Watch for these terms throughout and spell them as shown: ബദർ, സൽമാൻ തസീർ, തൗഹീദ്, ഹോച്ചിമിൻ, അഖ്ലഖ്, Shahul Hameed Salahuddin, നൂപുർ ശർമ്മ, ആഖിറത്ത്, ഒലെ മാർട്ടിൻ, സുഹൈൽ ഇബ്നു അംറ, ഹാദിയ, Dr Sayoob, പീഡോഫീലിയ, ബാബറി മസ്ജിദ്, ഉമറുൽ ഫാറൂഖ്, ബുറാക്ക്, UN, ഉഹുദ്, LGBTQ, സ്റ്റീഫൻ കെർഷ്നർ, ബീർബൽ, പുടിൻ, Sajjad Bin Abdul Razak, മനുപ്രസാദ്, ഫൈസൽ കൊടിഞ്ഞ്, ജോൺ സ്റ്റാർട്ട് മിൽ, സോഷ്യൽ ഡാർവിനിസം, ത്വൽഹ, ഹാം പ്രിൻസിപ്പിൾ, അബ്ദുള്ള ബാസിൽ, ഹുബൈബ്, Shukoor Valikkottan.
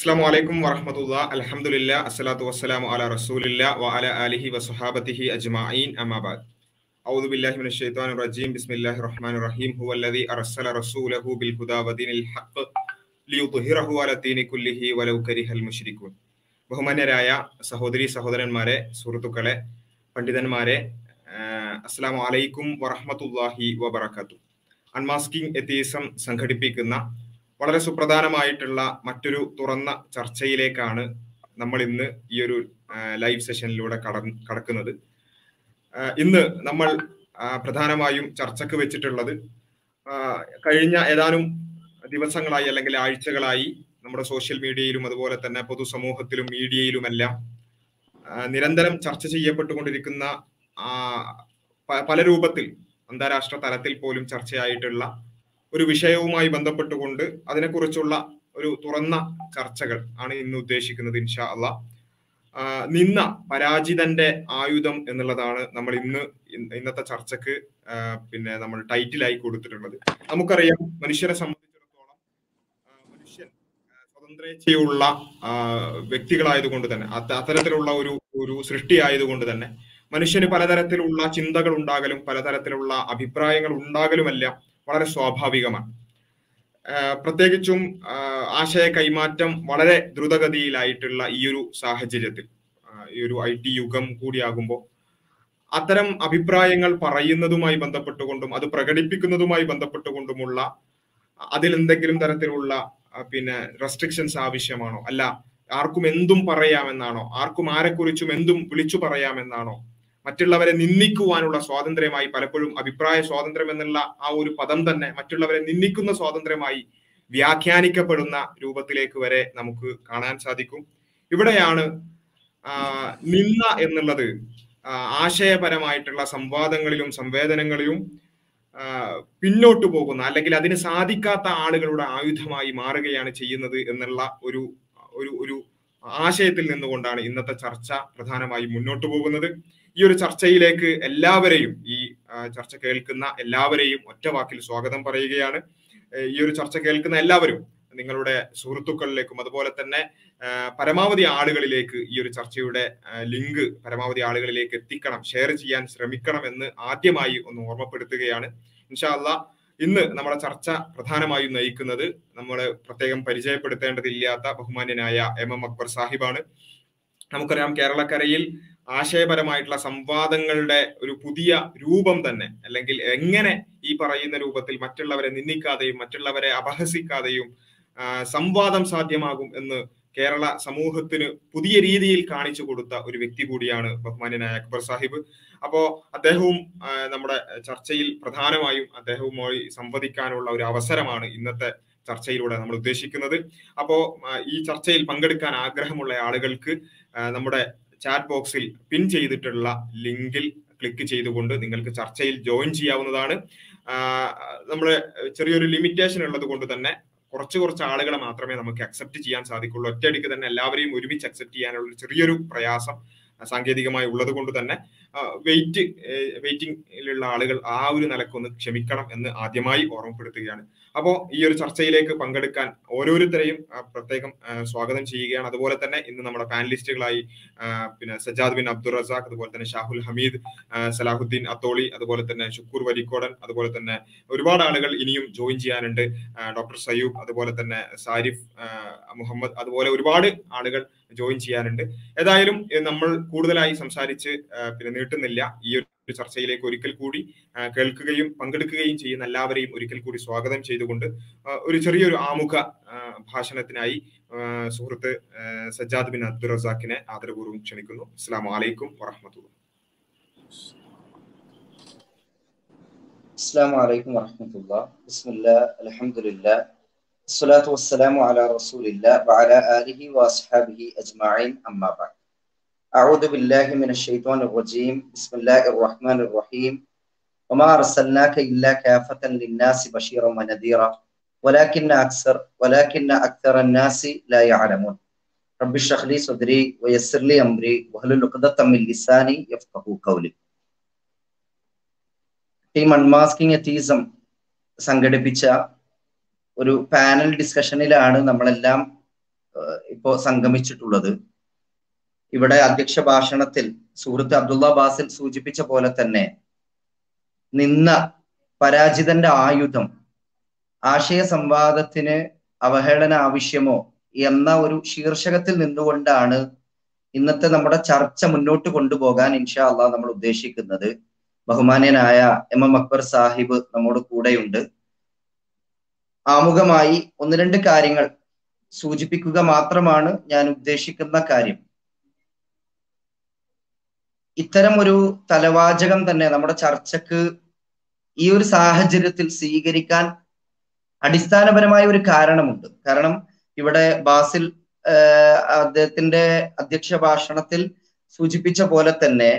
അസ്സലാമു അലൈക്കും വറഹ്മത്തുള്ളാഹി അൽഹംദുലില്ലാഹി അസ്സലാത്തു വസ്സലാമു അലാ റസൂലില്ലാഹി വഅല ആലിഹി വസഹാബതിഹി അജ്മഈൻ അമാബാദ് അഊദു ബില്ലാഹി മിനശ് ശൈത്വാനിർ റജീം ബിസ്മില്ലാഹിർ റഹ്മാനിർ റഹീം ഹുവല്ലദീ അർസല റസൂലഹു ബിൽ ഹുദാ വദീനിൽ ഹഖ് ലിയുത്ഹിറഹു അലാ ദീനി കുല്ലിഹി വലൗ കരിഹൽ മുശ്രികൂൻ. ബഹുമാന്യരായ സഹോദരി സഹോദരന്മാരെ, സുഹൃത്തുക്കളെ, പണ്ഡിതന്മാരെ, അസ്സലാമു അലൈക്കും വറഹ്മത്തുള്ളാഹി വബറകാതുഹു. അൺമാസ്കിംഗ് എത്തിസം സംഘടിപ്പിക്കുന്ന വളരെ സുപ്രധാനമായിട്ടുള്ള മറ്റൊരു തുറന്ന ചർച്ചയിലേക്കാണ് നമ്മൾ ഇന്ന് ഈ ഒരു ലൈവ് സെഷനിലൂടെ കടക്കുന്നത്. ഇന്ന് നമ്മൾ പ്രധാനമായും ചർച്ചക്ക് വെച്ചിട്ടുള്ളത് കഴിഞ്ഞ ഏതാനും ദിവസങ്ങളായി അല്ലെങ്കിൽ ആഴ്ചകളായി നമ്മുടെ സോഷ്യൽ മീഡിയയിലും അതുപോലെ തന്നെ പൊതുസമൂഹത്തിലും മീഡിയയിലുമെല്ലാം നിരന്തരം ചർച്ച ചെയ്യപ്പെട്ടുകൊണ്ടിരിക്കുന്ന പല രൂപത്തിൽ അന്താരാഷ്ട്ര തലത്തിൽ പോലും ചർച്ചയായിട്ടുള്ള ഒരു വിഷയവുമായി ബന്ധപ്പെട്ടുകൊണ്ട് അതിനെക്കുറിച്ചുള്ള ഒരു തുറന്ന ചർച്ചകൾ ആണ് ഇന്ന് ഉദ്ദേശിക്കുന്നത്, ഇൻഷാ അള്ളാ. നിന്ന പരാജിതന്റെ ആയുധം എന്നുള്ളതാണ് നമ്മൾ ഇന്നത്തെ ചർച്ചക്ക് നമ്മൾ ടൈറ്റിലായി കൊടുത്തിട്ടുള്ളത്. നമുക്കറിയാം, മനുഷ്യരെ സംബന്ധിച്ചിടത്തോളം മനുഷ്യൻ സ്വതന്ത്രേച്ഛയുള്ള വ്യക്തികളായതുകൊണ്ട് തന്നെ അത്തരത്തിലുള്ള ഒരു സൃഷ്ടിയായതുകൊണ്ട് തന്നെ മനുഷ്യന് പലതരത്തിലുള്ള ചിന്തകൾ ഉണ്ടാകലും പലതരത്തിലുള്ള അഭിപ്രായങ്ങൾ ഉണ്ടാകലുമെല്ലാം വളരെ സ്വാഭാവികമാണ്. പ്രത്യേകിച്ചും ആശയ കൈമാറ്റം വളരെ ദ്രുതഗതിയിലായിട്ടുള്ള ഈ ഒരു സാഹചര്യത്തിൽ, ഈ ഒരു IT യുഗം കൂടിയാകുമ്പോൾ അത്തരം അഭിപ്രായങ്ങൾ പറയുന്നതുമായി ബന്ധപ്പെട്ടുകൊണ്ടും അത് പ്രകടിപ്പിക്കുന്നതുമായി ബന്ധപ്പെട്ടുകൊണ്ടുമുള്ള അതിലെന്തെങ്കിലും തരത്തിലുള്ള റെസ്ട്രിക്ഷൻസ് ആവശ്യമാണോ? അല്ല, ആർക്കും എന്തും പറയാമെന്നാണോ? ആർക്കും ആരെക്കുറിച്ചും എന്തും വിളിച്ചു പറയാമെന്നാണോ? മറ്റുള്ളവരെ നിന്ദിക്കുവാനുള്ള സ്വാതന്ത്ര്യമായി, പലപ്പോഴും അഭിപ്രായ സ്വാതന്ത്ര്യം എന്നുള്ള ആ ഒരു പദം തന്നെ മറ്റുള്ളവരെ നിന്ദിക്കുന്ന സ്വാതന്ത്ര്യമായി വ്യാഖ്യാനിക്കപ്പെടുന്ന രൂപത്തിലേക്ക് വരെ നമുക്ക് കാണാൻ സാധിക്കും. ഇവിടെയാണ് നിന്ന എന്നുള്ളത് ആശയപരമായിട്ടുള്ള സംവാദങ്ങളിലും സംവേദനങ്ങളിലും പിന്നോട്ടു പോകുന്ന അല്ലെങ്കിൽ അതിന് സാധിക്കാത്ത ആളുകളുടെ ആയുധമായി മാറുകയാണ് ചെയ്യുന്നത് എന്നുള്ള ഒരു ഒരു ആശയത്തിൽ നിന്നുകൊണ്ടാണ് ഇന്നത്തെ ചർച്ച പ്രധാനമായും മുന്നോട്ടു പോകുന്നത്. ഈ ഒരു ചർച്ചയിലേക്ക് എല്ലാവരെയും, ഈ ചർച്ച കേൾക്കുന്ന എല്ലാവരെയും ഒറ്റവാക്കിൽ സ്വാഗതം പറയുകയാണ്. ഈ ഒരു ചർച്ച കേൾക്കുന്ന എല്ലാവരും നിങ്ങളുടെ സുഹൃത്തുക്കളിലേക്കും അതുപോലെ തന്നെ പരമാവധി ആളുകളിലേക്ക് ഈ ഒരു ചർച്ചയുടെ ലിങ്ക് പരമാവധി ആളുകളിലേക്ക് എത്തിക്കണം, ഷെയർ ചെയ്യാൻ ശ്രമിക്കണം എന്ന് ആദ്യമായി ഒന്ന് ഓർമ്മപ്പെടുത്തുകയാണ്. ഇൻഷാ അള്ളാ, ഇന്ന് നമ്മുടെ ചർച്ച പ്രധാനമായും നയിക്കുന്നത് നമ്മളെ പ്രത്യേകം പരിചയപ്പെടുത്തേണ്ടതില്ലാത്ത ബഹുമാന്യനായ MM അക്ബർ സാഹിബാണ്. നമുക്കറിയാം, കേരളക്കരയിൽ ആശയപരമായിട്ടുള്ള സംവാദങ്ങളുടെ ഒരു പുതിയ രൂപം തന്നെ, അല്ലെങ്കിൽ എങ്ങനെ ഈ പറയുന്ന രൂപത്തിൽ മറ്റുള്ളവരെ നിന്ദിക്കാതെയും മറ്റുള്ളവരെ അപഹസിക്കാതെയും സംവാദം സാധ്യമാകും എന്ന് കേരള സമൂഹത്തിന് പുതിയ രീതിയിൽ കാണിച്ചു കൊടുത്ത ഒരു വ്യക്തി കൂടിയാണ് ബഹുമാന്യനായ അക്ബർ സാഹിബ്. അപ്പോ അദ്ദേഹവും നമ്മുടെ ചർച്ചയിൽ പ്രധാനമായും അദ്ദേഹവുമായി സംവദിക്കാനുള്ള ഒരു അവസരമാണ് ഇന്നത്തെ ചർച്ചയിലൂടെ നമ്മൾ ഉദ്ദേശിക്കുന്നത്. അപ്പോ ഈ ചർച്ചയിൽ പങ്കെടുക്കാൻ ആഗ്രഹമുള്ള ആളുകൾക്ക് നമ്മുടെ ചാറ്റ് ബോക്സിൽ പിൻ ചെയ്തിട്ടുള്ള ലിങ്കിൽ ക്ലിക്ക് ചെയ്തുകൊണ്ട് നിങ്ങൾക്ക് ചർച്ചയിൽ ജോയിൻ ചെയ്യാവുന്നതാണ്. നമ്മൾ ചെറിയൊരു ലിമിറ്റേഷൻ ഉള്ളത് കൊണ്ട് തന്നെ കുറച്ച് ആളുകളെ മാത്രമേ നമുക്ക് അക്സെപ്റ്റ് ചെയ്യാൻ സാധിക്കുള്ളൂ. ഒറ്റയടിക്ക് തന്നെ എല്ലാവരെയും ഒരുമിച്ച് അക്സെപ്റ്റ് ചെയ്യാനുള്ള ചെറിയൊരു പ്രയാസം സാങ്കേതികമായി ഉള്ളത് കൊണ്ട് തന്നെ വെയിറ്റിംഗിലുള്ള ആളുകൾ ആ ഒരു നിലക്കൊന്ന് ക്ഷമിക്കണം എന്ന് ആദ്യമായി ഓർമ്മപ്പെടുത്തുകയാണ്. അപ്പോൾ ഈ ഒരു ചർച്ചയിലേക്ക് പങ്കെടുക്കാൻ ഓരോരുത്തരെയും പ്രത്യേകം സ്വാഗതം ചെയ്യുകയാണ്. അതുപോലെ തന്നെ ഇന്ന് നമ്മുടെ പാനലിസ്റ്റുകളായി സജ്ജാദ് ബിൻ അബ്ദുൾ റസാഖ്, അതുപോലെ തന്നെ ഷാഹുൽ ഹമീദ് സലാഹുദ്ദീൻ അത്തോളി, അതുപോലെ തന്നെ ഷുക്കൂർ വലിക്കോടൻ, അതുപോലെ തന്നെ ഒരുപാട് ആളുകൾ ഇനിയും ജോയിൻ ചെയ്യാനുണ്ട്. ഡോക്ടർ സയൂബ്, അതുപോലെ തന്നെ ഷാരിഫ് മുഹമ്മദ്, അതുപോലെ ഒരുപാട് ആളുകൾ ജോയിൻ ചെയ്യാനുണ്ട്. ഏതായാലും നമ്മൾ കൂടുതലായി സംസാരിച്ച് നീട്ടുന്നില്ല. ഈ ഒരു ചർച്ചയിലേക്ക് ഒരിക്കൽ കൂടി കേൾക്കുകയും പങ്കെടുക്കുകയും ചെയ്യുന്ന എല്ലാവരെയും ഒരിക്കൽ കൂടി സ്വാഗതം ചെയ്തുകൊണ്ട് ഒരു ചെറിയൊരു ആമുഖ ഭാഷണത്തിനായി സുഹൃത്ത് സജ്ജാദ് ബിൻ അബ്ദുൾ റസാഖിനെ ആദരപൂർവ്വം ക്ഷണിക്കുന്നു. അസ്സലാമു അലൈക്കും വറഹ്മത്തുള്ളാഹി. അസ്സലാമു അലൈക്കും വറഹ്മത്തുള്ളാഹി. ബിസ്മില്ലാഹി അൽഹംദുലില്ലാഹി അസ്സലാത്തു വസ്സലാമു അലാ റസൂലില്ലാഹി വഅലാ ആലിഹി വഅസ്ഹാബിഹി അജ്മഈൻ അമ്മാ ബഅദ്. أعوذ بالله من الشيطان الرجيم بسم الله الرحمن الرحيم وما أرسلناك إلا كافة للناس بشيرا ونذيرا ولكن أكثر الناس لا يعلمون رب اشرح لي صدري ويسر لي أمري واحلل عقدة من لساني يفقهوا قولي. Team Unmasking Atheism സംഘടിപ്പിച്ച ഒരു പാനൽ ഡിസ്കഷനിലാണ് നമ്മളെല്ലാം ഇപ്പോൾ സംഗമിച്ചിട്ടുള്ളത്. ഇവിടെ അധ്യക്ഷ ഭാഷണത്തിൽ സുഹൃത്ത് അബ്ദുള്ള ബാസിൽ സൂചിപ്പിച്ച പോലെ തന്നെ നിന്ന പരാജിതന്റെ ആയുധം ആശയ സംവാദത്തിന് അവഹേളന ആവശ്യമോ എന്ന ഒരു ശീർഷകത്തിൽ നിന്നുകൊണ്ടാണ് ഇന്നത്തെ നമ്മുടെ ചർച്ച മുന്നോട്ട് കൊണ്ടുപോകാൻ ഇൻഷാ അള്ളാഹ് നമ്മൾ ഉദ്ദേശിക്കുന്നത്. ബഹുമാന്യനായ MM അക്ബർ സാഹിബ് നമ്മുടെ കൂടെയുണ്ട്. ആമുഖമായി ഒന്ന് രണ്ട് കാര്യങ്ങൾ സൂചിപ്പിക്കുക മാത്രമാണ് ഞാൻ ഉദ്ദേശിക്കുന്ന കാര്യം. ഇത്തരം ഒരു തലവാചകം തന്നെ നമ്മുടെ ചർച്ചക്ക് ഈ ഒരു സാഹചര്യത്തിൽ സ്വീകരിക്കാൻ അടിസ്ഥാനപരമായ ഒരു കാരണമുണ്ട്. കാരണം ഇവിടെ ബാസിൽ അദ്ദേഹത്തിന്റെ അധ്യക്ഷ ഭാഷണത്തിൽ സൂചിപ്പിച്ച പോലെ തന്നെ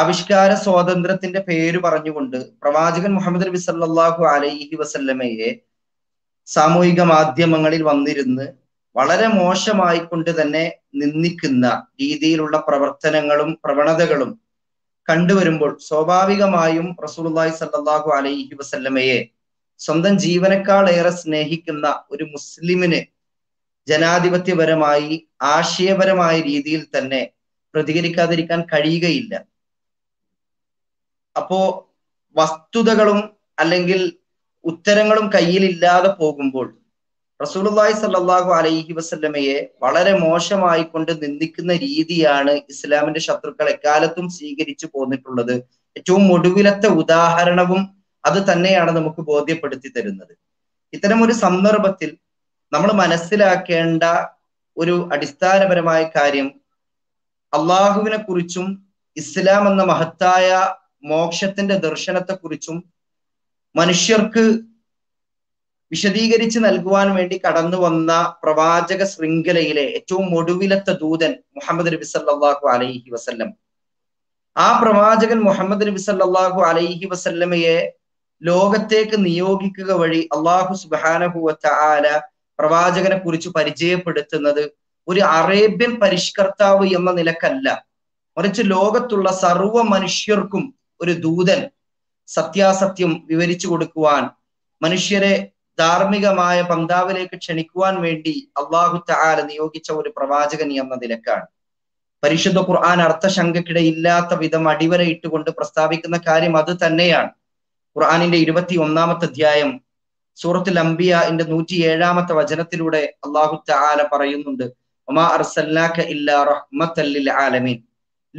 ആവിഷ്കാര സ്വാതന്ത്ര്യത്തിന്റെ പേര് പറഞ്ഞുകൊണ്ട് പ്രവാചകൻ മുഹമ്മദ് നബി സല്ലല്ലാഹു അലൈഹി വസല്ലമയെ സാമൂഹിക മാധ്യമങ്ങളിൽ വന്നിരുന്ന് വളരെ മോശമായിക്കൊണ്ട് തന്നെ നിന്ദിക്കുന്ന രീതിയിലുള്ള പ്രവർത്തനങ്ങളും പ്രവണതകളും കണ്ടുവരുമ്പോൾ സ്വാഭാവികമായും റസൂലുള്ളാഹി സല്ലല്ലാഹു അലൈഹി വസല്ലമയെ സ്വന്തം ജീവനേക്കാൾ ഏറെ സ്നേഹിക്കുന്ന ഒരു മുസ്ലിമിന് ജനാധിപത്യപരമായി ആശയപരമായ രീതിയിൽ തന്നെ പ്രതികരിക്കാതിരിക്കാൻ കഴിയുകയില്ല. അപ്പോ വസ്തുതകളും അല്ലെങ്കിൽ ഉത്തരങ്ങളും കയ്യിലില്ലാതെ പോകുമ്പോൾ റസൂലുള്ളാഹി സല്ലല്ലാഹു അലൈഹി വസല്ലമയെ വളരെ മോശമായിക്കൊണ്ട് നിന്ദിക്കുന്ന രീതിയാണ് ഇസ്ലാമിന്റെ ശത്രുക്കൾ എക്കാലത്തും സ്വീകരിച്ചു പോന്നിട്ടുള്ളത്. ഏറ്റവും ഒടുവിലത്തെ ഉദാഹരണവും അത് തന്നെയാണ് നമുക്ക് ബോധ്യപ്പെടുത്തി തരുന്നത്. ഇത്തരം ഒരു സന്ദർഭത്തിൽ നമ്മൾ മനസ്സിലാക്കേണ്ട ഒരു അടിസ്ഥാനപരമായ കാര്യം അള്ളാഹുവിനെ കുറിച്ചും ഇസ്ലാം എന്ന മഹത്തായ മോക്ഷത്തിന്റെ ദർശനത്തെക്കുറിച്ചും മനുഷ്യർക്ക് വിശദീകരിച്ച് നൽകുവാൻ വേണ്ടി കടന്നു വന്ന പ്രവാചക ശൃംഖലയിലെ ഏറ്റവും ഒടുവിലത്തെ ദൂതൻ മുഹമ്മദ് നബി സല്ലല്ലാഹു അലൈഹി വസല്ലം, ആ പ്രവാചകൻ മുഹമ്മദ് നബി സല്ലല്ലാഹു അലൈഹി വസല്ലമയെ ലോകത്തേക്ക് നിയോഗിക്കുക വഴി അള്ളാഹു സുബ്ഹാനഹു വ തആല പ്രവാചകനെ കുറിച്ച് പരിചയപ്പെടുത്തുന്നത് ഒരു അറേബ്യൻ പരിഷ്കർത്താവ് എന്ന നിലക്കല്ല, മറിച്ച് ലോകത്തുള്ള സർവ്വ മനുഷ്യർക്കും ഒരു ദൂതൻ സത്യാസത്യം വിവരിച്ചു കൊടുക്കുവാൻ, മനുഷ്യരെ ധാർമ്മികമായ പന്താവിലേക്ക് ക്ഷണിക്കുവാൻ വേണ്ടി അള്ളാഹു തആല നിയോഗിച്ച ഒരു പ്രവാചകൻ എന്ന നിലക്കാണ്. പരിശുദ്ധ ഖുർആൻ അർത്ഥശങ്കക്കിടയില്ലാത്ത വിധം അടിവരയിട്ടുകൊണ്ട് പ്രസ്താവിക്കുന്ന കാര്യം അത് തന്നെയാണ്. ഖുർആനിന്റെ 21-ാമത്തെ അധ്യായം സൂറത്തുൽ അംബിയാഇന്റെ 107-ാമത്തെ വചനത്തിലൂടെ അള്ളാഹു തആല പറയുന്നുണ്ട്, വമാ അർസൽനാക ഇല്ലാ റഹ്മത്തൽ ലിൽ ആലമീൻ,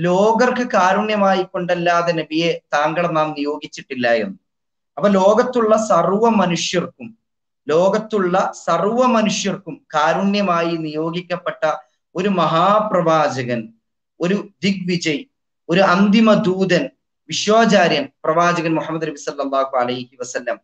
ലോകർക്ക് കാരുണ്യമായി കൊണ്ടല്ലാതെ നബിയെ താങ്കൾ നാം നിയോഗിച്ചിട്ടില്ല എന്ന്. അപ്പൊ ലോകത്തുള്ള സർവ്വ മനുഷ്യർക്കും കാരുണ്യമായി നിയോഗിക്കപ്പെട്ട ഒരു മഹാപ്രവാചകൻ, ഒരു ദിഗ്വിജയ്, ഒരു അന്തിമ ദൂതൻ, വിശ്വാചാര്യൻ പ്രവാചകൻ മുഹമ്മദ് നബി സല്ലല്ലാഹു അലൈഹി വസല്ലം.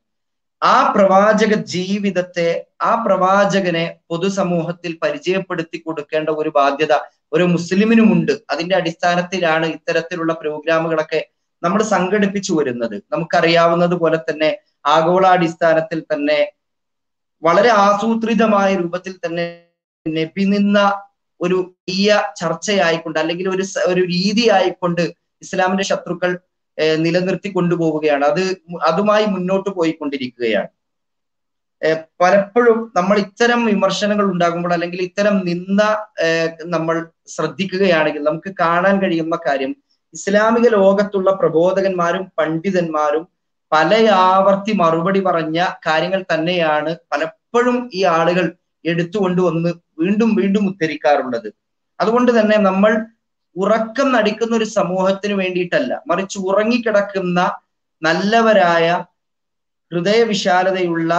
ആ പ്രവാചക ജീവിതത്തെ, ആ പ്രവാചകനെ പൊതുസമൂഹത്തിൽ പരിചയപ്പെടുത്തി കൊടുക്കേണ്ട ഒരു ബാധ്യത ഒരു മുസ്ലിമിനുമുണ്ട്. അതിന്റെ അടിസ്ഥാനത്തിലാണ് ഇത്തരത്തിലുള്ള പ്രോഗ്രാമുകളൊക്കെ നമ്മൾ സംഘടിപ്പിച്ചു വരുന്നത്. നമുക്കറിയാവുന്നത് പോലെ തന്നെ ആഗോളാടിസ്ഥാനത്തിൽ തന്നെ വളരെ ആസൂത്രിതമായ രൂപത്തിൽ തന്നെ നബി നിന്ന ഒരു ചർച്ചയായിക്കൊണ്ട് അല്ലെങ്കിൽ ഒരു രീതിയായിക്കൊണ്ട് ഇസ്ലാമിന്റെ ശത്രുക്കൾ നിലനിർത്തി കൊണ്ടുപോവുകയാണ്. അതുമായി മുന്നോട്ട് പോയിക്കൊണ്ടിരിക്കുകയാണ്. പലപ്പോഴും നമ്മൾ ഇത്തരം വിമർശനങ്ങൾ ഉണ്ടാകുമ്പോൾ അല്ലെങ്കിൽ ഇത്തരം നിന്ന നമ്മൾ ശ്രദ്ധിക്കുകയാണെങ്കിൽ നമുക്ക് കാണാൻ കഴിയുന്ന കാര്യം, ഇസ്ലാമിക ലോകത്തുള്ള പ്രബോധകന്മാരും പണ്ഡിതന്മാരും പല ആവർത്തി മറുപടി പറഞ്ഞ കാര്യങ്ങൾ തന്നെയാണ് പലപ്പോഴും ഈ ആളുകൾ എടുത്തുകൊണ്ടുവന്ന് വീണ്ടും വീണ്ടും ഉദ്ധരിക്കാറുള്ളത്. അതുകൊണ്ട് തന്നെ നമ്മൾ ഉറക്കം നടിക്കുന്ന ഒരു സമൂഹത്തിന് വേണ്ടിയിട്ടല്ല, മറിച്ച് ഉറങ്ങിക്കിടക്കുന്ന നല്ലവരായ ഹൃദയവിശാലതയുള്ള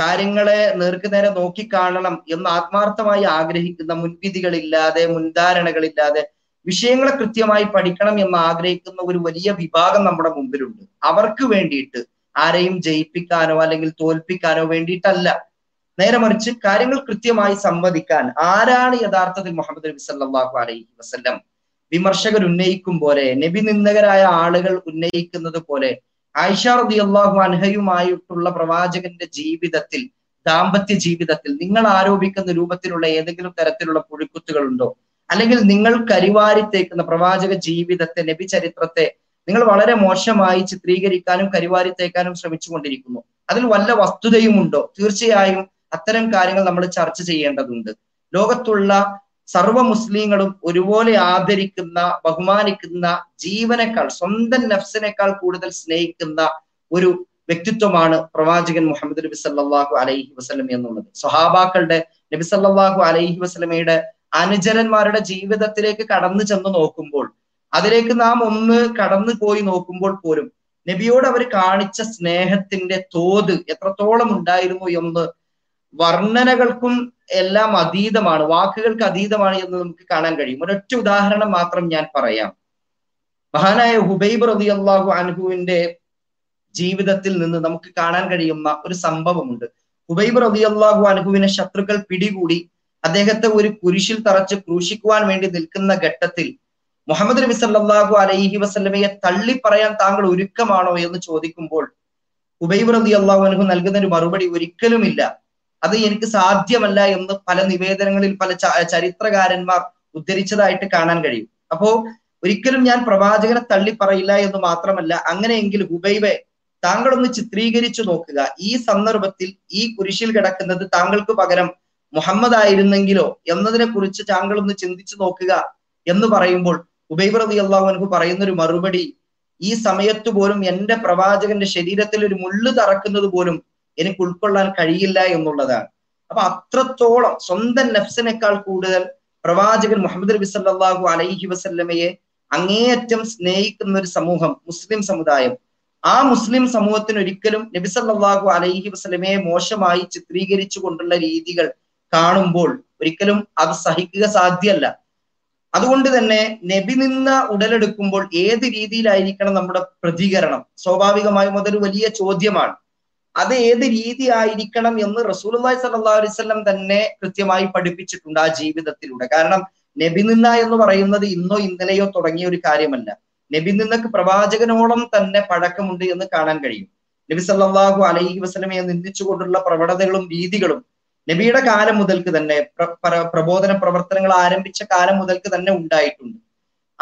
കാര്യങ്ങളെ നേർക്ക് നേരെ നോക്കിക്കാണണം എന്ന് ആത്മാർത്ഥമായി ആഗ്രഹിക്കുന്ന, മുൻവിധികളില്ലാതെ മുൻധാരണകളില്ലാതെ വിഷയങ്ങളെ കൃത്യമായി പഠിക്കണം എന്ന് ആഗ്രഹിക്കുന്ന ഒരു വലിയ വിഭാഗം നമ്മുടെ മുമ്പിലുണ്ട്. അവർക്ക് വേണ്ടിയിട്ട്, ആരെയും ജയിപ്പിക്കാനോ അല്ലെങ്കിൽ തോൽപ്പിക്കാനോ വേണ്ടിയിട്ടല്ല, നേരെ മറിച്ച് കാര്യങ്ങൾ കൃത്യമായി സംവദിക്കാൻ, ആരാണ് യഥാർത്ഥത്തിൽ മുഹമ്മദ് നബി സല്ലല്ലാഹു അലൈഹി വസല്ലം, വിമർശകർ ഉന്നയിക്കും പോലെ, നബി നിന്ദകരായ ആളുകൾ ഉന്നയിക്കുന്നത് പോലെ ആയിഷ റളിയല്ലാഹു അൻഹയുമായിട്ടുള്ള പ്രവാചകന്റെ ജീവിതത്തിൽ, ദാമ്പത്യ ജീവിതത്തിൽ നിങ്ങൾ ആരോപിക്കുന്ന രൂപത്തിലുള്ള ഏതെങ്കിലും തരത്തിലുള്ള പുഴുക്കുത്തുകളുണ്ടോ, അല്ലെങ്കിൽ നിങ്ങൾ കരിവാരിത്തേക്കുന്ന പ്രവാചക ജീവിതത്തെ, നബി ചരിത്രത്തെ നിങ്ങൾ വളരെ മോശമായി ചിത്രീകരിക്കാനും കരിവാരിത്തേക്കാനും ശ്രമിച്ചുകൊണ്ടിരിക്കുന്നു, അതിൽ വല്ല വസ്തുതയുമുണ്ടോ? തീർച്ചയായും അത്തരം കാര്യങ്ങൾ നമ്മൾ ചർച്ച ചെയ്യേണ്ടതുണ്ട്. ലോകത്തുള്ള സർവ്വ മുസ്ലിങ്ങളും ഒരുപോലെ ആദരിക്കുന്ന, ബഹുമാനിക്കുന്ന, ജീവനേക്കാൾ സ്വന്തം നഫ്സിനേക്കാൾ കൂടുതൽ സ്നേഹിക്കുന്ന ഒരു വ്യക്തിത്വമാണ് പ്രവാചകൻ മുഹമ്മദ് നബി സല്ലല്ലാഹു അലൈഹി വസല്ലം എന്നുള്ളത്. സ്വഹാബാക്കളുടെ, നബി സല്ലല്ലാഹു അലൈഹി വസല്ലമയുടെ അനുചരന്മാരുടെ ജീവിതത്തിലേക്ക് കടന്നു ചെന്ന് നോക്കുമ്പോൾ, അതിലേക്ക് നാം ഒന്ന് കടന്നു പോയി നോക്കുമ്പോൾ പോലും നബിയോട് അവർ കാണിച്ച സ്നേഹത്തിന്റെ തോത് എത്രത്തോളം ഉണ്ടായിരുന്നു എന്ന് വർണ്ണനകൾക്കും എല്ലാം അതീതമാണ്, വാക്കുകൾക്ക് അതീതമാണ് എന്ന് നമുക്ക് കാണാൻ കഴിയും. ഒരൊറ്റ ഉദാഹരണം മാത്രം ഞാൻ പറയാം. മഹാനായ ഹുബൈബ് റളിയല്ലാഹു അൻഹുവിന്റെ ജീവിതത്തിൽ നിന്ന് നമുക്ക് കാണാൻ കഴിയുന്ന ഒരു സംഭവമുണ്ട്. ഹുബൈബ് റളിയല്ലാഹു അൻഹുവിനെ ശത്രുക്കൾ പിടികൂടി അദ്ദേഹത്തെ ഒരു കുരിശിൽ തറച്ച് ക്രൂശിക്കുവാൻ വേണ്ടി നിൽക്കുന്ന ഘട്ടത്തിൽ മുഹമ്മദ് നബി സല്ലല്ലാഹു അലൈഹി വസല്ലമയെ തള്ളി പറയാൻ താങ്കൾ ഒരുക്കമാണോ എന്ന് ചോദിക്കുമ്പോൾ ഹുബൈബ് റളിയല്ലാഹു അൻഹു നൽകുന്ന ഒരു മറുപടി ഒരിക്കലുമില്ല, അത് എനിക്ക് സാധ്യമല്ല എന്ന് പല നിവേദനങ്ങളിൽ പല ചരിത്രകാരന്മാർ ഉദ്ധരിച്ചതായിട്ട് കാണാൻ കഴിയും. അപ്പോ ഒരിക്കലും ഞാൻ പ്രവാചകനെ തള്ളി പറയില്ല എന്ന് മാത്രമല്ല, അങ്ങനെയെങ്കിൽ ഹുബൈബെ താങ്കളൊന്ന് ചിത്രീകരിച്ചു നോക്കുക, ഈ സന്ദർഭത്തിൽ ഈ കുരിശിൽ കിടക്കുന്നത് താങ്കൾക്ക് പകരം മുഹമ്മദ് ആയിരുന്നെങ്കിലോ എന്നതിനെ കുറിച്ച് താങ്കളൊന്ന് ചിന്തിച്ചു നോക്കുക എന്ന് പറയുമ്പോൾ ഹുബൈബ് റളിയല്ലാഹു അൻഹു പറയുന്നൊരു മറുപടി, ഈ സമയത്ത് പോലും എൻ്റെ പ്രവാചകന്റെ ശരീരത്തിൽ ഒരു മുള്ളു തറക്കുന്നത് പോലും എനിക്ക് ഉൾക്കൊള്ളാൻ കഴിയില്ല എന്നുള്ളതാണ്. അപ്പൊ അത്രത്തോളം സ്വന്തം നഫ്സിനേക്കാൾ കൂടുതൽ പ്രവാചകൻ മുഹമ്മദ് നബി സല്ലല്ലാഹു അലൈഹി വസല്ലമയെ അങ്ങേയറ്റം സ്നേഹിക്കുന്ന ഒരു സമൂഹം, മുസ്ലിം സമുദായം. ആ മുസ്ലിം സമൂഹത്തിന് ഒരിക്കലും നബി സല്ലല്ലാഹു അലൈഹി വസല്ലമയെ മോശമായി ചിത്രീകരിച്ചു കൊണ്ടുള്ള രീതികൾ കാണുമ്പോൾ ഒരിക്കലും അത് സഹിക്കുക സാധ്യമല്ല. അതുകൊണ്ട് തന്നെ നബി നിന്ന ഉടലെടുക്കുമ്പോൾ ഏത് രീതിയിലായിരിക്കണം നമ്മുടെ പ്രതികരണം? സ്വാഭാവികമായും അതൊരു വലിയ ചോദ്യമാണ്. അത് ഏത് രീതി ആയിരിക്കണം എന്ന് റസൂലുള്ളാഹി സ്വല്ലല്ലാഹു അലൈഹി വസല്ലം തന്നെ കൃത്യമായി പഠിപ്പിച്ചിട്ടുണ്ട് ആ ജീവിതത്തിലൂടെ. കാരണം നബി നിന്ന എന്ന് പറയുന്നത് ഇന്നോ ഇന്നലെയോ തുടങ്ങിയ ഒരു കാര്യമല്ല. നബി നിന്നക്ക് പ്രവാചകനോളം തന്നെ പഴക്കമുണ്ട് എന്ന് കാണാൻ കഴിയും. നബി സല്ലല്ലാഹു അലൈഹി വസല്ലമയെ നിന്ദിച്ചുകൊണ്ടുള്ള പ്രവണതകളും രീതികളും നബിയുടെ കാലം മുതൽക്ക് തന്നെ, പ്രബോധന പ്രവർത്തനങ്ങൾ ആരംഭിച്ച കാലം മുതൽക്ക് തന്നെ ഉണ്ടായിട്ടുണ്ട്.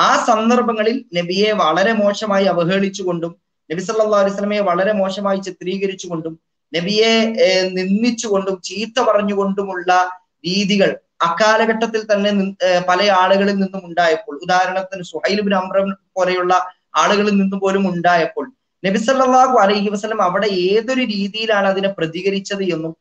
ആ സന്ദർഭങ്ങളിൽ നബിയെ വളരെ മോശമായി അവഹേളിച്ചുകൊണ്ടും നബി സല്ലല്ലാഹു അലൈഹി വസല്ലമയെ വളരെ മോശമായി ചിത്രീകരിച്ചുകൊണ്ടും നബിയെ നിന്ദിച്ചുകൊണ്ടും ചീത്ത പറഞ്ഞുകൊണ്ടുമുള്ള രീതികൾ അക്കാലഘട്ടത്തിൽ തന്നെ പല ആളുകളിൽ നിന്നും ഉണ്ടായപ്പോൾ, ഉദാഹരണത്തിന് സുഹൈൽ ഇബ്നു അംറ പോലെയുള്ള ആളുകളിൽ നിന്നും പോലും ഉണ്ടായപ്പോൾ നബി സല്ലല്ലാഹു അലൈഹി വസല്ലം അവിടെ ഏതൊരു രീതിയിലാണ് അതിനെ പ്രതികരിച്ചത് എന്നും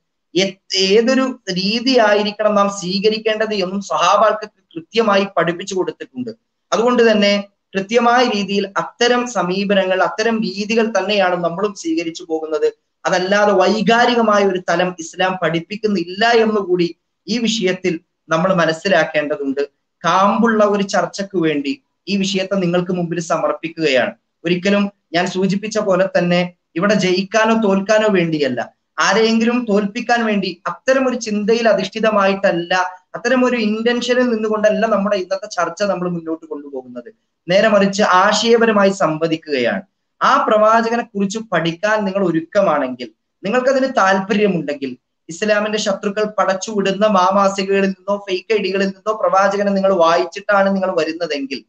ഏതൊരു രീതി ആയിരിക്കണം നാം സ്വീകരിക്കേണ്ടത് എന്നും സഹാബാൾക്ക് കൃത്യമായി പഠിപ്പിച്ചു കൊടുത്തിട്ടുണ്ട്. അതുകൊണ്ട് തന്നെ കൃത്യമായ രീതിയിൽ അത്തരം സമീപനങ്ങൾ, അത്തരം രീതികൾ തന്നെയാണ് നമ്മളും സ്വീകരിച്ചു പോകുന്നത്. അതല്ലാതെ വൈകാരികമായ ഒരു തലം ഇസ്ലാം പഠിപ്പിക്കുന്നില്ല എന്നുകൂടി ഈ വിഷയത്തിൽ നമ്മൾ മനസ്സിലാക്കേണ്ടതുണ്ട്. കാമ്പുള്ള ഒരു ചർച്ചയ്ക്ക് വേണ്ടി ഈ വിഷയത്തെ നിങ്ങൾക്ക് മുമ്പിൽ സമർപ്പിക്കുകയാണ്. ഒരിക്കലും ഞാൻ സൂചിപ്പിച്ച പോലെ തന്നെ ഇവിടെ ജയിക്കാനോ തോൽക്കാനോ വേണ്ടിയല്ല, ആരെയെങ്കിലും തോൽപ്പിക്കാൻ വേണ്ടി അത്തരം ഒരു ചിന്തയിൽ അധിഷ്ഠിതമായിട്ടല്ല, അത്തരം ഒരു ഇന്റൻഷനിൽ നിന്നുകൊണ്ടല്ല നമ്മുടെ ഇന്നത്തെ ചർച്ച നമ്മൾ മുന്നോട്ട് കൊണ്ടുപോകുന്നത്. നേരെ മറിച്ച് ആശയപരമായി സംവദിക്കുകയാണ്. ആ പ്രവാചകനെ കുറിച്ച് പഠിക്കാൻ നിങ്ങൾ ഒരുക്കമാണെങ്കിൽ, നിങ്ങൾക്കതിന് താല്പര്യമുണ്ടെങ്കിൽ, ഇസ്ലാമിന്റെ ശത്രുക്കൾ പടച്ചുവിടുന്ന മാമാസികകളിൽ നിന്നോ ഫേക്ക് ഐഡികളിൽ നിന്നോ പ്രവാചകനെ നിങ്ങൾ വായിച്ചിട്ടാണ് നിങ്ങൾ വരുന്നതെങ്കിൽ,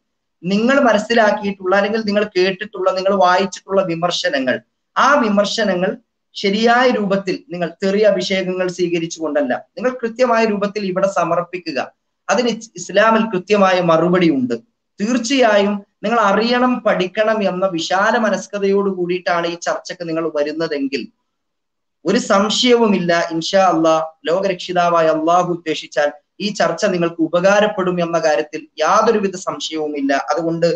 നിങ്ങൾ മനസ്സിലാക്കിയിട്ടുള്ള അല്ലെങ്കിൽ നിങ്ങൾ കേട്ടിട്ടുള്ള, നിങ്ങൾ വായിച്ചിട്ടുള്ള വിമർശനങ്ങൾ, ആ വിമർശനങ്ങൾ ശരിയായ രൂപത്തിൽ, നിങ്ങൾ ചെറിയ അഭിഷേകങ്ങൾ സ്വീകരിച്ചുകൊണ്ടല്ല, നിങ്ങൾ കൃത്യമായ രൂപത്തിൽ ഇവിടെ സമർപ്പിക്കുക. അതിന് ഇസ്ലാമിൽ കൃത്യമായ മറുപടി ഉണ്ട്. തീർച്ചയായും നിങ്ങൾ അറിയണം, പഠിക്കണം എന്ന വിശാല മനസ്കതയോട് കൂടിയിട്ടാണ് ഈ ചർച്ചയ്ക്ക് നിങ്ങൾ വരുന്നതെങ്കിൽ ഒരു സംശയവുമില്ല, ഇൻഷാ അള്ളാഹ് ലോകരക്ഷിതാവായ അള്ളാഹു ഉദ്ദേശിച്ചാൽ ഈ ചർച്ച നിങ്ങൾക്ക് ഉപകാരപ്പെടും എന്ന കാര്യത്തിൽ യാതൊരുവിധ സംശയവുമില്ല. അതുകൊണ്ട്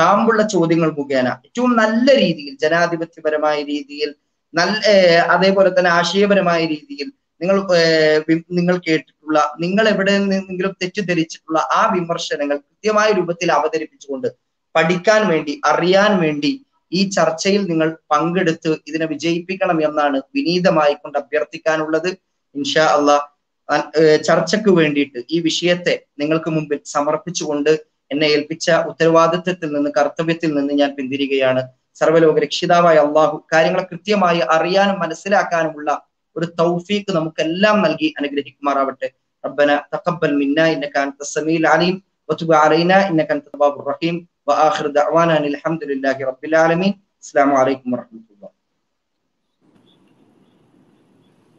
കാമ്പുള്ള ചോദ്യങ്ങൾ മുഖേന ഏറ്റവും നല്ല രീതിയിൽ, ജനാധിപത്യപരമായ രീതിയിൽ, അതേപോലെ തന്നെ ആശയപരമായ രീതിയിൽ നിങ്ങൾ കേട്ടിട്ടുള്ള, നിങ്ങൾ എവിടെ നിന്നെങ്കിലും തെറ്റിദ്ധരിച്ചിട്ടുള്ള ആ വിമർശനങ്ങൾ കൃത്യമായ രൂപത്തിൽ അവതരിപ്പിച്ചുകൊണ്ട് പഠിക്കാൻ വേണ്ടി, അറിയാൻ വേണ്ടി ഈ ചർച്ചയിൽ നിങ്ങൾ പങ്കെടുത്ത് ഇതിനെ വിജയിപ്പിക്കണം എന്നാണ് വിനീതമായിക്കൊണ്ട് അഭ്യർത്ഥിക്കാനുള്ളത്. ഇൻഷാ അള്ളാ ചർച്ചയ്ക്ക് വേണ്ടിയിട്ട് ഈ വിഷയത്തെ നിങ്ങൾക്ക് മുമ്പിൽ സമർപ്പിച്ചുകൊണ്ട് എന്നെ ഏൽപ്പിച്ച ഉത്തരവാദിത്വത്തിൽ നിന്ന്, കർത്തവ്യത്തിൽ നിന്ന് ഞാൻ പിന്തിരികയാണ്. സർവ്വലോക രക്ഷിതാവായ അള്ളാഹു കാര്യങ്ങളെ കൃത്യമായി അറിയാനും മനസ്സിലാക്കാനുമുള്ള ഒരു തൗഫീഖ് നമുക്കെല്ലാം നൽകി അനുഗ്രഹിക്കുമാറാവട്ടെ. റബ്ബന തഖബ്ബൽ മിന്നാ ഇന്നക അൻത സമീഉൽ അലീം വതുബ് അലൈനാ ഇന്നക അൻത തവ്വാബുർ റഹീം വആഖിറു ദഅവാനാ അൽഹംദുലില്ലാഹി റബ്ബിൽ ആലമീൻ. അസ്സലാമു അലൈക്കും വറഹ്മത്തുള്ളാഹി.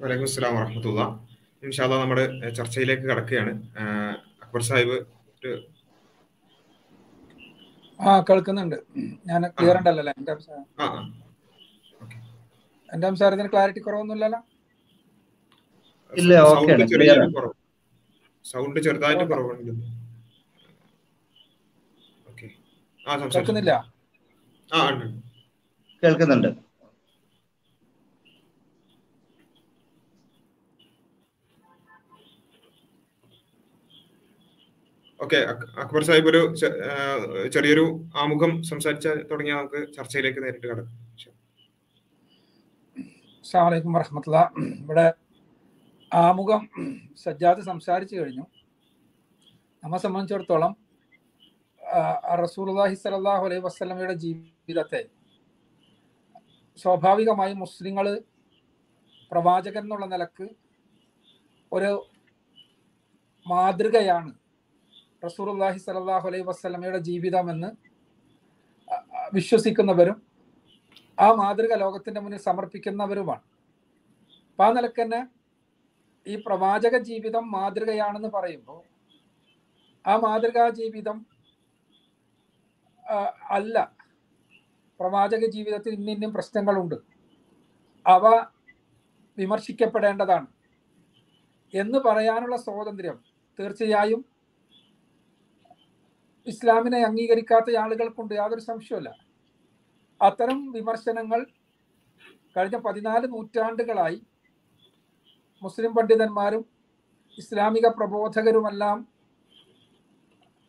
വഅലൈക്കും അസ്സലാം വറഹ്മത്തുള്ളാഹി. ഇൻഷാ അല്ലാഹ് നമ്മുടെ ചർച്ചയിലേക്ക് കടക്കുകയാണ്. അക്ബർ സാഹിബ് കേൾക്കുന്നുണ്ട്? ഞാൻ ക്ലിയർ ഉണ്ടല്ലോ? എന്റെ സംസാരത്തിന് ക്ലാരിറ്റി കുറവൊന്നുമില്ലല്ലോ? സൗണ്ട് ചെറുതായിട്ട് കുറവുണ്ട്. കേൾക്കുന്നില്ല? കേൾക്കുന്നുണ്ട്. ഓക്കെ, അക്ബർ സാഹിബ് ഒരു ചെറിയൊരു ആമുഖം സംസാരിച്ച തുടങ്ങിയാൽ നമുക്ക് ചർച്ചയിലേക്ക് നേരിട്ട് കടക്കാം. അസ്സലാമു അലൈക്കും വറഹ്മത്തുള്ളാഹി. ഇവിടെ ആമുഖം സജ്ജാദ് സംസാരിച്ചു കഴിഞ്ഞു. നമ്മെ സംബന്ധിച്ചിടത്തോളം റസൂലുള്ളാഹി സ്വല്ലല്ലാഹു അലൈഹി വസല്ലമയുടെ ജീവിതത്തെ സ്വാഭാവികമായി മുസ്ലിങ്ങൾ പ്രവാചകൻ എന്നുള്ള നിലക്ക് ഒരു മാതൃകയാണ് റസൂലുള്ളാഹി സ്വല്ലല്ലാഹു അലൈഹി വസല്ലമയുടെ ജീവിതമെന്ന് വിശ്വസിക്കുന്നവരും ആ മാതൃക ലോകത്തിൻ്റെ മുന്നിൽ സമർപ്പിക്കുന്നവരുമാണ്. അപ്പം ആ നിലക്ക് തന്നെ ഈ പ്രവാചക ജീവിതം മാതൃകയാണെന്ന് പറയുമ്പോൾ ആ മാതൃകാ ജീവിതം അല്ല, പ്രവാചക ജീവിതത്തിൽ ഇന്നും പ്രശ്നങ്ങളുണ്ട്, അവ വിമർശിക്കപ്പെടേണ്ടതാണ് എന്ന് പറയാനുള്ള സ്വാതന്ത്ര്യം തീർച്ചയായും ഇസ്ലാമിനെ അംഗീകരിക്കാത്ത ആളുകൾക്കുണ്ട്, യാതൊരു സംശയമല്ല. അത്തരം വിമർശനങ്ങൾ കഴിഞ്ഞ 14 നൂറ്റാണ്ടുകളായി മുസ്ലിം പണ്ഡിതന്മാരും ഇസ്ലാമിക പ്രബോധകരുമെല്ലാം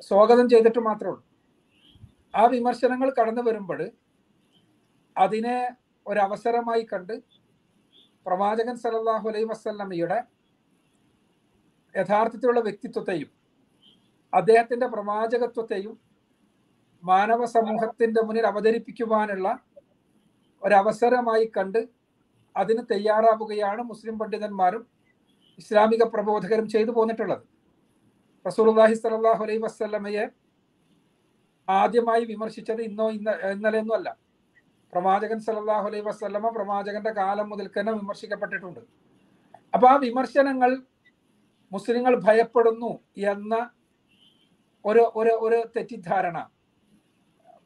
സ്വാഗതം ചെയ്തിട്ട് മാത്രമേ ഉള്ളൂ. ആ വിമർശനങ്ങൾ കടന്നു വരുമ്പോൾ അതിനെ ഒരവസരമായി കണ്ട് പ്രവാചകൻ സല്ലല്ലാഹു അലൈഹി വസല്ലമയുടെ യഥാർത്ഥത്തിലുള്ള വ്യക്തിത്വത്തെയും അദ്ദേഹത്തിൻ്റെ പ്രവാചകത്വത്തെയും മാനവ സമൂഹത്തിൻ്റെ മുന്നിൽ അവതരിപ്പിക്കുവാനുള്ള ഒരവസരമായി കണ്ട് അതിന് തയ്യാറാവുകയാണ് മുസ്ലിം പണ്ഡിതന്മാരും ഇസ്ലാമിക പ്രബോധകരും ചെയ്തു പോന്നിട്ടുള്ളത്. റസൂലുള്ളാഹി സ്വല്ലല്ലാഹു അലൈഹി വസല്ലമയെ ആദ്യമായി വിമർശിച്ചത് ഇന്നലെയൊന്നും അല്ല. പ്രവാചകൻ സല്ലല്ലാഹു അലൈഹി വസല്ലമ പ്രവാചകന്റെ കാലം മുതൽ തന്നെ വിമർശിക്കപ്പെട്ടിട്ടുണ്ട്. അപ്പൊ ആ വിമർശനങ്ങൾ മുസ്ലിങ്ങൾ ഭയപ്പെടുന്നു എന്ന ഒരു തെറ്റിദ്ധാരണ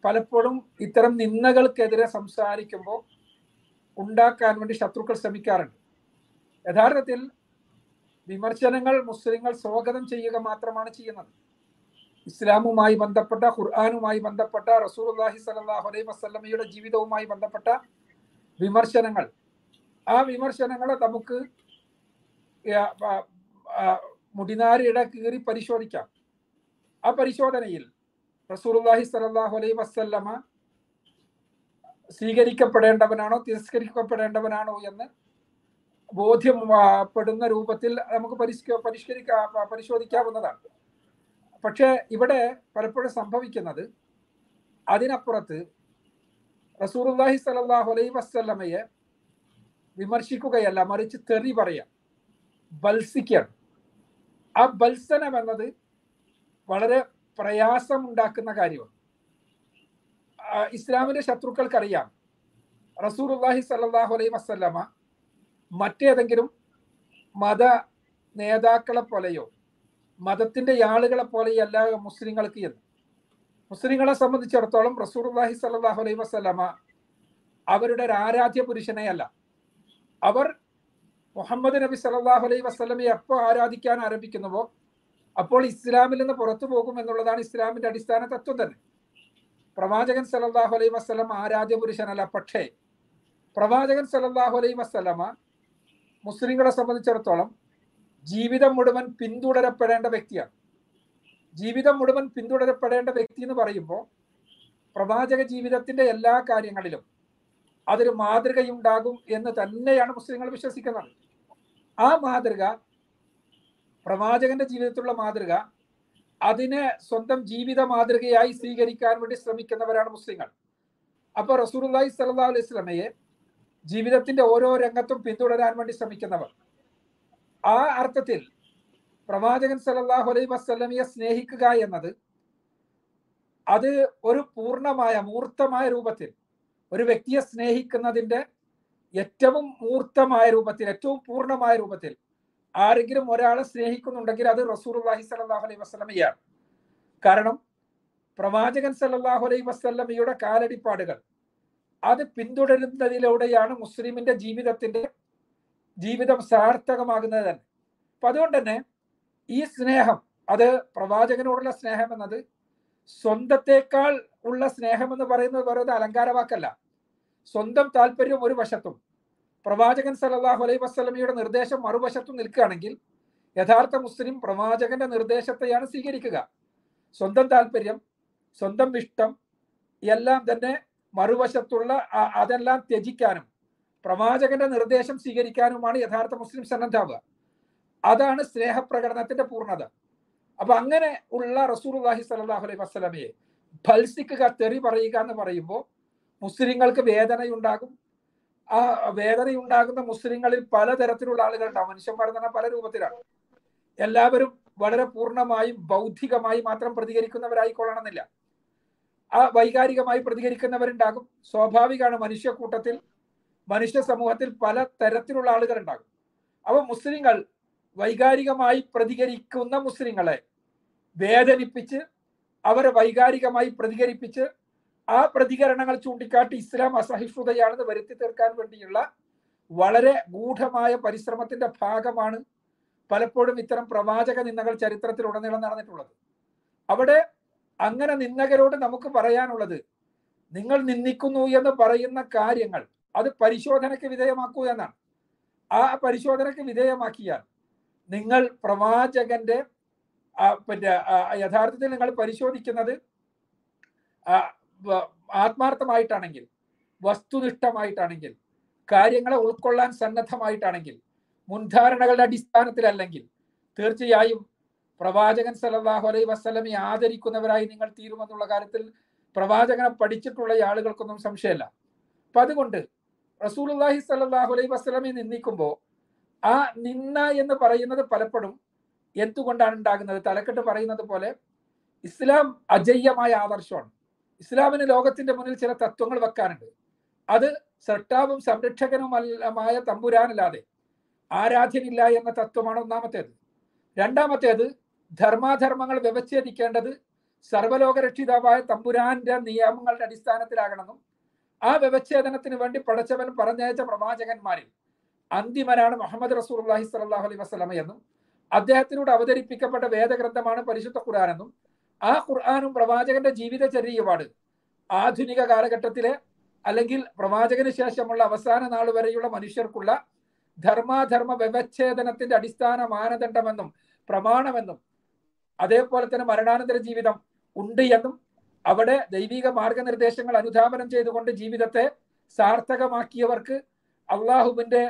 പലപ്പോഴും ഇത്തരം നിന്ദകൾക്കെതിരെ സംസാരിക്കുമ്പോൾ ഉണ്ടാക്കാൻ വേണ്ടി ശത്രുക്കൾ ശ്രമിക്കാറുണ്ട്. യഥാർത്ഥത്തിൽ വിമർശനങ്ങൾ മുസ്ലിങ്ങൾ സ്വാഗതം ചെയ്യുക മാത്രമാണ് ചെയ്യുന്നത്. ഇസ്ലാമുമായി ബന്ധപ്പെട്ട, ഖുർആനുമായി ബന്ധപ്പെട്ട, റസൂലുള്ളാഹി സ്വല്ലല്ലാഹു അലൈഹി വസല്ലമയുടെ ജീവിതവുമായി ബന്ധപ്പെട്ട വിമർശനങ്ങൾ, ആ വിമർശനങ്ങളെ നമുക്ക് മുടിനാരിയുടെ കീറി പരിശോധിക്കാം. ആ പരിശോധനയിൽ റസൂലുള്ളാഹി സ്വല്ലല്ലാഹു അലൈഹി വസല്ലമ സ്വീകരിക്കപ്പെടേണ്ടവനാണോ തിരസ്കരിക്കപ്പെടേണ്ടവനാണോ എന്ന് ബോധ്യപ്പെടുന്ന രൂപത്തിൽ നമുക്ക് പരിശോധിക്കാവുന്നതാണ്. പക്ഷേ ഇവിടെ പലപ്പോഴും സംഭവിക്കുന്നത് അതിനപ്പുറത്ത് റസൂലുള്ളാഹി സ്വല്ലല്ലാഹു അലൈഹി വസല്ലമയെ വിമർശിക്കുകയല്ല, മറിച്ച് തെറി പറയാം, ബൽസിക്കാൻ. ആ ബൽസനം എന്നത് വളരെ പ്രയാസമുണ്ടാക്കുന്ന കാര്യമാണ്. ഇസ്ലാമിൻ്റെ ശത്രുക്കൾക്കറിയാം റസൂലുള്ളാഹി സ്വല്ലല്ലാഹു അലൈഹി വസല്ലമ മറ്റേതെങ്കിലും മത നേതാക്കളെ പോലെയോ മതത്തിൻ്റെ ആളുകളെ പോലെയല്ല മുസ്ലിങ്ങൾക്ക് എന്ന്. മുസ്ലിങ്ങളെ സംബന്ധിച്ചിടത്തോളം റസൂലുള്ളാഹി സ്വല്ലല്ലാഹു അലൈഹി വസല്ലമ അവരുടെ ഒരു ആരാധ്യ പുരുഷനെ അല്ല. അവർ മുഹമ്മദ് നബി സ്വല്ലല്ലാഹു അലൈഹി വസല്ലമയെ എപ്പോൾ ആരാധിക്കാൻ ആരംഭിക്കുന്നുവോ അപ്പോൾ ഇസ്ലാമിൽ നിന്ന് പുറത്തു പോകും എന്നുള്ളതാണ് ഇസ്ലാമിൻ്റെ അടിസ്ഥാന തത്വം തന്നെ. പ്രവാചകൻ സല്ലല്ലാഹു അലൈഹി വസല്ലം ആരാധ്യ പുരുഷനല്ല. പക്ഷേ പ്രവാചകൻ സല്ലല്ലാഹു അലൈഹി വസല്ലമ മുസ്ലിങ്ങളെ സംബന്ധിച്ചിടത്തോളം ജീവിതം മുഴുവൻ പിന്തുടരപ്പെടേണ്ട വ്യക്തിയാണ്. ജീവിതം മുഴുവൻ പിന്തുടരപ്പെടേണ്ട വ്യക്തി എന്ന് പറയുമ്പോൾ പ്രവാചക ജീവിതത്തിൻ്റെ എല്ലാ കാര്യങ്ങളിലും അതൊരു മാതൃകയുണ്ടാകും എന്ന് തന്നെയാണ് മുസ്ലിങ്ങൾ വിശ്വസിക്കുന്നത്. ആ മാതൃക, പ്രവാചകന്റെ ജീവിതത്തിലുള്ള മാതൃക, അതിനെ സ്വന്തം ജീവിത മാതൃകയായി സ്വീകരിക്കാൻ വേണ്ടി ശ്രമിക്കുന്നവരാണ് മുസ്ലിങ്ങൾ. അപ്പോൾ റസൂലുള്ളാഹി സ്വല്ലല്ലാഹു അലൈഹി വസല്ലമയെ ജീവിതത്തിന്റെ ഓരോ രംഗത്തും പിന്തുടരാൻ വേണ്ടി ശ്രമിക്കുന്നവർ. ആ അർത്ഥത്തിൽ പ്രവാചകൻ സ്വല്ലല്ലാഹു അലൈഹി വസല്ലമയെ സ്നേഹിക്കുക എന്നത് അത് ഒരു പൂർണ്ണമായ മൂർത്തമായ രൂപത്തിൽ, ഒരു വ്യക്തിയെ സ്നേഹിക്കുന്നതിൻ്റെ ഏറ്റവും മൂർത്തമായ രൂപത്തിൽ, ഏറ്റവും പൂർണ്ണമായ രൂപത്തിൽ ആരെങ്കിലും ഒരാളെ സ്നേഹിക്കുന്നുണ്ടെങ്കിൽ അത് റസൂലുള്ളാഹി സ്വല്ലല്ലാഹു അലൈഹി വസല്ലമയാണ്. കാരണം പ്രവാചകൻ സല്ലല്ലാഹു അലൈഹി വസല്ലമയുടെ കാലടിപ്പാടുകൾ അത് പിന്തുടരുന്നതിലൂടെയാണ് മുസ്ലിമിന്റെ ജീവിതം സാർത്ഥകമാകുന്നത് തന്നെ. അപ്പം അതുകൊണ്ട് തന്നെ ഈ സ്നേഹം, അത് പ്രവാചകനോടുള്ള സ്നേഹം എന്നത് സ്വന്തത്തെക്കാൾ ഉള്ള സ്നേഹമെന്ന് പറയുന്നത് വെറുതെ അലങ്കാരവാക്കല്ല. സ്വന്തം താല്പര്യം ഒരു വശത്തും പ്രവാചകൻ സല്ലല്ലാഹു അലൈഹി വസല്ലമയുടെ നിർദ്ദേശം മറുവശത്തും നിൽക്കുകയാണെങ്കിൽ യഥാർത്ഥ മുസ്ലിം പ്രവാചകന്റെ നിർദ്ദേശത്തെയാണ് സ്വീകരിക്കുക. സ്വന്തം താല്പര്യം, സ്വന്തം ഇഷ്ടം എല്ലാം തന്നെ മറുവശത്തുള്ള അതെല്ലാം ത്യജിക്കാനും പ്രവാചകന്റെ നിർദ്ദേശം സ്വീകരിക്കാനുമാണ് യഥാർത്ഥ മുസ്ലിം സന്നദ്ധാവുക. അതാണ് സ്നേഹപ്രകടനത്തിന്റെ പൂർണ്ണത. അപ്പൊ അങ്ങനെ ഉള്ള റസൂലുള്ളാഹി സ്വല്ലല്ലാഹു അലൈഹി വസല്ലമയെ ഭത്സിക്കുക, തെറി പറയുക എന്ന് പറയുമ്പോൾ മുസ്ലിങ്ങൾക്ക് വേദനയുണ്ടാകും. ആ വേദനയുണ്ടാകുന്ന മുസ്ലിങ്ങളിൽ പലതരത്തിലുള്ള ആളുകളുണ്ടാവും. മനുഷ്യന്മാർ തന്നെ പല രൂപത്തിലാണ്. എല്ലാവരും വളരെ പൂർണ്ണമായും ബൗദ്ധികമായി മാത്രം പ്രതികരിക്കുന്നവരായിക്കൊള്ളണമെന്നില്ല. ആ വൈകാരികമായി പ്രതികരിക്കുന്നവരുണ്ടാകും. സ്വാഭാവികമാണ്, മനുഷ്യക്കൂട്ടത്തിൽ, മനുഷ്യ സമൂഹത്തിൽ പല തരത്തിലുള്ള ആളുകളുണ്ടാകും. അപ്പൊ മുസ്ലിങ്ങൾ വൈകാരികമായി പ്രതികരിക്കുന്ന മുസ്ലിങ്ങളെ വേദനിപ്പിച്ച്, അവരെ വൈകാരികമായി പ്രതികരിപ്പിച്ച്, ആ പ്രതികരണങ്ങൾ ചൂണ്ടിക്കാട്ടി ഇസ്ലാം അസഹിഷ്ണുതയാണെന്ന് വരുത്തി തീർക്കാൻ വേണ്ടിയുള്ള വളരെ ഗൂഢമായ പരിശ്രമത്തിന്റെ ഭാഗമാണ് പലപ്പോഴും ഇത്തരം പ്രവാചക നിന്ദകൾ ചരിത്രത്തിലുടനീളം നടന്നിട്ടുള്ളത്. അവിടെ അങ്ങനെ നിന്ദകരോട് നമുക്ക് പറയാനുള്ളത്, നിങ്ങൾ നിന്ദിക്കുന്നു എന്ന് പറയുന്ന കാര്യങ്ങൾ അത് പരിശോധനയ്ക്ക് വിധേയമാക്കൂ എന്നാണ്. ആ പരിശോധനയ്ക്ക് വിധേയമാക്കിയാൽ നിങ്ങൾ പ്രവാചകന്റെ യഥാർത്ഥത്തിൽ നിങ്ങൾ പരിശോധിക്കുന്നത് ആത്മാർത്ഥമായിട്ടാണെങ്കിൽ, വസ്തുനിഷ്ഠമായിട്ടാണെങ്കിൽ, കാര്യങ്ങളെ ഉൾക്കൊള്ളാൻ സന്നദ്ധമായിട്ടാണെങ്കിൽ, മുൻധാരണകളുടെ അടിസ്ഥാനത്തിലല്ലെങ്കിൽ തീർച്ചയായും പ്രവാചകൻ സല്ലല്ലാഹു അലൈഹി വസല്ലമയെ ആദരിക്കുന്നവരായി നിങ്ങൾ തീരുമെന്നുള്ള കാര്യത്തിൽ പ്രവാചകനെ പഠിച്ചിട്ടുള്ള ആളുകൾക്കൊന്നും സംശയമല്ല. അപ്പൊ അതുകൊണ്ട് റസൂലുള്ളാഹി സല്ലല്ലാഹു അലൈഹി വസല്ലമയെ നിന്ദിക്കുമ്പോൾ ആ നിന്ന എന്ന് പറയുന്നത് പലപ്പോഴും എന്തുകൊണ്ടാണ് ഉണ്ടാകുന്നത്? തലക്കെട്ട് പറയുന്നത് പോലെ ഇസ്ലാം അജയ്യമായ ആദർശമാണ്. ഇസ്ലാമിന് ലോകത്തിന്റെ മുന്നിൽ ചില തത്വങ്ങൾ വെക്കാനുണ്ട്. അത് സ്രഷ്ടാവും സംരക്ഷകനുമായ തമ്പുരാനല്ലാതെ ആരാധ്യനില്ല എന്ന തത്വമാണ് ഒന്നാമത്തേത്. രണ്ടാമത്തേത്, ധർമാധർമ്മങ്ങൾ വ്യവച്ഛേദിക്കേണ്ടത് സർവ്വലോകരക്ഷിതാവായ തമ്പുരാന്റെ നിയമങ്ങളുടെ അടിസ്ഥാനത്തിലാകണമെന്നും ആ വ്യവച്ഛേദനത്തിന് വേണ്ടി പടച്ചവൻ പറഞ്ഞയച്ച പ്രവാചകന്മാരിൽ അന്തിമനാണ് മുഹമ്മദ് റസൂലുള്ളാഹി സ്വല്ലല്ലാഹു അലൈഹി വസല്ലമ എന്നും അദ്ദേഹത്തിനോട് അവതരിപ്പിക്കപ്പെട്ട വേദഗ്രന്ഥമാണ് പരിശുദ്ധ ഖുർആനെന്നും ആ ഖുർആനും പ്രവാചകന്റെ ജീവിതചര്യയുമാണ് ആധുനിക കാലഘട്ടത്തിലെ അല്ലെങ്കിൽ പ്രവാചകന് ശേഷമുള്ള അവസാന നാൾ വരെയുള്ള മനുഷ്യർക്കുള്ള ധർമാധർമ്മ വ്യവച്ഛേദനത്തിന്റെ അടിസ്ഥാന മാനദണ്ഡമെന്നും പ്രമാണമെന്നും അതേപോലെ തന്നെ മരണാനന്തര ജീവിതം ഉണ്ട് എന്നും അവിടെ ദൈവിക മാർഗനിർദ്ദേശങ്ങൾ അനുധാപനം ചെയ്തുകൊണ്ട് ജീവിതത്തെ സാർത്ഥകമാക്കിയവർക്ക് അള്ളാഹുവിന്റെ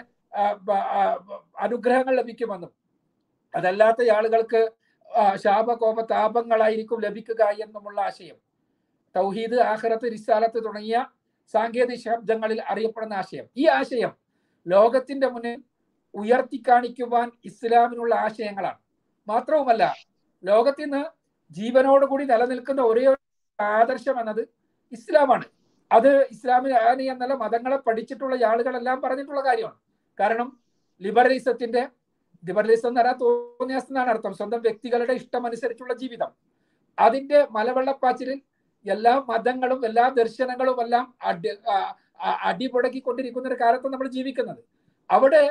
അനുഗ്രഹങ്ങൾ ലഭിക്കുമെന്നും അതല്ലാത്ത ആളുകൾക്ക് ശാപകോപ താപങ്ങളായിരിക്കും ലഭിക്കുക എന്നുമുള്ള ആശയം തൗഹീദ്, ആഖിറത്ത്, റിസാലത്ത് തുടങ്ങിയ സാങ്കേതിക ശബ്ദങ്ങളിൽ അറിയപ്പെടുന്ന ആശയം. ഈ ആശയം ലോകത്തിന്റെ മുന്നിൽ ഉയർത്തിക്കാണിക്കുവാൻ ഇസ്ലാമിനുള്ള ആശയങ്ങളാണ്. മാത്രവുമല്ല, ലോകത്തിന് ജീവനോടുകൂടി നിലനിൽക്കുന്ന ഒരേ ആദർശം എന്നത് ഇസ്ലാമാണ്. അത് ഇസ്ലാമിയാനി എന്നല്ല മതങ്ങളെ പഠിച്ചിട്ടുള്ള ആളുകളെല്ലാം പറഞ്ഞിട്ടുള്ള കാര്യമാണ്. കാരണം ലിബറലിസം എന്ന് പറഞ്ഞാൽ തോന്നിയാസം എന്നാണ് അർത്ഥം. സ്വന്തം വ്യക്തികളുടെ ഇഷ്ടം അനുസരിച്ചുള്ള ജീവിതം, അതിന്റെ മലവെള്ളപ്പാച്ചിലിൽ എല്ലാ മതങ്ങളും എല്ലാ ദർശനങ്ങളും എല്ലാം അടിപൊടക്കിക്കൊണ്ടിരിക്കുന്ന ഒരു കാലത്താണ് നമ്മൾ ജീവിക്കുന്നത്. അവിടെ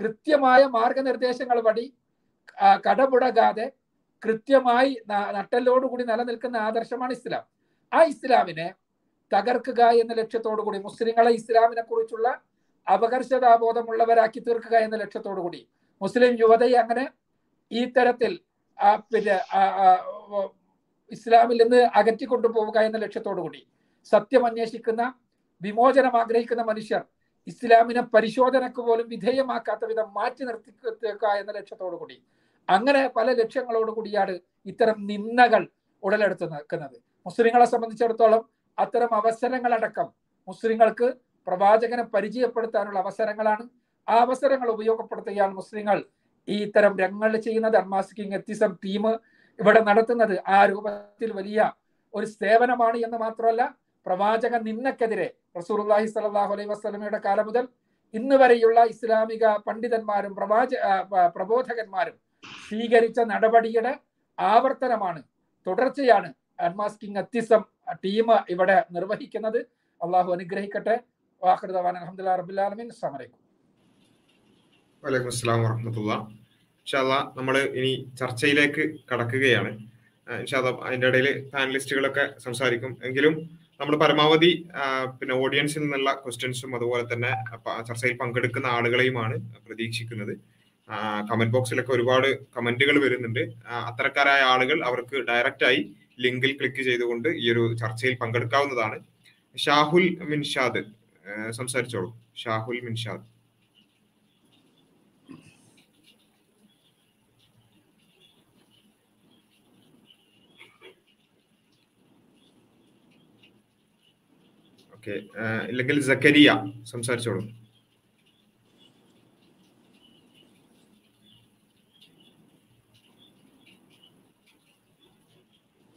കൃത്യമായ മാർഗനിർദ്ദേശങ്ങൾ വഴി കടപുടകാതെ കൃത്യമായി നട്ടലോടുകൂടി നിലനിൽക്കുന്ന ആദർശമാണ് ഇസ്ലാം. ആ ഇസ്ലാമിനെ തകർക്കുക എന്ന ലക്ഷ്യത്തോടുകൂടി, മുസ്ലിങ്ങളെ ഇസ്ലാമിനെ കുറിച്ചുള്ള അപകർഷതാബോധമുള്ളവരാക്കി തീർക്കുക എന്ന ലക്ഷ്യത്തോടുകൂടി മുസ്ലിം യുവതയെ അങ്ങനെ ഈ തരത്തിൽ ഇസ്ലാമിൽ നിന്ന് അകറ്റിക്കൊണ്ടു പോവുക എന്ന ലക്ഷ്യത്തോടുകൂടി സത്യം അന്വേഷിക്കുന്ന, വിമോചനം ആഗ്രഹിക്കുന്ന മനുഷ്യർ ഇസ്ലാമിനെ പരിശോധനക്ക് പോലും വിധേയമാക്കാത്ത വിധം മാറ്റി നിർത്തിക്കുക എന്ന ലക്ഷ്യത്തോടുകൂടി അങ്ങനെ പല ലക്ഷ്യങ്ങളോടുകൂടിയാണ് ഇത്തരം നിന്ദകൾ ഉടലെടുത്ത് നിൽക്കുന്നത്. മുസ്ലിങ്ങളെ സംബന്ധിച്ചിടത്തോളം അത്തരം അവസരങ്ങളടക്കം മുസ്ലിങ്ങൾക്ക് പ്രവാചകനെ പരിചയപ്പെടുത്താനുള്ള അവസരങ്ങളാണ്. ആ അവസരങ്ങൾ ഉപയോഗപ്പെടുത്തുകയാൽ മുസ്ലിങ്ങൾ ഈ ഇത്തരം രംഗങ്ങൾ ചെയ്യുന്ന ധർമാസ്കിങ് എത്തിസം ടീം ഇവിടെ നടത്തുന്നത് ആ രൂപത്തിൽ വലിയ ഒരു സേവനമാണ് എന്ന് മാത്രമല്ല, പ്രവാചകൻ നിന്നക്കെതിരെ റസൂലുള്ളാഹി സ്വല്ലല്ലാഹു അലൈഹി വസല്ലമയുടെ കാലം മുതൽ ഇന്ന് വരെയുള്ള ഇസ്ലാമിക പണ്ഡിതന്മാരും പ്രബോധകന്മാരും സ്വീകരിച്ച നടപടിയുടെ ആവർത്തനമാണ്, തുടർച്ചയാണ് അൺമാസ്കിംഗ് അത്തിസം ടീം ഇവിടെ നിർവഹിക്കുന്നത്. അള്ളാഹു അനുഗ്രഹിക്കട്ടെ. ആഖിറു ദഅ്വാനാ അൽഹംദുലില്ലാഹി റബ്ബിൽ ആലമീൻ. അസ്സലാമു അലൈക്കും. വലൈക്കും അസ്സലാം വറഹ്മത്തുള്ളാഹി. ഇൻഷാ അല്ലാഹ് നമ്മൾ ഇനി ചർച്ചയിലേക്ക് കടക്കുകയാണ്. ഇൻഷാ അല്ലാഹ് അതിൻ്റെ ഇടയിൽ പാനലിസ്റ്റുകളൊക്കെ സംസാരിക്കും, എങ്കിലും നമ്മൾ പരമാവധി പിന്നെ ഓഡിയൻസിൽ നിന്നുള്ള ക്വസ്റ്റ്യൻസും അതുപോലെ തന്നെ ചർച്ചയിൽ പങ്കെടുക്കുന്ന ആളുകളെയുമാണ് പ്രതീക്ഷിക്കുന്നത്. കമന്റ് ബോക്സിലൊക്കെ ഒരുപാട് കമന്റുകൾ വരുന്നുണ്ട്. അത്തരക്കാരായ ആളുകൾ അവർക്ക് ഡയറക്റ്റായി ലിങ്കിൽ ക്ലിക്ക് ചെയ്തുകൊണ്ട് ഈ ഒരു ചർച്ചയിൽ പങ്കെടുക്കാവുന്നതാണ്. ഷാഹുൽ മിൻഷാദ് സംസാരിച്ചോളൂ. ഷാഹുൽ മിൻഷാദ്. ഓക്കെ, ഇല്ലെങ്കിൽ സക്കരിയ സംസാരിച്ചോളൂ.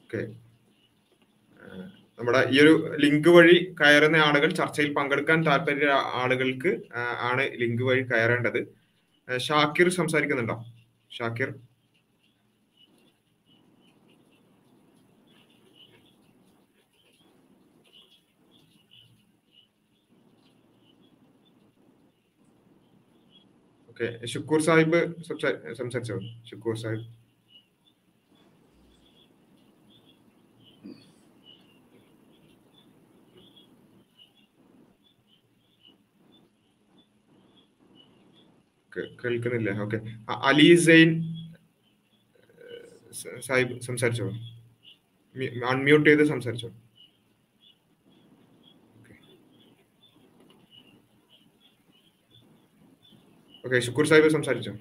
ഓക്കെ, നമ്മുടെ ഈ ഒരു ലിങ്ക് വഴി കയറുന്ന ആളുകൾ, ചർച്ചയിൽ പങ്കെടുക്കാൻ താല്പര്യ ആളുകൾക്ക് ആണ് ലിങ്ക് വഴി കയറേണ്ടത്. ഷാക്കിർ സംസാരിക്കുന്നുണ്ടോ? ഷാക്കിർ. ഓക്കെ, ഷുക്കൂർ സാഹിബ് സംസാരിച്ചോ. ഷുക്കൂർ സാഹിബ്. കേൾക്കുന്നില്ല. ഓക്കെ, അലി സൈൻ സാഹിബ് സംസാരിച്ചോ. അൺമ്യൂട്ട് ചെയ്ത് സംസാരിച്ചോ. ഓക്കെ, ഷുക്കൂർ സാഹിബ് സംസാരിച്ചോ.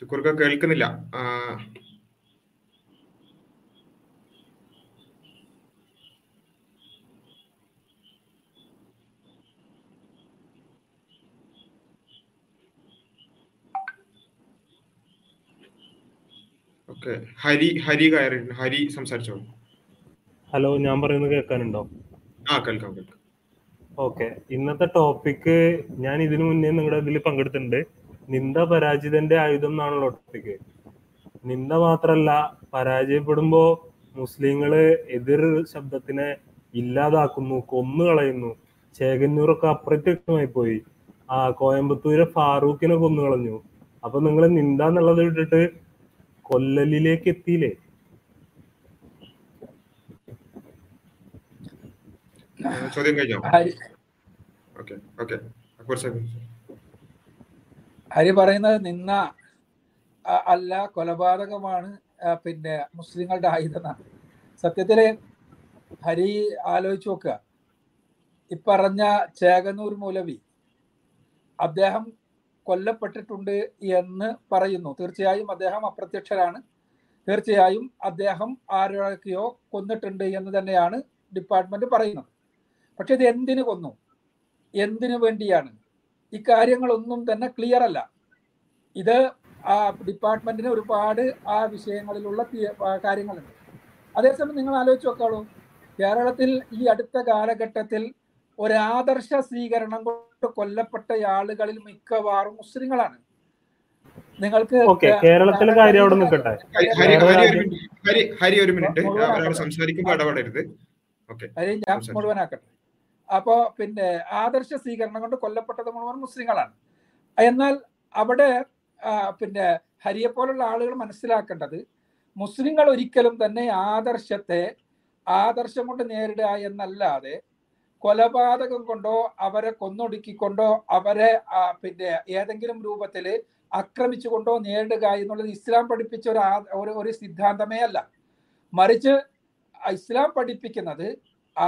ഷുക്കൂർക്ക് കേൾക്കുന്നില്ല. ഹരി കയറിട്ടുണ്ട്. ഹരി സംസാരിച്ചോ. ഹലോ, ഞാൻ പറയുന്നത് കേൾക്കാനുണ്ടോ? ആ, കേൾക്കാം കേൾക്കാം. ഓക്കെ, ഇന്നത്തെ ടോപ്പിക് ഞാൻ ഇതിനു മുന്നേ നിങ്ങളുടെ ഇതിൽ പങ്കെടുത്തിട്ടുണ്ട്. നിന്ദ പരാജിതന്റെ ആയുധം എന്നാണല്ലോ ടോപ്പിക്. നിന്ദ മാത്രല്ല, പരാജയപ്പെടുമ്പോ മുസ്ലിങ്ങള് എതിർ ശബ്ദത്തിനെ ഇല്ലാതാക്കുന്നു, കൊന്നുകളയുന്നു. ചേകന്നൂറൊക്കെ അപ്രത്യക്ഷമായി പോയി. കോയമ്പത്തൂര് ഫാറൂഖിനെ കൊന്നുകളഞ്ഞു. അപ്പൊ നിങ്ങൾ നിന്ദ എന്നുള്ളത് ഇട്ടിട്ട് കൊല്ലലിലേക്ക് എത്തിയില്ലേ? ചോദ്യം കഴിഞ്ഞോ? Okay okay. ഹരി പറയുന്നത് നിന്ന അല്ല, കൊലപാതകമാണ് പിന്നെ മുസ്ലിങ്ങളുടെ ആയുധമാണ്. സത്യത്തില് ഹരി ആലോചിച്ച് നോക്കുക, ഇപ്പറഞ്ഞ ചേകന്നൂർ മൗലവി അദ്ദേഹം കൊല്ലപ്പെട്ടിട്ടുണ്ട് എന്ന് പറയുന്നു. തീർച്ചയായും അദ്ദേഹം അപ്രത്യക്ഷനാണ്. തീർച്ചയായും അദ്ദേഹം ആരൊക്കെയോ കൊന്നിട്ടുണ്ട് എന്ന് തന്നെയാണ് ഡിപ്പാർട്ട്മെന്റ് പറയുന്നത്. പക്ഷെ ഇത് എന്തിനു കൊന്നു, എന്തിനു വേണ്ടിയാണ്, ഇക്കാര്യങ്ങളൊന്നും തന്നെ ക്ലിയർ അല്ല. ഇത് ആ ഡിപ്പാർട്ട്മെന്റിന് ഒരുപാട് ആ വിഷയങ്ങളിലുള്ള കാര്യങ്ങളുണ്ട്. അതേസമയം നിങ്ങൾ ആലോചിച്ച് നോക്കാളൂ, കേരളത്തിൽ ഈ അടുത്ത കാലഘട്ടത്തിൽ ഒരാദർശ സ്വീകരണം കൊണ്ട് കൊല്ലപ്പെട്ട ആളുകളിൽ മിക്കവാറും മുസ്ലിങ്ങളാണ്. നിങ്ങൾക്ക് കേരളത്തിലെ കാര്യം അവിടെ നിൽക്കട്ടെ. ഹരി ഒരു മിനിറ്റ്, സംസാരിക്കുമ്പോൾ ഇടപെടരുത്. ഹരി, ഞാൻ മുഴുവനാക്കട്ടെ. അപ്പോ പിന്നെ ആദർശ സ്വീകരണം കൊണ്ട് കൊല്ലപ്പെട്ടത് മുഴുവൻ മുസ്ലിങ്ങളാണ്. എന്നാൽ അവിടെ പിന്നെ ഹരിയെ പോലുള്ള ആളുകൾ മനസ്സിലാക്കേണ്ടത്, മുസ്ലിങ്ങൾ ഒരിക്കലും തന്നെ ആദർശം കൊണ്ട് നേരിടുക എന്നല്ലാതെ കൊലപാതകം കൊണ്ടോ അവരെ കൊന്നൊടുക്കിക്കൊണ്ടോ അവരെ പിന്നെ ഏതെങ്കിലും രൂപത്തിൽ ആക്രമിച്ചുകൊണ്ടോ നേരിടുക എന്നുള്ളത് ഇസ്ലാം പഠിപ്പിച്ച ഒരു സിദ്ധാന്തമേ അല്ല. മറിച്ച് ഇസ്ലാം പഠിപ്പിക്കുന്നത്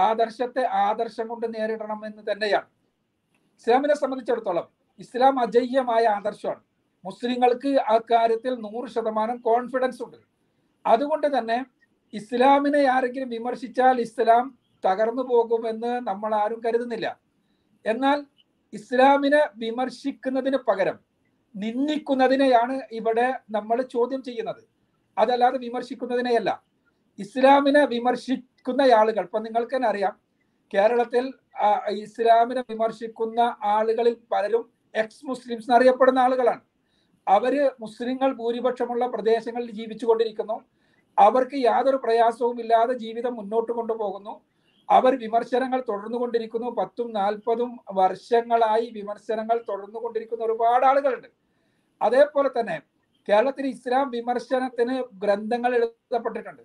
ആദർശത്തെ ആദർശം കൊണ്ട് നേരിടണം എന്ന് തന്നെയാണ്. ഇസ്ലാമിനെ സംബന്ധിച്ചിടത്തോളം ഇസ്ലാം അജയ്യമായ ആദർശമാണ്. മുസ്ലിങ്ങൾക്ക് ആ കാര്യത്തിൽ 100% കോൺഫിഡൻസ് ഉണ്ട്. അതുകൊണ്ട് തന്നെ ഇസ്ലാമിനെ ആരെങ്കിലും വിമർശിച്ചാൽ ഇസ്ലാം തകർന്നു പോകുമെന്ന് നമ്മൾ ആരും കരുതുന്നില്ല. എന്നാൽ ഇസ്ലാമിനെ വിമർശിക്കുന്നതിന് പകരം നിന്ദിക്കുന്നതിനെയാണ് ഇവിടെ നമ്മൾ ചോദ്യം ചെയ്യുന്നത്. അതല്ലാതെ വിമർശിക്കുന്നതിനെയല്ല. ഇസ്ലാമിനെ വിമർശിക്കുന്ന ആളുകൾ, ഇപ്പം നിങ്ങൾക്ക് തന്നെ അറിയാം, കേരളത്തിൽ ഇസ്ലാമിനെ വിമർശിക്കുന്ന ആളുകളിൽ പലരും എക്സ് മുസ്ലിംസ് അറിയപ്പെടുന്ന ആളുകളാണ്. അവര് മുസ്ലിങ്ങൾ ഭൂരിപക്ഷമുള്ള പ്രദേശങ്ങളിൽ ജീവിച്ചു കൊണ്ടിരിക്കുന്നു. അവർക്ക് യാതൊരു പ്രയാസവും ഇല്ലാതെ ജീവിതം മുന്നോട്ട് കൊണ്ടുപോകുന്നു. അവർ വിമർശനങ്ങൾ തുടർന്നു കൊണ്ടിരിക്കുന്നു. 10ഉം 40ഉം വർഷങ്ങളായി വിമർശനങ്ങൾ തുടർന്നു കൊണ്ടിരിക്കുന്ന ഒരുപാട് ആളുകളുണ്ട്. അതേപോലെ തന്നെ കേരളത്തിൽ ഇസ്ലാം വിമർശനത്തിന് ഗ്രന്ഥങ്ങൾ എഴുതപ്പെട്ടിട്ടുണ്ട്.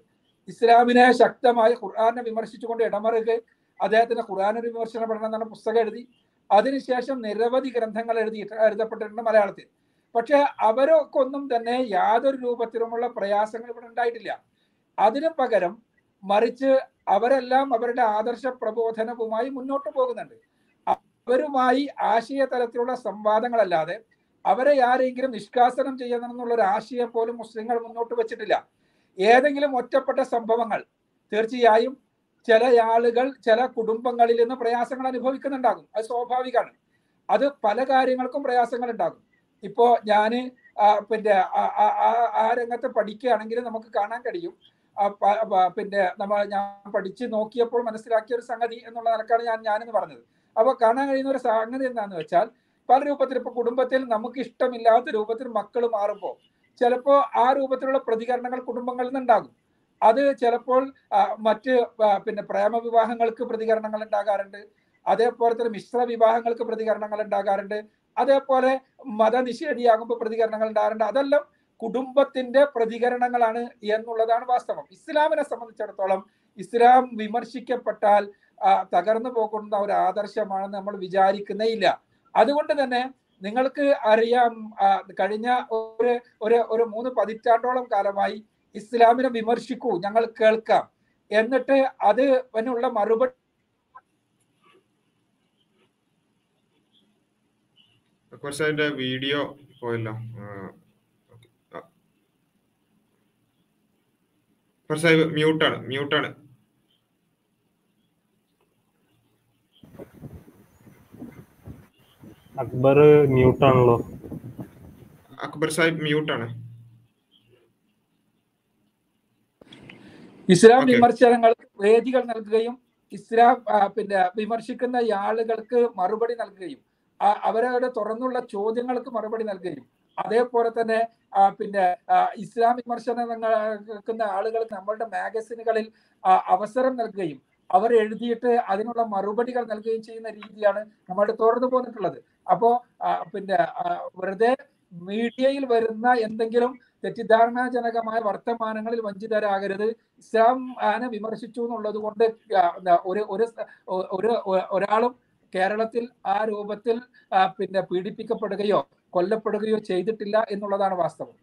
ഇസ്ലാമിനെ ശക്തമായി ഖുർആനെ വിമർശിച്ചുകൊണ്ട് ഇടമറുകെ അദ്ദേഹത്തിന് ഖുർആനൊരു വിമർശനം പഠനം എന്നുള്ള പുസ്തകം എഴുതി. അതിനുശേഷം നിരവധി ഗ്രന്ഥങ്ങൾ എഴുതപ്പെട്ടിട്ടുണ്ട് മലയാളത്തിൽ. പക്ഷെ അവരൊക്കെ ഒന്നും തന്നെ യാതൊരു രൂപത്തിലുമുള്ള പ്രയാസങ്ങൾ ഇവിടെ ഉണ്ടായിട്ടില്ല. അതിനു പകരം മറിച്ച് അവരെല്ലാം അവരുടെ ആദർശ പ്രബോധനവുമായി മുന്നോട്ട് പോകുന്നുണ്ട്. അവരുമായി ആശയ തലത്തിലുള്ള സംവാദങ്ങളല്ലാതെ അവരെ ആരെങ്കിലും നിഷ്കാസനം ചെയ്യണമെന്നുള്ള ഒരു ആശയം പോലും മുസ്ലിങ്ങൾ മുന്നോട്ട് വെച്ചിട്ടില്ല. ഏതെങ്കിലും ഒറ്റപ്പെട്ട സംഭവങ്ങൾ, തീർച്ചയായും ചില ആളുകൾ ചില കുടുംബങ്ങളിൽ നിന്ന് പ്രയാസങ്ങൾ അനുഭവിക്കുന്നുണ്ടാകും, അത് സ്വാഭാവികമാണ്. അത് പല കാര്യങ്ങൾക്കും പ്രയാസങ്ങൾ ഉണ്ടാകും. ഇപ്പോൾ ഞാൻ പിന്നെ ആ രംഗത്ത് പഠിക്കുകയാണെങ്കിൽ നമുക്ക് കാണാൻ കഴിയും. പിന്നെ ഞാൻ പഠിച്ച് നോക്കിയപ്പോൾ മനസ്സിലാക്കിയ ഒരു സംഗതി എന്നുള്ള നിലക്കാണ് ഞാനെന്ന് പറഞ്ഞത്. അപ്പോൾ കാണാൻ കഴിയുന്ന ഒരു സംഗതി എന്താണെന്ന് വെച്ചാൽ, പല രൂപത്തിൽ ഇപ്പോൾ കുടുംബത്തിൽ നമുക്ക് ഇഷ്ടമില്ലാത്ത രൂപത്തിൽ മക്കൾ മാറുമ്പോൾ ചിലപ്പോൾ ആ രൂപത്തിലുള്ള പ്രതികരണങ്ങൾ കുടുംബങ്ങളിൽ നിന്നുണ്ടാകും. അത് ചിലപ്പോൾ മറ്റ് പിന്നെ പ്രേമവിവാഹങ്ങൾക്ക് പ്രതികരണങ്ങൾ ഉണ്ടാകാറുണ്ട്. അതേപോലെ തന്നെ മിശ്ര വിവാഹങ്ങൾക്ക് പ്രതികരണങ്ങൾ ഉണ്ടാകാറുണ്ട്. അതേപോലെ മതനിഷേധിയാകുമ്പോൾ പ്രതികരണങ്ങൾ ഉണ്ടാകാറുണ്ട്. അതെല്ലാം കുടുംബത്തിന്റെ പ്രതികരണങ്ങളാണ് എന്നുള്ളതാണ് വാസ്തവം. ഇസ്ലാമിനെ സംബന്ധിച്ചിടത്തോളം ഇസ്ലാം വിമർശിക്കപ്പെട്ടാൽ തകർന്നു പോകുന്ന ഒരു ആദർശമാണെന്ന് നമ്മൾ വിചാരിക്കുന്നേ ഇല്ല. അതുകൊണ്ട് തന്നെ നിങ്ങൾക്ക് അറിയാം, കഴിഞ്ഞ ഒരു 3 പതിറ്റാണ്ടോളം കാലമായി ഇസ്ലാമിനെ വിമർശിക്കൂ, ഞങ്ങൾ കേൾക്കാം, എന്നിട്ട് അതിനുള്ള മറുപടി വീഡിയോ പോയല്ലോ. മ്യൂട്ടാണ്. അക്ബർ മ്യൂട്ടാണല്ലോ. അക്ബർ സാഹിബ് മ്യൂട്ടാണ്. ഇസ്ലാം വിമർശനങ്ങൾക്ക് വേദികൾ നൽകുകയും ഇസ്ലാം പിന്നെ വിമർശിക്കുന്ന ആളുകൾക്ക് മറുപടി നൽകുകയും അവരവരുടെ തുറന്നുള്ള ചോദ്യങ്ങൾക്ക് മറുപടി നൽകുകയും അതേപോലെ തന്നെ പിന്നെ ഇസ്ലാം വിമർശനങ്ങൾ കേൾക്കുന്ന ആളുകൾ നമ്മളുടെ മാഗസിനുകളിൽ അവസരം നൽകുകയും അവർ എഴുതിയിട്ട് അതിനുള്ള മറുപടികൾ നൽകുകയും ചെയ്യുന്ന രീതിയാണ് നമ്മളുടെ തുറന്നു പോന്നിട്ടുള്ളത്. അപ്പോൾ പിന്നെ വെറുതെ മീഡിയയിൽ വരുന്ന എന്തെങ്കിലും തെറ്റിദ്ധാരണാജനകമായ വർത്തമാനങ്ങളിൽ വഞ്ചിതരാകരുത്. ഇസ്ലാം ആനെ വിമർശിച്ചു എന്നുള്ളത് കൊണ്ട് ഒരാളും കേരളത്തിൽ ആ രൂപത്തിൽ പിന്നെ പീഡിപ്പിക്കപ്പെടുകയോ കൊല്ലപ്പെടുകയോ ചെയ്തിട്ടില്ല എന്നുള്ളതാണ് വാസ്തവം.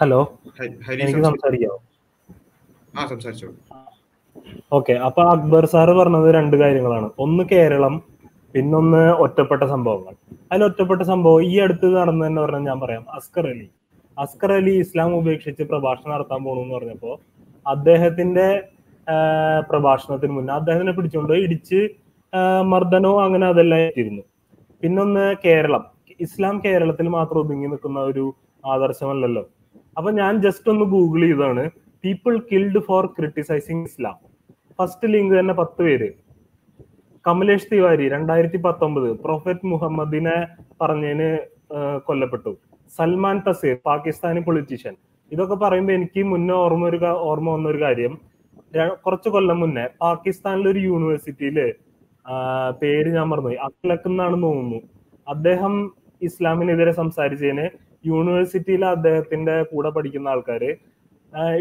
Hello, okay. അപ്പൊ അക്ബർ സാറ് പറഞ്ഞത് 2 കാര്യങ്ങളാണ്. ഒന്ന് കേരളം, പിന്നൊന്ന് ഒറ്റപ്പെട്ട സംഭവങ്ങൾ. അതിലൊറ്റപ്പെട്ട സംഭവം ഈ അടുത്ത് നടന്നു തന്നെ പറഞ്ഞാൽ ഞാൻ പറയാം. അസ്കർ അലി ഇസ്ലാം ഉപേക്ഷിച്ച് പ്രഭാഷണം നടത്താൻ പോണെന്ന് പറഞ്ഞപ്പോൾ അദ്ദേഹത്തിന്റെ പ്രഭാഷണത്തിന് മുന്നേ അദ്ദേഹത്തിനെ പിടിച്ചുകൊണ്ടുപോയി ഇടിച്ച് മർദ്ദനോ അങ്ങനെ അതെല്ലാം എത്തിയിരുന്നു. പിന്നൊന്ന് കേരളം, ഇസ്ലാം കേരളത്തിൽ മാത്രം ഒതുങ്ങി നിൽക്കുന്ന ഒരു ആദർശമല്ലല്ലോ. അപ്പൊ ഞാൻ ജസ്റ്റ് ഒന്ന് ഗൂഗിൾ ചെയ്തതാണ് people killed for criticising Islam. First link തന്നെ 10 പേര്. കമലേഷ് തിവാരി 2019 പ്രൊഫറ്റ് മുഹമ്മദിനെ പറഞ്ഞതിന് കൊല്ലപ്പെട്ടു. സൽമാൻ തസീർ, പാകിസ്ഥാനി പൊളിറ്റീഷ്യൻ. ഇതൊക്കെ പറയുമ്പോൾ എനിക്ക് മുന്നേ ഓർമ്മ വന്നൊരു കാര്യം, കുറച്ച് കൊല്ലം മുന്നേ പാകിസ്ഥാനിലെ ഒരു യൂണിവേഴ്സിറ്റിയില്, പേര് ഞാൻ മറന്നുപോയി, അഖ്ലഖ് എന്നാണെന്ന് തോന്നുന്നു, അദ്ദേഹം ഇസ്ലാമിനെതിരെ സംസാരിച്ചതിന് യൂണിവേഴ്സിറ്റിയിലെ അദ്ദേഹത്തിന്റെ കൂടെ പഠിക്കുന്ന ആൾക്കാര്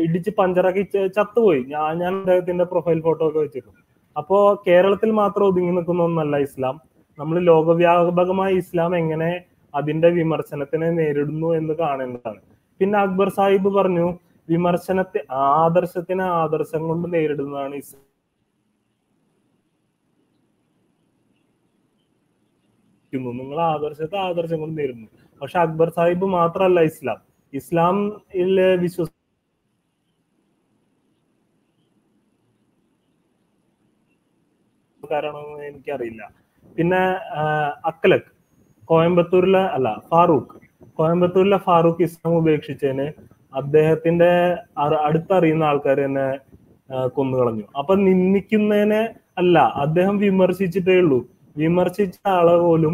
ഇടിച്ച് പഞ്ചറാക്കി ചത്തുപോയി. ഞാൻ അദ്ദേഹത്തിന്റെ പ്രൊഫൈൽ ഫോട്ടോ ഒക്കെ വെച്ചിരുന്നു. അപ്പോ കേരളത്തിൽ മാത്രം ഒതുങ്ങി നിൽക്കുന്ന ഒന്നല്ല ഇസ്ലാം. നമ്മൾ ലോകവ്യാപകമായി ഇസ്ലാം എങ്ങനെ അതിന്റെ വിമർശനത്തിനെ നേരിടുന്നു എന്ന് കാണേണ്ടതാണ്. പിന്നെ അക്ബർ സാഹിബ് പറഞ്ഞു വിമർശനത്തെ ആദർശത്തിനെ ആദർശം കൊണ്ട് നേരിടുന്നതാണ് ഇസ്ലാം. നിങ്ങൾ ആദർശത്തെ ആദർശം കൊണ്ട് നേരിടുന്നു. പക്ഷെ അക്ബർ സാഹിബ് മാത്രമല്ല ഇസ്ലാം, ഇസ്ലാമിൽ വിശ്വസ കാരണമൊന്നും എനിക്കറിയില്ല. പിന്നെ അക്കലക് കോയമ്പത്തൂരിലെ അല്ല ഫാറൂഖ്, കോയമ്പത്തൂരിലെ ഫാറൂഖ് ഇസ്ലാം ഉപേക്ഷിച്ചതിന് അദ്ദേഹത്തിന്റെ അടുത്തറിയുന്ന ആൾക്കാർ തന്നെ കൊന്നുകളഞ്ഞു. അപ്പൊ നിന്ദിക്കുന്നതിനെ അല്ല, അദ്ദേഹം വിമർശിച്ചിട്ടേ ഉള്ളൂ, വിമർശിച്ച ആളെ പോലും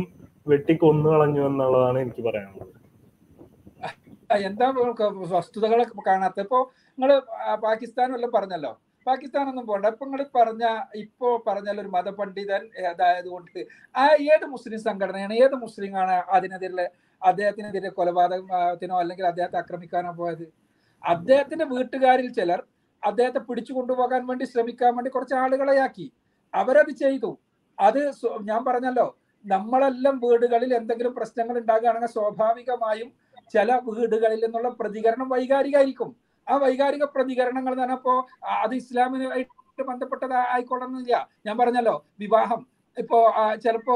വെട്ടിക്കൊന്നുകളഞ്ഞു എന്നുള്ളതാണ് എനിക്ക് പറയാനുള്ളത്. എന്താ വസ്തുതകളെ കാണാത്ത? ഇപ്പോ നിങ്ങള് പാകിസ്ഥാൻ വല്ലതും പറഞ്ഞല്ലോ, പാകിസ്ഥാനൊന്നും പോകണ്ട. ഇപ്പൊ നിങ്ങൾ പറഞ്ഞ ഇപ്പോ പറഞ്ഞാൽ ഒരു മതപണ്ഡിതൻ അതായത് കൊണ്ട് ആ ഏത് മുസ്ലിം സംഘടനയാണ്, ഏത് മുസ്ലിമാണ് അതിനെതിരെ അദ്ദേഹത്തിനെതിരെ കൊലപാതകത്തിനോ അല്ലെങ്കിൽ അദ്ദേഹത്തെ ആക്രമിക്കാനോ പോയത്? അദ്ദേഹത്തിന്റെ വീട്ടുകാരിൽ ചിലർ അദ്ദേഹത്തെ പിടിച്ചു കൊണ്ടുപോകാൻ വേണ്ടി ശ്രമിക്കാൻ വേണ്ടി കുറച്ച് ആളുകളെയാക്കി, അവരത് ചെയ്തു. അത് ഞാൻ പറഞ്ഞല്ലോ, നമ്മളെല്ലാം വീടുകളിൽ എന്തെങ്കിലും പ്രശ്നങ്ങൾ ഉണ്ടാകുകയാണെങ്കിൽ സ്വാഭാവികമായും ചില വീടുകളിൽ നിന്നുള്ള പ്രതികരണം വൈകാരികമായിരിക്കും. ആ വൈകാരിക പ്രതികരണങ്ങൾ എന്ന് പറഞ്ഞപ്പോ അത് ഇസ്ലാമിനായിട്ട് ബന്ധപ്പെട്ടത് ആയിക്കോളണമെന്നില്ല. ഞാൻ പറഞ്ഞല്ലോ, വിവാഹം ഇപ്പോ ചിലപ്പോ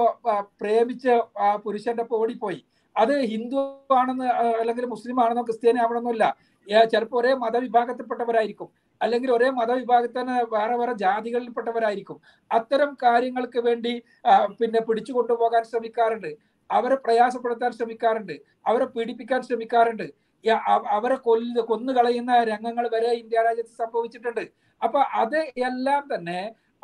പ്രേമിച്ച പുരുഷന്റെ ഒപ്പം ഓടിപ്പോയി, അത് ഹിന്ദു ആണെന്ന് അല്ലെങ്കിൽ മുസ്ലിം ആണെന്നോ ക്രിസ്ത്യാനി ആവണമെന്നില്ല. ചിലപ്പോൾ ഒരേ മതവിഭാഗത്തിൽപ്പെട്ടവരായിരിക്കും, അല്ലെങ്കിൽ ഒരേ മതവിഭാഗത്തിന് വേറെ വേറെ ജാതികളിൽപ്പെട്ടവരായിരിക്കും. അത്തരം കാര്യങ്ങൾക്ക് വേണ്ടി പിന്നെ പിടിച്ചു കൊണ്ടുപോകാൻ ശ്രമിക്കാറുണ്ട്, അവരെ പ്രയാസപ്പെടുത്താൻ ശ്രമിക്കാറുണ്ട്, അവരെ പീഡിപ്പിക്കാൻ ശ്രമിക്കാറുണ്ട്, അവരെ കൊന്നുകളയുന്ന രംഗങ്ങൾ വരെ ഇന്ത്യ രാജ്യത്ത് സംഭവിച്ചിട്ടുണ്ട്. അപ്പൊ അത് എല്ലാം തന്നെ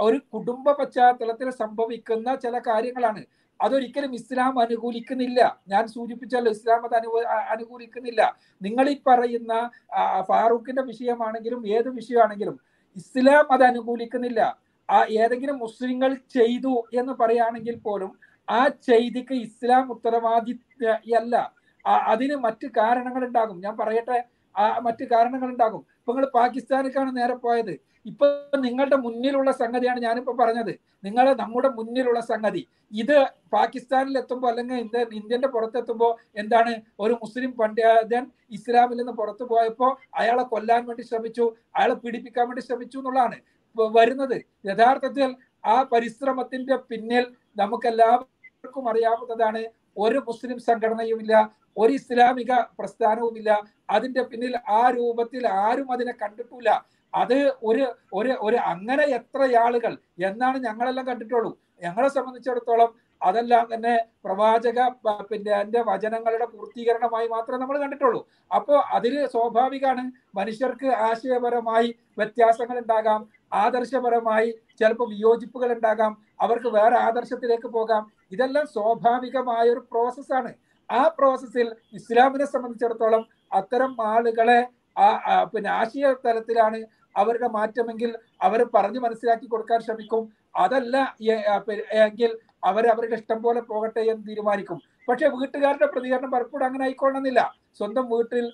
ഒരു കുടുംബ പശ്ചാത്തലത്തിൽ സംഭവിക്കുന്ന ചില കാര്യങ്ങളാണ്. അതൊരിക്കലും ഇസ്ലാം അനുകൂലിക്കുന്നില്ല. ഞാൻ സൂചിപ്പിച്ചല്ലോ, ഇസ്ലാം അത് അനുകൂലിക്കുന്നില്ല. നിങ്ങൾ ഈ പറയുന്ന ഫാറൂഖിന്റെ വിഷയമാണെങ്കിലും ഏത് വിഷയമാണെങ്കിലും ഇസ്ലാം അത് അനുകൂലിക്കുന്നില്ല. ആ ഏതെങ്കിലും മുസ്ലിങ്ങൾ ചെയ്തു എന്ന് പറയുകയാണെങ്കിൽ പോലും ആ ചെയ്തിക്ക് ഇസ്ലാം ഉത്തരവാദിയല്ല, അതിന് മറ്റ് കാരണങ്ങൾ ഉണ്ടാകും. ഞാൻ പറയട്ടെ, മറ്റ് കാരണങ്ങൾ ഉണ്ടാകും. ഇപ്പൊ നിങ്ങൾ പാകിസ്ഥാനിക്കാണ് നേരെ പോയത്. ഇപ്പൊ നിങ്ങളുടെ മുന്നിലുള്ള സംഗതിയാണ് ഞാനിപ്പോ പറഞ്ഞത്. നിങ്ങൾ നമ്മുടെ മുന്നിലുള്ള സംഗതി ഇത് പാകിസ്ഥാനിൽ എത്തുമ്പോൾ അല്ലെങ്കിൽ ഇന്ത്യന്റെ പുറത്തെത്തുമ്പോൾ എന്താണ്? ഒരു മുസ്ലിം പണ്ഡിതൻ ഇസ്ലാമിൽ നിന്ന് പുറത്തു പോയപ്പോൾ അയാളെ കൊല്ലാൻ വേണ്ടി ശ്രമിച്ചു, അയാളെ പീഡിപ്പിക്കാൻ വേണ്ടി ശ്രമിച്ചു എന്നുള്ളതാണ് വരുന്നത്. യഥാർത്ഥത്തിൽ ആ പരിശ്രമത്തിന്റെ പിന്നിൽ നമുക്കെല്ലാവർക്കും അറിയാവുന്നതാണ്, ഒരു മുസ്ലിം സംഘടനയുമില്ല, ഒരു ഇസ്ലാമിക പ്രസ്ഥാനവുമില്ല, അതിന്റെ പിന്നിൽ ആ രൂപത്തിൽ ആരും അതിനെ കണ്ടിട്ടില്ല. അത് ഒരു ഒരു ഒരു അങ്ങനെ എത്ര ആളുകൾ എന്നാണ് ഞങ്ങളെല്ലാം കണ്ടിട്ടുള്ളൂ. ഞങ്ങളെ സംബന്ധിച്ചിടത്തോളം അതെല്ലാം തന്നെ പ്രവാചക പിന്നെ എൻ്റെ വചനങ്ങളുടെ പൂർത്തീകരണമായി മാത്രമേ നമ്മൾ കണ്ടിട്ടുള്ളൂ. അപ്പോൾ അതിൽ സ്വാഭാവികമാണ് മനുഷ്യർക്ക് ആശയപരമായി വ്യത്യാസങ്ങൾ ഉണ്ടാകാം, ആദർശപരമായി ചിലപ്പോൾ വിയോജിപ്പുകൾ ഉണ്ടാകാം, അവർക്ക് വേറെ ആദർശത്തിലേക്ക് പോകാം. ഇതെല്ലാം സ്വാഭാവികമായ ഒരു പ്രോസസ്സാണ്. ആ പ്രോസസ്സിൽ ഇസ്ലാമിനെ സംബന്ധിച്ചിടത്തോളം അത്തരം ആളുകളെ പിന്നെ ആശയ തലത്തിലാണ് അവരുടെ മാറ്റമെങ്കിൽ അവർ പറഞ്ഞു മനസ്സിലാക്കി കൊടുക്കാൻ ശ്രമിക്കും. അതല്ല എങ്കിൽ അവരവരുടെ ഇഷ്ടം പോലെ പോകട്ടെ എന്ന് തീരുമാനിക്കും. പക്ഷെ വീട്ടുകാരുടെ പ്രതികരണം പലപ്പോഴും അങ്ങനെ ആയിക്കൊള്ളണമെന്നില്ല. സ്വന്തം വീട്ടിൽ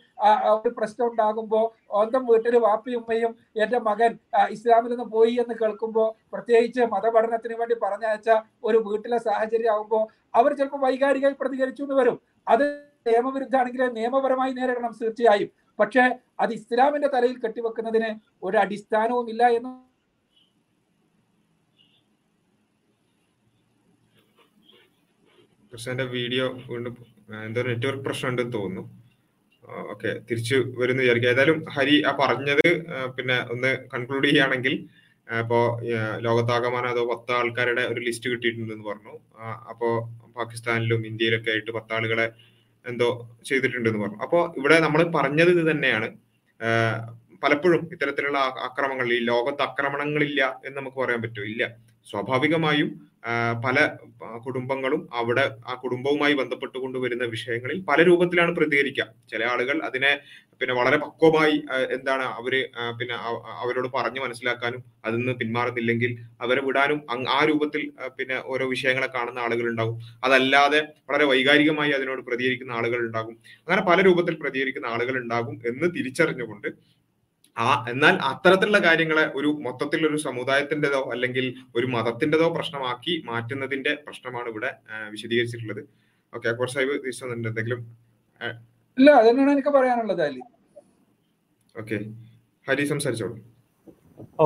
ഒരു പ്രശ്നം ഉണ്ടാകുമ്പോൾ സ്വന്തം വീട്ടിൽ വാപ്പയും ഉമ്മയും എൻ്റെ മകൻ ഇസ്ലാമിൽ നിന്ന് പോയി എന്ന് കേൾക്കുമ്പോൾ, പ്രത്യേകിച്ച് മതപഠനത്തിന് വേണ്ടി പറഞ്ഞയച്ച ഒരു വീട്ടിലെ സാഹചര്യം ആകുമ്പോൾ അവർ ചിലപ്പോൾ വൈകാരികമായി പ്രതികരിച്ചു എന്ന് വരും. അത് നിയമവിരുദ്ധമാണെങ്കിൽ നിയമപരമായി നേരിടണം തീർച്ചയായും. പക്ഷെ അത് ഇസ്ലാമിന്റെ തലയിൽ കെട്ടിവെക്കുന്നതിന് ഒരു അടിസ്ഥാനവും ഇല്ല എന്ന് കൃഷ്ണന്റെ വീഡിയോ വീണ്ടും എന്തോ നെറ്റ്വർക്ക് പ്രശ്നം ഉണ്ടെന്ന് തോന്നുന്നു. ഓക്കെ, തിരിച്ചു വരുന്നു വിചാരിക്കുക. ഏതായാലും ഹരി ആ പറഞ്ഞത് പിന്നെ ഒന്ന് കൺക്ലൂഡ് ചെയ്യുകയാണെങ്കിൽ, ഇപ്പോ ലോകത്താകമാനം അതോ 10 ആൾക്കാരുടെ ഒരു ലിസ്റ്റ് കിട്ടിയിട്ടുണ്ടെന്ന് പറഞ്ഞു. അപ്പോ പാകിസ്ഥാനിലും ഇന്ത്യയിലൊക്കെ ആയിട്ട് 10 ആളുകളെ എന്തോ ചെയ്തിട്ടുണ്ടെന്ന് പറഞ്ഞു. അപ്പോൾ ഇവിടെ നമ്മൾ പറഞ്ഞത് ഇത് തന്നെയാണ്, പലപ്പോഴും ഇത്തരത്തിലുള്ള ആക്രമണങ്ങൾ ഈ ലോകത്ത് ആക്രമണങ്ങളില്ല എന്ന് നമുക്ക് പറയാൻ പറ്റുമോ? ഇല്ല. സ്വാഭാവികമായും പല കുടുംബങ്ങളും അവിടെ ആ കുടുംബവുമായി ബന്ധപ്പെട്ടുകൊണ്ട് വരുന്ന വിഷയങ്ങളിൽ പല രൂപത്തിലാണ് പ്രതികരിക്കുക. ചില ആളുകൾ അതിനെ പിന്നെ വളരെ പക്വമായി എന്താണ് അവര് പിന്നെ അവരോട് പറഞ്ഞു മനസ്സിലാക്കാനും അതിൽ നിന്ന് പിന്മാറുന്നില്ലെങ്കിൽ അവരെ വിടാനും ആ രൂപത്തിൽ പിന്നെ ഓരോ വിഷയങ്ങളെ കാണുന്ന ആളുകൾ ഉണ്ടാകും. അതല്ലാതെ വളരെ വൈകാരികമായി അതിനോട് പ്രതികരിക്കുന്ന ആളുകൾ ഉണ്ടാകും. അങ്ങനെ പല രൂപത്തിൽ പ്രതികരിക്കുന്ന ആളുകൾ ഉണ്ടാകും എന്ന് തിരിച്ചറിഞ്ഞുകൊണ്ട് എന്നാൽ അത്തരത്തിലുള്ള കാര്യങ്ങളെ ഒരു മൊത്തത്തിൽ ഒരു സമുദായത്തിൻ്റെതോ അല്ലെങ്കിൽ ഒരു മതത്തിൻ്റെതോ പ്രശ്നമാക്കി മാറ്റുന്നതിന്റെ പ്രശ്നമാണ് ഇവിടെ വിശദീകരിച്ചിട്ടുള്ളത്. ഓക്കെ, അക്ബർ സാഹിബ് എന്തെങ്കിലും? ഇല്ല, അതന്നെയാണ് എനിക്ക് പറയാനുള്ളത്. ഓക്കെ, ഹരി സംസാരിച്ചോളൂ.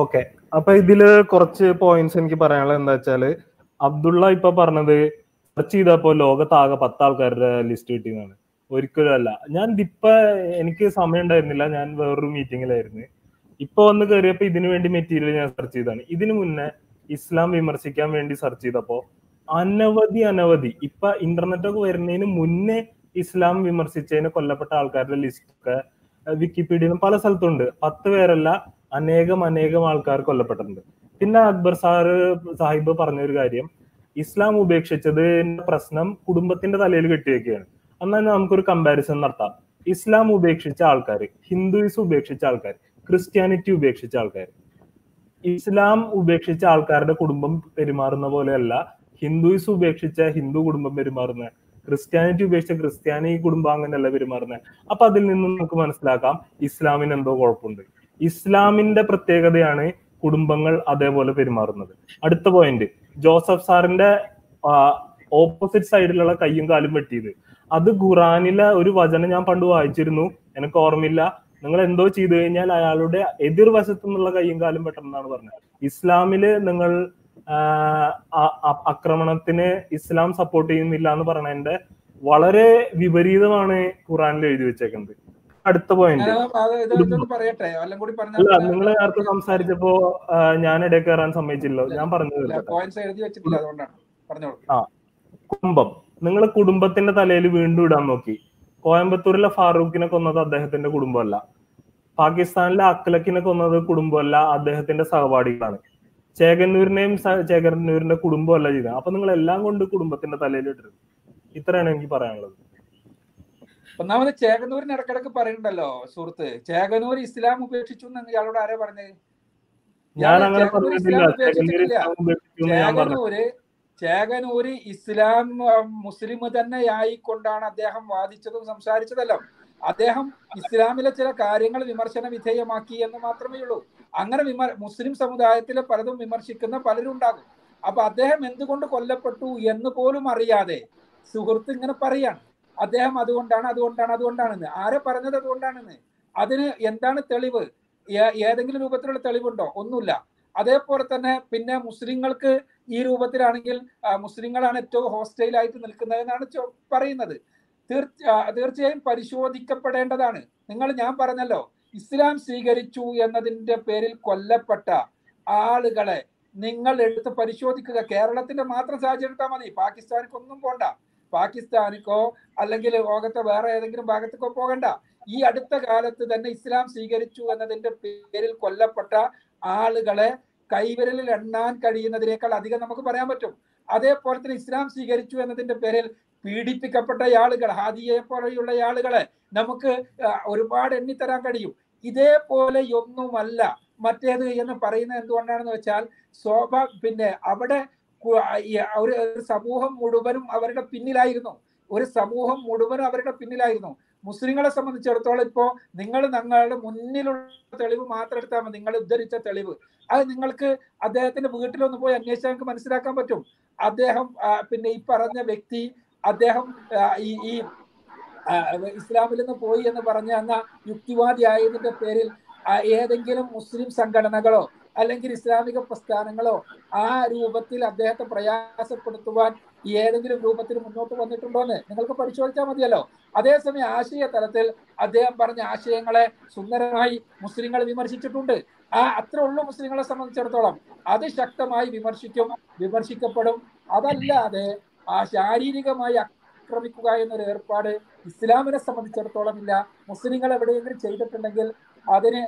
ഓക്കെ, അപ്പൊ ഇതില് കുറച്ച് പോയിന്റ്സ് എനിക്ക് പറയാനുള്ളത് എന്താ വെച്ചാല്, അബ്ദുള്ള ഇപ്പൊ പറഞ്ഞത് സെർച്ച് ചെയ്തപ്പോ ലോകത്താകെ 10 ആൾക്കാരുടെ ലിസ്റ്റ് കിട്ടിയെന്നാണ്. ഒരിക്കലും അല്ല. ഞാനിതിപ്പോ എനിക്ക് സമയം ഉണ്ടായിരുന്നില്ല, ഞാൻ വേറൊരു മീറ്റിങ്ങിലായിരുന്നു. ഇപ്പൊ വന്ന് കയറിയപ്പോ ഇതിനു വേണ്ടി മെറ്റീരിയൽ ഞാൻ സെർച്ച് ചെയ്താണ്. ഇതിനു മുന്നേ ഇസ്ലാം വിമർശിക്കാൻ വേണ്ടി സെർച്ച് ചെയ്തപ്പോ അനവധി ഇപ്പൊ ഇന്റർനെറ്റ് ഒക്കെ വരുന്നതിന് മുന്നേ ഇസ്ലാം വിമർശിച്ചതിന് കൊല്ലപ്പെട്ട ആൾക്കാരുടെ ലിസ്റ്റ് ഒക്കെ വിക്കിപീഡിയയിലും പല സ്ഥലത്തുണ്ട്. 10 പേരല്ല, അനേകം ആൾക്കാർ കൊല്ലപ്പെട്ടിട്ടുണ്ട്. പിന്നെ അക്ബർ സാഹിബ് പറഞ്ഞൊരു കാര്യം, ഇസ്ലാം ഉപേക്ഷിച്ചത് പ്രശ്നം കുടുംബത്തിന്റെ തലയിൽ കെട്ടിവെക്കുകയാണ്. എന്നാൽ നമുക്കൊരു കമ്പാരിസൺ നടത്താം. ഇസ്ലാം ഉപേക്ഷിച്ച ആൾക്കാർ, ഹിന്ദുയിസം ഉപേക്ഷിച്ച ആൾക്കാർ, ക്രിസ്ത്യാനിറ്റി ഉപേക്ഷിച്ച ആൾക്കാർ, ഇസ്ലാം ഉപേക്ഷിച്ച ആൾക്കാരുടെ കുടുംബം പെരുമാറുന്ന പോലെയല്ല ഹിന്ദുയിസം ഉപേക്ഷിച്ച ഹിന്ദു കുടുംബം പെരുമാറുന്നത്, ക്രിസ്ത്യാനിറ്റി ഉപേക്ഷിച്ച ക്രിസ്ത്യാനി കുടുംബം അങ്ങനെയല്ല പെരുമാറുന്നത്. അപ്പൊ അതിൽ നിന്ന് നമുക്ക് മനസ്സിലാക്കാം ഇസ്ലാമിന് എന്തോ കുഴപ്പമുണ്ട്. ഇസ്ലാമിന്റെ പ്രത്യേകതയാണ് കുടുംബങ്ങൾ അതേപോലെ പെരുമാറുന്നത്. അടുത്ത പോയിന്റ്, ജോസഫ് സാറിന്റെ ഓപ്പോസിറ്റ് സൈഡിലുള്ള കയ്യും കാലും വെട്ടിയത്, അത് ഖുറാനിലെ ഒരു വചനം ഞാൻ പണ്ട് വായിച്ചിരുന്നു, എനിക്ക് ഓർമ്മയില്ല. നിങ്ങൾ എന്തോ ചെയ്തു കഴിഞ്ഞാൽ അയാളുടെ എതിർവശത്തു നിന്നുള്ള കയ്യും കാലും വെട്ടണം എന്നാണ് പറഞ്ഞത്. ഇസ്ലാമില് നിങ്ങൾ ആക്രമണത്തിന് ഇസ്ലാം സപ്പോർട്ട് ചെയ്യുന്നില്ല എന്ന് പറഞ്ഞതിന്റെ വളരെ വിപരീതമാണ് ഖുറാനിൽ എഴുതി വെച്ചേക്കുന്നത്. അടുത്ത പോയിന്റ് അല്ല, നിങ്ങൾ നേരത്തെ സംസാരിച്ചപ്പോ ഞാൻ ഇടയിൽ കയറാൻ സമ്മതിച്ചില്ലോ, ഞാൻ പറഞ്ഞു. ആ കുടുംബം, നിങ്ങൾ കുടുംബത്തിന്റെ തലയിൽ വീണ്ടും ഇടാൻ നോക്കി. കോയമ്പത്തൂരിലെ ഫാറൂഖിനെ കൊന്നത് അദ്ദേഹത്തിന്റെ കുടുംബമല്ല, പാകിസ്ഥാനിലെ അഖ്ലഖിനെ കൊന്നത് കുടുംബമല്ല, അദ്ദേഹത്തിന്റെ സഹപാഠികളാണ്. ചേകന്നൂരിനെയും ചേകന്നൂരിന്റെ കുടുംബമല്ല ചെയ്ത. അപ്പൊ നിങ്ങൾ എല്ലാം കൊണ്ട് കുടുംബത്തിന്റെ തലയിൽ ഇടരുത്. ഇത്രയാണ് എനിക്ക് പറയാനുള്ളത്. ഒന്നാമത് ചേകന്നൂരിന് ഇടക്കിടക്ക് പറയണ്ടല്ലോ സുഹൃത്ത്, ചേകന്നൂർ ഇസ്ലാം ഉപേക്ഷിച്ചു എന്ന് ഇയാളോട് ആരാ പറഞ്ഞത്? ഞാൻ അങ്ങനെ പറഞ്ഞിട്ടില്ല. ചേകനൂര് ഇസ്ലാം മുസ്ലിം തന്നെ ആയിക്കൊണ്ടാണ് അദ്ദേഹം വാദിച്ചതും സംസാരിച്ചതല്ലോ. അദ്ദേഹം ഇസ്ലാമിലെ ചില കാര്യങ്ങൾ വിമർശന വിധേയമാക്കി എന്ന് മാത്രമേ ഉള്ളൂ. അങ്ങനെ മുസ്ലിം സമുദായത്തിലെ പലതും വിമർശിക്കുന്ന പലരും ഉണ്ടാകും. അപ്പൊ അദ്ദേഹം എന്തുകൊണ്ട് കൊല്ലപ്പെട്ടു എന്ന് പോലും അറിയാതെ സുഹൃത്ത് ഇങ്ങനെ പറയാണ് അദ്ദേഹം അതുകൊണ്ടാണെന്ന്. ആരെ പറഞ്ഞത് അതുകൊണ്ടാണെന്ന്? അതിന് എന്താണ് തെളിവ്? ഏതെങ്കിലും രൂപത്തിലുള്ള തെളിവുണ്ടോ? ഒന്നുമില്ല. അതേപോലെ തന്നെ പിന്നെ മുസ്ലിങ്ങൾക്ക് ഈ രൂപത്തിലാണെങ്കിൽ മുസ്ലിങ്ങളാണ് ഏറ്റവും ഹോസ്റ്റൈലായിട്ട് നിൽക്കുന്നതെന്നാണ് പറയുന്നത്. തീർച്ചയായും പരിശോധിക്കപ്പെടേണ്ടതാണ്. ഞാൻ പറഞ്ഞല്ലോ, ഇസ്ലാം സ്വീകരിച്ചു എന്നതിൻ്റെ പേരിൽ കൊല്ലപ്പെട്ട ആളുകളെ നിങ്ങൾ എടുത്ത് പരിശോധിക്കുക. കേരളത്തിന്റെ മാത്രം സാഹചര്യം എടുത്താൽ മതി, പാകിസ്ഥാനിക്കൊന്നും പോകണ്ട, പാകിസ്ഥാനിക്കോ അല്ലെങ്കിൽ ലോകത്തെ വേറെ ഏതെങ്കിലും ഭാഗത്തേക്കോ പോകണ്ട. ഈ അടുത്ത കാലത്ത് തന്നെ ഇസ്ലാം സ്വീകരിച്ചു എന്നതിൻ്റെ പേരിൽ കൊല്ലപ്പെട്ട ആളുകളെ കൈവിരലിൽ എണ്ണാൻ കഴിയുന്നതിനേക്കാൾ അധികം നമുക്ക് പറയാൻ പറ്റും. അതേപോലെ തന്നെ ഇസ്ലാം സ്വീകരിച്ചു എന്നതിൻ്റെ പേരിൽ പീഡിപ്പിക്കപ്പെട്ട ആളുകൾ, ഹാദിയെ പോലെയുള്ള ആളുകളെ നമുക്ക് ഒരുപാട് എണ്ണിത്തരാൻ കഴിയും. ഇതേപോലെ ഒന്നുമല്ല മറ്റേത് എന്ന് പറയുന്നത് എന്തുകൊണ്ടാണെന്ന് വെച്ചാൽ അവിടെ ഒരു സമൂഹം മുഴുവനും അവരുടെ പിന്നിലായിരുന്നു. മുസ്ലിങ്ങളെ സംബന്ധിച്ചിടത്തോളം ഇപ്പോൾ നിങ്ങളുടെ മുന്നിലുള്ള തെളിവ് മാത്രം എടുത്താൽ മതി, നിങ്ങൾ ഉദ്ധരിച്ച തെളിവ്. അത് നിങ്ങൾക്ക് അദ്ദേഹത്തിന്റെ വീട്ടിലൊന്ന് പോയി അന്വേഷിച്ചാൽ നിങ്ങൾക്ക് മനസ്സിലാക്കാൻ പറ്റും. അദ്ദേഹം ഈ പറഞ്ഞ വ്യക്തി അദ്ദേഹം ഈ ഇസ്ലാമിൽ നിന്ന് പോയി എന്ന് പറഞ്ഞ യുക്തിവാദി ആയതിന്റെ പേരിൽ ഏതെങ്കിലും മുസ്ലിം സംഘടനകളോ അല്ലെങ്കിൽ ഇസ്ലാമിക പ്രസ്ഥാനങ്ങളോ ആ രൂപത്തിൽ അദ്ദേഹത്തെ പ്രയാസപ്പെടുത്തുവാൻ ഏതെങ്കിലും രൂപത്തിൽ മുന്നോട്ട് വന്നിട്ടുണ്ടോയെന്ന് നിങ്ങൾക്ക് പരിശോധിച്ചാൽ മതിയല്ലോ. അതേസമയം ആശയ തലത്തിൽ അദ്ദേഹം പറഞ്ഞ ആശയങ്ങളെ സുന്ദരമായി മുസ്ലിങ്ങൾ വിമർശിച്ചിട്ടുണ്ട്. അത്രേ ഉള്ളൂ മുസ്ലിങ്ങളെ സംബന്ധിച്ചിടത്തോളം. അത് ശക്തമായി വിമർശിക്കപ്പെടും. അതല്ലാതെ ശാരീരികമായി ആക്രമിക്കുക എന്നൊരു ഏർപ്പാട് ഇസ്ലാമിനെ സംബന്ധിച്ചിടത്തോളം ഇല്ല. മുസ്ലിങ്ങൾ എവിടെയെങ്കിലും ചെയ്തിട്ടുണ്ടെങ്കിൽ അതിന്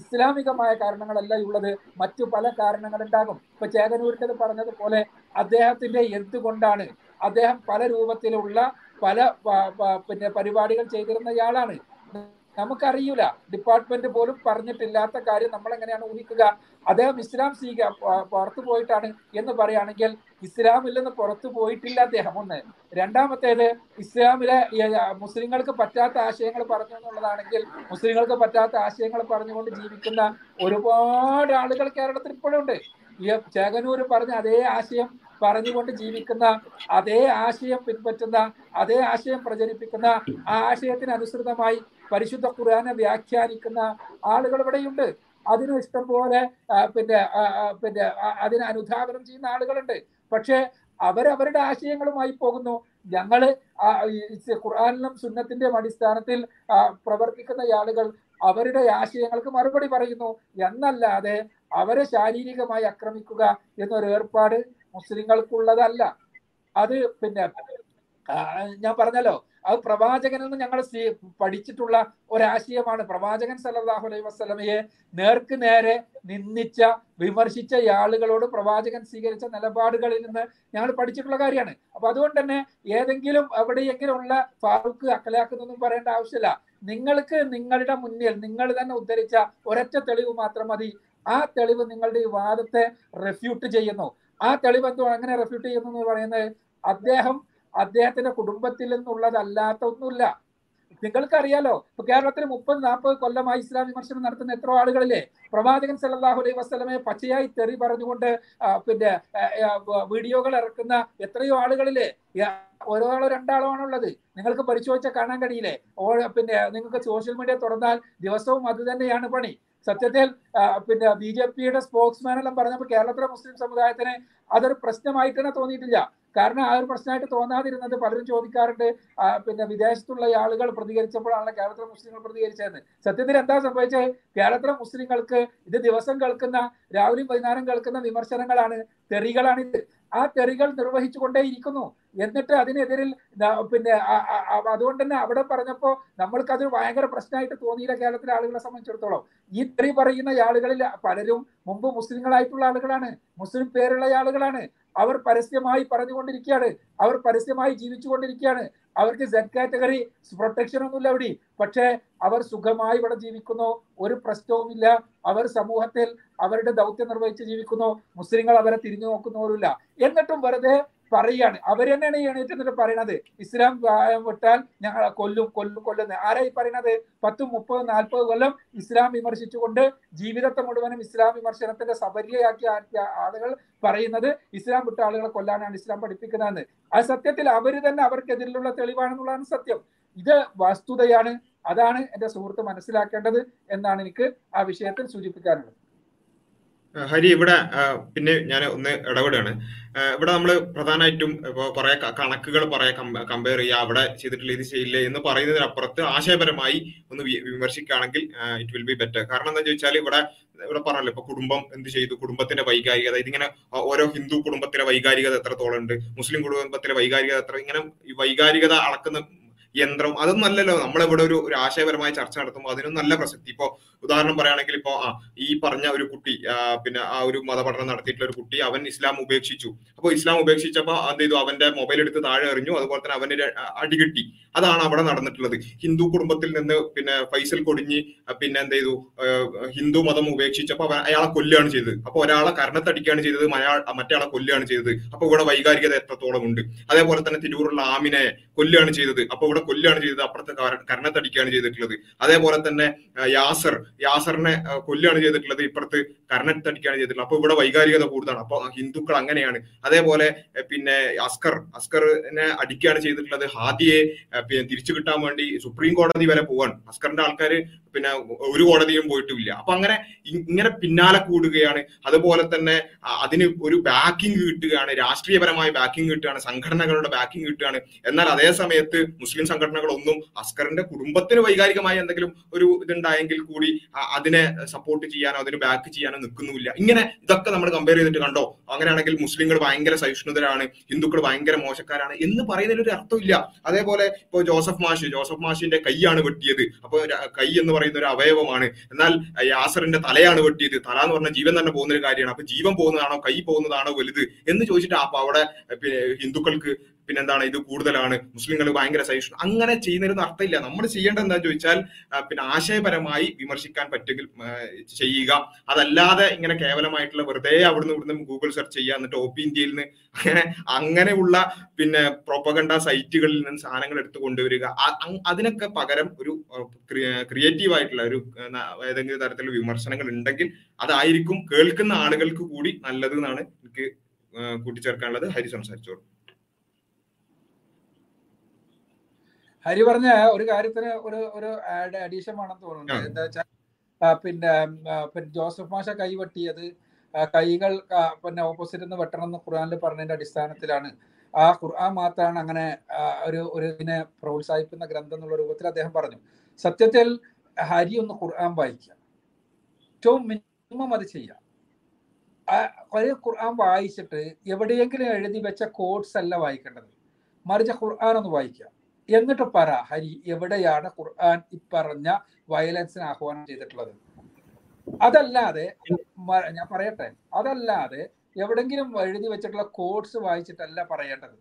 ഇസ്ലാമികമായ കാരണങ്ങളല്ല ഉള്ളത്, മറ്റു പല കാരണങ്ങളുണ്ടാകും. ഇപ്പൊ ചേകനൂരിൻ്റെ പറഞ്ഞതുപോലെ അദ്ദേഹത്തിന്റെ എന്തുകൊണ്ടാണ് അദ്ദേഹം പല രൂപത്തിലുള്ള പല പരിപാടികൾ ചെയ്തിരുന്നയാളാണ്. നമുക്കറിയില്ല, ഡിപ്പാർട്ട്മെന്റ് പോലും പറഞ്ഞിട്ടില്ലാത്ത കാര്യം നമ്മൾ എങ്ങനെയാണ് ഊഹിക്കുക? അദ്ദേഹം ഇസ്ലാം പുറത്തു പോയിട്ടാണ് എന്ന് പറയുകയാണെങ്കിൽ ഇസ്ലാമിൽ നിന്ന് പുറത്തു പോയിട്ടില്ല അദ്ദേഹം, ഒന്ന്. രണ്ടാമത്തേത്, ഇസ്ലാമിലെ മുസ്ലിങ്ങൾക്ക് പറ്റാത്ത ആശയങ്ങൾ പറഞ്ഞു എന്നുള്ളതാണെങ്കിൽ മുസ്ലിങ്ങൾക്ക് പറ്റാത്ത ആശയങ്ങൾ പറഞ്ഞുകൊണ്ട് ജീവിക്കുന്ന ഒരുപാട് ആളുകൾ കേരളത്തിൽ ഇപ്പോഴുണ്ട്. ചേകനൂർ പറഞ്ഞ അതേ ആശയം പറഞ്ഞുകൊണ്ട് ജീവിക്കുന്ന, അതേ ആശയം പിൻപറ്റുന്ന, അതേ ആശയം പ്രചരിപ്പിക്കുന്ന, ആ ആശയത്തിനനുസൃതമായി പരിശുദ്ധ ഖുർആനെ വ്യാഖ്യാനിക്കുന്ന ആളുകൾ ഇവിടെയുണ്ട്. അതിനും ഇഷ്ടംപോലെ അതിന് അനുധാപനം ചെയ്യുന്ന ആളുകളുണ്ട്. പക്ഷെ അവരവരുടെ ആശയങ്ങളുമായി പോകുന്നു. ഞങ്ങൾ ഖുർആനിലും സുന്നത്തിന്റെയും അടിസ്ഥാനത്തിൽ പ്രവർത്തിക്കുന്ന ആളുകൾ അവരുടെ ആശയങ്ങൾക്ക് മറുപടി പറയുന്നു എന്നല്ലാതെ അവരെ ശാരീരികമായി ആക്രമിക്കുക എന്നൊരു ഏർപ്പാട് മുസ്ലിങ്ങൾക്കുള്ളതല്ല. അത് പിന്നെ ഞാൻ പറഞ്ഞല്ലോ, അത് പ്രവാചകനിൽ നിന്ന് ഞങ്ങൾ പഠിച്ചിട്ടുള്ള ഒരാശയമാണ്. പ്രവാചകൻ സല്ലല്ലാഹു അലൈഹി വസല്ലമയെ നേർക്ക് നേരെ നിന്ദിച്ച വിമർശിച്ച ആളുകളോട് പ്രവാചകൻ സ്വീകരിച്ച നിലപാടുകളിൽ നിന്ന് ഞങ്ങൾ പഠിച്ചിട്ടുള്ള കാര്യമാണ്. അപ്പൊ അതുകൊണ്ട് തന്നെ ഏതെങ്കിലും എവിടെയെങ്കിലും ഉള്ള ഫാറൂഖ് അഖലാഖെന്നൊന്നും പറയേണ്ട ആവശ്യമില്ല. നിങ്ങൾക്ക് നിങ്ങളുടെ മുന്നിൽ നിങ്ങൾ തന്നെ ഉദ്ധരിച്ച ഒരൊറ്റ തെളിവ് മാത്രം മതി. ആ തെളിവ് നിങ്ങളുടെ ഈ വാദത്തെ റെഫ്യൂട്ട് ചെയ്യുന്നു. ആ തെളിവ് എന്തുവാണ്, അങ്ങനെ റെഫ്യൂട്ട് ചെയ്യുന്നു എന്ന് പറയുന്നത് അദ്ദേഹത്തിന്റെ കുടുംബത്തിൽ നിന്നുള്ളതല്ലാത്ത ഒന്നുമില്ല. നിങ്ങൾക്കറിയാലോ, ഇപ്പൊ കേരളത്തിൽ 30-40 കൊല്ലമായി ഇസ്ലാം വിമർശനം നടത്തുന്ന എത്രയോ ആളുകളില്ലേ, പ്രവാചകൻ സല്ലല്ലാഹു അലൈഹി വസല്ലമയെ പച്ചയായി തെറി പറഞ്ഞുകൊണ്ട് പിന്നെ വീഡിയോകൾ ഇറക്കുന്ന എത്രയോ ആളുകളില്ലേ. ഒരാളോ രണ്ടാളോ ആണുള്ളത്, നിങ്ങൾക്ക് പരിശോധിച്ചാൽ കാണാൻ കഴിയില്ലേ. പിന്നെ നിങ്ങൾക്ക് സോഷ്യൽ മീഡിയ തുറന്നാൽ ദിവസവും അത് തന്നെയാണ് പണി. സത്യത്തിൽ പിന്നെ BJPയുടെ സ്പോക്സ്മാൻ എല്ലാം പറഞ്ഞപ്പോൾ കേരളത്തിലെ മുസ്ലിം സമുദായത്തിന് അതൊരു പ്രശ്നമായിട്ട് തന്നെ തോന്നിയിട്ടില്ല. കാരണം ആ ഒരു പ്രശ്നമായിട്ട് തോന്നാതിരുന്നത് പലരും ചോദിക്കാറുണ്ട്, പിന്നെ വിദേശത്തുള്ള ആളുകൾ പ്രതികരിച്ചപ്പോഴാണ് കേരളത്തിലെ മുസ്ലിങ്ങൾ പ്രതികരിച്ചതെന്ന്. സത്യത്തിൽ എന്താ സംഭവിച്ചത്, കേരളത്തിലെ മുസ്ലിങ്ങൾക്ക് ഇത് ദിവസം കേൾക്കുന്ന, രാവിലെയും വൈകുന്നേരം കേൾക്കുന്ന വിമർശനങ്ങളാണ്, തെറികളാണിത്. ആ തെറികൾ നിർവഹിച്ചുകൊണ്ടേ ഇരിക്കുന്നു. എന്നിട്ട് അതിനെതിരിൽ പിന്നെ അതുകൊണ്ട് തന്നെ അവിടെ പറഞ്ഞപ്പോൾ നമ്മൾക്കത് ഭയങ്കര പ്രശ്നമായിട്ട് തോന്നിയില്ല കേരളത്തിലെ ആളുകളെ സംബന്ധിച്ചിടത്തോളം. ഈ തെറി പറയുന്ന ആളുകളിൽ പലരും മുമ്പ് മുസ്ലിങ്ങളായിട്ടുള്ള ആളുകളാണ്, മുസ്ലിം പേരുള്ള ആളുകളാണ്. അവർ പരസ്യമായി പറഞ്ഞുകൊണ്ടിരിക്കുകയാണ്, അവർ പരസ്യമായി ജീവിച്ചുകൊണ്ടിരിക്കുകയാണ്. അവർക്ക് സെറ്റ് കാറ്റഗറി പ്രൊട്ടക്ഷൻ ഒന്നുമില്ല അവിടെ. പക്ഷേ അവർ സുഖമായി ഇവിടെ ജീവിക്കുന്നു, ഒരു പ്രശ്നവുമില്ല. അവർ സമൂഹത്തിൽ അവരുടെ ദൗത്യം നിർവഹിച്ച് ജീവിക്കുന്നു. മുസ്ലിങ്ങൾ അവരെ തിരിഞ്ഞു നോക്കുന്നവരുമില്ല. എന്നിട്ടും വെറുതെ പറയാണ്. അവരെന്നെയാണ് എണീറ്റ് പറയണത്, ഇസ്ലാം വിട്ടാൽ ഞങ്ങൾ കൊല്ലുന്നത്. ആരായി പറയണത്? 10, 30, 40 കൊല്ലം ഇസ്ലാം വിമർശിച്ചുകൊണ്ട് ജീവിതത്തെ മുഴുവനും ഇസ്ലാം വിമർശനത്തിന്റെ സബരിയാക്കിയ ആളുകൾ പറയുന്നത് ഇസ്ലാം വിട്ട ആളുകളെ കൊല്ലാനാണ് ഇസ്ലാം പഠിപ്പിക്കുന്നതെന്ന്. ആ സത്യത്തിൽ അവര് തന്നെ അവർക്കെതിരിലുള്ള തെളിവാണെന്നുള്ളതാണ് സത്യം. ഇത് വസ്തുതയാണ്. അതാണ് എന്റെ സുഹൃത്ത് മനസ്സിലാക്കേണ്ടത് എന്നാണ് എനിക്ക് ആ വിഷയത്തിൽ സൂചിപ്പിക്കാനുള്ളത്. ഹരി, ഇവിടെ പിന്നെ ഞാൻ ഒന്ന് ഇടപെടുകയാണ്. ഇവിടെ നമ്മൾ പ്രധാനമായിട്ടും ഇപ്പോൾ കുറേ കണക്കുകൾ കമ്പയർ ചെയ്യുക, അവിടെ ചെയ്തിട്ടില്ല, ഇത് ചെയ്യില്ല എന്ന് പറയുന്നതിനപ്പുറത്ത് ആശയപരമായി ഒന്ന് വിമർശിക്കുകയാണെങ്കിൽ ഇറ്റ് വിൽ ബി ബെറ്റർ. കാരണം എന്താ ചോദിച്ചാൽ ഇവിടെ പറഞ്ഞല്ലോ, ഇപ്പൊ കുടുംബം എന്ത് ചെയ്തു, കുടുംബത്തിന്റെ വൈകാരികത, ഇതിങ്ങനെ ഓരോ ഹിന്ദു കുടുംബത്തിലെ വൈകാരികത എത്രത്തോളം ഉണ്ട്, മുസ്ലിം കുടുംബത്തിലെ വൈകാരികത എത്ര, ഇങ്ങനെ ഈ വൈകാരികത അളക്കുന്ന യന്ത്രം അതൊന്നും അല്ലല്ലോ. നമ്മളിവിടെ ഒരു ആശയപരമായ ചർച്ച നടത്തുമ്പോൾ അതിനും നല്ല പ്രസക്തി. ഇപ്പോൾ ഉദാഹരണം പറയുകയാണെങ്കിൽ, ഇപ്പോൾ ഈ പറഞ്ഞ ഒരു കുട്ടി, പിന്നെ ആ ഒരു മതപഠനം നടത്തിയിട്ടുള്ള ഒരു കുട്ടി, അവൻ ഇസ്ലാം ഉപേക്ഷിച്ചു. അപ്പോൾ ഇസ്ലാം ഉപേക്ഷിച്ചപ്പോൾ എന്ത് ചെയ്തു, അവന്റെ മൊബൈൽ എടുത്ത് താഴെ എറിഞ്ഞു, അതുപോലെ തന്നെ അവന്റെ അടികിട്ടി. അതാണ് അവിടെ നടന്നിട്ടുള്ളത്. ഹിന്ദു കുടുംബത്തിൽ നിന്ന് പിന്നെ ഫൈസൽ കൊടിഞ്ഞ് പിന്നെ എന്ത് ചെയ്തു, ഹിന്ദു മതം ഉപേക്ഷിച്ചപ്പോൾ അയാളെ കൊല്ലുകയാണ് ചെയ്തത്. അപ്പോൾ ഒരാളെ കരണത്തടിക്കുകയാണ് ചെയ്തത്, മറ്റയാളെ കൊല്ലുകയാണ് ചെയ്തത്. അപ്പോൾ ഇവിടെ വൈകാരികത എത്രത്തോളം ഉണ്ട്. അതേപോലെ തന്നെ തിരൂറുള്ള ആമിനെ കൊല്ലുകയാണ് ചെയ്തത്, അപ്പോൾ ഇവിടെ കൊല്ലുകയാണ് ചെയ്തത്, അപ്പുറത്തെ കരണത്തടിക്കുകയാണ് ചെയ്തിട്ടുള്ളത്. അതേപോലെ തന്നെ യാസറിനെ കൊല്ലുകയാണ് ചെയ്തിട്ടുള്ളത്, ഇപ്പുറത്ത് കരണത്തടിക്കുകയാണ് ചെയ്തിട്ടുള്ളത്. അപ്പൊ ഇവിടെ വൈകാരികത കൂടുതലാണ്. അപ്പൊ ഹിന്ദുക്കൾ അങ്ങനെയാണ്. അതേപോലെ പിന്നെ അസ്കറിനെ അടിക്കുകയാണ് ചെയ്തിട്ടുള്ളത്. ഹാദിയെ പിന്നെ തിരിച്ചു കിട്ടാൻ വേണ്ടി സുപ്രീം കോടതി വരെ പോവാണ്. അസ്കറിന്റെ ആൾക്കാർ പിന്നെ ഒരു കോടതിയും പോയിട്ടില്ല. അപ്പൊ അങ്ങനെ ഇങ്ങനെ പിന്നാലെ കൂടുകയാണ്. അതുപോലെ തന്നെ അതിന് ഒരു ബാക്കിംഗ് കിട്ടുകയാണ്, രാഷ്ട്രീയപരമായ ബാക്കിംഗ് കിട്ടുകയാണ്, സംഘടനകളുടെ ബാക്കിംഗ് കിട്ടുകയാണ്. എന്നാൽ അതേ സമയത്ത് മുസ്ലിം സംഘടനകളൊന്നും അസ്കറിന്റെ കുടുംബത്തിന് വൈകാരികമായ എന്തെങ്കിലും ഒരു ഇതുണ്ടായെങ്കിൽ കൂടി അതിനെ സപ്പോർട്ട് ചെയ്യാനോ അതിന് ബാക്ക് ചെയ്യാനോ നിൽക്കുന്നില്ല. ഇങ്ങനെ ഇതൊക്കെ നമ്മൾ കമ്പയർ ചെയ്തിട്ട് കണ്ടോ, അങ്ങനെയാണെങ്കിൽ മുസ്ലിങ്ങൾ ഭയങ്കര സഹിഷ്ണുതരാണ്, ഹിന്ദുക്കൾ ഭയങ്കര മോശക്കാരാണ് എന്ന് പറയുന്നതിൽ ഒരു അർത്ഥമില്ല. അതേപോലെ ഇപ്പോൾ ജോസഫ് മാഷിന്റെ കൈയാണ് വെട്ടിയത്. അപ്പൊ കൈ എന്ന് പറയുന്ന ഒരു അവയവമാണ്. എന്നാൽ യാസറിന്റെ തലയാണ് വെട്ടിയത്. തല എന്ന് പറഞ്ഞാൽ ജീവൻ തന്നെ പോകുന്ന ഒരു കാര്യമാണ്. അപ്പൊ ജീവൻ പോകുന്നതാണോ കൈ പോകുന്നതാണോ വലുത് എന്ന് ചോദിച്ചിട്ട് അപ്പൊ അവിടെ ഹിന്ദുക്കൾക്ക് പിന്നെന്താണ് ഇത് കൂടുതലാണ്, മുസ്ലിങ്ങൾ ഭയങ്കര സഹിഷ്ണു. അങ്ങനെ ചെയ്യുന്നതിന് അർത്ഥമില്ല. നമ്മൾ ചെയ്യേണ്ടത് എന്താണെന്ന് ചോദിച്ചാൽ പിന്നെ ആശയപരമായി വിമർശിക്കാൻ പറ്റുമെങ്കിൽ ചെയ്യുക. അതല്ലാതെ ഇങ്ങനെ കേവലമായിട്ടുള്ള വെറുതെ അവിടുന്ന് ഇവിടുന്ന് ഗൂഗിൾ സെർച്ച് ചെയ്യുക, എന്നിട്ട് OP ഇന്ത്യയിൽ നിന്ന് അങ്ങനെയുള്ള പിന്നെ പ്രൊപ്പഗണ്ട സൈറ്റുകളിൽ നിന്ന് സാധനങ്ങൾ എടുത്തു കൊണ്ടുവരിക. അതിനൊക്കെ പകരം ഒരു ക്രിയേറ്റീവായിട്ടുള്ള ഒരു ഏതെങ്കിലും തരത്തിലുള്ള വിമർശനങ്ങൾ ഉണ്ടെങ്കിൽ അതായിരിക്കും കേൾക്കുന്ന ആളുകൾക്ക് കൂടി നല്ലത് എന്നാണ് എനിക്ക് കൂട്ടിച്ചേർക്കാനുള്ളത്. ഹരി സംസാരിച്ചോളൂ. ഹരി പറഞ്ഞ ഒരു കാര്യത്തിന് ഒരു അഡീഷൻ വേണമെന്ന് തോന്നുന്നുണ്ട്. എന്താ വെച്ചാൽ പിന്നെ ജോസഫ് മാഷ കൈവെട്ടിയത്, കൈകൾ പിന്നെ ഓപ്പോസിറ്റ് നിന്ന് വെട്ടണം എന്ന് ഖുർആനിൽ പറഞ്ഞതിന്റെ അടിസ്ഥാനത്തിലാണ്. ആ ഖുർആൻ മാത്രമാണ് അങ്ങനെ ഒരു ഒരു ഇതിനെ പ്രോത്സാഹിപ്പിക്കുന്ന ഗ്രന്ഥം എന്നുള്ള രൂപത്തിൽ അദ്ദേഹം പറഞ്ഞു. സത്യത്തിൽ ഹരി ഒന്ന് ഖുർആൻ വായിക്കുക, ഏറ്റവും മിനിമം അത് ചെയ്യാം. ഖുർആൻ വായിച്ചിട്ട് എവിടെയെങ്കിലും എഴുതി വെച്ച കോട്സ് അല്ല വായിക്കേണ്ടത്, മറിച്ച് ഖുർആൻ ഒന്ന് വായിക്കുക. എന്നിട്ട് പറ ഹരി എവിടെയാണ് ഖുർആൻ ഈ പറഞ്ഞ വയലൻസിന് ആഹ്വാനം ചെയ്തിട്ടുള്ളത്. അതല്ലാതെ ഞാൻ പറയട്ടെ, അതല്ലാതെ എവിടെങ്കിലും എഴുതി വെച്ചിട്ടുള്ള കോട്സ് വായിച്ചിട്ടല്ല പറയേണ്ടത്.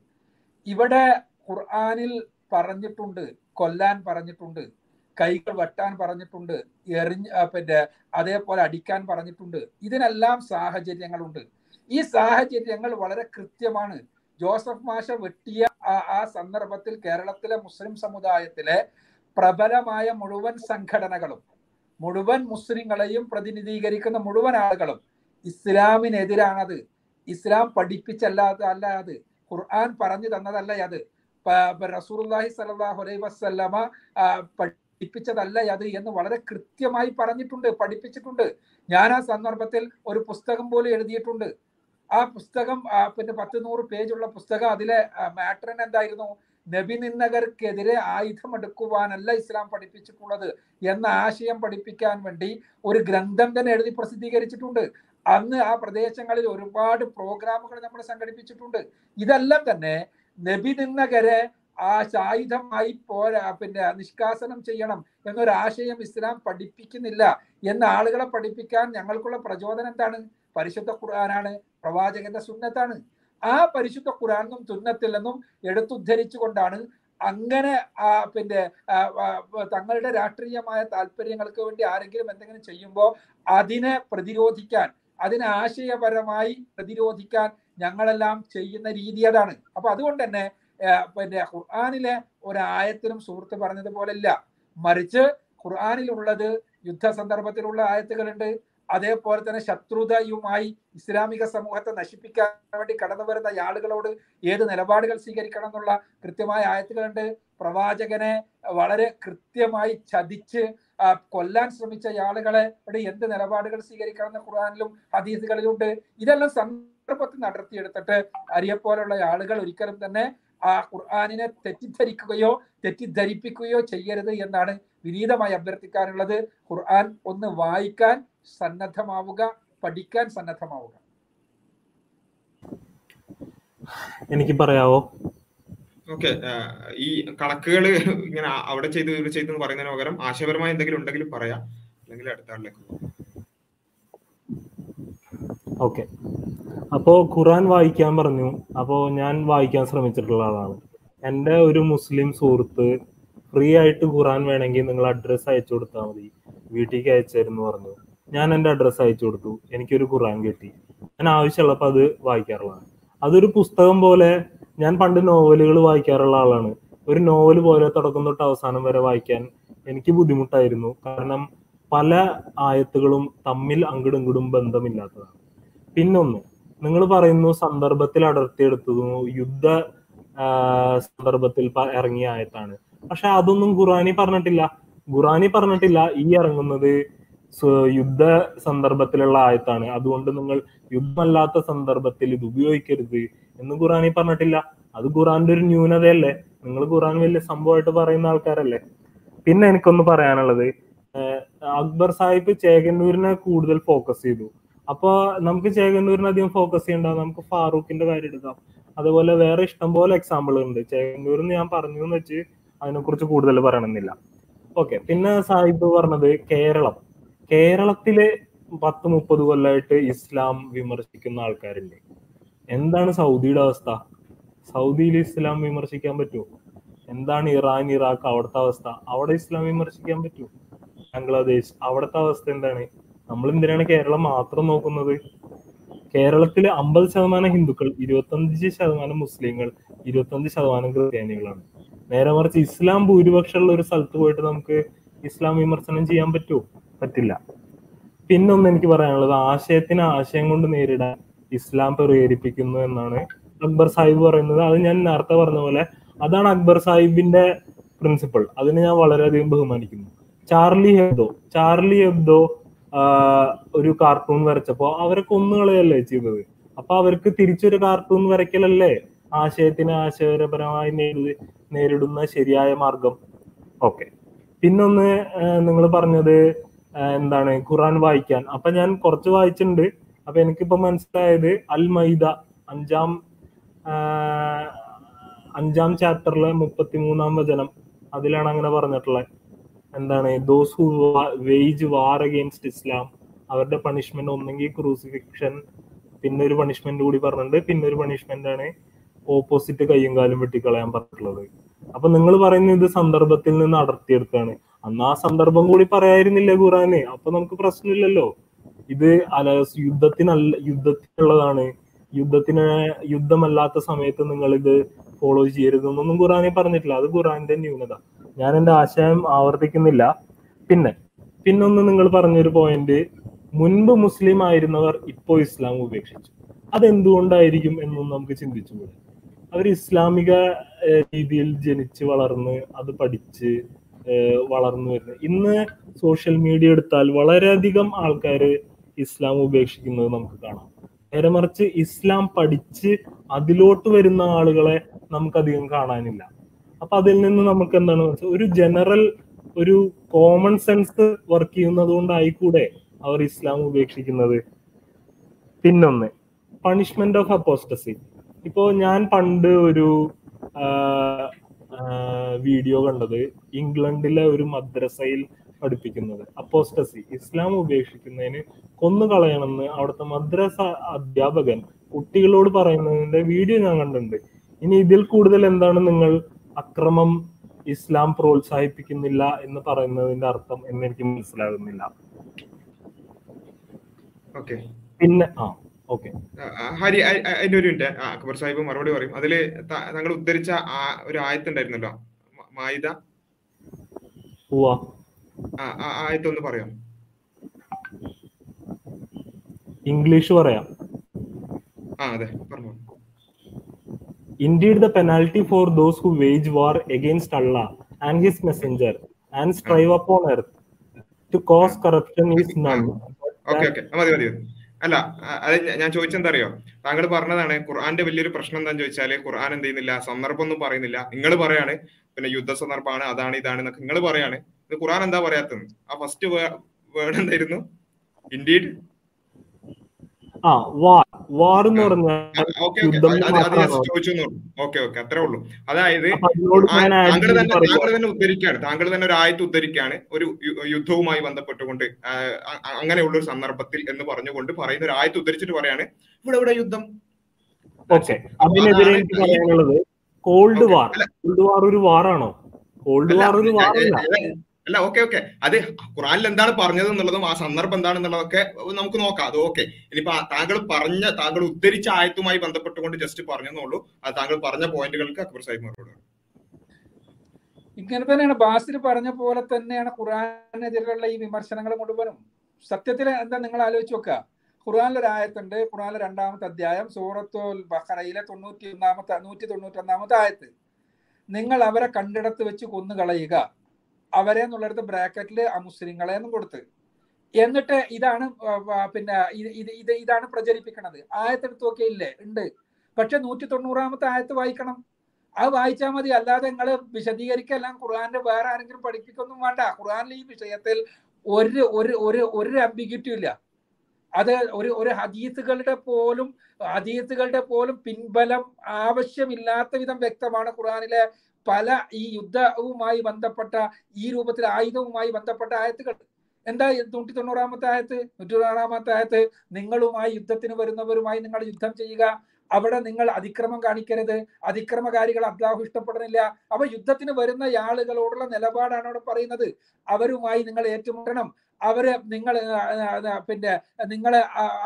ഇവിടെ ഖുർആനിൽ പറഞ്ഞിട്ടുണ്ട്, കൊല്ലാൻ പറഞ്ഞിട്ടുണ്ട്, കൈകൾ വെട്ടാൻ പറഞ്ഞിട്ടുണ്ട്, പിന്നെ അതേപോലെ അടിക്കാൻ പറഞ്ഞിട്ടുണ്ട്. ഇതിനെല്ലാം സാഹചര്യങ്ങളുണ്ട്. ഈ സാഹചര്യങ്ങൾ വളരെ കൃത്യമാണ്. ജോസഫ് മാഷ വെട്ടിയ ആ സന്ദർഭത്തിൽ കേരളത്തിലെ മുസ്ലിം സമുദായത്തിലെ പ്രബലമായ മുഴുവൻ സംഘടനകളും, മുഴുവൻ മുസ്ലിങ്ങളെയും പ്രതിനിധീകരിക്കുന്ന മുഴുവൻ ആളുകളും ഇസ്ലാമിനെതിരാണത്. ഇസ്ലാം പഠിപ്പിച്ചല്ല അത്, ഖുർആൻ പറഞ്ഞു തന്നതല്ല അത്, റസൂലുള്ളാഹി സ്വല്ലല്ലാഹു അലൈഹി വസല്ലമ പഠിപ്പിച്ചതല്ല അത് എന്ന് വളരെ കൃത്യമായി പറഞ്ഞിട്ടുണ്ട്, പഠിപ്പിച്ചിട്ടുണ്ട്. ഞാൻ ആ സന്ദർഭത്തിൽ ഒരു പുസ്തകം പോലും എഴുതിയിട്ടുണ്ട്. ആ പുസ്തകം പിന്നെ 100 പേജുള്ള പുസ്തകം, അതിലെ മാറ്ററിന് എന്തായിരുന്നു? നബി നിന്ദകർക്കെതിരെ ആയുധമെടുക്കുവാനല്ല ഇസ്ലാം പഠിപ്പിച്ചിട്ടുള്ളത് എന്ന ആശയം പഠിപ്പിക്കാൻ വേണ്ടി ഒരു ഗ്രന്ഥം തന്നെ എഴുതി പ്രസിദ്ധീകരിച്ചിട്ടുണ്ട്. അന്ന് ആ പ്രദേശങ്ങളിൽ ഒരുപാട് പ്രോഗ്രാമുകൾ നമ്മൾ സംഘടിപ്പിച്ചിട്ടുണ്ട്. ഇതെല്ലാം തന്നെ നബി നിന്ദകരെ ആ ആയുധമായി പിന്നെ നിഷ്കാസനം ചെയ്യണം എന്നൊരാശയം ഇസ്ലാം പഠിപ്പിക്കുന്നില്ല എന്ന ആളുകളെ പഠിപ്പിക്കാൻ ഞങ്ങൾക്കുള്ള പ്രചോദനം എന്താണ്? പരിശുദ്ധ ഖുർആനാണ്, പ്രവാചകന്റെ സുന്നത്താണ്. ആ പരിശുദ്ധ ഖുർആനും സുന്നത്തിൽ നിന്നും എടുത്തുദ്ധരിച്ചുകൊണ്ടാണ് അങ്ങനെ പിന്നെ തങ്ങളുടെ രാഷ്ട്രീയമായ താല്പര്യങ്ങൾക്ക് വേണ്ടി ആരെങ്കിലും എന്തെങ്കിലും ചെയ്യുമ്പോൾ അതിനെ പ്രതിരോധിക്കാൻ, അതിനെ ആശയപരമായി പ്രതിരോധിക്കാൻ ഞങ്ങളെല്ലാം ചെയ്യുന്ന രീതി അതാണ്. അപ്പൊ അതുകൊണ്ട് തന്നെ പിന്നെ ഖുർആനിലെ ഒരായത്തിനും സുഹൃത്ത് പറഞ്ഞതുപോലെ ഇല്ല, മറിച്ച് ഖുർആനിലുള്ളത് യുദ്ധ സന്ദർഭത്തിലുള്ള ആയത്തുകളുണ്ട്. അതേപോലെ തന്നെ ശത്രുതയുമായി ഇസ്ലാമിക സമൂഹത്തെ നശിപ്പിക്കാൻ വേണ്ടി കടന്നു വരുന്ന ആളുകളോട് ഏത് നിലപാടുകൾ സ്വീകരിക്കണം എന്നുള്ള കൃത്യമായ ആയത്തുകളുണ്ട്. പ്രവാചകനെ വളരെ കൃത്യമായി ചതിച്ച് കൊല്ലാൻ ശ്രമിച്ച ആളുകളെ എന്ത് നിലപാടുകൾ സ്വീകരിക്കണം എന്ന് ഖുർആനിലും ഹദീസുകളിലുണ്ട്. ഇതെല്ലാം സന്ദർഭത്തിൽ നടത്തിയെടുത്തിട്ട് അറിയപ്പോലുള്ള ആളുകൾ ഒരിക്കലും തന്നെ ആ ഖുർആനിനെ തെറ്റിദ്ധരിക്കുകയോ തെറ്റിദ്ധരിപ്പിക്കുകയോ ചെയ്യരുത് എന്നാണ് വിനീതമായി അഭ്യർത്ഥിക്കാനുള്ളത്. ഖുർആൻ ഒന്ന് വായിക്കാൻ സന്നദ്ധമാവുക, പഠിക്കാൻ സന്നദ്ധമാവുക. എനിക്ക് പറയാവോ? ഓക്കെ, ഈ കണക്കുകൾ ഇങ്ങനെ അവിടെ ചെയ്ത് ഇവിടെ ചെയ്തെന്ന് പറയുന്നതിന് പകരം ആശയപരമായി എന്തെങ്കിലും ഉണ്ടെങ്കിലും പറയാം, അല്ലെങ്കിൽ അടുത്ത ആളിലേക്ക്. ഓക്കെ, അപ്പോ ഖുർആൻ വായിക്കാൻ പറഞ്ഞു. അപ്പോ ഞാൻ വായിക്കാൻ ശ്രമിച്ചിട്ടുള്ള ആളാണ്. എൻ്റെ ഒരു മുസ്ലിം സുഹൃത്ത് ഫ്രീ ആയിട്ട് ഖുർആൻ വേണമെങ്കിൽ നിങ്ങൾ അഡ്രസ്സ് അയച്ചു കൊടുത്താൽ മതി, വീട്ടിലേക്ക് അയച്ചായിരുന്നു പറഞ്ഞു. ഞാൻ എൻ്റെ അഡ്രസ്സ് അയച്ചു കൊടുത്തു, എനിക്കൊരു ഖുർആൻ കിട്ടി. ഞാൻ ആവശ്യമുള്ളപ്പോൾ അത് വായിക്കാറുള്ളതാണ്. അതൊരു പുസ്തകം പോലെ, ഞാൻ പണ്ട് നോവലുകൾ വായിക്കാറുള്ള ആളാണ്. ഒരു നോവൽ പോലെ തുടക്കം തൊട്ട് അവസാനം വരെ വായിക്കാൻ എനിക്ക് ബുദ്ധിമുട്ടായിരുന്നു. കാരണം പല ആയത്തുകളും തമ്മിൽ അങ്ങടും ഇങ്ങടും ബന്ധമില്ലാത്തതാണ്. പിന്നൊന്ന്, നിങ്ങൾ പറയുന്നു സന്ദർഭത്തിൽ അടർത്തിയെടുത്തതു, യുദ്ധ സന്ദർഭത്തിൽ ഇറങ്ങിയ ആയത്താണ്. പക്ഷെ അതൊന്നും ഖുർആനി പറഞ്ഞിട്ടില്ല. ഖുർആനി പറഞ്ഞിട്ടില്ല ഈ ഇറങ്ങുന്നത് യുദ്ധ സന്ദർഭത്തിലുള്ള ആയത്താണ്, അതുകൊണ്ട് നിങ്ങൾ യുദ്ധമല്ലാത്ത സന്ദർഭത്തിൽ ഇത് ഉപയോഗിക്കരുത് എന്ന് ഖുർആനി പറഞ്ഞിട്ടില്ല. അത് ഖുർആന്റെ ഒരു ന്യൂനതയല്ലേ? നിങ്ങൾ ഖുർആൻ വലിയ സംഭവമായിട്ട് പറയുന്ന ആൾക്കാരല്ലേ? പിന്നെ എനിക്കൊന്ന് പറയാനുള്ളത്, അക്ബർ സാഹിബ് ചേകന്നൂരിനെ കൂടുതൽ ഫോക്കസ് ചെയ്തു. അപ്പൊ നമുക്ക് ചേകന്നൂരിന് അധികം ഫോക്കസ് ചെയ്യണ്ടാവും. നമുക്ക് ഫാറൂഖിന്റെ കാര്യം എടുക്കാം, അതുപോലെ വേറെ ഇഷ്ടംപോലെ എക്സാമ്പിൾ ഉണ്ട്. ചേകന്നൂരിന്ന് ഞാൻ പറഞ്ഞു എന്ന് വെച്ച് അതിനെക്കുറിച്ച് കൂടുതൽ പറയണമെന്നില്ല. ഓക്കെ, പിന്നെ സാഹിബ് പറഞ്ഞത് കേരളത്തിലെ 10-30 കൊല്ലമായിട്ട് ഇസ്ലാം വിമർശിക്കുന്ന ആൾക്കാരുണ്ട്. എന്താണ് സൗദിയുടെ അവസ്ഥ? സൗദിയിൽ ഇസ്ലാം വിമർശിക്കാൻ പറ്റുമോ? എന്താണ് ഇറാൻ, ഇറാഖ്, അവിടുത്തെ അവസ്ഥ? അവിടെ ഇസ്ലാം വിമർശിക്കാൻ പറ്റുമോ? ബംഗ്ലാദേശ്, അവിടുത്തെ അവസ്ഥ എന്താണ്? നമ്മൾ എന്തിനാണ് കേരളം മാത്രം നോക്കുന്നത്? കേരളത്തിൽ 50% ഹിന്ദുക്കൾ, 25% മുസ്ലിങ്ങൾ, 25% ക്രിസ്ത്യാനികളാണ്. നേരെ മറിച്ച് ഇസ്ലാം ഭൂരിപക്ഷമുള്ള ഒരു സ്ഥലത്ത് പോയിട്ട് നമുക്ക് ഇസ്ലാം വിമർശനം ചെയ്യാൻ പറ്റുമോ? പറ്റില്ല. പിന്നൊന്ന് എനിക്ക് പറയാനുള്ളത്, ആശയത്തിന് ആശയം കൊണ്ട് നേരിടാൻ ഇസ്ലാം പ്രേരിപ്പിക്കുന്നു എന്നാണ് അക്ബർ സാഹിബ് പറയുന്നത്. അത് ഞാൻ നേരത്തെ പറഞ്ഞ പോലെ അതാണ് അക്ബർ സാഹിബിന്റെ പ്രിൻസിപ്പിൾ. അതിനെ ഞാൻ വളരെയധികം ബഹുമാനിക്കുന്നു. ചാർലി ഹെബ്ദോ ഒരു കാർട്ടൂൺ വരച്ചപ്പോ അവരെ കൊന്നുകളയല്ലേ ചെയ്തത്? അപ്പൊ അവർക്ക് തിരിച്ചൊരു കാർട്ടൂൺ വരയ്ക്കലല്ലേ ആശയത്തിന് ആശയപരമായി നേരിടുന്ന ശരിയായ മാർഗം. ഓക്കെ, പിന്നൊന്ന് നിങ്ങൾ പറഞ്ഞത് എന്താണ് ഖുർആൻ വായിക്കാൻ. അപ്പൊ ഞാൻ കുറച്ച് വായിച്ചിട്ടുണ്ട്. അപ്പൊ എനിക്കിപ്പോ മനസ്സിലായത് അൽ മൈദ അഞ്ചാം ചാപ്റ്ററിലെ 33-ാം വചനം, അതിലാണ് അങ്ങനെ പറഞ്ഞിട്ടുള്ളത്. എന്താണ് those who wage war against ഇസ്ലാം, അവരുടെ പണിഷ്മെന്റ് ഒന്നെങ്കിൽ ക്രൂസിഫിക്ഷൻ, പിന്നൊരു പണിഷ്മെന്റ് കൂടി പറഞ്ഞിട്ടുണ്ട്, പിന്നൊരു പണിഷ്മെന്റ് ആണ് ഓപ്പോസിറ്റ് കയ്യും കാലും വെട്ടിക്കളയാൻ പറഞ്ഞിട്ടുള്ളത്. അപ്പൊ നിങ്ങൾ പറയുന്നത് ഇത് സന്ദർഭത്തിൽ നിന്ന് അടർത്തിയെടുത്താണ്. അന്ന് ആ സന്ദർഭം കൂടി പറയായിരുന്നില്ല ഖുറാന്, അപ്പൊ നമുക്ക് പ്രശ്നമില്ലല്ലോ. ഇത് യുദ്ധത്തിനുള്ളതാണ്, യുദ്ധമല്ലാത്ത സമയത്ത് നിങ്ങൾ ഇത് ഫോളോ ചെയ്യരുതെന്നൊന്നും ഖുറാനെ പറഞ്ഞിട്ടില്ല. അത് ഖുറാന്റെ ന്യൂനത. ഞാൻ എന്റെ ആശയം ആവർത്തിക്കുന്നില്ല. പിന്നൊന്ന് നിങ്ങൾ പറഞ്ഞൊരു പോയിന്റ്, മുൻപ് മുസ്ലിം ആയിരുന്നവർ ഇപ്പോൾ ഇസ്ലാം ഉപേക്ഷിച്ചു, അതെന്തുകൊണ്ടായിരിക്കും എന്നൊന്നും നമുക്ക് ചിന്തിച്ചുകൂടെ? അവർ ഇസ്ലാമിക രീതിയിൽ ജനിച്ച് വളർന്ന് അത് പഠിച്ച് വളർന്നു വരുന്നത്. ഇന്ന് സോഷ്യൽ മീഡിയ എടുത്താൽ വളരെയധികം ആൾക്കാർ ഇസ്ലാം ഉപേക്ഷിക്കുന്നത് നമുക്ക് കാണാം. നേരെ മറിച്ച് ഇസ്ലാം പഠിച്ച് അതിലോട്ട് വരുന്ന ആളുകളെ നമുക്കധികം കാണാനില്ല. അപ്പൊ അതിൽ നിന്ന് നമുക്ക് എന്താണെന്ന് വെച്ചാൽ ഒരു ജനറൽ ഒരു കോമൺ സെൻസ് വർക്ക് ചെയ്യുന്നത് കൊണ്ടായിക്കൂടെ അവർ ഇസ്ലാം ഉപേക്ഷിക്കുന്നത്. പിന്നൊന്ന് പണിഷ്മെന്റ് ഓഫ് അപ്പോസ്റ്റസി. ഇപ്പോ ഞാൻ പണ്ട് ഒരു വീഡിയോ കണ്ടത്, ഇംഗ്ലണ്ടിലെ ഒരു മദ്രസയിൽ പഠിപ്പിക്കുന്നത് അപ്പോസ്റ്റസി, ഇസ്ലാം ഉപേക്ഷിക്കുന്നതിന് കൊന്നുകളയണമെന്ന് അവിടുത്തെ മദ്രസ അധ്യാപകൻ കുട്ടികളോട് പറയുന്നതിന്റെ വീഡിയോ ഞാൻ കണ്ടിട്ടുണ്ട്. ഇനി ഇതിൽ കൂടുതൽ എന്താണ് നിങ്ങൾ അക്രമം ഇസ്ലാം പ്രോത്സാഹിപ്പിക്കുന്നില്ല എന്ന് പറയുന്നതിന്റെ അർത്ഥം എന്ന് എനിക്ക് മനസ്സിലാകുന്നില്ല. പിന്നെ ഹരി അതിന്റെ ഒരു മിനിറ്റ്, അക്ബർ സാഹിബ് മറുപടി പറയും. അതില് താങ്കൾ ഉദ്ധരിച്ച ഒരു ആയത്തുണ്ടായിരുന്നല്ലോ, മായിദ, ആയത്തൊന്ന് പറയാം. ഇംഗ്ലീഷ് പറയാം. അതെ പറഞ്ഞു. Indeed, the penalty for those who wage war against Allah and His Messenger and strive upon earth to cause corruption is none. Okay. മതി. അല്ല, അത് ഞാൻ ചോദിച്ചെന്താ അറിയോ, താങ്കൾ പറഞ്ഞതാണ് ഖുർആന്റെ വലിയൊരു പ്രശ്നം എന്താണെന്ന് ചോദിച്ചാല് ഖുർആൻ എന്ത് ചെയ്യുന്നില്ല, സന്ദർഭം ഒന്നും പറയുന്നില്ല. നിങ്ങൾ പറയാണ് പിന്നെ യുദ്ധ സന്ദർഭമാണ്, അതാണ് ഇതാണ് എന്നൊക്കെ നിങ്ങൾ പറയാണ്. ഇത് ഖുർആൻ എന്താ പറയാത്തത്? ആ ഫസ്റ്റ് വേർഡ് എന്തായിരുന്നു? ഇൻഡീഡ്. അത്രേ ഉള്ളൂ. അതായത് താങ്കൾ തന്നെ ഉദ്ധരിക്കാണ്, താങ്കൾ തന്നെ ഒരു ആയത്ത് ഉദ്ധരിക്കാണ്, ഒരു യുദ്ധവുമായി ബന്ധപ്പെട്ടുകൊണ്ട് അങ്ങനെയുള്ള ഒരു സന്ദർഭത്തിൽ എന്ന് പറഞ്ഞുകൊണ്ട് പറയുന്ന ഒരു ആയത്ത് ഉദ്ധരിച്ചിട്ട് പറയാണ് ഇവിടെ യുദ്ധം. അതിനെതിരെ എനിക്ക് പറയാനുള്ളത് കോൾഡ് വാർ. കോൾഡ് വാർ ഒരു വാറാണോ? കോൾഡ് വാർ ഒരു വാറല്ല. അല്ല, ഓക്കെ, അത് ഖുറാനിൽ എന്താണ് പറഞ്ഞത് എന്നുള്ളതും ആ സന്ദർഭം എന്താണെന്നുള്ളതൊക്കെ നമുക്ക് നോക്കാം. അത് ഓക്കെ. ഇനിയിപ്പോ താങ്കൾ ഉദ്ധരിച്ച ആയത്തുമായി ബന്ധപ്പെട്ടുകൊണ്ട് ജസ്റ്റ് പറഞ്ഞെന്നുള്ളൂ. അത് താങ്കൾ പറഞ്ഞ പോയിന്റുകൾക്ക് അക്ബർ സാഹിബ് മറുപടി. ഇങ്ങനെ തന്നെയാണ് ബാസിൽ പറഞ്ഞ പോലെ തന്നെയാണ് ഖുറാനെതിരെയുള്ള ഈ വിമർശനങ്ങൾ കൊണ്ടുപോലും. സത്യത്തിൽ എന്താ നിങ്ങൾ ആലോചിച്ച് നോക്കുക, ഖുറാനിലൊരു ആയത്തുണ്ട്, ഖുറാനിലെ 2-ാമത്തെ അധ്യായം സൂറത്തുൽ ബഖറയിലെ 191-ാമത്തെ ആയത്ത്, നിങ്ങൾ അവരെ കണ്ടിടത്ത് വെച്ച് കൊന്നുകളയുക, അവരെ എന്നുള്ളടത്ത് ബ്രാക്കറ്റിൽ അമുസ്ലിങ്ങളെ എന്നും കൊടുത്ത്, എന്നിട്ട് ഇതാണ് പിന്നെ ഇതാണ് പ്രചരിപ്പിക്കണത്. ആയത്തെടുത്ത് നോക്കിയില്ലേ? ഉണ്ട്. പക്ഷെ 190-ാമത്തെ ആയത്ത് വായിക്കണം. അത് വായിച്ചാൽ മതി. അല്ലാതെ നിങ്ങൾ വിശദീകരിക്കെല്ലാം ഖുർആന്റെ വേറെ ആരെങ്കിലും പഠിപ്പിക്കൊന്നും വേണ്ട. ഖുർആനിൽ ഈ വിഷയത്തിൽ ഒരു ഒരു ഒരു ഒരു ആംബിഗ്യൂറ്റി ഇല്ല. അത് ഒരു ഹദീസുകളുടെ പോലും പിൻബലം ആവശ്യമില്ലാത്ത വിധം വ്യക്തമാണ് ഖുർആനിലെ പല ഈ യുദ്ധവുമായി ബന്ധപ്പെട്ട ഈ രൂപത്തിൽ ആയുധവുമായി ബന്ധപ്പെട്ട ആയത്തുകൾ. എന്താ 190-ാമത്തെ ആയത്ത്? 190-ാമത്തെ ആയത്ത് നിങ്ങളുമായി യുദ്ധത്തിന് വരുന്നവരുമായി നിങ്ങൾ യുദ്ധം ചെയ്യുക, അവിടെ നിങ്ങൾ അതിക്രമം കാണിക്കരുത്, അതിക്രമകാരികൾ അല്ലാഹു ഇഷ്ടപ്പെടുന്നില്ല. അപ്പൊ യുദ്ധത്തിന് വരുന്ന ആളുകളോടുള്ള നിലപാടാണ് അവിടെ പറയുന്നത്. അവരുമായി നിങ്ങൾ ഏറ്റുമുട്ടണം, അവരെ നിങ്ങളെ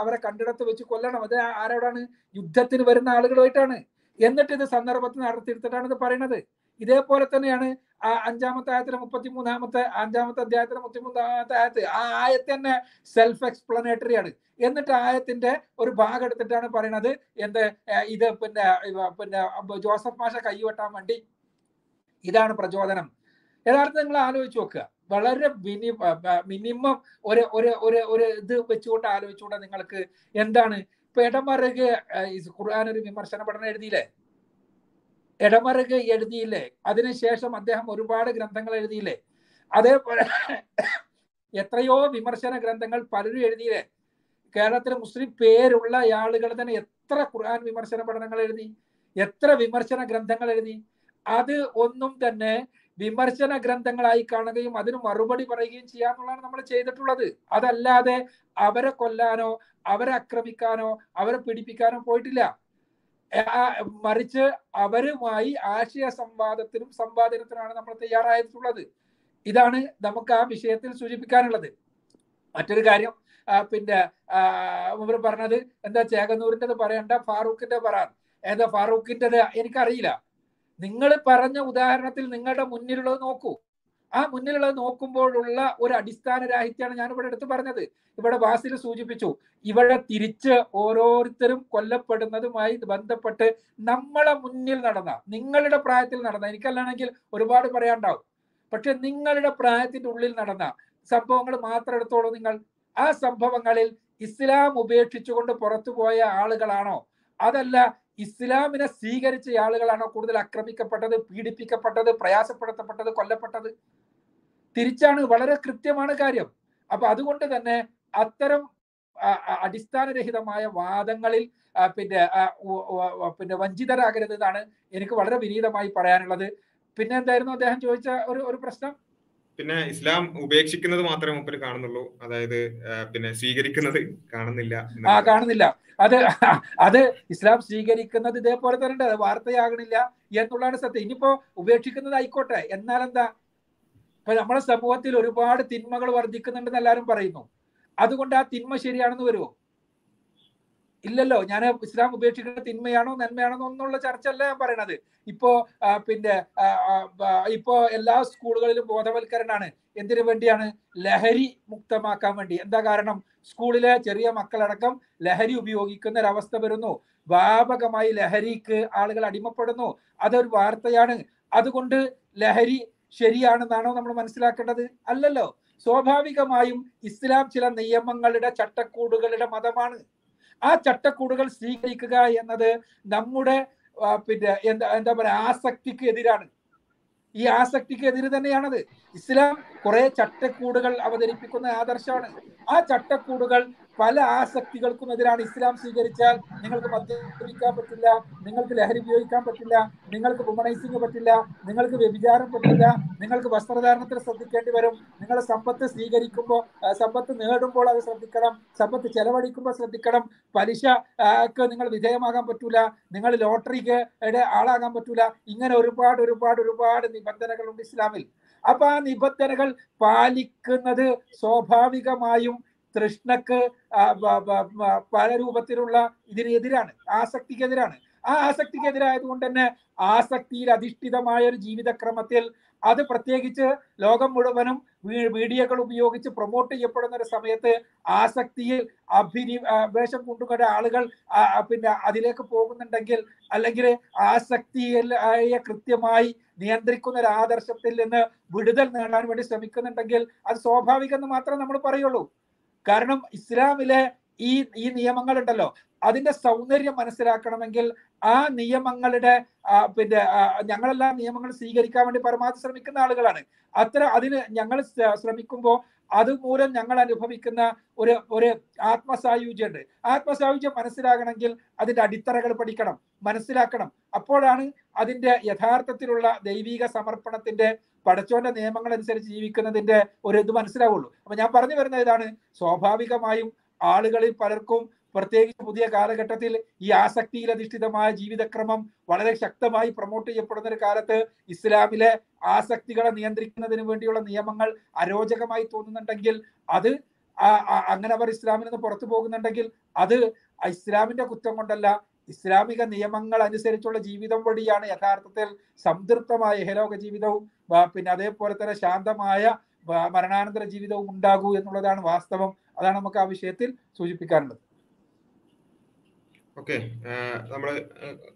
അവരെ കണ്ടിടത്ത് വെച്ച് കൊല്ലണം. അത് ആരോടാണ്? യുദ്ധത്തിന് വരുന്ന ആളുകളുമായിട്ടാണ്. എന്നിട്ട് ഇത് സന്ദർഭത്തിൽ നടത്തിയെടുത്തിട്ടാണ് ഇത് പറയണത്. ഇതേപോലെ തന്നെയാണ് 5-ാമത്തെ അധ്യായത്തിലെ 33-ാമത്തെ ആയത്ത്. ആ ആയത്ത് തന്നെ സെൽഫ് എക്സ്പ്ലനേറ്ററി ആണ്. എന്നിട്ട് ആയത്തിന്റെ ഒരു ഭാഗം എടുത്തിട്ടാണ് പറയണത് എന്ത്, ഇത് പിന്നെ ജോസഫ് മാഷ കൈവെട്ടാൻ വേണ്ടി ഇതാണ് പ്രചോദനം. യഥാർത്ഥം നിങ്ങൾ ആലോചിച്ച് നോക്കുക. വളരെ മിനിമം ഒരു ഒരു ഒരു ഇത് വെച്ചുകൊണ്ട് ആലോചിച്ചുകൊണ്ട് നിങ്ങൾക്ക് എന്താണ് പേടമറുകെ ഖുർആൻ ഒരു വിമർശന പഠനം എഴുതിയില്ലേ? ഇടമറുകെ എഴുതിയില്ലേ, അതിനുശേഷം അദ്ദേഹം ഒരുപാട് ഗ്രന്ഥങ്ങൾ എഴുതിയില്ലേ, അതേപോലെ എത്രയോ വിമർശന ഗ്രന്ഥങ്ങൾ പലരും എഴുതിയില്ലേ. കേരളത്തിലെ മുസ്ലിം പേരുള്ള ആളുകൾ തന്നെ എത്ര ഖുർആൻ വിമർശന പഠനങ്ങൾ എഴുതി, എത്ര വിമർശന ഗ്രന്ഥങ്ങൾ എഴുതി. അത് ഒന്നും തന്നെ വിമർശന ഗ്രന്ഥങ്ങളായി കാണുകയും അതിന് മറുപടി പറയുകയും ചെയ്യാന്നുള്ളതാണ് നമ്മൾ ചെയ്തിട്ടുള്ളത്. അതല്ലാതെ അവരെ കൊല്ലാനോ അവരെ ആക്രമിക്കാനോ അവരെ പീഡിപ്പിക്കാനോ പോയിട്ടില്ല. മറിച്ച് അവരുമായി ആശയ സംവാദത്തിനും സംവാദത്തിനുമാണ് നമ്മൾ തയ്യാറായിട്ടുള്ളത്. ഇതാണ് നമുക്ക് ആ വിഷയത്തിൽ സൂചിപ്പിക്കാനുള്ളത്. മറ്റൊരു കാര്യം പിന്നെ ഇവർ പറഞ്ഞത് എന്താ, ചേകന്നൂരിൻ്റെത് പറയണ്ട ഫാറൂഖിന്റെ പറയാൻ. ഏതാ ഫാറൂഖിൻ്റെത് എനിക്കറിയില്ല. നിങ്ങൾ പറഞ്ഞ ഉദാഹരണത്തിൽ നിങ്ങളുടെ മുന്നിലുള്ളത് നോക്കൂ. ആ മുന്നിലുള്ളത് നോക്കുമ്പോഴുള്ള ഒരു അടിസ്ഥാന രാഹിത്യമാണ് ഞാനിവിടെ എടുത്തു പറഞ്ഞത്. ഇവിടെ വാസിൽ സൂചിപ്പിച്ചു, ഇവിടെ തിരിച്ച് ഓരോരുത്തരും കൊല്ലപ്പെടുന്നതുമായി ബന്ധപ്പെട്ട് നമ്മളെ മുന്നിൽ നടന്ന, നിങ്ങളുടെ പ്രായത്തിൽ നടന്ന, എനിക്കല്ലാണെങ്കിൽ ഒരുപാട് പറയാനുണ്ടാവും, പക്ഷെ നിങ്ങളുടെ പ്രായത്തിന്റെ ഉള്ളിൽ നടന്ന സംഭവങ്ങൾ മാത്രം എടുത്തോളൂ നിങ്ങൾ. ആ സംഭവങ്ങളിൽ ഇസ്ലാം ഉപേക്ഷിച്ചുകൊണ്ട് പുറത്തുപോയ ആളുകളാണോ, അതല്ല ഇസ്ലാമിനെ സ്വീകരിച്ച ആളുകളാണോ കൂടുതൽ ആക്രമിക്കപ്പെട്ടത്, പീഡിപ്പിക്കപ്പെട്ടത്, പ്രയാസപ്പെടുത്തപ്പെട്ടത്, കൊല്ലപ്പെട്ടത്? തിരിച്ചാണ്. വളരെ കൃത്യമാണ് കാര്യം. അപ്പൊ അതുകൊണ്ട് തന്നെ അത്തരം അടിസ്ഥാനരഹിതമായ വാദങ്ങളിൽ പിന്നെ വഞ്ചിതരാകരുത് എന്നാണ് എനിക്ക് വളരെ വിനീതമായി പറയാനുള്ളത്. പിന്നെ എന്തായിരുന്നു അദ്ദേഹം ചോദിച്ച ഒരു പ്രശ്നം? പിന്നെ ഇസ്ലാം ഉപേക്ഷിക്കുന്നത് മാത്രമേ മുമ്പിൽ കാണുന്നുള്ളൂ, അതായത് പിന്നെ സ്വീകരിക്കുന്നത് കാണുന്നില്ല. കാണുന്നില്ല. അത് ഇസ്ലാം സ്വീകരിക്കുന്നത് ഇതേപോലെ തന്നെ ഉണ്ട്, അത് വാർത്തയാകണില്ല എന്നുള്ളതാണ് സത്യം. ഇനിയിപ്പോ ഉപേക്ഷിക്കുന്നത് ആയിക്കോട്ടെ, എന്നാലെന്താ? ഇപ്പൊ നമ്മുടെ സമൂഹത്തിൽ ഒരുപാട് തിന്മകൾ വർദ്ധിക്കുന്നുണ്ടെന്ന് എല്ലാവരും പറയുന്നു. അതുകൊണ്ട് ആ തിന്മ ശരിയാണെന്ന് വരുമോ? ഇല്ലല്ലോ. ഞാൻ ഇസ്ലാം ഉപേക്ഷിക്കുന്ന തിന്മയാണോ നന്മയാണോ എന്നുള്ള ചർച്ച അല്ല ഞാൻ പറയണത്. ഇപ്പോ എല്ലാ സ്കൂളുകളിലും ബോധവൽക്കരണമാണ്. എന്തിനു വേണ്ടിയാണ്? ലഹരി മുക്തമാക്കാൻ വേണ്ടി. എന്താ കാരണം? സ്കൂളിലെ ചെറിയ മക്കളടക്കം ലഹരി ഉപയോഗിക്കുന്ന ഒരവസ്ഥ വരുന്നു. വ്യാപകമായി ലഹരിക്ക് ആളുകൾ അടിമപ്പെടുന്നു. അതൊരു വാർത്തയാണ്. അതുകൊണ്ട് ലഹരി ശരിയാണെന്നാണോ നമ്മൾ മനസ്സിലാക്കേണ്ടത്? അല്ലല്ലോ. സ്വാഭാവികമായും ഇസ്ലാം ചില നിയമങ്ങളുടെ ചട്ടക്കൂടുകളുടെ മതമാണ്. ആ ചട്ടക്കൂടുകൾ സ്വീകരിക്കുക എന്നത് നമ്മുടെ പിന്നെ എന്താ പറയുക ആസക്തിക്ക് എതിരാണ്. ഈ ആസക്തിക്ക് എതിര് തന്നെയാണത്. ഇസ്ലാം കുറെ ചട്ടക്കൂടുകൾ അവതരിപ്പിക്കുന്ന ആദർശമാണ്. ആ ചട്ടക്കൂടുകൾ പല ആസക്തികൾക്കും എതിരാണ്. ഇസ്ലാം സ്വീകരിച്ചാൽ നിങ്ങൾക്ക് മദ്യപിക്കാൻ പറ്റില്ല, നിങ്ങൾക്ക് ലഹരി ഉപയോഗിക്കാൻ പറ്റില്ല, നിങ്ങൾക്ക് വുമണൈസിംഗ് പറ്റില്ല, നിങ്ങൾക്ക് വ്യഭിചാരം പറ്റില്ല, നിങ്ങൾക്ക് വസ്ത്രധാരണത്തിൽ ശ്രദ്ധിക്കേണ്ടി വരും, നിങ്ങൾ സമ്പത്ത് സ്വീകരിക്കുമ്പോൾ, സമ്പത്ത് നേടുമ്പോൾ അത് ശ്രദ്ധിക്കണം, സമ്പത്ത് ചെലവഴിക്കുമ്പോൾ ശ്രദ്ധിക്കണം, പലിശക്ക് നിങ്ങൾ വിധേയമാകാൻ പറ്റൂല, നിങ്ങൾ ലോട്ടറിക്ക് ആളാകാൻ പറ്റൂല. ഇങ്ങനെ ഒരുപാട് ഒരുപാട് ഒരുപാട് നിബന്ധനകളുണ്ട് ഇസ്ലാമിൽ. അപ്പൊ ആ നിബന്ധനകൾ പാലിക്കുന്നത് സ്വാഭാവികമായും തൃഷ്ണക്ക് പല രൂപത്തിലുള്ള ഇതിനെതിരാണ്, ആസക്തിക്കെതിരാണ്. ആ ആസക്തിക്കെതിരായത് കൊണ്ട് തന്നെ ആസക്തിയിൽ അധിഷ്ഠിതമായ ഒരു ജീവിതക്രമത്തിൽ, അത് പ്രത്യേകിച്ച് ലോകം മുഴുവനും മീഡിയകൾ ഉപയോഗിച്ച് പ്രൊമോട്ട് ചെയ്യപ്പെടുന്ന ഒരു സമയത്ത് ആസക്തിയിൽ അഭിനിവേശം കൊണ്ടുകൊണ്ട് ആളുകൾ പിന്നെ അതിലേക്ക് പോകുന്നുണ്ടെങ്കിൽ, അല്ലെങ്കിൽ ആസക്തിയെ കൃത്യമായി നിയന്ത്രിക്കുന്ന ഒരു ആദർശത്തിൽ നിന്ന് വിടുതൽ നേടാൻ വേണ്ടി ശ്രമിക്കുന്നുണ്ടെങ്കിൽ അത് സ്വാഭാവികമെന്ന് മാത്രമേ നമ്മൾ പറയുള്ളൂ. കാരണം ഇസ്ലാമിലെ ഈ നിയമങ്ങളുണ്ടല്ലോ, അതിന്റെ സൗന്ദര്യം മനസ്സിലാക്കണമെങ്കിൽ ആ നിയമങ്ങളുടെ പിന്നെ ഞങ്ങളെല്ലാ നിയമങ്ങൾ സ്വീകരിക്കാൻ വേണ്ടി പരമാവധി ശ്രമിക്കുന്ന ആളുകളാണ്. അതിന് ഞങ്ങൾ ശ്രമിക്കുമ്പോൾ അതുമൂലം ഞങ്ങൾ അനുഭവിക്കുന്ന ഒരു ആത്മസായുജ്യമുണ്ട്. ആത്മസായുജ്യം മനസ്സിലാകണമെങ്കിൽ അതിന്റെ അടിത്തറകൾ പഠിക്കണം, മനസ്സിലാക്കണം. അപ്പോഴാണ് അതിന്റെ യഥാർത്ഥത്തിലുള്ള ദൈവിക സമർപ്പണത്തിന്റെ, പടച്ചോന്റെ നിയമങ്ങൾ അനുസരിച്ച് ജീവിക്കുന്നതിന്റെ ഒരു ഇത് മനസ്സിലാവുള്ളൂ. അപ്പൊ ഞാൻ പറഞ്ഞു വരുന്നത് ഇതാണ്. സ്വാഭാവികമായും ആളുകളിൽ പലർക്കും, പ്രത്യേകിച്ച് പുതിയ കാലഘട്ടത്തിൽ ഈ ആസക്തിയിൽ അധിഷ്ഠിതമായ ജീവിതക്രമം വളരെ ശക്തമായി പ്രൊമോട്ട് ചെയ്യപ്പെടുന്ന ഒരു കാലത്ത് ഇസ്ലാമിലെ ആസക്തികളെ നിയന്ത്രിക്കുന്നതിന് വേണ്ടിയുള്ള നിയമങ്ങൾ അരോചകമായി തോന്നുന്നുണ്ടെങ്കിൽ, അത് അങ്ങനെ അവർ ഇസ്ലാമിൽ നിന്ന് പുറത്തു പോകുന്നുണ്ടെങ്കിൽ അത് ഇസ്ലാമിന്റെ കുറ്റം കൊണ്ടല്ല, ഇസ്ലാമിക നിയമങ്ങൾ അനുസരിച്ചുള്ള ജീവിതം വഴിയാണ് യഥാർത്ഥത്തിൽ സംതൃപ്തമായ ഇഹലോക ജീവിതവും പിന്നെ അതേപോലെ തന്നെ ശാന്തമായ മരണാനന്തര ജീവിതവും ഉണ്ടാകൂ എന്നുള്ളതാണ് വാസ്തവം. അതാണ് നമുക്ക് ആ വിഷയത്തിൽ സൂചിപ്പിക്കാനുള്ളത്. ഓക്കെ, നമ്മൾ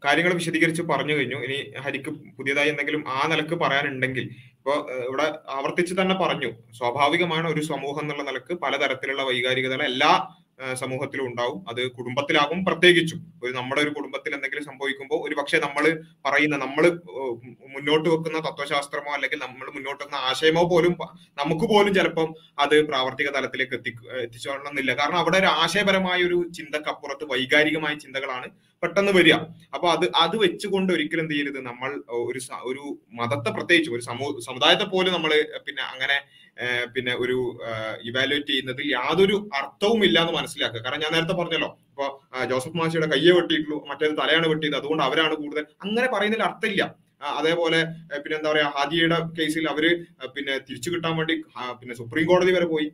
കാര്യങ്ങൾ വിശദീകരിച്ച് പറഞ്ഞു കഴിഞ്ഞു. ഇനി ഹരിക്ക് പുതിയതായി എന്തെങ്കിലും ആ നിലക്ക് പറയാനുണ്ടെങ്കിൽ, ഇപ്പോൾ ഇവിടെ ആവർത്തിച്ച് തന്നെ പറഞ്ഞു, സ്വാഭാവികമാണ് ഒരു സമൂഹം എന്നുള്ള നിലക്ക് പലതരത്തിലുള്ള വൈകാരികതകളെ എല്ലാ സമൂഹത്തിലും ഉണ്ടാവും, അത് കുടുംബത്തിലാകും. പ്രത്യേകിച്ചും ഒരു നമ്മുടെ ഒരു കുടുംബത്തിൽ എന്തെങ്കിലും സംഭവിക്കുമ്പോൾ ഒരു പക്ഷെ നമ്മൾ മുന്നോട്ട് വെക്കുന്ന തത്വശാസ്ത്രമോ അല്ലെങ്കിൽ നമ്മൾ മുന്നോട്ട് വെക്കുന്ന ആശയമോ പോലും നമുക്ക് പോലും ചിലപ്പം അത് പ്രാവർത്തിക തലത്തിലേക്ക് എത്തിച്ചോളണമെന്നില്ല. കാരണം അവിടെ ഒരു ആശയപരമായ ഒരു ചിന്തക്കപ്പുറത്ത് വൈകാരികമായ ചിന്തകളാണ് പെട്ടെന്ന് വരിക. അപ്പൊ അത് വെച്ചുകൊണ്ട് ഒരിക്കലും എന്ത് ചെയ്യരുത്, നമ്മൾ ഒരു മതത്തെ പ്രത്യേകിച്ചും ഒരു സമുദായത്തെ പോലും നമ്മൾ അങ്ങനെ ഒരു ഇവാലുവേറ്റ് ചെയ്യുന്നതിൽ യാതൊരു അർത്ഥവും ഇല്ല എന്ന് മനസ്സിലാക്കുക. കാരണം ഞാൻ നേരത്തെ പറഞ്ഞല്ലോ, ഇപ്പൊ ജോസഫ് മാഷിയുടെ കയ്യെ വെട്ടിയിട്ടുള്ളൂ, മറ്റേത് തലയാണ് വെട്ടിയത്, അതുകൊണ്ട് അവരാണ് കൂടുതൽ, അങ്ങനെ പറയുന്നതിൽ അർത്ഥമില്ല. അതേപോലെ എന്താ പറയാ, ഹാദിയയുടെ കേസിൽ അവര് തിരിച്ചു കിട്ടാൻ വേണ്ടി സുപ്രീം കോടതി വരെ പോയി.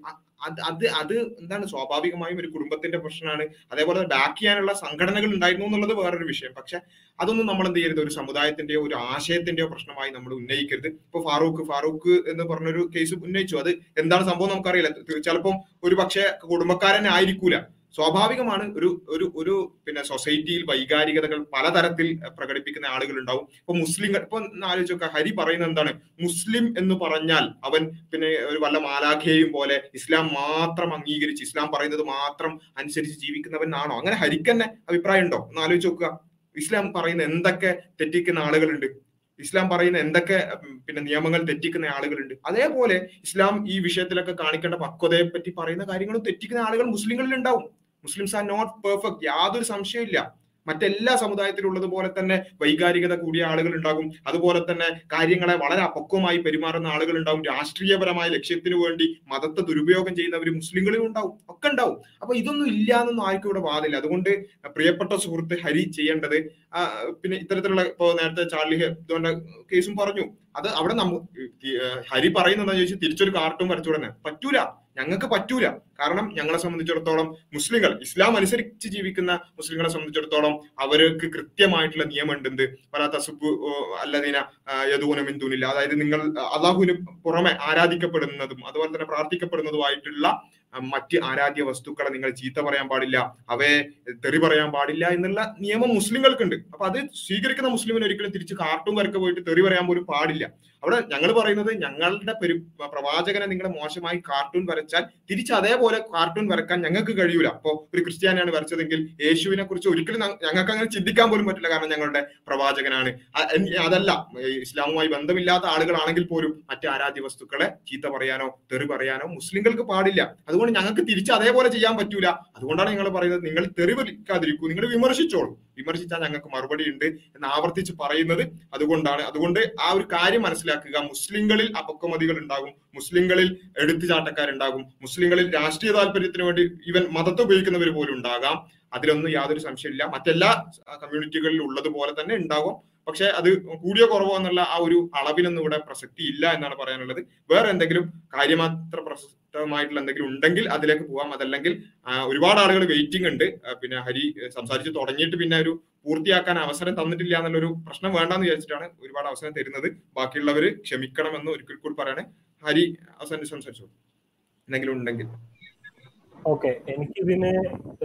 അത് എന്താണ്, സ്വാഭാവികമായും ഒരു കുടുംബത്തിന്റെ പ്രശ്നമാണ്. അതേപോലെ ബാക്ക് ചെയ്യാനുള്ള സംഘടനകൾ ഉണ്ടായിരുന്നു എന്നുള്ളത് വേറൊരു വിഷയം. പക്ഷെ അതൊന്നും നമ്മൾ എന്ത് ചെയ്യരുത്, ഒരു സമുദായത്തിന്റെയോ ഒരു ആശയത്തിന്റെയോ പ്രശ്നമായി നമ്മൾ ഉന്നയിക്കരുത്. ഇപ്പൊ ഫാറൂഖ് എന്ന് പറഞ്ഞൊരു കേസ് ഉന്നയിച്ചു. അത് എന്താണ് സംഭവം നമുക്കറിയില്ല. ചിലപ്പം ഒരു പക്ഷെ കുടുംബക്കാരനെ ആയിരിക്കൂല. സ്വാഭാവികമാണ്, ഒരു സൊസൈറ്റിയിൽ വൈകാരികതകൾ പലതരത്തിൽ പ്രകടിപ്പിക്കുന്ന ആളുകളുണ്ടാവും. ഇപ്പൊ മുസ്ലിങ്ങൾ, ഇപ്പൊ ആലോചിച്ചൊക്കെ ഹരി പറയുന്നത് എന്താണ്, മുസ്ലിം എന്ന് പറഞ്ഞാൽ അവൻ ഒരു വല്ല മാലാഖയും പോലെ ഇസ്ലാം മാത്രം അംഗീകരിച്ച് ഇസ്ലാം പറയുന്നത് മാത്രം അനുസരിച്ച് ജീവിക്കുന്നവൻ ആണോ? അങ്ങനെ ഹരിക്കന്നെ അഭിപ്രായം ഉണ്ടോ എന്ന് ആലോചിച്ച് നോക്കുക. ഇസ്ലാം പറയുന്ന എന്തൊക്കെ തെറ്റിക്കുന്ന ആളുകളുണ്ട്, ഇസ്ലാം പറയുന്ന എന്തൊക്കെ നിയമങ്ങൾ തെറ്റിക്കുന്ന ആളുകളുണ്ട്. അതേപോലെ ഇസ്ലാം ഈ വിഷയത്തിലൊക്കെ കാണിക്കേണ്ട പക്വതയെ പറ്റി പറയുന്ന കാര്യങ്ങളും തെറ്റിക്കുന്ന ആളുകൾ മുസ്ലിങ്ങളിൽ ഉണ്ടാവും. മുസ്ലിംസ് ആർ നോട്ട് പെർഫെക്റ്റ്, യാതൊരു സംശയമില്ല. മറ്റെല്ലാ സമുദായത്തിലുള്ളതുപോലെ തന്നെ വൈകാരികത കൂടിയ ആളുകൾ ഉണ്ടാകും. അതുപോലെ തന്നെ കാര്യങ്ങളെ വളരെ അപക്വമായി പെരുമാറുന്ന ആളുകൾ ഉണ്ടാകും. രാഷ്ട്രീയപരമായ ലക്ഷ്യത്തിന് വേണ്ടി മതത്തെ ദുരുപയോഗം ചെയ്യുന്നവർ മുസ്ലിങ്ങളും ഉണ്ടാവും, ഒക്കെ ഉണ്ടാവും. അപ്പൊ ഇതൊന്നും ഇല്ലാന്നൊന്നും ആർക്കും ഇവിടെ വാദില്ല. അതുകൊണ്ട് പ്രിയപ്പെട്ട സുഹൃത്ത് ഹരി ചെയ്യേണ്ടത് ഇത്തരത്തിലുള്ള, ഇപ്പോ നേരത്തെ ചാർലി ഹെബ്ദോന്റെ കേസും പറഞ്ഞു, അത് അവിടെ ഹരി പറയുന്നതെന്ന് ചോദിച്ചാൽ തിരിച്ചൊരു കാർട്ടൂൺ വരച്ചു വിടാൻ പറ്റൂല, ഞങ്ങൾക്ക് പറ്റൂല. കാരണം ഞങ്ങളെ സംബന്ധിച്ചിടത്തോളം മുസ്ലിങ്ങൾ, ഇസ്ലാം അനുസരിച്ച് ജീവിക്കുന്ന മുസ്ലിങ്ങളെ സംബന്ധിച്ചിടത്തോളം അവർക്ക് കൃത്യമായിട്ടുള്ള നിയമമുണ്ട്. വലാ തസ്ബു അല്ലദീന യദൂന മിൻ ദൂനില്ലാ, അതായത് നിങ്ങൾ അല്ലാഹുവിന് പുറമെ ആരാധിക്കപ്പെടുന്നതും അതുപോലെ തന്നെ പ്രാർത്ഥിക്കപ്പെടുന്നതുമായിട്ടുള്ള മറ്റ് ആരാധ്യ വസ്തുക്കളെ നിങ്ങൾ ചീത്ത പറയാൻ പാടില്ല, അവയെ തെറി പറയാൻ പാടില്ല എന്നുള്ള നിയമം മുസ്ലിങ്ങൾക്കുണ്ട്. അപ്പൊ അത് സ്വീകരിക്കുന്ന മുസ്ലിമിന് ഒരിക്കലും തിരിച്ച് കാർട്ടൂൺ വരക്ക് പോയിട്ട് തെറി പറയാൻ പോലും പാടില്ല. അവിടെ ഞങ്ങൾ പറയുന്നത്, ഞങ്ങളുടെ പ്രവാചകനെ നിങ്ങൾ മോശമായി കാർട്ടൂൺ വരച്ചാൽ തിരിച്ച് അതേപോലെ കാർട്ടൂൺ വരക്കാൻ ഞങ്ങൾക്ക് കഴിയൂല. അപ്പോൾ ഒരു ക്രിസ്ത്യാനിയാണ് വരച്ചതെങ്കിൽ യേശുവിനെ കുറിച്ച് ഒരിക്കലും ഞങ്ങൾക്ക് അങ്ങനെ ചിന്തിക്കാൻ പോലും പറ്റില്ല, കാരണം ഞങ്ങളുടെ പ്രവാചകനാണ്. അതല്ല, ഇസ്ലാമുമായി ബന്ധമില്ലാത്ത ആളുകളാണെങ്കിൽ പോലും മറ്റ് ആരാധ്യ വസ്തുക്കളെ ചീത്ത പറയാനോ തെറി പറയാനോ മുസ്ലിങ്ങൾക്ക് പാടില്ല. അതുകൊണ്ട് ഞങ്ങൾക്ക് തിരിച്ച് അതേപോലെ ചെയ്യാൻ പറ്റൂല. അതുകൊണ്ടാണ് ഞങ്ങൾ പറയുന്നത്, നിങ്ങൾ തെറിവിക്കാതിരിക്കൂ, നിങ്ങൾ വിമർശിച്ചോളൂ, വിമർശിച്ചാൽ ഞങ്ങൾക്ക് മറുപടി ഉണ്ട് എന്ന് ആവർത്തിച്ച് പറയുന്നത് അതുകൊണ്ടാണ്. അതുകൊണ്ട് ആ ഒരു കാര്യം മനസ്സിലാക്കുക. മുസ്ലിങ്ങളിൽ അപക്വമതികൾ ഉണ്ടാകും, മുസ്ലിങ്ങളിൽ എടുത്തുചാട്ടക്കാരുണ്ടാകും, മുസ്ലിങ്ങളിൽ രാഷ്ട്രീയ താല്പര്യത്തിന് വേണ്ടി ഇവൻ മതത്തെ ഉപയോഗിക്കുന്നവർ പോലും ഉണ്ടാകാം. അതിലൊന്നും യാതൊരു സംശയമില്ല. മറ്റെല്ലാ കമ്മ്യൂണിറ്റികളിൽ ഉള്ളതുപോലെ തന്നെ ഉണ്ടാകും. പക്ഷെ അത് കൂടിയോ കുറവോ എന്നുള്ള ആ ഒരു അളവിനൊന്നും ഇവിടെ പ്രസക്തി ഇല്ല എന്നാണ് പറയാനുള്ളത്. വേറെ എന്തെങ്കിലും കാര്യമാത്ര പ്രസക്തമായിട്ടുള്ള എന്തെങ്കിലും ഉണ്ടെങ്കിൽ അതിലേക്ക് പോവാം. അതല്ലെങ്കിൽ ഒരുപാട് ആളുകൾ വെയിറ്റിംഗ് ഉണ്ട്. ഹരി സംസാരിച്ച് തുടങ്ങിയിട്ട് ഒരു പൂർത്തിയാക്കാൻ അവസരം തന്നിട്ടില്ല എന്നുള്ളൊരു പ്രശ്നം വേണ്ടെന്ന് വിചാരിച്ചിട്ടാണ് ഒരുപാട് അവസരം തരുന്നത്. ബാക്കിയുള്ളവർ ക്ഷമിക്കണമെന്ന് ഒരിക്കൽ കൂടി പറയണേ. ഹരി അവസാനം സംസാരിച്ചു എന്തെങ്കിലും ഉണ്ടെങ്കിൽ. ഓക്കെ, എനിക്കിതിന്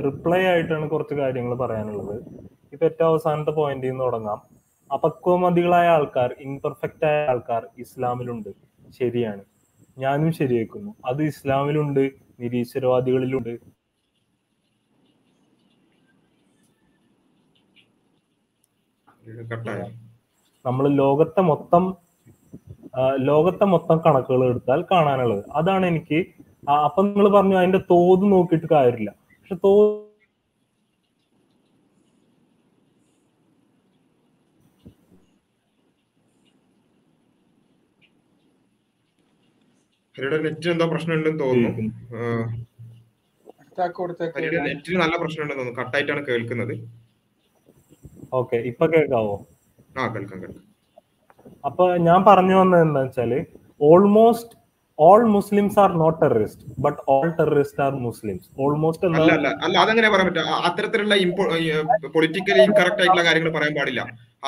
റിപ്ലൈ ആയിട്ടാണ് കുറച്ച് കാര്യങ്ങൾ പറയാനുള്ളത്. ഇപ്പൊ ഏറ്റവും അവസാനത്തെ പോയിന്റിൽ നിന്ന് തുടങ്ങാം. അപക്വമതികളായ ആൾക്കാർ, ഇൻപെർഫെക്റ്റ് ആയ ആൾക്കാർ ഇസ്ലാമിലുണ്ട്, ശരിയാണ്. ഞാനും ശരിയാക്കുന്നു. അത് ഇസ്ലാമിലുണ്ട്, നിരീശ്വരവാദികളിലുണ്ട്, നമ്മൾ ലോകത്തെ മൊത്തം കണക്കുകൾ എടുത്താൽ കാണാനുള്ളത് അതാണ്. എനിക്ക് അപ്പൊ നിങ്ങൾ പറഞ്ഞു അതിന്റെ തോത് നോക്കിയിട്ട് കാര്യമില്ല. പക്ഷെ നെറ്റിന് എന്തോ പ്രശ്നമുണ്ടെന്ന് തോന്നുന്നു. നെറ്റിന് നല്ല പ്രശ്നമുണ്ടെന്ന് തോന്നുന്നു, കട്ടായിട്ടാണ് കേൾക്കുന്നത്. ഓക്കെ, ഇപ്പൊ കേൾക്കാവോ? ആ, കേൾക്കാം കേൾക്കാം. അപ്പൊ ഞാൻ പറഞ്ഞു വന്നത് എന്താ വെച്ചാല്, almost all Muslims are not terrorists, but all terrorists are Muslims. Almost അല്ല അതങ്ങനെ പറയാൻ പറ്റില്ല. അത്തരത്തിലുള്ള പൊളിറ്റിക്കലി ഇൻകറക്റ്റ് ആയിട്ടുള്ള കാര്യങ്ങൾ പറയാൻ പാടില്ല.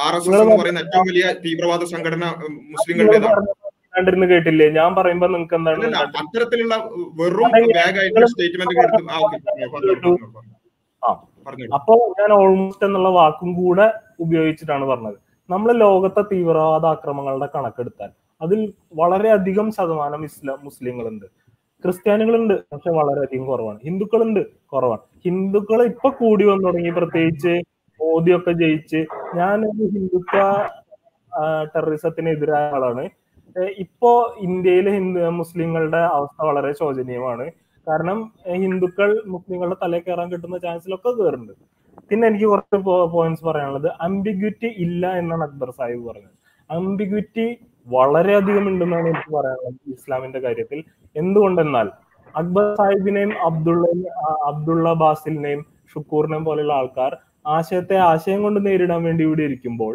ആർഎസ്എസ് എന്ന് പറയുന്ന ഏറ്റവും വലിയ തീവ്രവാദ സംഘടന മുസ്ലിങ്ങളുടെ കേട്ടില്ലേ ഞാൻ പറയുമ്പോ നിങ്ങൾക്ക് എന്താണ് അത്തരത്തിലുള്ള വെറും ബാഗായിട്ടുള്ള സ്റ്റേറ്റ്മെന്റ്. അപ്പൊ ഞാൻ ഓൾമോസ്റ്റ് എന്നുള്ള വാക്കും കൂടെ ഉപയോഗിച്ചിട്ടാണ് പറഞ്ഞത്. നമ്മള് ലോകത്തെ തീവ്രവാദ ആക്രമണങ്ങളുടെ കണക്കെടുത്താൽ അതിൽ വളരെയധികം ശതമാനം മുസ്ലിങ്ങളുണ്ട്. ക്രിസ്ത്യാനികളുണ്ട്, പക്ഷെ വളരെയധികം കുറവാണ്. ഹിന്ദുക്കളുണ്ട്, കുറവാണ്. ഹിന്ദുക്കൾ ഇപ്പൊ കൂടി വന്നു തുടങ്ങി, പ്രത്യേകിച്ച് മോദിയൊക്കെ ജയിച്ച്. ഞാനൊരു ഹിന്ദുത്വ ടെററിസത്തിനെതിരായ ആളാണ്. ഇപ്പോ ഇന്ത്യയിലെ മുസ്ലിങ്ങളുടെ അവസ്ഥ വളരെ ശോചനീയമാണ്. കാരണം ഹിന്ദുക്കൾ മുസ്ലിങ്ങളുടെ തലയിൽ കയറാൻ കിട്ടുന്ന ചാൻസിലൊക്കെ കയറുന്നുണ്ട്. പിന്നെ എനിക്ക് കുറച്ച് പോയിന്റ്സ് പറയാനുള്ളത്, അംബിഗ്വിറ്റി ഇല്ല എന്നാണ് അക്ബർ സാഹിബ് പറഞ്ഞത്. അംബിഗ്വിറ്റി വളരെയധികം ഉണ്ടെന്നാണ് എനിക്ക് പറയാനുള്ളത് ഇസ്ലാമിന്റെ കാര്യത്തിൽ. എന്തുകൊണ്ടെന്നാൽ അക്ബർ സാഹിബിനെയും അബ്ദുള്ള ബാസിലിനെയും ഷുക്കൂറിനെയും പോലെയുള്ള ആൾക്കാർ ആശയത്തെ ആശയം കൊണ്ട് നേരിടാൻ വേണ്ടി ഇവിടെ ഇരിക്കുമ്പോൾ,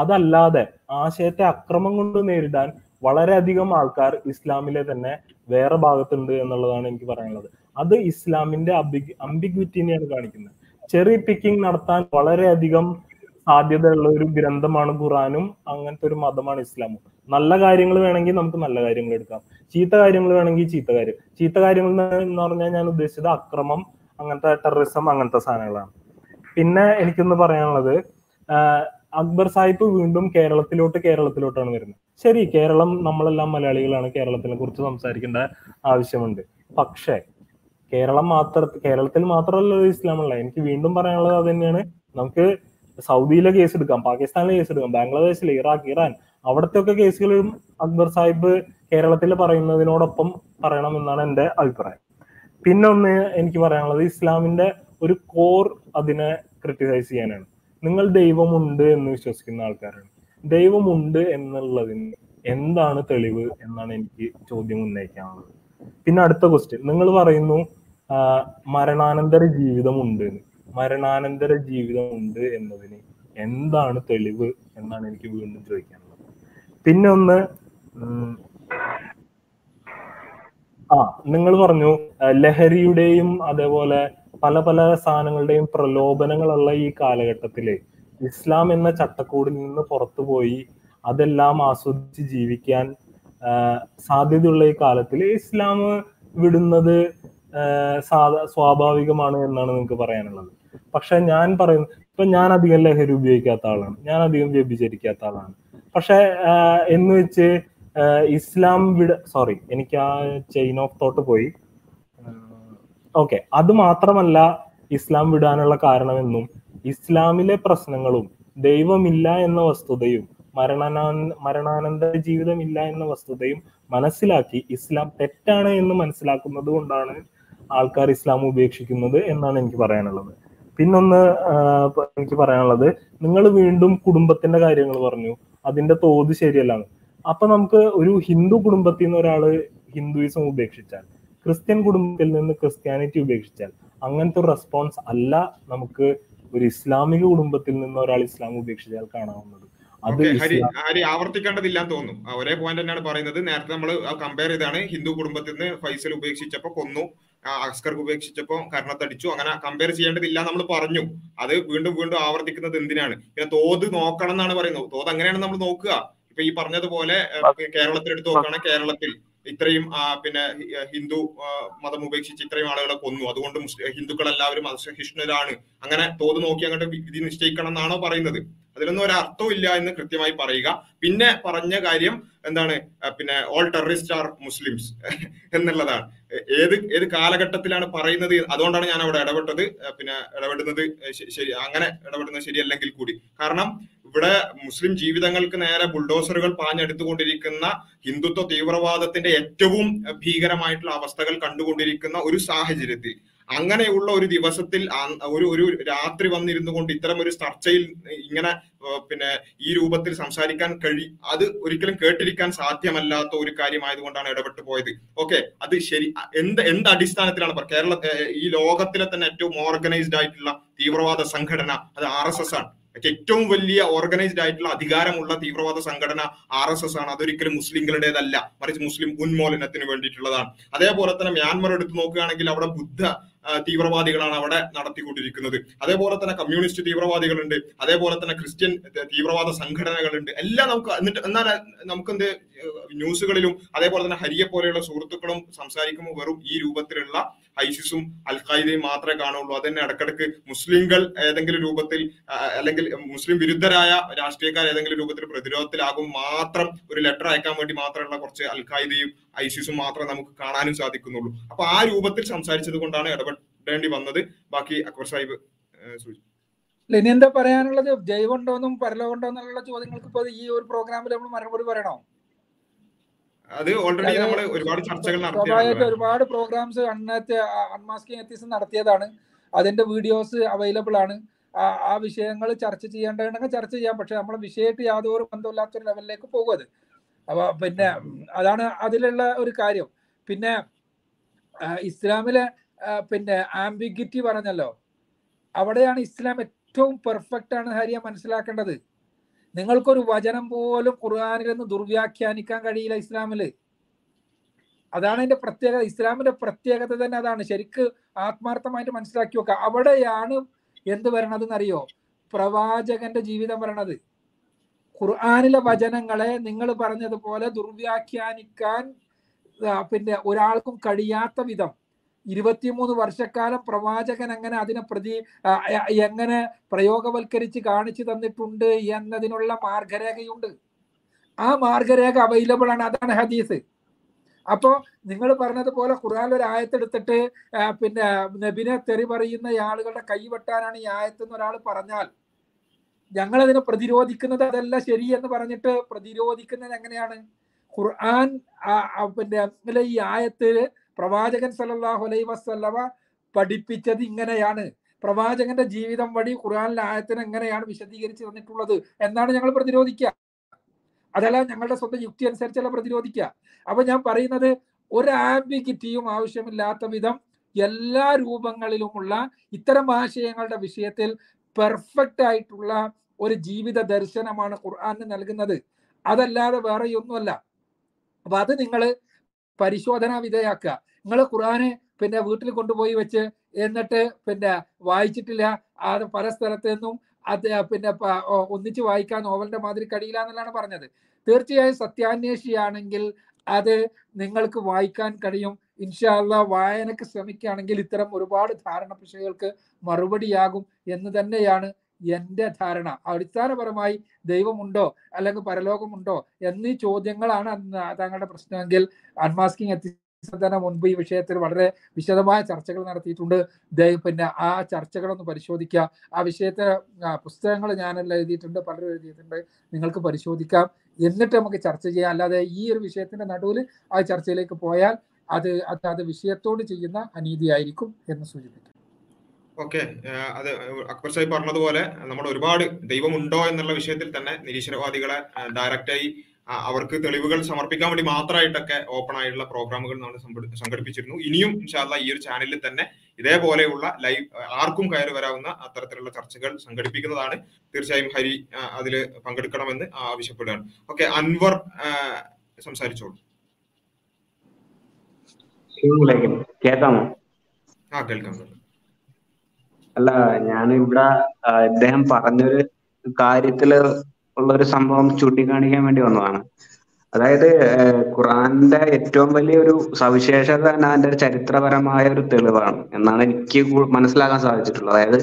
അതല്ലാതെ ആശയത്തെ അക്രമം കൊണ്ട് നേരിടാൻ വളരെയധികം ആൾക്കാർ ഇസ്ലാമിലെ തന്നെ വേറെ ഭാഗത്തുണ്ട് എന്നുള്ളതാണ് എനിക്ക് പറയാനുള്ളത്. അത് ഇസ്ലാമിന്റെ അംബിഗ്വിറ്റിനെയാണ് കാണിക്കുന്നത്. ചെറി പിക്കിംഗ് നടത്താൻ വളരെയധികം സാധ്യതയുള്ള ഒരു ഗ്രന്ഥമാണ് ഖുറാനും. അങ്ങനത്തെ ഒരു മതമാണ് ഇസ്ലാമും. നല്ല കാര്യങ്ങൾ വേണമെങ്കിൽ നമുക്ക് നല്ല കാര്യങ്ങൾ എടുക്കാം, ചീത്ത കാര്യങ്ങൾ വേണമെങ്കിൽ ചീത്ത കാര്യങ്ങൾ എന്ന് പറഞ്ഞാൽ ഞാൻ ഉദ്ദേശിച്ചത് അക്രമം, അങ്ങനത്തെ ടെററിസം, അങ്ങനത്തെ സാധനങ്ങളാണ്. പിന്നെ എനിക്കൊന്ന് പറയാനുള്ളത്, അക്ബർ സാഹിബ് വീണ്ടും കേരളത്തിലോട്ടാണ് വരുന്നത്. ശരി, കേരളം നമ്മളെല്ലാം മലയാളികളാണ്, കേരളത്തിനെ കുറിച്ച് സംസാരിക്കേണ്ട ആവശ്യമുണ്ട്. പക്ഷേ കേരളത്തിൽ മാത്രമല്ല ഇസ്ലാമുള്ള. എനിക്ക് വീണ്ടും പറയാനുള്ളത് അത് തന്നെയാണ്. നമുക്ക് സൗദിയിലെ കേസ് എടുക്കാം, പാകിസ്ഥാനിലെ കേസ് എടുക്കാം, ബംഗ്ലാദേശിലെ, ഇറാഖ്, ഇറാൻ, അവിടത്തെ ഒക്കെ കേസുകളും അക്ബർ സാഹിബ് കേരളത്തിൽ പറയുന്നതിനോടൊപ്പം പറയണം എന്നാണ് എൻ്റെ അഭിപ്രായം. പിന്നെ ഒന്ന് എനിക്ക് പറയാനുള്ളത്, ഇസ്ലാമിന്റെ ഒരു കോർ അതിനെ ക്രിറ്റിസൈസ് ചെയ്യാനാണ്. നിങ്ങൾ ദൈവമുണ്ട് എന്ന് വിശ്വസിക്കുന്ന ആൾക്കാരാണ്. ദൈവമുണ്ട് എന്നുള്ളതിന് എന്താണ് തെളിവ് എന്നാണ് എനിക്ക് ചോദ്യം ഉന്നയിക്കാനുള്ളത്. പിന്നെ അടുത്ത ക്വസ്റ്റ്യൻ, നിങ്ങൾ പറയുന്നു മരണാനന്തര ജീവിതം ഉണ്ട് എന്നതിന് എന്താണ് തെളിവ് എന്നാണ് എനിക്ക് വീണ്ടും ചോദിക്കാനുള്ളത്. പിന്നെ ഒന്ന്, നിങ്ങൾ പറഞ്ഞു ലഹരിയുടെയും അതേപോലെ പല പല സാധനങ്ങളുടെയും പ്രലോഭനങ്ങളുള്ള ഈ കാലഘട്ടത്തില് ഇസ്ലാം എന്ന ചട്ടക്കൂടിൽ നിന്ന് പുറത്തുപോയി അതെല്ലാം ആസ്വദിച്ച് ജീവിക്കാൻ സാധ്യതയുള്ള ഈ കാലത്തിൽ ഇസ്ലാം വിടുന്നത് സ്വാഭാവികമാണ് എന്നാണ് നിങ്ങൾക്ക് പറയാനുള്ളത്. പക്ഷെ ഞാൻ പറയുന്നു, ഇപ്പൊ ഞാൻ അധികം ലഹരി ഉപയോഗിക്കാത്ത ആളാണ്, ഞാൻ അധികം വ്യഭിചരിക്കാത്ത ആളാണ്. പക്ഷെ എന്ന് വെച്ച് ഇസ്ലാം എനിക്ക് ആ ചെയിൻ ഓഫ് തോട്ട് പോയി. ഓക്കെ, അത് മാത്രമല്ല ഇസ്ലാം വിടാനുള്ള കാരണമെന്നും ഇസ്ലാമിലെ പ്രശ്നങ്ങളും ദൈവമില്ല എന്ന വസ്തുതയും മരണാനന്തര ജീവിതമില്ല എന്ന വസ്തുതയും മനസ്സിലാക്കി ഇസ്ലാം തെറ്റാണ് എന്ന് മനസ്സിലാക്കുന്നത് കൊണ്ടാണ് ആൾക്കാർ ഇസ്ലാം ഉപേക്ഷിക്കുന്നത് എന്നാണ് എനിക്ക് പറയാനുള്ളത്. പിന്നൊന്ന് എനിക്ക് പറയാനുള്ളത്, നിങ്ങൾ വീണ്ടും കുടുംബത്തിന്റെ കാര്യങ്ങൾ പറഞ്ഞു, അതിന്റെ തോത് ശരിയല്ല. അപ്പൊ നമുക്ക് ഒരു ഹിന്ദു കുടുംബത്തിൽ നിന്ന് ഒരാള് ഹിന്ദുയിസം ഉപേക്ഷിച്ചാൽ, ക്രിസ്ത്യൻ കുടുംബത്തിൽ നിന്ന് ക്രിസ്ത്യാനിറ്റി ഉപേക്ഷിച്ചാൽ, അങ്ങനത്തെ ഒരു റെസ്പോൺസ് അല്ല നമുക്ക് ഒരു ഇസ്ലാമിക കുടുംബത്തിൽ നിന്ന് ഒരാൾ ഇസ്ലാം ഉപേക്ഷിച്ചാൽ കാണാവുന്നത്. ഹരി, ആവർത്തിക്കേണ്ടതില്ല എന്ന് തോന്നുന്നു. ഒരേ പോയിന്റ് തന്നെയാണ് പറയുന്നത്. നേരത്തെ നമ്മൾ കമ്പയർ ചെയ്താണ്, ഹിന്ദു കുടുംബത്തിൽ നിന്ന് ഫൈസൽ ഉപേക്ഷിച്ചപ്പോ കൊന്നു, അസ്കർ ഉപേക്ഷിച്ചപ്പോ കർണത്തടിച്ചു, അങ്ങനെ കമ്പയർ ചെയ്യേണ്ടതില്ല നമ്മൾ പറഞ്ഞു. അത് വീണ്ടും വീണ്ടും ആവർത്തിക്കുന്നത് എന്തിനാണ്? പിന്നെ തോത് നോക്കണം എന്നാണ് പറയുന്നത്. തോത് അങ്ങനെയാണ് നമ്മൾ നോക്കുക. ഇപ്പൊ ഈ പറഞ്ഞതുപോലെ കേരളത്തിലെടുത്ത് നോക്കുകയാണെങ്കിൽ കേരളത്തിൽ ഇത്രയും പിന്നെ ഹിന്ദു മതം ഉപേക്ഷിച്ച് ഇത്രയും ആളുകളെ കൊന്നു, അതുകൊണ്ട് ഹിന്ദുക്കൾ എല്ലാവരും അസഹിഷ്ണുരാണ്, അങ്ങനെ തോത് നോക്കി അങ്ങോട്ട് വിധി നിശ്ചയിക്കണം എന്നാണോ പറയുന്നത്? അതിലൊന്നും ഒരർത്ഥവും ഇല്ല എന്ന് കൃത്യമായി പറയുക. പിന്നെ പറഞ്ഞ കാര്യം എന്താണ്? പിന്നെ ഓൾ ടെററിസ്റ്റ് ആർ മുസ്ലിംസ് എന്നുള്ളതാണ്. ഏത് കാലഘട്ടത്തിലാണ് പറയുന്നത്? അതുകൊണ്ടാണ് ഞാൻ അവിടെ ഇടപെടുന്നത്. ശരി, അങ്ങനെ ഇടപെടുന്നത് ശരിയല്ലെങ്കിൽ കൂടി, കാരണം ഇവിടെ മുസ്ലിം ജീവിതങ്ങൾക്ക് നേരെ ബുൾഡോസറുകൾ പാഞ്ഞെടുത്തുകൊണ്ടിരിക്കുന്ന ഹിന്ദുത്വ തീവ്രവാദത്തിന്റെ ഏറ്റവും ഭീകരമായിട്ടുള്ള അവസ്ഥകൾ കണ്ടുകൊണ്ടിരിക്കുന്ന ഒരു സാഹചര്യത്തിൽ, അങ്ങനെയുള്ള ഒരു ദിവസത്തിൽ, ഒരു രാത്രി വന്നിരുന്നു കൊണ്ട് ഇത്തരം ഒരു ചർച്ചയിൽ ഇങ്ങനെ പിന്നെ ഈ രൂപത്തിൽ സംസാരിക്കാൻ അത് ഒരിക്കലും കേട്ടിരിക്കാൻ സാധ്യമല്ലാത്ത ഒരു കാര്യമായതുകൊണ്ടാണ് ഇടപെട്ടു പോയത്. ഓക്കെ, അത് ശരി. എന്ത് അടിസ്ഥാനത്തിലാണ് ഈ ലോകത്തിലെ തന്നെ ഏറ്റവും ഓർഗനൈസ്ഡ് ആയിട്ടുള്ള തീവ്രവാദ സംഘടന അത് RSS ആണ്. ഏറ്റവും വലിയ ഓർഗനൈസ്ഡ് ആയിട്ടുള്ള അധികാരമുള്ള തീവ്രവാദ സംഘടന RSS ആണ്. അതൊരിക്കലും മുസ്ലിങ്ങളുടേതല്ല, മറിച്ച് മുസ്ലിം ഉന്മൂലനത്തിന് വേണ്ടിയിട്ടുള്ളതാണ്. അതേപോലെ തന്നെ മ്യാൻമർ എടുത്ത് നോക്കുകയാണെങ്കിൽ അവിടെ ബുദ്ധ തീവ്രവാദികളാണ് അവിടെ നടത്തിക്കൊണ്ടിരിക്കുന്നത്. അതേപോലെ തന്നെ കമ്മ്യൂണിസ്റ്റ് തീവ്രവാദികളുണ്ട്, അതേപോലെ തന്നെ ക്രിസ്ത്യൻ തീവ്രവാദ സംഘടനകളുണ്ട്. എല്ലാം നമുക്ക് എന്നിട്ട് എന്നാൽ നമുക്ക് എന്ത് ന്യൂസുകളിലും അതേപോലെ തന്നെ ഹരിയെ പോലെയുള്ള സുഹൃത്തുക്കളും സംസാരിക്കുമ്പോൾ വെറും ഈ രൂപത്തിലുള്ള ഐസിസും അൽ ഖായിദയും മാത്രമേ കാണുള്ളൂ. അതന്നെ ഇടക്കിടക്ക് മുസ്ലിങ്ങൾ ഏതെങ്കിലും രൂപത്തിൽ അല്ലെങ്കിൽ മുസ്ലിം വിരുദ്ധരായ രാഷ്ട്രീയക്കാർ ഏതെങ്കിലും രൂപത്തിൽ പ്രതിരോധത്തിലാകും മാത്രം ഒരു ലെറ്റർ അയക്കാൻ വേണ്ടി മാത്രമുള്ള കുറച്ച് അൽ ഖായിദയും ഐസിസും മാത്രമേ നമുക്ക് കാണാനും സാധിക്കുന്നുള്ളൂ. അപ്പൊ ആ രൂപത്തിൽ സംസാരിച്ചത് കൊണ്ടാണ് ഇടപെടേണ്ടി വന്നത്. ബാക്കി അക്ബർ സാഹിബ് സൂചിപ്പിച്ചു. ഇനി എന്താ പറയാനുള്ളത്? ജൈവണ്ടോന്നും പരലോണ്ടോ എന്നുള്ള ചോദ്യങ്ങൾക്ക് ഇപ്പൊ ഈ ഒരു പ്രോഗ്രാമിൽ നമ്മൾ മറുപടി പറയണോ? അത് ഓൾറെഡി നമ്മൾ ഒരുപാട് ചർച്ചകൾ നടത്തിയതാണ്. ഒരുപാട് പ്രോഗ്രാംസ് അൺമാസ്കിംഗ് എത്തിക്സ് നടത്തിയതാണ്. അതിന്റെ വീഡിയോസ് അവൈലബിൾ ആണ്. ആ വിഷയങ്ങൾ ചർച്ച ചെയ്യേണ്ടതെങ്കിൽ ചർച്ച ചെയ്യാം. പക്ഷെ നമ്മളെ വിഷയമായിട്ട് യാതൊരു ബന്ധമില്ലാത്തൊരു ലെവലിലേക്ക് പോകും അത്. അപ്പൊ പിന്നെ അതാണ് അതിലുള്ള ഒരു കാര്യം. പിന്നെ ഇസ്ലാമിലെ പിന്നെ ആംബിഗ്വിറ്റി പറഞ്ഞല്ലോ, അവിടെയാണ് ഇസ്ലാം ഏറ്റവും പെർഫെക്റ്റ് ആണ് ഹരിയ മനസ്സിലാക്കേണ്ടത്. നിങ്ങൾക്കൊരു വചനം പോലും ഖുർആനിൽ നിന്ന് ദുർവ്യാഖ്യാനിക്കാൻ കഴിയില്ല ഇസ്ലാമിൽ. അതാണ് അതിന്റെ പ്രത്യേകത. ഇസ്ലാമിന്റെ പ്രത്യേകത തന്നെ അതാണ്. ശരിക്ക് ആത്മാർത്ഥമായിട്ട് മനസ്സിലാക്കി വെക്കുക. അവിടെയാണ് എന്ത് വരണതെന്നറിയോ? പ്രവാചകന്റെ ജീവിതം വരണത്. ഖുർആനിലെ വചനങ്ങളെ നിങ്ങൾ പറഞ്ഞതുപോലെ ദുർവ്യാഖ്യാനിക്കാൻ പിന്നെ ഒരാൾക്കും കഴിയാത്ത വിധം 23 വർഷക്കാലം പ്രവാചകൻ അങ്ങനെ അതിനെ എങ്ങനെ പ്രയോഗവൽക്കരിച്ച് കാണിച്ചു തന്നിട്ടുണ്ട് എന്നതിനുള്ള മാർഗരേഖയുണ്ട്. ആ മാർഗരേഖ അവൈലബിൾ ആണ്. അതാണ് ഹദീസ്. അപ്പോൾ നിങ്ങൾ പറഞ്ഞതുപോലെ ഖുർആനിൽ ഒരു ആയത്തെടുത്തിട്ട് പിന്നെ നബിനെ തെറി പറയുന്ന ആളുകളുടെ കൈവെട്ടാനാണ് ഈ ആയത്തെന്ന് ഒരാൾ പറഞ്ഞാൽ ഞങ്ങളതിനെ പ്രതിരോധിക്കുന്നത് അതല്ല ശരി എന്ന് പറഞ്ഞിട്ട് പ്രതിരോധിക്കുന്നത് എങ്ങനെയാണ്? ഖുർആൻ പിന്നെ ഈ ആയത്തിൽ പ്രവാചകൻ സല്ലല്ലാഹു അലൈഹി വസല്ലമ പഠിപ്പിച്ചത് ഇങ്ങനെയാണ്. പ്രവാചകന്റെ ജീവിതം വഴി ഖുർആനിലെ ആയത്തിന് എങ്ങനെയാണ് വിശദീകരിച്ച് തന്നിട്ടുള്ളത് എന്നാണ് ഞങ്ങൾ പ്രതിരോധിക്കുക. അതല്ല ഞങ്ങളുടെ സ്വന്തം യുക്തി അനുസരിച്ചല്ല പ്രതിരോധിക്കുക. അപ്പൊ ഞാൻ പറയുന്നത് ഒരു ആംബിഗിറ്റിയും ആവശ്യമില്ലാത്ത വിധം എല്ലാ രൂപങ്ങളിലുമുള്ള ഇത്തരം ആശയങ്ങളുടെ വിഷയത്തിൽ പെർഫെക്റ്റ് ആയിട്ടുള്ള ഒരു ജീവിത ദർശനമാണ് ഖുർആന് നൽകുന്നത്. അതല്ലാതെ വേറെയൊന്നുമല്ല. അപ്പൊ അത് നിങ്ങൾ പരിശോധന വിധേയാക്കുക. നിങ്ങൾ ഖുർആന് പിന്നെ വീട്ടിൽ കൊണ്ടുപോയി വെച്ച് എന്നിട്ട് പിന്നെ വായിച്ചിട്ടില്ല, അത് പല സ്ഥലത്തു നിന്നും അത് പിന്നെ ഒന്നിച്ച് വായിക്കാൻ നോവലിന്റെ മാതിരി കഴിയില്ല എന്നുള്ളതാണ് പറഞ്ഞത്. തീർച്ചയായും സത്യാന്വേഷിയാണെങ്കിൽ അത് നിങ്ങൾക്ക് വായിക്കാൻ കഴിയും. ഇൻഷാ അല്ലാഹ് വായനക്ക് ശ്രമിക്കുകയാണെങ്കിൽ ഇത്തരം ഒരുപാട് ധാരണ പിശകുകൾക്ക് മറുപടിയാകും എന്ന് തന്നെയാണ് എന്റെ ധാരണ. അടിസ്ഥാനപരമായി ദൈവമുണ്ടോ അല്ലെങ്കിൽ പരലോകമുണ്ടോ എന്നീ ചോദ്യങ്ങളാണ് താങ്കളുടെ പ്രശ്നമെങ്കിൽ അൺമാസ്കിംഗ് എത്തിച്ചതിന് മുൻപ് ഈ വിഷയത്തിൽ വളരെ വിശദമായ ചർച്ചകൾ നടത്തിയിട്ടുണ്ട്. പിന്നെ ആ ചർച്ചകളൊന്ന് പരിശോധിക്കുക. ആ വിഷയത്തെ പുസ്തകങ്ങൾ ഞാനെല്ലാം എഴുതിയിട്ടുണ്ട്, പലരും എഴുതിയിട്ടുണ്ട്. നിങ്ങൾക്ക് പരിശോധിക്കാം, എന്നിട്ട് നമുക്ക് ചർച്ച ചെയ്യാം. അല്ലാതെ ഈ ഒരു വിഷയത്തിന്റെ നടുവിൽ ആ ചർച്ചയിലേക്ക് പോയാൽ അത് വിഷയത്തോട് ചെയ്യുന്ന അനീതിയായിരിക്കും എന്ന് സൂചിപ്പിക്കും. ഓക്കെ, അത് അക്ബർ സാഹിബ് പറഞ്ഞതുപോലെ നമ്മൾ ഒരുപാട് ദൈവമുണ്ടോ എന്നുള്ള വിഷയത്തിൽ തന്നെ നിരീശ്വരവാദികളെ ഡയറക്റ്റായി അവർക്ക് തെളിവുകൾ സമർപ്പിക്കാൻ വേണ്ടി മാത്രമായിട്ടൊക്കെ ഓപ്പൺ ആയിട്ടുള്ള പ്രോഗ്രാമുകൾ നമ്മൾ സംഘടിപ്പിച്ചിരുന്നു. ഇനിയും ഇൻഷാ അല്ലാഹ് ഈ ഒരു ചാനലിൽ തന്നെ ഇതേപോലെയുള്ള ലൈവ് ആർക്കും കയറി വരാവുന്ന അത്തരത്തിലുള്ള ചർച്ചകൾ സംഘടിപ്പിക്കുന്നതാണ്. തീർച്ചയായും ഹരി അതിൽ പങ്കെടുക്കണമെന്ന് ആവശ്യപ്പെടുകയാണ്. ഓക്കെ, അൻവർ സംസാരിച്ചോളൂ. ആ കേൾക്കാം. അല്ല, ഞാനിവിടെ ഇദ്ദേഹം പറഞ്ഞൊരു കാര്യത്തില് ഉള്ളൊരു സംഭവം ചൂണ്ടിക്കാണിക്കാൻ വേണ്ടി വന്നതാണ്. അതായത് ഖുർആന്റെ ഏറ്റവും വലിയൊരു സവിശേഷത തന്നെ അതിന്റെ ചരിത്രപരമായ ഒരു തെളിവാണ് എന്നാണ് എനിക്ക് മനസ്സിലാക്കാൻ സാധിച്ചിട്ടുള്ളത്. അതായത്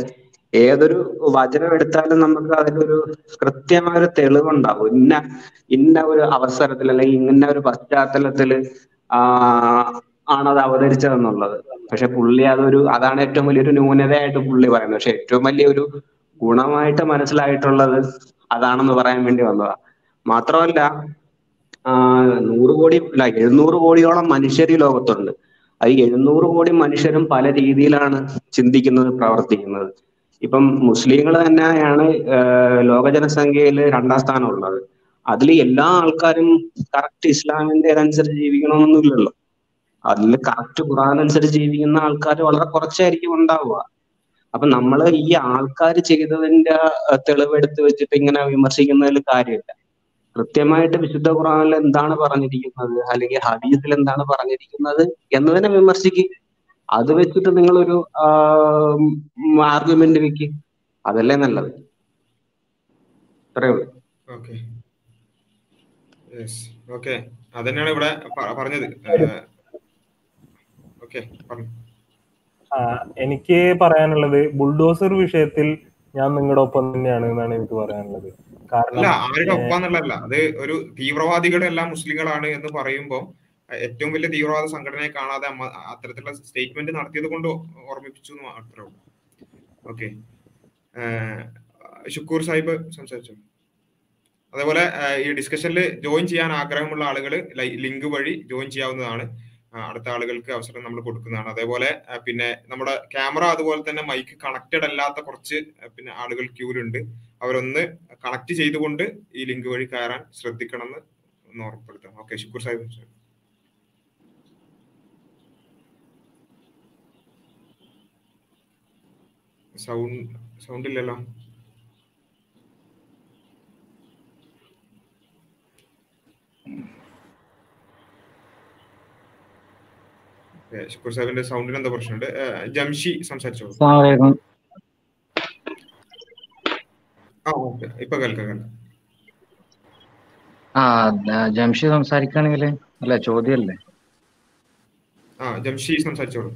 ഏതൊരു വചനം എടുത്താലും നമുക്ക് അതിലൊരു കൃത്യമായൊരു തെളിവുണ്ടാവും. ഇന്ന ഒരു അവസരത്തിൽ അല്ലെങ്കിൽ ഇന്ന ഒരു പശ്ചാത്തലത്തില് ആണത് അവതരിച്ചതെന്നുള്ളത്. പക്ഷെ പുള്ളി അതാണ് ഏറ്റവും വലിയൊരു ന്യൂനതയായിട്ട് പുള്ളി പറയുന്നത്. പക്ഷെ ഏറ്റവും വലിയൊരു ഗുണമായിട്ട് മനസ്സിലായിട്ടുള്ളത് അതാണെന്ന് പറയാൻ വേണ്ടി വന്നതാ. മാത്രമല്ല 700 കോടിയോളം മനുഷ്യർ ഈ ലോകത്തുണ്ട്. അത് 700 കോടി മനുഷ്യരും പല രീതിയിലാണ് ചിന്തിക്കുന്നത്, പ്രവർത്തിക്കുന്നത്. ഇപ്പം മുസ്ലിങ്ങൾ തന്നെയാണ് ലോക ജനസംഖ്യയിൽ 2ാം സ്ഥാനമുള്ളത്. അതിൽ എല്ലാ ആൾക്കാരും കറക്റ്റ് ഇസ്ലാമിന്റെ അനുസരിച്ച് ജീവിക്കണമെന്നില്ലല്ലോ. അതിൽ കറക്റ്റ് ഖുർആൻ അനുസരിച്ച് ജീവിക്കുന്ന ആൾക്കാർ വളരെ കുറച്ചായിരിക്കും ഉണ്ടാവുക. അപ്പൊ നമ്മൾ ഈ ആൾക്കാർ ചെയ്തതിന്റെ തെളിവെടുത്ത് വെച്ചിട്ട് ഇങ്ങനെ വിമർശിക്കുന്നതിൽ കാര്യമില്ല. കൃത്യമായിട്ട് വിശുദ്ധ ഖുർആനിൽ എന്താണ് പറഞ്ഞിരിക്കുന്നത് അല്ലെങ്കിൽ ഹദീസിൽ എന്താണ് പറഞ്ഞിരിക്കുന്നത് എന്നതിനെ വിമർശിക്കുക. അത് വെച്ചിട്ട് നിങ്ങളൊരു ആർഗ്യുമെന്റ് വെക്കുക. അതല്ലേ നല്ലത്. ഇത്രയേ ഉള്ളൂ. ഓക്കെ, അതന്നെയാണ് ഇവിടെ പറഞ്ഞത്. എനിക്ക് പറയാനുള്ളത് ബുൾഡോസർ വിഷയത്തിൽ ഞാൻ നിങ്ങളുടെ ഒപ്പം തന്നെയാണ് എന്നാണ് എനിക്ക് പറയാനുള്ളത്. കാരണം ആരുടെ ഒപ്പം എന്നുള്ളതല്ല, അത് ഒരു തീവ്രവാദികളുടെ എല്ലാം മുസ്ലിങ്ങളാണ് എന്ന് പറയുമ്പോൾ ഏറ്റവും വലിയ തീവ്രവാദ സംഘടനയെ കാണാതെ അത്തരത്തിലുള്ള സ്റ്റേറ്റ്മെന്റ് നടത്തിയത് കൊണ്ട് ഓർമ്മിപ്പിച്ചു എന്ന് മാത്രമേ ഉള്ളൂ. ഓക്കെ, ഷുക്കൂർ സാഹിബ് സംസാരിച്ചു. അതേപോലെ ഈ ഡിസ്കഷനിൽ ജോയിൻ ചെയ്യാൻ ആഗ്രഹമുള്ള ആളുകൾ ലിങ്ക് വഴി ജോയിൻ ചെയ്യാവുന്നതാണ്. അടുത്ത ആളുകൾക്ക് അവസരം നമ്മൾ കൊടുക്കുന്നതാണ്. അതേപോലെ പിന്നെ നമ്മുടെ ക്യാമറ അതുപോലെ തന്നെ മൈക്ക് കണക്റ്റഡ് അല്ലാത്ത കുറച്ച് പിന്നെ ആളുകൾ ക്യൂലുണ്ട്. അവരൊന്ന് കണക്ട് ചെയ്തുകൊണ്ട് ഈ ലിങ്ക് വഴി കയറാൻ ശ്രദ്ധിക്കണം എന്ന് ഓർമ്മപ്പെടുത്തണം. ഓക്കെ, ഷുക്കൂർ സാഹിബ്. സൗണ്ട് ഇല്ലല്ലോ. ഷുക്കൂർ സാഹിബിന്റെ സൗണ്ടിന് എന്താ പ്രശ്നമുണ്ട്? ജംഷി സംസാരിച്ചോളൂ. ഇപ്പൊ കേൾക്കാം. ജംഷി സംസാരിക്കുകയാണെങ്കിൽ അല്ല, ചോദ്യമല്ലേ? ജംഷി സംസാരിച്ചോളൂ.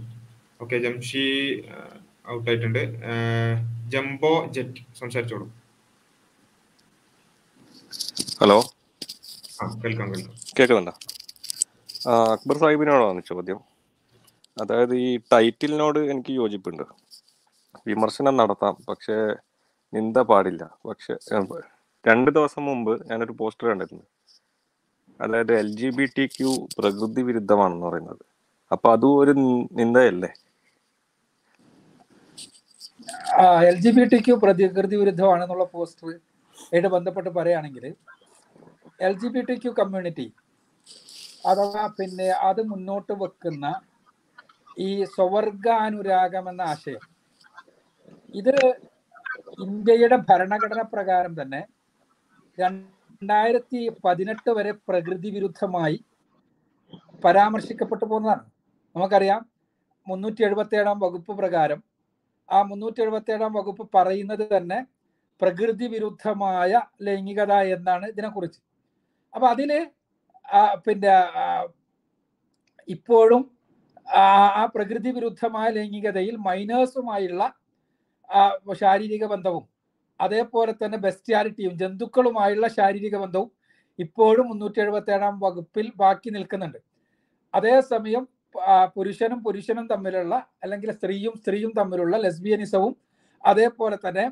ഓക്കെ, ജംഷി ഔട്ട് ആയിട്ടുണ്ട്. ജംബോ ജെറ്റ് സംസാരിച്ചോളൂ. ഹലോ, കേൾക്കാം. കേൾക്കുന്നുണ്ടോ? അക്ബർ സാഹിബിനോടാണ് ചോദ്യം. അതായത് ഈ ടൈറ്റിലിനോട് എനിക്ക് യോജിപ്പുണ്ട്. വിമർശനം നടത്താം, പക്ഷേ നിന്ദ പാടില്ല. പക്ഷെ 2 ദിവസം മുമ്പ് ഞാനൊരു പോസ്റ്റർ കണ്ടിരുന്നു. അതായത് LGBTQ പ്രകൃതി വിരുദ്ധമാണെന്ന് പറയുന്നത്. അപ്പൊ അതും ഒരു നിന്ദയല്ലേ? LGBTQ പ്രകൃതി വിരുദ്ധമാണെന്നുള്ള പോസ്റ്റർ ആയിട്ട് ബന്ധപ്പെട്ട് പറയുകയാണെങ്കിൽ LGBTQ കമ്മ്യൂണിറ്റി അഥവാ പിന്നെ അത് മുന്നോട്ട് വെക്കുന്ന ഈ സ്വവർഗാനുരാഗം എന്ന ആശയം, ഇത് ഇന്ത്യയുടെ ഭരണഘടന പ്രകാരം തന്നെ 2018 വരെ പ്രകൃതി വിരുദ്ധമായി പരാമർശിക്കപ്പെട്ടു പോകുന്നതാണ്. നമുക്കറിയാം 377-ാം വകുപ്പ് പ്രകാരം. ആ 377-ാം വകുപ്പ് പറയുന്നത് തന്നെ പ്രകൃതി വിരുദ്ധമായ ലൈംഗികത എന്നാണ് ഇതിനെക്കുറിച്ച്. അപ്പം അതിൽ പിന്നെ ഇപ്പോഴും ആ പ്രകൃതി വിരുദ്ധമായ ലൈംഗികതയിൽ മൈനേഴ്സുമായുള്ള ശാരീരിക ബന്ധവും അതേപോലെ തന്നെ ബെസ്റ്റിയാലിറ്റിയും ജന്തുക്കളുമായുള്ള ശാരീരിക ബന്ധവും ഇപ്പോഴും 377-ാം വകുപ്പിൽ ബാക്കി നിൽക്കുന്നുണ്ട്. അതേസമയം പുരുഷനും തമ്മിലുള്ള അല്ലെങ്കിൽ സ്ത്രീയും തമ്മിലുള്ള ലെസ്ബിയനിസവും അതേപോലെ തന്നെ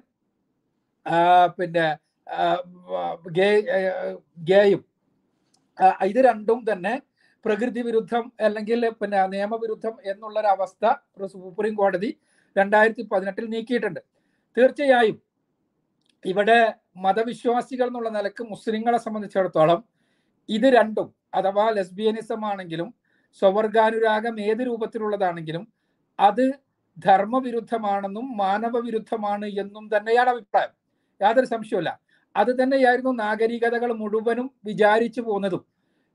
പിന്നെ ഗേയും ഇത് രണ്ടും തന്നെ പ്രകൃതി വിരുദ്ധം അല്ലെങ്കിൽ പിന്നെ നിയമവിരുദ്ധം എന്നുള്ളൊരവസ്ഥ സുപ്രീം കോടതി 2018-ൽ നീക്കിയിട്ടുണ്ട്. തീർച്ചയായും ഇവിടെ മതവിശ്വാസികൾ എന്നുള്ള നിലക്ക് മുസ്ലിങ്ങളെ സംബന്ധിച്ചിടത്തോളം ഇത് രണ്ടും, അഥവാ ലെസ്ബിയനിസം ആണെങ്കിലും സ്വവർഗാനുരാഗം ഏത് രൂപത്തിലുള്ളതാണെങ്കിലും അത് ധർമ്മവിരുദ്ധമാണെന്നും മാനവവിരുദ്ധമാണ് എന്നും തന്നെയാണ് അഭിപ്രായം. യാതൊരു സംശയവുമില്ല. അത് തന്നെയായിരുന്നു നാഗരികതകൾ മുഴുവനും വിചാരിച്ചു പോകുന്നതും.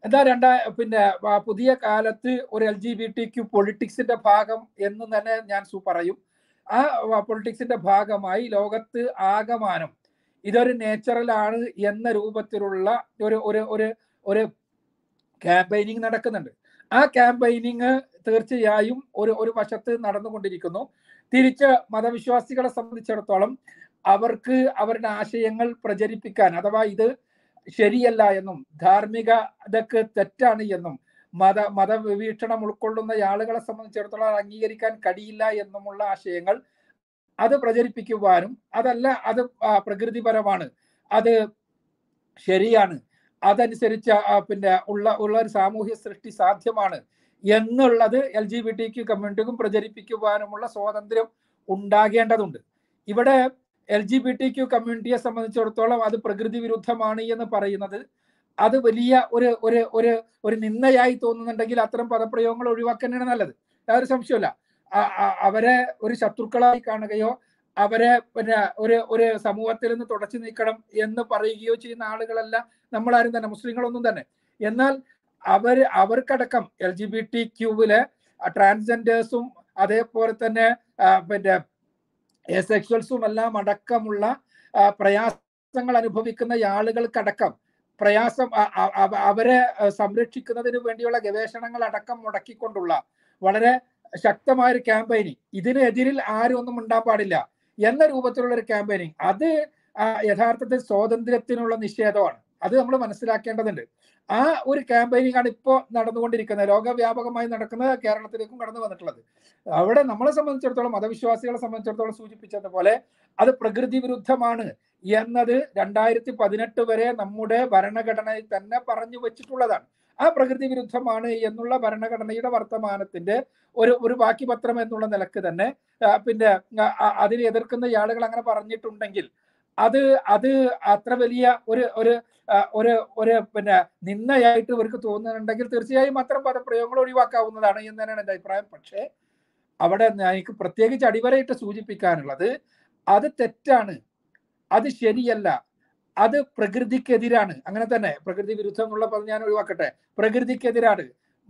എന്താ പിന്നെ പുതിയ കാലത്ത് ഒരു LGBTQ പൊളിറ്റിക്സിന്റെ ഭാഗം എന്ന് തന്നെ ഞാൻ പറയും. ആ പൊളിറ്റിക്സിന്റെ ഭാഗമായി ലോകത്ത് ആകമാനം ഇതൊരു നേച്ചറലാണ് എന്ന രൂപത്തിലുള്ള ഒരു ഒരു ഒരു ക്യാമ്പയിനിങ് നടക്കുന്നുണ്ട്. ആ ക്യാമ്പയിനിങ് തീർച്ചയായും ഒരു വശത്ത് നടന്നുകൊണ്ടിരിക്കുന്നു. തിരിച്ച് മതവിശ്വാസികളെ സംബന്ധിച്ചിടത്തോളം അവർക്ക് അവരുടെ ആശയങ്ങൾ പ്രചരിപ്പിക്കാൻ, അഥവാ ഇത് ശരിയല്ല എന്നും ധാർമ്മികതക്ക് തെറ്റാണ് എന്നും മതവീക്ഷണം ഉൾക്കൊള്ളുന്ന ആളുകളെ സംബന്ധിച്ചിടത്തോളം അത് അംഗീകരിക്കാൻ കഴിയില്ല എന്നുമുള്ള ആശയങ്ങൾ അത് പ്രചരിപ്പിക്കുവാനും, അതല്ല അത് പ്രകൃതിപരമാണ്, അത് ശരിയാണ്, അതനുസരിച്ച് പിന്നെ ഉള്ള ഒരു സാമൂഹ്യ സൃഷ്ടി സാധ്യമാണ് എന്നുള്ളത് LGBTQ കമ്മ്യൂണിറ്റിക്കും പ്രചരിപ്പിക്കുവാനുമുള്ള സ്വാതന്ത്ര്യം ഉണ്ടാകേണ്ടതുണ്ട്. ഇവിടെ LGBTQ കമ്മ്യൂണിറ്റിയെ സംബന്ധിച്ചിടത്തോളം അത് പ്രകൃതി വിരുദ്ധമാണ് എന്ന് പറയുന്നത് അത് വലിയ ഒരു ഒരു ഒരു ഒരു നിന്ദയായി തോന്നുന്നുണ്ടെങ്കിൽ അത്തരം പദപ്രയോഗങ്ങൾ ഒഴിവാക്കാനാണ് നല്ലത്. യാതൊരു സംശയമില്ല. അവരെ ഒരു ശത്രുക്കളായി കാണുകയോ അവരെ പിന്നെ ഒരു ഒരു സമൂഹത്തിൽ നിന്ന് തുടച്ചു നീക്കണം എന്ന് പറയുകയോ ചെയ്യുന്ന ആളുകളല്ല നമ്മളാരും തന്നെ, മുസ്ലിങ്ങളൊന്നും തന്നെ. എന്നാൽ അവർക്കടക്കം LGBTQവിലെ ട്രാൻസ്ജെൻഡേഴ്സും അതേപോലെ തന്നെ പിന്നെ സെക്സ്വൽസും എല്ലാം അടക്കമുള്ള പ്രയാസങ്ങൾ അനുഭവിക്കുന്ന ആളുകൾക്കടക്കം പ്രയാസം അവരെ സംരക്ഷിക്കുന്നതിന് വേണ്ടിയുള്ള ഗവേഷണങ്ങൾ അടക്കം മുടക്കിക്കൊണ്ടുള്ള വളരെ ശക്തമായൊരു ക്യാമ്പയിനിങ്, ഇതിനെതിരിൽ ആരും ഒന്നും ഉണ്ടാൻ പാടില്ല എന്ന രൂപത്തിലുള്ള ഒരു ക്യാമ്പയിനിങ്, അത് യഥാർത്ഥത്തിൽ സ്വാതന്ത്ര്യത്തിനുള്ള നിഷേധമാണ്. അത് നമ്മൾ മനസ്സിലാക്കേണ്ടതുണ്ട്. ആ ഒരു ക്യാമ്പയിനിങ് ആണ് ഇപ്പോൾ നടന്നുകൊണ്ടിരിക്കുന്നത്, ലോകവ്യാപകമായി നടക്കുന്നത്, കേരളത്തിലേക്കും കടന്നു വന്നിട്ടുള്ളത്. അവിടെ നമ്മളെ സംബന്ധിച്ചിടത്തോളം, മതവിശ്വാസികളെ സംബന്ധിച്ചിടത്തോളം സൂചിപ്പിച്ചതുപോലെ അത് പ്രകൃതി വിരുദ്ധമാണ് എന്നത് 2018 വരെ നമ്മുടെ ഭരണഘടനയിൽ തന്നെ പറഞ്ഞു വെച്ചിട്ടുള്ളതാണ്. ആ പ്രകൃതി വിരുദ്ധമാണ് എന്നുള്ള ഭരണഘടനയുടെ വർത്തമാനത്തിന്റെ ഒരു ബാക്കി പത്രം എന്നുള്ള നിലക്ക് തന്നെ പിന്നെ അതിനെ എതിർക്കുന്ന ആളുകൾ അങ്ങനെ പറഞ്ഞിട്ടുണ്ടെങ്കിൽ അത് അത്ര വലിയ ഒരു പിന്നെ നിന്നയായിട്ട് ഇവർക്ക് തോന്നുന്നുണ്ടെങ്കിൽ തീർച്ചയായും അത്തരം പദപ്രയോഗങ്ങൾ ഒഴിവാക്കാവുന്നതാണ് എന്ന് തന്നെയാണ് എൻ്റെ അഭിപ്രായം. പക്ഷേ അവിടെ എനിക്ക് പ്രത്യേകിച്ച് അടിവരയിട്ട് സൂചിപ്പിക്കാനുള്ളത്, അത് തെറ്റാണ്, അത് ശരിയല്ല, അത് പ്രകൃതിക്കെതിരാണ്. അങ്ങനെ തന്നെ പ്രകൃതി വിരുദ്ധം എന്നുള്ള പദം ഞാൻ ഒഴിവാക്കട്ടെ. പ്രകൃതിക്കെതിരാണ്,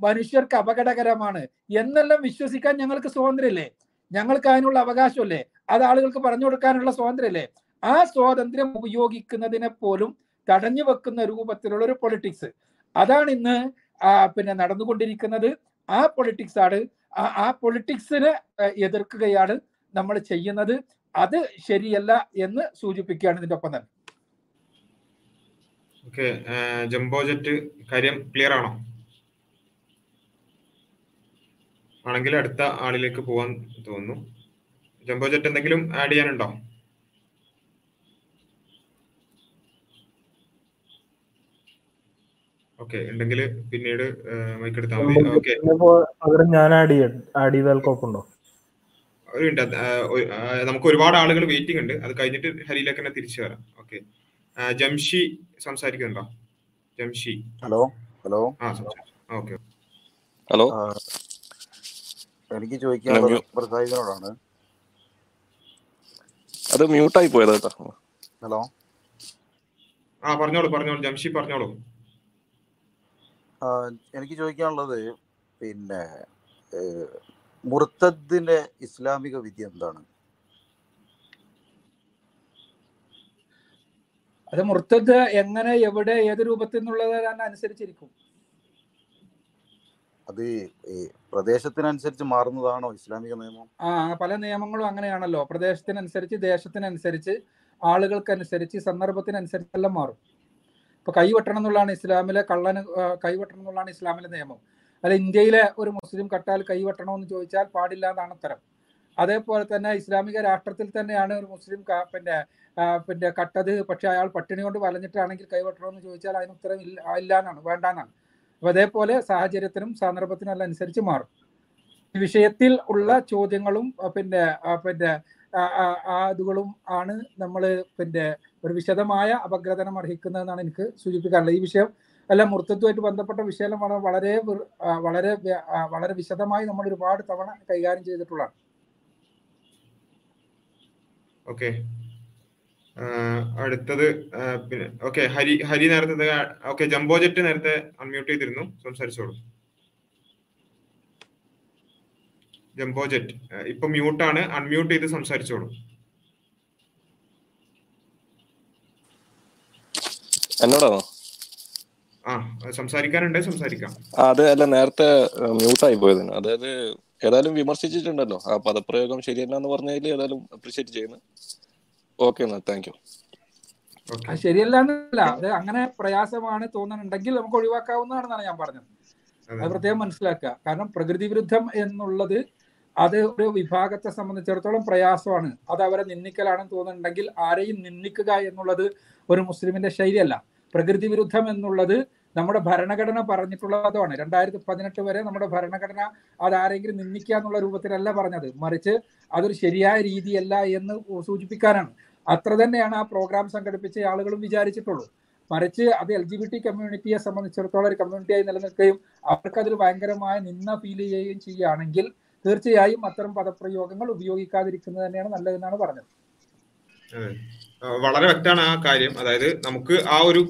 മനുഷ്യർക്ക് അപകടകരമാണ് എന്നെല്ലാം വിശ്വസിക്കാൻ ഞങ്ങൾക്ക് സ്വാതന്ത്ര്യമില്ലേ? ഞങ്ങൾക്ക് അതിനുള്ള അവകാശമല്ലേ? അത് ആളുകൾക്ക് പറഞ്ഞു കൊടുക്കാനുള്ള സ്വാതന്ത്ര്യമല്ലേ? ആ സ്വാതന്ത്ര്യം ഉപയോഗിക്കുന്നതിനെ പോലും തടഞ്ഞു വെക്കുന്ന രൂപത്തിലുള്ള ഒരു പൊളിറ്റിക്സ്, അതാണ് ഇന്ന് പിന്നെ നടന്നുകൊണ്ടിരിക്കുന്നത്. ആ പൊളിറ്റിക്സ് ആണ്, ആ പൊളിറ്റിക്സിനെ എതിർക്കുകയാണ് നമ്മൾ ചെയ്യുന്നത്. അത് ശരിയല്ല എന്ന് സൂചിപ്പിക്കുകയാണ് ഇതിന്റെ ഒപ്പം തന്നെ. ഓക്കെ, ജംബോജറ്റ് കാര്യം ക്ലിയർ ആണോ? ആണെങ്കിൽ അടുത്ത ആളിലേക്ക് പോകാൻ തോന്നുന്നു. ജംബോജറ്റ് എന്തെങ്കിലും ആഡ് ചെയ്യാനുണ്ടോ? ുണ്ടെങ്കിൽ പിന്നീട് നമുക്ക് ഒരുപാട് ആളുകൾ വെയിറ്റിംഗ് ഉണ്ട്. അത് കഴിഞ്ഞിട്ട് ഹരിയിലേക്ക് തന്നെ തിരിച്ചു വരാം. ഓക്കെ, ജംഷി സംസാരിക്കുന്നുണ്ടോ? Jamshi, hello hello. Okay, hello. എനിക്ക് ചോദിക്കാനുള്ളതാണ്, അത് മ്യൂട്ടായി പോയത് കേട്ടോ. ഹലോ, ആ പറഞ്ഞോളൂ പറഞ്ഞോളൂ ജംഷി പറഞ്ഞോളൂ. എനിക്ക് ചോദിക്കാനുള്ളത് പിന്നെ മുർത്തദിന്റെ ഇസ്ലാമിക വിധി എന്താണ്? അത് മുർത്തദ് എങ്ങനെ, എവിടെ, ഏത് രൂപത്തിൽ അനുസരിച്ചിരിക്കും. അത് പ്രദേശത്തിനനുസരിച്ച് മാറുന്നതാണോ ഇസ്ലാമിക നിയമം? ആ, പല നിയമങ്ങളും അങ്ങനെയാണല്ലോ. പ്രദേശത്തിനനുസരിച്ച്, ദേശത്തിനനുസരിച്ച്, ആളുകൾക്കനുസരിച്ച്, സന്ദർഭത്തിനനുസരിച്ചെല്ലാം മാറും. ഇപ്പൊ കൈവെട്ടണം എന്നുള്ളതാണ് ഇസ്ലാമിലെ കള്ളന് കൈവെട്ടണം എന്നുള്ളതാണ് ഇസ്ലാമിലെ നിയമം. അല്ല, ഇന്ത്യയിലെ ഒരു മുസ്ലിം കട്ടാൽ കൈവെട്ടണമെന്ന് ചോദിച്ചാൽ പാടില്ല എന്നാണ് ഉത്തരം. അതേപോലെ തന്നെ ഇസ്ലാമിക രാഷ്ട്രത്തിൽ തന്നെയാണ് ഒരു മുസ്ലിം പിന്നെ പിന്നെ കട്ടത്, പക്ഷെ അയാൾ പട്ടിണി കൊണ്ട് വലഞ്ഞിട്ടാണെങ്കിൽ കൈവെട്ടണമെന്ന് ചോദിച്ചാൽ അതിന് ഉത്തരം ഇല്ല എന്നാണ്, വേണ്ട എന്നാണ്. അപ്പൊ അതേപോലെ സാഹചര്യത്തിനും സന്ദർഭത്തിനും എല്ലാം അനുസരിച്ച് മാറും. ഈ വിഷയത്തിൽ ഉള്ള ചോദ്യങ്ങളും പിന്നെ പിന്നെ അതുകളും ആണ് നമ്മൾ പിന്നെ ഒരു വിശദമായ അപഗ്രഥനം അർഹിക്കുന്നതെന്നാണ് എനിക്ക് സൂചിപ്പിക്കാറുള്ളത്. ഈ വിഷയം എല്ലാം മുർത്തത്വമായിട്ട് ബന്ധപ്പെട്ട വിഷയം വളരെ വളരെ വളരെ വിശദമായി നമ്മൾ ഒരുപാട് തവണ കൈകാര്യം ചെയ്തിട്ടുള്ളതാണ്. ഓക്കെ, അടുത്തത് പിന്നെ ഓക്കെ ഹരി ഹരി നേരത്തെ ഓക്കെ ജംബോജറ്റ് നേരത്തെ അൺമ്യൂട്ട് ചെയ്തിരുന്നു, സംസാരിച്ചോളൂ ജംബോജറ്റ്. ഇപ്പൊ മ്യൂട്ടാണ്, അൺമ്യൂട്ട് ചെയ്ത് സംസാരിച്ചോളൂ. എന്നോടാണോ? ആ, സംസാരിക്കാനുണ്ടേ സംസാരിക്കാം. അതെ, അല്ല നേരത്തെ മ്യൂട്ടായി പോയതിന്. അതായത് ഏതായാലും വിമർശിച്ചിട്ടുണ്ടല്ലോ, ആ പദപ്രയോഗം ശരിയല്ല എന്ന് പറഞ്ഞതിൽ ഏതായാലും അപ്രീഷിയേറ്റ് ചെയ്യുന്നു. Okay, thank you. ശരിയല്ല എന്നല്ല, അത് അങ്ങനെ പ്രയാസമാണ് തോന്നുന്നുണ്ടെങ്കിൽ നമുക്ക് ഒഴിവാക്കാവുന്നതാണെന്നാണ് ഞാൻ പറഞ്ഞത്. അത് പ്രത്യേകം മനസ്സിലാക്കുക. കാരണം പ്രകൃതി വിരുദ്ധം എന്നുള്ളത് അത് ഒരു വിഭാഗത്തെ സംബന്ധിച്ചിടത്തോളം പ്രയാസമാണ്. അത് അവരെ നിന്ദിക്കലാണെന്ന് തോന്നുന്നുണ്ടെങ്കിൽ ആരെയും നിന്ദിക്കുക എന്നുള്ളത് ഒരു മുസ്ലിമിന്റെ ശൈലിയല്ല. പ്രകൃതി വിരുദ്ധം എന്നുള്ളത് നമ്മുടെ ഭരണഘടന പറഞ്ഞിട്ടുള്ളതാണ്. 2018 വരെ നമ്മുടെ ഭരണഘടന അതാരെങ്കിലും നിന്ദിക്കുക എന്നുള്ള രൂപത്തിലല്ല പറഞ്ഞത്, മറിച്ച് അതൊരു ശരിയായ രീതിയല്ല എന്ന് സൂചിപ്പിക്കാനാണ്. അത്ര തന്നെയാണ് ആ പ്രോഗ്രാം സംഘടിപ്പിച്ച ആളുകളും വിചാരിച്ചിട്ടുള്ളൂ. മറിച്ച് അത് LGBT കമ്മ്യൂണിറ്റിയെ സംബന്ധിച്ചിടത്തോളം ഒരു കമ്മ്യൂണിറ്റിയായി നിലനിൽക്കുകയും അവർക്കതിൽ ഭയങ്കരമായ നിന്ന ഫീൽ ചെയ്യുകയും ചെയ്യുകയാണെങ്കിൽ തീർച്ചയായും അത്തരം പദപ്രയോഗങ്ങൾ ഉപയോഗിക്കാതിരിക്കുന്നത് തന്നെയാണ് നല്ലതെന്നാണ് പറഞ്ഞത്. വളരെ വ്യക്തമാണ് ആ കാര്യം. അതായത് നമുക്ക് ആ ഒരു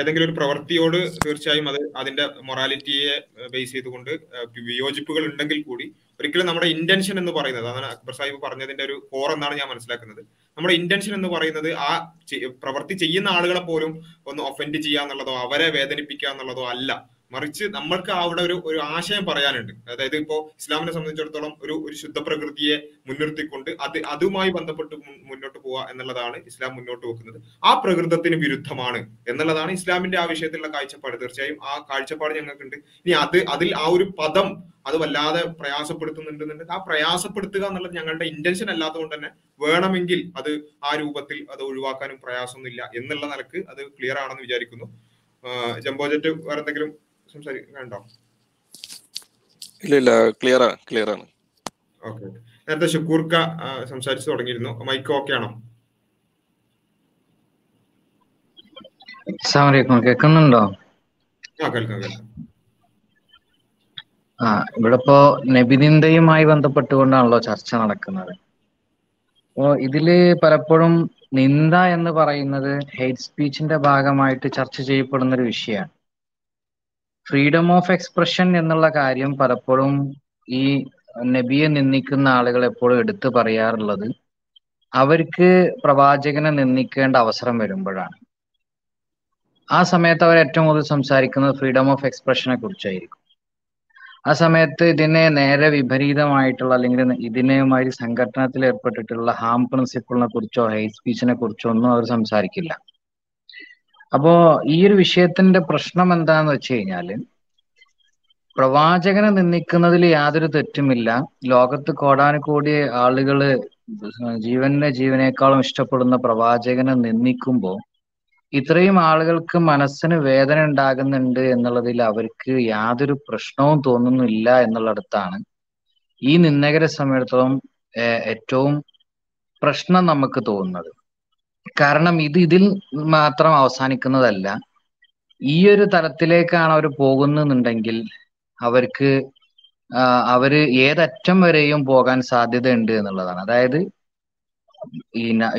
ഏതെങ്കിലും ഒരു പ്രവൃത്തിയോട് തീർച്ചയായും അത് അതിന്റെ മൊറാലിറ്റിയെ ബേസ് ചെയ്തുകൊണ്ട് വിയോജിപ്പുകൾ ഉണ്ടെങ്കിൽ കൂടി ഒരിക്കലും നമ്മുടെ ഇന്റൻഷൻ എന്ന് പറയുന്നത്, അതാണ് അക്ബർ സാഹിബ് പറഞ്ഞതിന്റെ ഒരു കോർ എന്നാണ് ഞാൻ മനസ്സിലാക്കുന്നത്. നമ്മുടെ ഇന്റൻഷൻ എന്ന് പറയുന്നത് ആ പ്രവൃത്തി ചെയ്യുന്ന ആളുകളെ പോലും ഒന്ന് ഒഫൻഡ് ചെയ്യുക എന്നുള്ളതോ അവരെ വേദനിപ്പിക്കുക എന്നുള്ളതോ അല്ല, മറിച്ച് നമ്മൾക്ക് അവിടെ ഒരു ഒരു ആശയം പറയാനുണ്ട്. അതായത് ഇപ്പോ ഇസ്ലാമിനെ സംബന്ധിച്ചിടത്തോളം ഒരു ശുദ്ധ പ്രകൃതിയെ മുൻനിർത്തിക്കൊണ്ട് അതുമായി ബന്ധപ്പെട്ട് മുന്നോട്ട് പോവുക എന്നുള്ളതാണ് ഇസ്ലാം മുന്നോട്ട് വെക്കുന്നത്. ആ പ്രകൃതത്തിന് വിരുദ്ധമാണ് എന്നുള്ളതാണ് ഇസ്ലാമിന്റെ ആ വിഷയത്തിലുള്ള കാഴ്ചപ്പാട്. തീർച്ചയായും ആ കാഴ്ചപ്പാട് ഞങ്ങൾക്കുണ്ട്. ഇനി അതിൽ ആ ഒരു പദം അത് വല്ലാതെ പ്രയാസപ്പെടുത്തുന്നുണ്ടെന്നുണ്ടെങ്കിൽ ആ പ്രയാസപ്പെടുത്തുക എന്നുള്ളത് ഞങ്ങളുടെ ഇന്റൻഷൻ അല്ലാത്തതുകൊണ്ട് തന്നെ വേണമെങ്കിൽ അത് ആ രൂപത്തിൽ അത് ഒഴിവാക്കാനും പ്രയാസമൊന്നുമില്ല എന്നുള്ള നിലക്ക് അത് ക്ലിയർ ആണെന്ന് വിചാരിക്കുന്നു. ജംബോജറ്റ് വേറെ എന്തെങ്കിലും സംസാരിക്കണ്ടോ? ഇല്ല, ക്ലിയർ ആണ്. ഓക്കെ, നേരത്തെ ഷുക്കൂർക്ക സംസാരിച്ചു തുടങ്ങിയിരുന്നു. മൈക്ക് ഓക്കെ ആണോ? അസ്സലാമു അലൈക്കും, കേൾക്കുന്നുണ്ടോ? കേൾക്കാം. ഇവിടെ ഇപ്പോ നബിനിന്ദയുമായി ബന്ധപ്പെട്ടുകൊണ്ടാണല്ലോ ചർച്ച നടക്കുന്നത്. അപ്പോ ഇതില് പലപ്പോഴും നിന്ദ എന്ന് പറയുന്നത് ഹെയ്റ്റ് സ്പീച്ചിന്റെ ഭാഗമായിട്ട് ചർച്ച ചെയ്യപ്പെടുന്ന ഒരു വിഷയമാണ്. ഫ്രീഡം ഓഫ് എക്സ്പ്രഷൻ എന്നുള്ള കാര്യം പലപ്പോഴും ഈ നബിയെ നിന്ദിക്കുന്ന ആളുകൾ എപ്പോഴും എടുത്തു പറയാറുള്ളത് അവർക്ക് പ്രവാചകനെ നിന്ദിക്കേണ്ട അവസരം വരുമ്പോഴാണ്. ആ സമയത്ത് അവർ ഏറ്റവും കൂടുതൽ സംസാരിക്കുന്നത് ഫ്രീഡം ഓഫ് എക്സ്പ്രഷനെ കുറിച്ചായിരിക്കും. ആ സമയത്ത് ഇതിനെ നേരെ വിപരീതമായിട്ടുള്ള അല്ലെങ്കിൽ ഇതിനുമായി സംഘടനത്തിൽ ഏർപ്പെട്ടിട്ടുള്ള ഹാം പ്രിൻസിപ്പിളിനെ കുറിച്ചോ ഹെയ്റ്റ് സ്പീച്ചിനെ കുറിച്ചോ ഒന്നും അവർ സംസാരിക്കില്ല. അപ്പോ ഈ ഒരു വിഷയത്തിന്റെ പ്രശ്നം എന്താന്ന് വെച്ച് കഴിഞ്ഞാല് പ്രവാചകനെ നിന്ദിക്കുന്നതിൽ യാതൊരു തെറ്റുമില്ല. ലോകത്ത് കോടാനുകോടി ആളുകള് ജീവനേക്കാളും ഇഷ്ടപ്പെടുന്ന പ്രവാചകനെ നിന്ദിക്കുമ്പോൾ ഇത്രയും ആളുകൾക്ക് മനസ്സിന് വേദന ഉണ്ടാകുന്നുണ്ട് എന്നുള്ളതിൽ അവർക്ക് യാതൊരു പ്രശ്നവും തോന്നുന്നില്ല എന്നുള്ളിടത്താണ് ഈ നിന്ദകരെ സംബന്ധിച്ചിടത്തോളം ഏറ്റവും പ്രശ്നം നമുക്ക് തോന്നുന്നത്. കാരണം ഇതിൽ മാത്രം അവസാനിക്കുന്നതല്ല. ഈ ഒരു തലത്തിലേക്കാണ് അവർ പോകുന്നുണ്ടെങ്കിൽ അവര് ഏതറ്റം വരെയും പോകാൻ സാധ്യതയുണ്ട് എന്നുള്ളതാണ്. അതായത്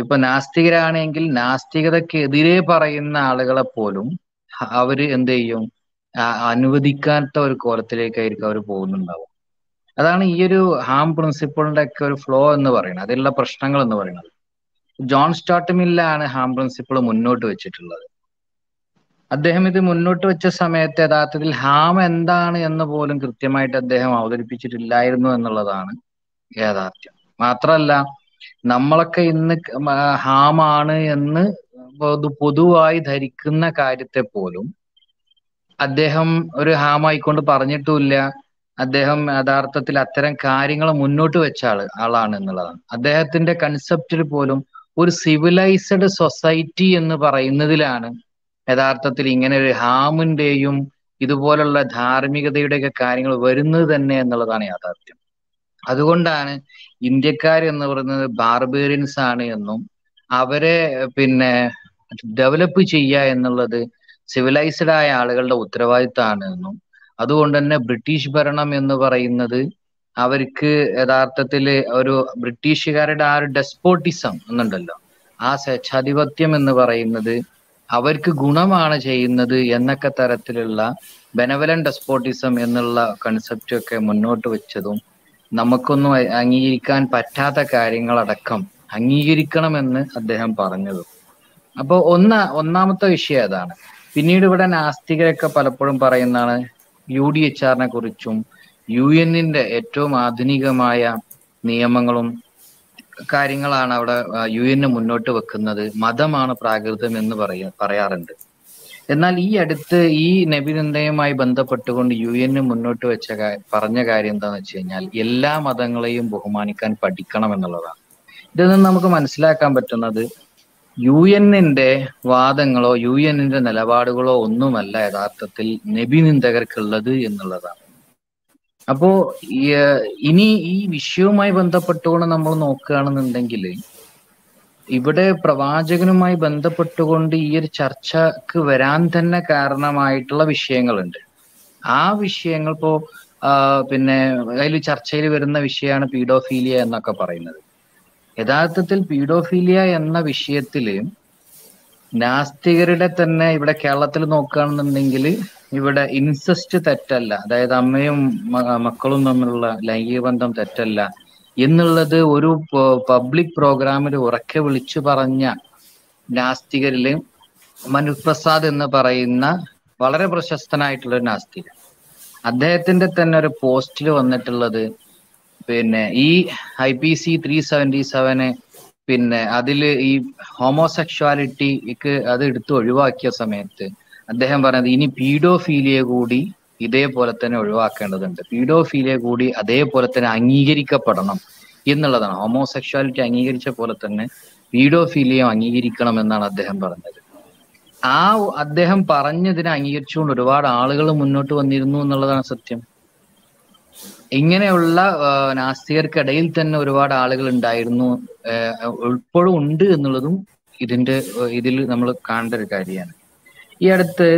ഇപ്പൊ നാസ്തികരാണെങ്കിൽ നാസ്തികതക്കെതിരെ പറയുന്ന ആളുകളെ പോലും അവര് എന്ത് ചെയ്യും, അനുവദിക്കാത്ത ഒരു കോലത്തിലേക്കായിരിക്കും അവർ പോകുന്നുണ്ടാവും. അതാണ് ഈ ഒരു ഹാം പ്രിൻസിപ്പിളിന്റെ ഒക്കെ ഒരു ഫ്ലോ എന്ന് പറയുന്നത്, അതിലുള്ള പ്രശ്നങ്ങൾ എന്ന് പറയുന്നത്. ജോൺ സ്റ്റാർട്ട് മില്ലാണ് ഹാം പ്രിൻസിപ്പിൾ മുന്നോട്ട് വെച്ചിട്ടുള്ളത്. അദ്ദേഹം ഇത് മുന്നോട്ട് വെച്ച സമയത്ത് യഥാർത്ഥത്തിൽ ഹാം എന്താണ് എന്ന് പോലും കൃത്യമായിട്ട് അദ്ദേഹം അവതരിപ്പിച്ചിട്ടില്ലായിരുന്നു എന്നുള്ളതാണ് യാഥാർത്ഥ്യം. മാത്രമല്ല, നമ്മളൊക്കെ ഇന്ന് ഹാമാണ് എന്ന് പൊതുവായി ധരിക്കുന്ന കാര്യത്തെ പോലും അദ്ദേഹം ഒരു ഹാമായിക്കൊണ്ട് പറഞ്ഞിട്ടുമില്ല. അദ്ദേഹം യഥാർത്ഥത്തിൽ അത്തരം കാര്യങ്ങൾ മുന്നോട്ട് വെച്ച ആളാണ് എന്നുള്ളതാണ്. അദ്ദേഹത്തിന്റെ കൺസെപ്റ്റിൽ പോലും ഒരു സിവിലൈസ്ഡ് സൊസൈറ്റി എന്ന് പറയുന്നതിലാണ് യഥാർത്ഥത്തിൽ ഇങ്ങനെ ഒരു ഹാമിന്റെയും ഇതുപോലുള്ള ധാർമ്മികതയുടെയൊക്കെ കാര്യങ്ങൾ വരുന്നത് തന്നെ എന്നുള്ളതാണ് യാഥാർത്ഥ്യം. അതുകൊണ്ടാണ് ഇന്ത്യക്കാർ എന്ന് പറയുന്നത് ബാർബേറിയൻസ് ആണ് എന്നും അവരെ ഡെവലപ്പ് ചെയ്യുക എന്നുള്ളത് സിവിലൈസ്ഡ് ആയ ആളുകളുടെ ഉത്തരവാദിത്തമാണ് എന്നും അതുകൊണ്ട് തന്നെ ബ്രിട്ടീഷ് ഭരണം എന്ന് പറയുന്നത് അവർക്ക് യഥാർത്ഥത്തിൽ ഒരു ബ്രിട്ടീഷുകാരുടെ ആ ഒരു ഡെസ്പോട്ടിസം എന്നുണ്ടല്ലോ, ആ സ്വേച്ഛാധിപത്യം എന്ന് പറയുന്നത് അവർക്ക് ഗുണമാണ് ചെയ്യുന്നത് എന്നൊക്കെ തരത്തിലുള്ള ബെനവലൻ ഡെസ്പോട്ടിസം എന്നുള്ള കൺസെപ്റ്റൊക്കെ മുന്നോട്ട് വെച്ചതും നമുക്കൊന്നും അംഗീകരിക്കാൻ പറ്റാത്ത കാര്യങ്ങളടക്കം അംഗീകരിക്കണമെന്ന് അദ്ദേഹം പറഞ്ഞതും. അപ്പൊ ഒന്നാമത്തെ വിഷയം അതാണ്. പിന്നീട് ഇവിടെ നാസ്തികരൊക്കെ പലപ്പോഴും പറയുന്നതാണ് UDHRനെ കുറിച്ചും UN ഏറ്റവും ആധുനികമായ നിയമങ്ങളും കാര്യങ്ങളാണ് അവിടെ UN മുന്നോട്ട് വെക്കുന്നത്. മതമാണ് പ്രാകൃതം എന്ന് പറയാറുണ്ട്. എന്നാൽ ഈ അടുത്ത് ഈ നബിനിന്ദയുമായി ബന്ധപ്പെട്ടുകൊണ്ട് UN മുന്നോട്ട് വെച്ച പറഞ്ഞ കാര്യം എന്താണെന്ന് വെച്ച് കഴിഞ്ഞാൽ എല്ലാ മതങ്ങളെയും ബഹുമാനിക്കാൻ പഠിക്കണം എന്നുള്ളതാണ്. ഇതിൽ നിന്ന് നമുക്ക് മനസ്സിലാക്കാൻ പറ്റുന്നത് UN വാദങ്ങളോ UN നിലപാടുകളോ ഒന്നുമല്ല യഥാർത്ഥത്തിൽ നബി നിന്ദകർക്കുള്ളത് എന്നുള്ളതാണ്. അപ്പോ ഇനി ഈ വിഷയവുമായി ബന്ധപ്പെട്ടുകൊണ്ട് നമ്മൾ നോക്കുകയാണെന്നുണ്ടെങ്കിൽ ഇവിടെ പ്രവാചകനുമായി ബന്ധപ്പെട്ടുകൊണ്ട് ഈ ഒരു ചർച്ചക്ക് വരാൻ തന്നെ കാരണമായിട്ടുള്ള വിഷയങ്ങളുണ്ട്. ആ വിഷയങ്ങൾ ഇപ്പോ അതിൽ ചർച്ചയിൽ വരുന്ന വിഷയമാണ് പീഡോഫീലിയ എന്നൊക്കെ പറയുന്നത്. യഥാർത്ഥത്തിൽ പീഡോഫീലിയ എന്ന വിഷയത്തില് നാസ്തികരുടെ തന്നെ ഇവിടെ കേരളത്തിൽ നോക്കുകയാണെന്നുണ്ടെങ്കിൽ ഇവിടെ ഇൻസെസ്റ്റ് തെറ്റല്ല, അതായത് അമ്മയും മക്കളും തമ്മിലുള്ള ലൈംഗിക ബന്ധം തെറ്റല്ല എന്നുള്ളത് ഒരു പബ്ലിക് പ്രോഗ്രാമിൽ ഉറക്കെ വിളിച്ചു പറഞ്ഞ നാസ്തികരില് മനുപ്രസാദ് എന്ന് പറയുന്ന വളരെ പ്രശസ്തനായിട്ടുള്ള നാസ്തികൻ, അദ്ദേഹത്തിന്റെ തന്നെ ഒരു പോസ്റ്റിൽ വന്നിട്ടുള്ളത് പിന്നെ ഈ IPC 377 പിന്നെ അതില് ഈ ഹോമോസെക്ഷുവാലിറ്റിക്ക് അത് എടുത്ത് ഒഴിവാക്കിയ സമയത്ത് അദ്ദേഹം പറഞ്ഞത് ഇനി പീഡോഫീലിയ കൂടി ഇതേപോലെ തന്നെ ഒഴിവാക്കേണ്ടതുണ്ട്, പീഡോഫീലിയ കൂടി അതേപോലെ തന്നെ അംഗീകരിക്കപ്പെടണം എന്നുള്ളതാണ്. ഹോമോസെക്ഷുവാലിറ്റി അംഗീകരിച്ച പോലെ തന്നെ പീഡോഫീലിയ അംഗീകരിക്കണം എന്നാണ് അദ്ദേഹം പറഞ്ഞത്. ആ അദ്ദേഹം പറഞ്ഞതിനെ അംഗീകരിച്ചുകൊണ്ട് ഒരുപാട് ആളുകൾ മുന്നോട്ട് വന്നിരുന്നു എന്നുള്ളതാണ് സത്യം. ഇങ്ങനെയുള്ള നാസ്തികർക്കിടയിൽ തന്നെ ഒരുപാട് ആളുകൾ ഉണ്ടായിരുന്നു, ഇപ്പോഴും ഉണ്ട് എന്നുള്ളതും ഇതിൽ നമ്മൾ കാണേണ്ട ഒരു കാര്യമാണ്. ഈ അടുത്ത്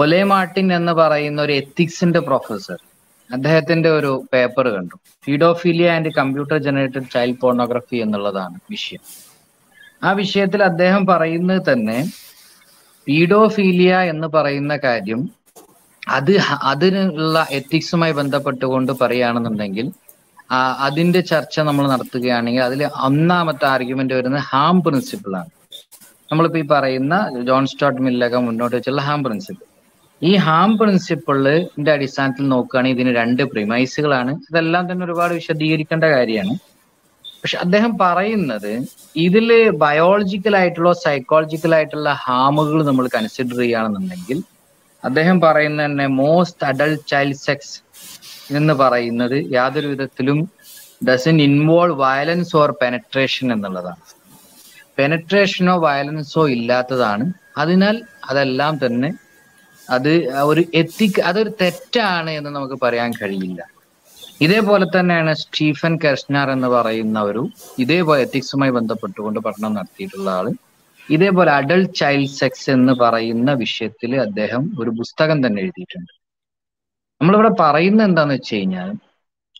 ഒലെ മാർട്ടിൻ എന്ന് പറയുന്ന ഒരു എത്തിക്സിന്റെ പ്രൊഫസർ, അദ്ദേഹത്തിന്റെ ഒരു പേപ്പർ കണ്ടു, പീഡോഫീലിയ and computer generated child pornography എന്നുള്ളതാണ് വിഷയം. ആ വിഷയത്തിൽ അദ്ദേഹം പറയുന്നത് തന്നെ പീഡോഫീലിയ എന്ന് പറയുന്ന കാര്യം അതിനുള്ള എത്തിക്സുമായി ബന്ധപ്പെട്ടുകൊണ്ട് പറയുകയാണെന്നുണ്ടെങ്കിൽ അതിന്റെ ചർച്ച നമ്മൾ നടത്തുകയാണെങ്കിൽ അതിൽ ഒന്നാമത്തെ ആർഗ്യുമെന്റ് വരുന്നത് ഹാം പ്രിൻസിപ്പിളാണ്. നമ്മളിപ്പോൾ ഈ പറയുന്ന ജോൺ സ്റ്റോട്ട് മില്ലൊക്കെ മുന്നോട്ട് വെച്ചുള്ള ഹാം പ്രിൻസിപ്പിൾ, ഈ ഹാം പ്രിൻസിപ്പിളിന്റെ അടിസ്ഥാനത്തിൽ നോക്കുകയാണെങ്കിൽ ഇതിന് രണ്ട് പ്രിമൈസുകളാണ്. ഇതെല്ലാം തന്നെ ഒരുപാട് വിശദീകരിക്കേണ്ട കാര്യമാണ്. പക്ഷെ അദ്ദേഹം പറയുന്നത് ഇതിൽ ബയോളജിക്കലായിട്ടുള്ള സൈക്കോളജിക്കലായിട്ടുള്ള ഹാമുകൾ നമ്മൾ കൺസിഡർ ചെയ്യുകയാണെന്നുണ്ടെങ്കിൽ അദ്ദേഹം പറയുന്നത് തന്നെ മോസ്റ്റ് അഡൾട്ട് ചൈൽഡ് സെക്സ് എന്ന് പറയുന്നത് യാതൊരു വിധത്തിലും doesn't involve violence or penetration എന്നുള്ളതാണ്. പെനട്രേഷനോ വയലൻസോ ഇല്ലാത്തതാണ്. അതിനാൽ അതെല്ലാം തന്നെ അത് ഒരു അതൊരു തെറ്റാണ് എന്ന് നമുക്ക് പറയാൻ കഴിയില്ല. ഇതേപോലെ തന്നെയാണ് സ്റ്റീഫൻ കെർഷ്നർ എന്ന് പറയുന്ന ഒരു ഇതേപോലെ എത്തിക്സുമായി ബന്ധപ്പെട്ടുകൊണ്ട് പഠനം നടത്തിയിട്ടുള്ള ആള് ഇതേപോലെ അഡൾട്ട് ചൈൽഡ് സെക്സ് എന്ന് പറയുന്ന വിഷയത്തിൽ അദ്ദേഹം ഒരു പുസ്തകം തന്നെ എഴുതിയിട്ടുണ്ട്. നമ്മളിവിടെ പറയുന്നത് എന്താന്ന് വെച്ച് കഴിഞ്ഞാൽ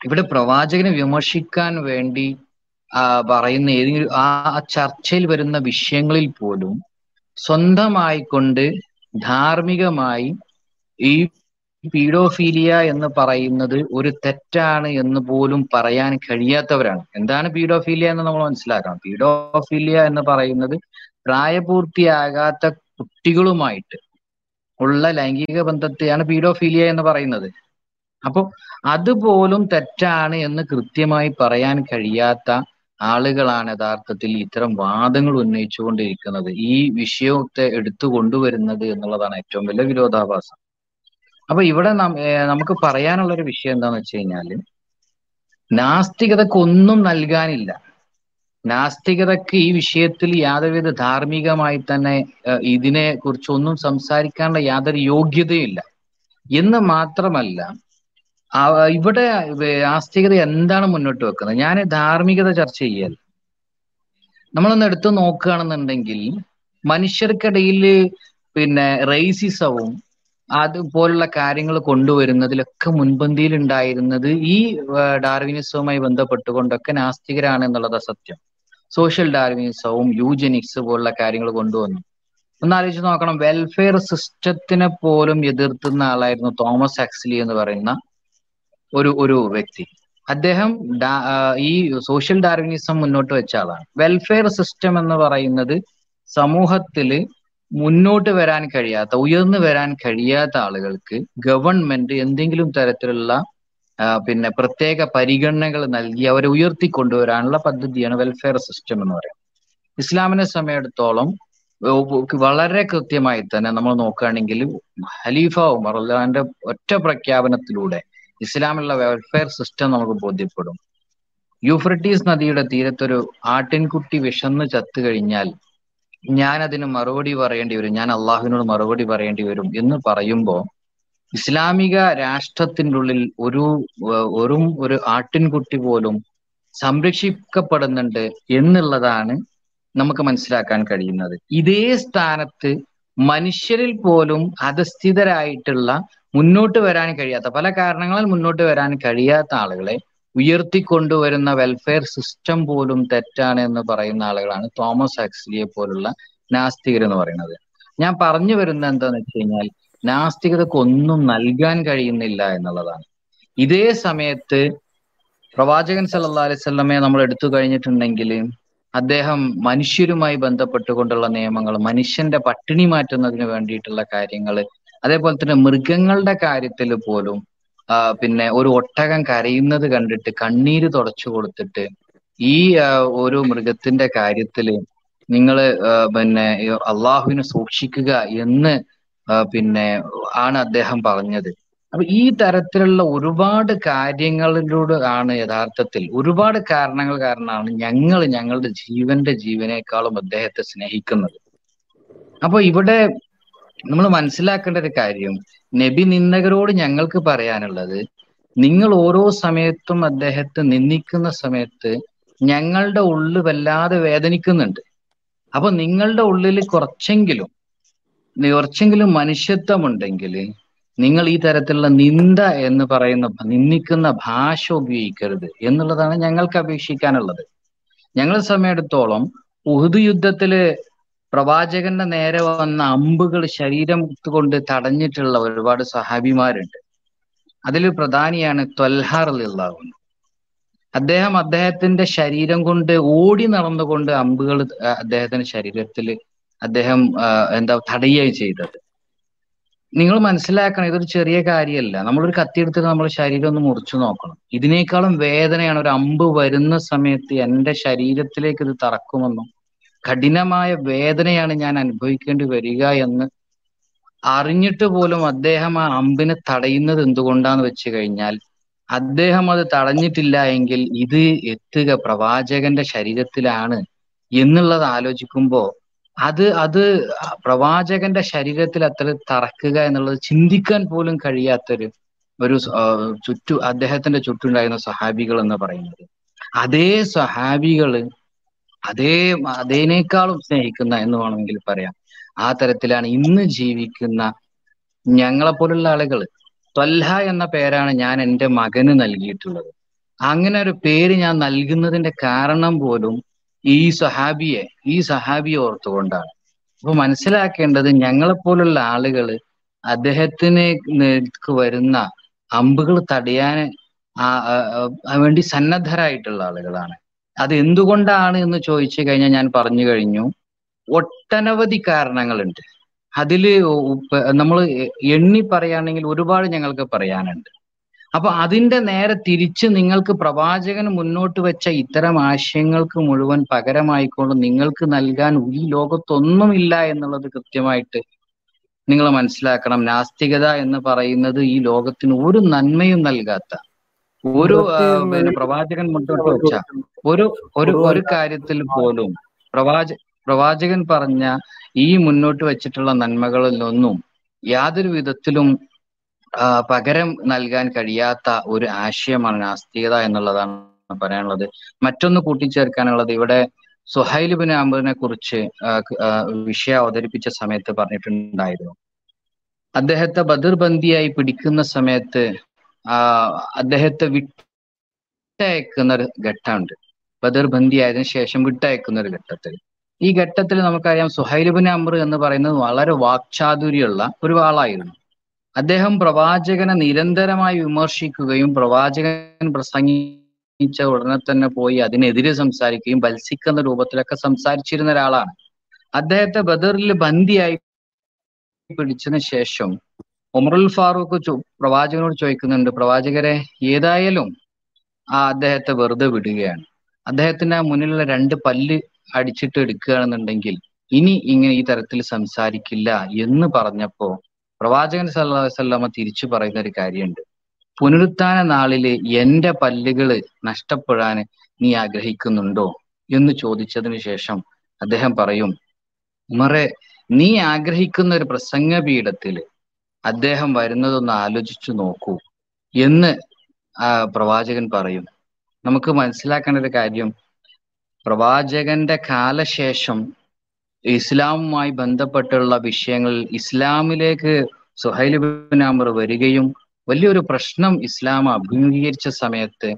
ഇവിടെ പ്രവാചകനെ വിമർശിക്കാൻ വേണ്ടി പറയുന്ന ഏതെങ്കിലും ആ ചർച്ചയിൽ വരുന്ന വിഷയങ്ങളിൽ പോലും സ്വന്തമായിക്കൊണ്ട് ധാർമ്മികമായി ഈ പീഡോഫീലിയ എന്ന് പറയുന്നത് ഒരു തെറ്റാണ് എന്ന് പോലും പറയാൻ കഴിയാത്തവരാണ്. എന്താണ് പീഡോഫീലിയ എന്ന് നമ്മൾ മനസ്സിലാക്കണം. പീഡോഫീലിയ എന്ന് പറയുന്നത് പ്രായപൂർത്തിയാകാത്ത കുട്ടികളുമായിട്ട് ഉള്ള ലൈംഗിക ബന്ധത്തെയാണ് പീഡോഫീലിയ എന്ന് പറയുന്നത്. അപ്പോൾ അതുപോലും തെറ്റാണ് എന്ന് കൃത്യമായി പറയാൻ കഴിയാത്ത ആളുകളാണ് യഥാർത്ഥത്തിൽ ഇത്തരം വാദങ്ങൾ ഉന്നയിച്ചുകൊണ്ടിരിക്കുന്നത്, ഈ വിഷയത്തെ എടുത്തു കൊണ്ടുവരുന്നത് എന്നുള്ളതാണ് ഏറ്റവും വലിയ വിരോധാഭാസം. അപ്പൊ ഇവിടെ നമുക്ക് പറയാനുള്ളൊരു വിഷയം എന്താന്ന് വെച്ച് കഴിഞ്ഞാല് നാസ്തികതക്കൊന്നും നൽകാനില്ല, നാസ്തികതക്ക് ഈ വിഷയത്തിൽ യാതൊരുവിധ ധാർമ്മികമായി തന്നെ ഇതിനെ കുറിച്ച് ഒന്നും സംസാരിക്കാനുള്ള യാതൊരു യോഗ്യതയില്ല എന്ന് മാത്രമല്ല ഇവിടെ നാസ്തികത എന്താണ് മുന്നോട്ട് വെക്കുന്നത്. ഞാൻ ധാർമ്മികത ചർച്ച ചെയ്യൽ നമ്മളൊന്ന് എടുത്തു നോക്കുകയാണെന്നുണ്ടെങ്കിൽ മനുഷ്യർക്കിടയിൽ പിന്നെ റേസിസവും അതുപോലുള്ള കാര്യങ്ങൾ കൊണ്ടുവരുന്നതിലൊക്കെ മുൻപന്തിയിൽ ഉണ്ടായിരുന്നത് ഈ ഡാർവിനിസവുമായി ബന്ധപ്പെട്ടുകൊണ്ടൊക്കെ നാസ്തികരാണ് എന്നുള്ളതാ സത്യം. സോഷ്യൽ ഡാർവിനിസവും യൂജനിക്സ് പോലുള്ള കാര്യങ്ങൾ കൊണ്ടുവന്നു. ഒന്നാലോചിച്ച് നോക്കണം, വെൽഫെയർ സിസ്റ്റത്തിനെ പോലും എതിർത്തുന്ന ആളായിരുന്നു തോമസ് ആക്സ്ലി എന്ന് പറയുന്ന ഒരു വ്യക്തി. അദ്ദേഹം ഈ സോഷ്യൽ ഡാർവിനിസം മുന്നോട്ട് വെച്ച ആളാണ്. വെൽഫെയർ സിസ്റ്റം എന്ന് പറയുന്നത് സമൂഹത്തില് മുന്നോട്ട് വരാൻ കഴിയാത്ത ഉയർന്നു വരാൻ കഴിയാത്ത ആളുകൾക്ക് ഗവൺമെന്റ് എന്തെങ്കിലും തരത്തിലുള്ള പിന്നെ പ്രത്യേക പരിഗണനകൾ നൽകി അവരെ ഉയർത്തിക്കൊണ്ടുവരാനുള്ള പദ്ധതിയാണ് വെൽഫെയർ സിസ്റ്റം എന്ന് പറയുന്നത്. ഇസ്ലാമിനെ സമയത്തോളം വളരെ കൃത്യമായി തന്നെ നമ്മൾ നോക്കുകയാണെങ്കിൽ ഖലീഫ ഉമർ അല്ലാന്റെ ഒറ്റ പ്രഖ്യാപനത്തിലൂടെ ഇസ്ലാമിലുള്ള വെൽഫെയർ സിസ്റ്റം നമുക്ക് ബോധ്യപ്പെടും. യൂഫ്രട്ടീസ് നദിയുടെ തീരത്തൊരു ആട്ടിൻകുട്ടി വിശന്ന് ചത്തു കഴിഞ്ഞാൽ ഞാനതിന് മറുപടി പറയേണ്ടി വരും, ഞാൻ അള്ളാഹുവിനോട് മറുപടി പറയേണ്ടി വരും എന്ന് പറയുമ്പോൾ ഇസ്ലാമിക രാഷ്ട്രത്തിൻ്റെ ഉള്ളിൽ ഒരു ആട്ടിൻകുട്ടി പോലും സംരക്ഷിക്കപ്പെടുന്നുണ്ട് എന്നുള്ളതാണ് നമുക്ക് മനസ്സിലാക്കാൻ കഴിയുന്നത്. ഇതേ സ്ഥാനത്ത് മനുഷ്യരിൽ പോലും അധസ്ഥിതരായിട്ടുള്ള മുന്നോട്ട് വരാൻ കഴിയാത്ത പല കാരണങ്ങളാൽ മുന്നോട്ട് വരാൻ കഴിയാത്ത ആളുകളെ ഉയർത്തിക്കൊണ്ടുവരുന്ന വെൽഫെയർ സിസ്റ്റം പോലും തെറ്റാണ് എന്ന് പറയുന്ന ആളുകളാണ് തോമസ് ആക്സ്ലിയെ പോലുള്ള നാസ്തികർ എന്ന് പറയുന്നത്. ഞാൻ പറഞ്ഞു വരുന്നത് എന്താന്ന് വെച്ച് കഴിഞ്ഞാൽ നാസ്തികതക്കൊന്നും നൽകാൻ കഴിയുന്നില്ല എന്നുള്ളതാണ്. ഇതേ സമയത്ത് പ്രവാചകൻ സല്ലല്ലാഹു അലൈഹി വസല്ലമയെ നമ്മൾ എടുത്തു കഴിഞ്ഞിട്ടുണ്ടെങ്കിൽ അദ്ദേഹം മനുഷ്യരുമായി ബന്ധപ്പെട്ടുകൊണ്ടുള്ള നിയമങ്ങൾ, മനുഷ്യന്റെ പട്ടിണി മാറ്റുന്നതിന് വേണ്ടിയിട്ടുള്ള കാര്യങ്ങൾ, അതേപോലെ തന്നെ മൃഗങ്ങളുടെ കാര്യത്തിൽ പോലും പിന്നെ ഒരു ഒട്ടകം കരയുന്നത് കണ്ടിട്ട് കണ്ണീര് തുടച്ചു കൊടുത്തിട്ട് ഈ ഒരു മൃഗത്തിന്റെ കാര്യത്തിൽ നിങ്ങൾ പിന്നെ അള്ളാഹുവിനെ സൂക്ഷിക്കുക എന്ന് പിന്നെ ആണ് അദ്ദേഹം പറഞ്ഞത്. അപ്പൊ ഈ തരത്തിലുള്ള ഒരുപാട് കാര്യങ്ങളിലൂടെ ആണ് യഥാർത്ഥത്തിൽ ഒരുപാട് കാരണങ്ങൾ കാരണമാണ് ഞങ്ങൾ ഞങ്ങളുടെ ജീവനേക്കാളും അദ്ദേഹത്തെ സ്നേഹിക്കുന്നത്. അപ്പൊ ഇവിടെ നമ്മൾ മനസ്സിലാക്കേണ്ട ഒരു കാര്യം, നബി നിന്ദകരോട് ഞങ്ങൾക്ക് പറയാനുള്ളത്, നിങ്ങൾ ഓരോ സമയത്തും അദ്ദേഹത്തെ നിന്ദിക്കുന്ന സമയത്ത് ഞങ്ങളുടെ ഉള്ളു വല്ലാതെ വേദനിക്കുന്നുണ്ട്. അപ്പൊ നിങ്ങളുടെ ഉള്ളിൽ കുറച്ചെങ്കിലും മനുഷ്യത്വമുണ്ടെങ്കിൽ നിങ്ങൾ ഈ തരത്തിലുള്ള നിന്ദ എന്ന് പറയുന്ന നിന്ദിക്കുന്ന ഭാഷ ഉപയോഗിക്കരുത് എന്നുള്ളതാണ് ഞങ്ങൾക്ക് അപേക്ഷിക്കാനുള്ളത്. ഞങ്ങളെ സമയത്തോളം ഉഹുദ് യുദ്ധത്തില് പ്രവാചകന്റെ നേരെ വന്ന അമ്പുകൾ ശരീരം കൊണ്ട് തടഞ്ഞിട്ടുള്ള ഒരുപാട് സഹാബിമാരുണ്ട്. അതിൽ പ്രധാനിയാണ് ത്വൽഹ റളിയല്ലാഹു അൻഹു. അദ്ദേഹത്തിന്റെ ശരീരം കൊണ്ട് ഓടി നടന്നുകൊണ്ട് അമ്പുകൾ അദ്ദേഹത്തിന്റെ ശരീരത്തിൽ അദ്ദേഹം തടയുകയും ചെയ്തത്. നിങ്ങൾ മനസ്സിലാക്കണം, ഇതൊരു ചെറിയ കാര്യമല്ല. നമ്മളൊരു കത്തിയെടുത്ത് നമ്മുടെ ശരീരം ഒന്ന് മുറിച്ചു നോക്കണം. ഇതിനേക്കാളും വേദനയാണ് ഒരു അമ്പ് വരുന്ന സമയത്ത് എൻ്റെ ശരീരത്തിലേക്ക് ഇത് തറക്കുമെന്നും കഠിനമായ വേദനയാണ് ഞാൻ അനുഭവിക്കേണ്ടി വരിക എന്ന് അറിഞ്ഞിട്ട് പോലും അദ്ദേഹം ആ അമ്പിനെ തടയുന്നത് എന്തുകൊണ്ടാന്ന് വെച്ച് കഴിഞ്ഞാൽ, അദ്ദേഹം അത് തടഞ്ഞിട്ടില്ല എങ്കിൽ ഇത് എത്തുക പ്രവാചകന്റെ ശരീരത്തിലാണ് എന്നുള്ളത് ആലോചിക്കുമ്പോ അത് പ്രവാചകന്റെ ശരീരത്തിൽ അത്ര തറക്കുക എന്നുള്ളത് ചിന്തിക്കാൻ പോലും കഴിയാത്തൊരു അദ്ദേഹത്തിന്റെ ചുറ്റുണ്ടായിരുന്ന സഹാബികൾ എന്ന് പറയുന്നത്. അതേനേക്കാളും സ്നേഹിക്കുന്ന എന്ന് വേണമെങ്കിൽ പറയാം. ആ തരത്തിലാണ് ഇന്ന് ജീവിക്കുന്ന ഞങ്ങളെപ്പോലുള്ള ആളുകൾ. ത്വൽഹ എന്ന പേരാണ് ഞാൻ എൻ്റെ മകന് നൽകിയിട്ടുള്ളത്. അങ്ങനെ ഒരു പേര് ഞാൻ നൽകുന്നതിന്റെ കാരണം പോലും ഈ സഹാബിയെ ഓർത്തുകൊണ്ടാണ്. അപ്പൊ മനസ്സിലാക്കേണ്ടത്, ഞങ്ങളെപ്പോലുള്ള ആളുകൾ അദ്ദേഹത്തിനേക്ക് വരുന്ന അമ്പുകൾ തടയാൻ വേണ്ടി സന്നദ്ധരായിട്ടുള്ള ആളുകളാണ്. അത് എന്തുകൊണ്ടാണ് എന്ന് ചോദിച്ചു കഴിഞ്ഞാൽ ഞാൻ പറഞ്ഞു കഴിഞ്ഞു, ഒട്ടനവധി കാരണങ്ങളുണ്ട്. അതില് നമ്മൾ എണ്ണി പറയുകയാണെങ്കിൽ ഒരുപാട് ഞങ്ങൾക്ക് പറയാനുണ്ട്. അപ്പൊ അതിന്റെ നേരെ തിരിച്ച് നിങ്ങൾക്ക് പ്രവാചകൻ മുന്നോട്ട് വെച്ച ഇത്തരം ആശയങ്ങൾക്ക് മുഴുവൻ പകരമായിക്കൊണ്ട് നിങ്ങൾക്ക് നൽകാൻ ഈ ലോകത്തൊന്നുമില്ല എന്നുള്ളത് കൃത്യമായിട്ട് നിങ്ങൾ മനസ്സിലാക്കണം. നാസ്തികത എന്ന് പറയുന്നത് ഈ ലോകത്തിന് ഒരു നന്മയും നൽകാത്ത, ഒരു പ്രവാചകൻ മുന്നോട്ട് വെച്ച ഒരു കാര്യത്തിൽ പോലും പ്രവാചകൻ പറഞ്ഞ ഈ മുന്നോട്ട് വെച്ചിട്ടുള്ള നന്മകളിലൊന്നും യാതൊരു വിധത്തിലും പകരം നൽകാൻ കഴിയാത്ത ഒരു ആശയമാണ് നാസ്തികത എന്നുള്ളതാണ് പറയാനുള്ളത്. മറ്റൊന്ന് കൂട്ടിച്ചേർക്കാനുള്ളത്, ഇവിടെ സുഹൈൽ ബിൻ അംറിനെ കുറിച്ച് വിഷയം അവതരിപ്പിച്ച സമയത്ത് പറഞ്ഞിട്ടുണ്ടായിരുന്നു, അദ്ദേഹത്തെ ബദർ ബന്ദിയായി പിടിക്കുന്ന സമയത്ത് അദ്ദേഹത്തെ വിട്ടയക്കുന്ന ഒരു ഘട്ടമുണ്ട്. ബദർ ബന്ദിയായതിനു ശേഷം വിട്ടയക്കുന്ന ഒരു ഘട്ടത്തിൽ, ഈ ഘട്ടത്തിൽ നമുക്കറിയാം സുഹൈൽ ബിൻ അംർ എന്ന് പറയുന്നത് വളരെ വാക്ചാതുര്യമുള്ള ഒരു ആളായിരുന്നു. അദ്ദേഹം പ്രവാചകനെ നിരന്തരമായി വിമർശിക്കുകയും പ്രവാചകൻ പ്രസംഗിച്ച ഉടനെ തന്നെ പോയി അതിനെതിരെ സംസാരിക്കുകയും ബൽസിക്കുന്ന രൂപത്തിലൊക്കെ സംസാരിച്ചിരുന്ന ഒരാളാണ്. അദ്ദേഹത്തെ ബദറിൽ ബന്ദിയായി പിടിച്ചതിന് ശേഷം ഉമറുൽ ഫാറൂഖ് പ്രവാചകനോട് ചോദിക്കുന്നുണ്ട്, പ്രവാചകരെ, ഏതായാലും അദ്ദേഹത്തെ വെറുതെ വിടുകയാണ്, അദ്ദേഹത്തിന്റെ മുന്നിലുള്ള 2 പല്ല് അടിച്ചിട്ട് എടുക്കുകയാണെന്നുണ്ടെങ്കിൽ ഇനി ഇങ്ങനെ ഈ തരത്തിൽ സംസാരിക്കില്ല എന്ന് പറഞ്ഞപ്പോ പ്രവാചകൻ സല്ലല്ലാഹു അലൈഹി വസല്ലമ തിരിച്ചു പറയുന്ന ഒരു കാര്യമുണ്ട്, പുനരുത്ഥാന നാളില് എന്റെ പല്ലുകൾ നഷ്ടപ്പെടാൻ നീ ആഗ്രഹിക്കുന്നുണ്ടോ എന്ന് ചോദിച്ചതിന് ശേഷം അദ്ദേഹം പറയും, ഉമറെ, നീ ആഗ്രഹിക്കുന്ന ഒരു പ്രസംഗ പീഠത്തില് അദ്ദേഹം വരുന്നതൊന്ന് ആലോചിച്ചു നോക്കൂ എന്ന് പ്രവാചകൻ പറയും. നമുക്ക് മനസ്സിലാക്കേണ്ട ഒരു കാര്യം, പ്രവാചകന്റെ കാലശേഷം ഇസ്ലാമുമായി ബന്ധപ്പെട്ടുള്ള വിഷയങ്ങളിൽ ഇസ്ലാമിലേക്ക് സുഹൈൽ ബിൻ അംർ വരികയും വലിയൊരു പ്രശ്നം ഇസ്ലാം അഭിമുഖീകരിച്ച സമയത്ത്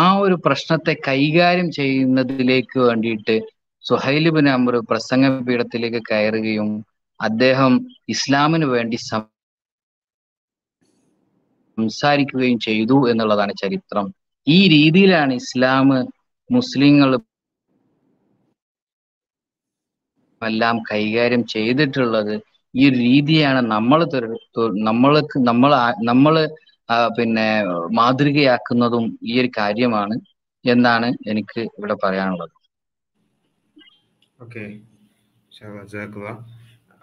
ആ ഒരു പ്രശ്നത്തെ കൈകാര്യം ചെയ്യുന്നതിലേക്ക് വേണ്ടിയിട്ട് സുഹൈൽ ബിൻ അംർ പ്രസംഗ പീഠത്തിലേക്ക് കയറുകയും അദ്ദേഹം ഇസ്ലാമിന് വേണ്ടി സംസാരിക്കുകയും ചെയ്തു എന്നുള്ളതാണ് ചരിത്രം. ഈ രീതിയിലാണ് ഇസ്ലാം മുസ്ലിങ്ങൾ എല്ലാം കൈകാര്യം ചെയ്തിട്ടുള്ളത്. ഈ ഒരു രീതിയാണ് നമ്മള് പിന്നെ മാതൃകയാക്കുന്നതും ഈ ഒരു കാര്യമാണ് എന്നാണ് എനിക്ക് ഇവിടെ പറയാനുള്ളത്. ഓക്കെ,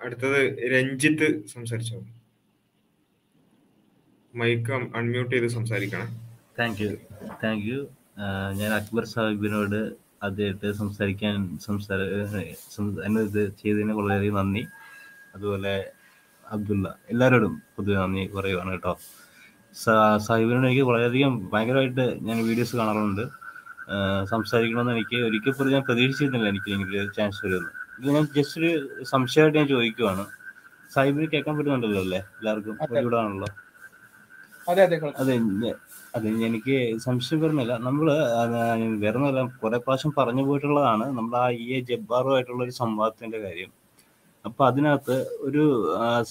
അടുത്തത് രഞ്ജിത്ത് സംസാരിച്ചോ. മൈക്ക് അൺമ്യൂട്ട് ചെയ്ത് സംസാരിക്കണം. Thank you. ഞാൻ അക്ബർ സാഹിബിനോട് ആദ്യമായിട്ട് ചെയ്തതിന് വളരെ നന്ദി. അതുപോലെ അബ്ദുള്ള, എല്ലാവരോടും പൊതുവെ നന്ദി പറയുവാണ് കേട്ടോ. സാഹിബിനോട് എനിക്ക് വളരെയധികം ഭയങ്കരമായിട്ട് ഞാൻ വീഡിയോസ് കാണാറുണ്ട്. സംസാരിക്കണമെന്ന് എനിക്ക് ഒരിക്കൽ പോലും ഞാൻ പ്രതീക്ഷിച്ചിരുന്നില്ല എനിക്ക് ഇങ്ങനെ ഒരു ചാൻസ് വരുമെന്ന്. ഇത് ഞാൻ ജസ്റ്റ് ഒരു സംശയമായിട്ട് ഞാൻ ചോദിക്കുവാണ്. സാഹിബിന് കേൾക്കാൻ പറ്റുന്നുണ്ടല്ലോ അല്ലേ? എല്ലാവർക്കും ഒരുപാടാണല്ലോ. അതെ, എനിക്ക് സംശയം വരുന്നില്ല. നമ്മള് വരുന്നല്ല, കുറെ പ്രാവശ്യം പറഞ്ഞു പോയിട്ടുള്ളതാണ് നമ്മൾ ആ ഇ ജബ്ബാറുമായിട്ടുള്ള ഒരു സംവാദത്തിന്റെ കാര്യം. അപ്പൊ അതിനകത്ത് ഒരു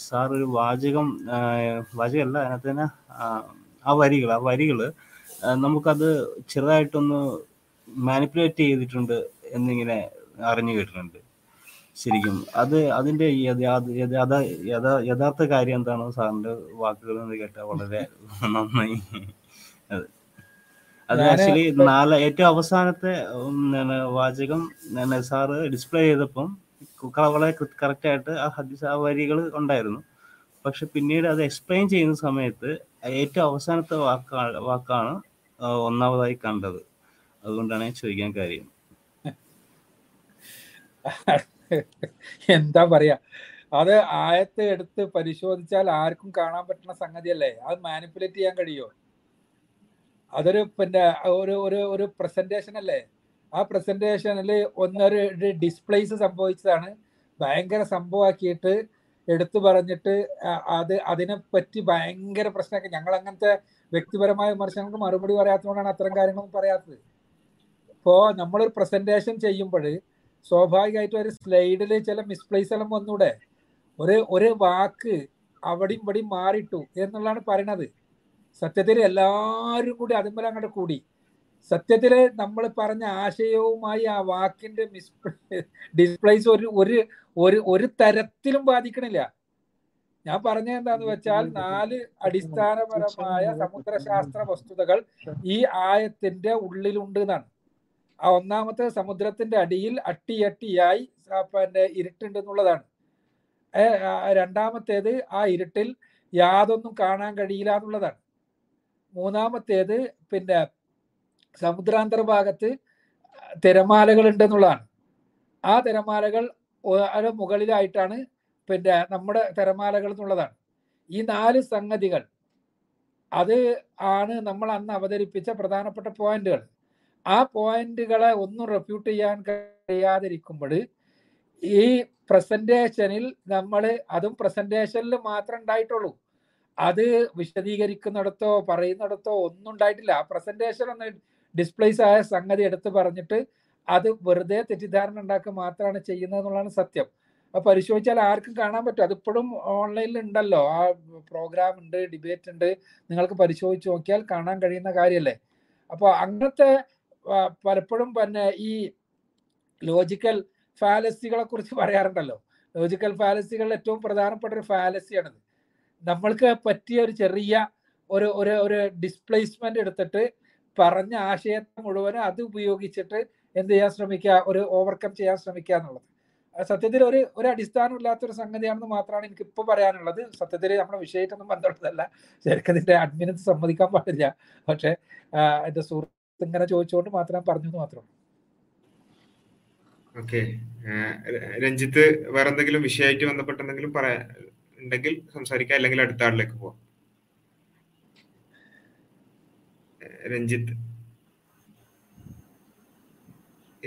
സാർ ഒരു വാചകമല്ല, അതിനകത്ത് തന്നെ ആ വരികള് നമുക്കത് ചെറുതായിട്ടൊന്ന് മാനിപ്പുലേറ്റ് ചെയ്തിട്ടുണ്ട് എന്നിങ്ങനെ അറിഞ്ഞു കേട്ടിട്ടുണ്ട്. ശരിക്കും അത് അതിന്റെ യഥാർത്ഥ കാര്യം എന്താണോ സാറിന്റെ വാക്കുകൾ എന്ന് കേട്ടാൽ വളരെ നന്നായി. അത് ആക്ച്വലി ഏറ്റവും അവസാനത്തെ വാചകം സാറ് ഡിസ്പ്ലേ ചെയ്തപ്പം വളരെ കറക്റ്റ് ആയിട്ട് ആ ഹദീസ് ആ വരികൾ ഉണ്ടായിരുന്നു. പക്ഷെ പിന്നീട് അത് എക്സ്പ്ലെയിൻ ചെയ്യുന്ന സമയത്ത് ഏറ്റവും അവസാനത്തെ വാക്കാണ് ഒന്നാമതായി കണ്ടത്. അതുകൊണ്ടാണ് ഞാൻ ചോദിക്കാൻ കാര്യം. എന്താ പറയാ, അത് ആയത്ത് എടുത്ത് പരിശോധിച്ചാൽ ആർക്കും കാണാൻ പറ്റുന്ന സംഗതിയല്ലേ? അത് മാനിപ്പുലേറ്റ് ചെയ്യാൻ കഴിയുമോ? അതൊരു പിന്നെ ഒരു പ്രസന്റേഷൻ അല്ലേ? ആ പ്രസന്റേഷനിൽ ഒന്നൊരു ഡിസ്പ്ലേസ് സംഭവിച്ചതാണ്. ഭയങ്കര സംഭവമാക്കിയിട്ട് എടുത്തു പറഞ്ഞിട്ട് അത് അതിനെപ്പറ്റി ഭയങ്കര പ്രശ്നമൊക്കെ. ഞങ്ങൾ അങ്ങനത്തെ വ്യക്തിപരമായ വിമർശനങ്ങൾക്ക് മറുപടി പറയാത്തതുകൊണ്ടാണ് അത്തരം കാര്യങ്ങളൊന്നും പറയാത്തത്. ഇപ്പോൾ നമ്മളൊരു പ്രസന്റേഷൻ ചെയ്യുമ്പോൾ സ്വാഭാവികമായിട്ടും ഒരു സ്ലൈഡിൽ ചില മിസ്പ്ലേസ് എല്ലാം വന്നൂടെ? ഒരു വാക്ക് അവിടെയും ഇവിടെയും മാറിയിട്ടു എന്നുള്ളതാണ് പറയണത്. സത്യത്തിൽ എല്ലാവരും കൂടി അതുപോലെ അങ്ങോട്ട് കൂടി സത്യത്തിൽ നമ്മൾ പറഞ്ഞ ആശയവുമായി ആ വാക്കിൻ്റെ ഡിസ്പ്ലേസ് ഒരു ഒരു ഒരു ഒരു തരത്തിലും ബാധിക്കണില്ല. ഞാൻ പറഞ്ഞത് എന്താന്ന് വെച്ചാൽ 4 അടിസ്ഥാനപരമായ സമുദ്രശാസ്ത്ര വസ്തുതകൾ ഈ ആയത്തിന്റെ ഉള്ളിലുണ്ട് എന്നാണ്. ആ ഒന്നാമത്തെ, സമുദ്രത്തിന്റെ അടിയിൽ അട്ടിയട്ടിയായി പിന്നെ ഇരുട്ടുണ്ട് എന്നുള്ളതാണ്. രണ്ടാമത്തേത്, ആ ഇരുട്ടിൽ യാതൊന്നും കാണാൻ കഴിയില്ല എന്നുള്ളതാണ്. മൂന്നാമത്തേത്, പിന്നെ സമുദ്രാന്തർഭാഗത്ത് തിരമാലകൾ ഉണ്ടെന്നുള്ളതാണ്. ആ തിരമാലകൾ മുകളിലായിട്ടാണ് പിന്നെ നമ്മുടെ തിരമാലകൾ എന്നുള്ളതാണ്. ഈ 4 സംഗതികൾ അത് ആണ് നമ്മൾ അന്ന് അവതരിപ്പിച്ച പ്രധാനപ്പെട്ട പോയിന്റുകൾ. ആ പോയിന്റുകളെ ഒന്നും റെഫ്യൂട്ട് ചെയ്യാൻ കഴിയാതിരിക്കുമ്പോൾ ഈ പ്രസന്റേഷനിൽ നമ്മൾ അതും പ്രസന്റേഷനിൽ മാത്രമേ ഉണ്ടായിട്ടുള്ളൂ. അത് വിശദീകരിക്കുന്നിടത്തോ പറയുന്നിടത്തോ ഒന്നും ഉണ്ടായിട്ടില്ല. ആ പ്രസന്റേഷൻ ഒന്ന് ഡിസ്പ്ലേസ് ആയ സംഗതി എടുത്ത് പറഞ്ഞിട്ട് അത് വെറുതെ തെറ്റിദ്ധാരണ ഉണ്ടാക്കുക മാത്രമാണ് ചെയ്യുന്നത് എന്നുള്ളതാണ് സത്യം. അത് പരിശോധിച്ചാൽ ആർക്കും കാണാൻ പറ്റും. അതിപ്പോഴും ഓൺലൈനിൽ ഉണ്ടല്ലോ, ആ പ്രോഗ്രാം ഉണ്ട്, ഡിബേറ്റ് ഉണ്ട്, നിങ്ങൾക്ക് പരിശോധിച്ച് നോക്കിയാൽ കാണാൻ കഴിയുന്ന കാര്യമല്ലേ. അപ്പോൾ അങ്ങനത്തെ പലപ്പോഴും പിന്നെ ഈ ലോജിക്കൽ ഫാലസികളെ കുറിച്ച് പറയാറുണ്ടല്ലോ. ലോജിക്കൽ ഫാലസികളിൽ ഏറ്റവും പ്രധാനപ്പെട്ട ഒരു ഫാലസിയാണിത്. നമ്മൾക്ക് പറ്റിയ ഒരു ചെറിയ ഒരു ഒരു ഒരു ഡിസ്പ്ലേസ്മെന്റ് എടുത്തിട്ട് പറഞ്ഞ ആശയത്തെ മുഴുവനും അത് ഉപയോഗിച്ചിട്ട് എന്ത് ചെയ്യാൻ ശ്രമിക്കുക, ഒരു ഓവർകം ചെയ്യാൻ ശ്രമിക്കുക എന്നുള്ളത് സത്യത്തിൽ ഒരു അടിസ്ഥാനം ഇല്ലാത്തൊരു സംഗതിയാണെന്ന് മാത്രമാണ് എനിക്ക് ഇപ്പോൾ പറയാനുള്ളത്. സത്യത്തിൽ നമ്മുടെ വിഷയമായിട്ടൊന്നും ബന്ധപ്പെട്ടതല്ല. ശരിക്കും ഇതിന്റെ അഡ്മിനത്ത് സമ്മതിക്കാൻ പാടില്ല, പക്ഷെ എന്റെ സുഹൃത്ത് ഇങ്ങനെ ചോദിച്ചുകൊണ്ട് മാത്രം പറഞ്ഞു മാത്രമാണ്. ഓക്കെ, രഞ്ജിത്ത് വേറെ എന്തെങ്കിലും വിഷയമായിട്ട് ബന്ധപ്പെട്ടെന്തെങ്കിലും പറയാ ണ്ടെങ്കിൽ സംസാരിക്കാം, അല്ലെങ്കിൽ അടുത്ത ആളിലേക്ക് പോവാം. രഞ്ജിത്ത്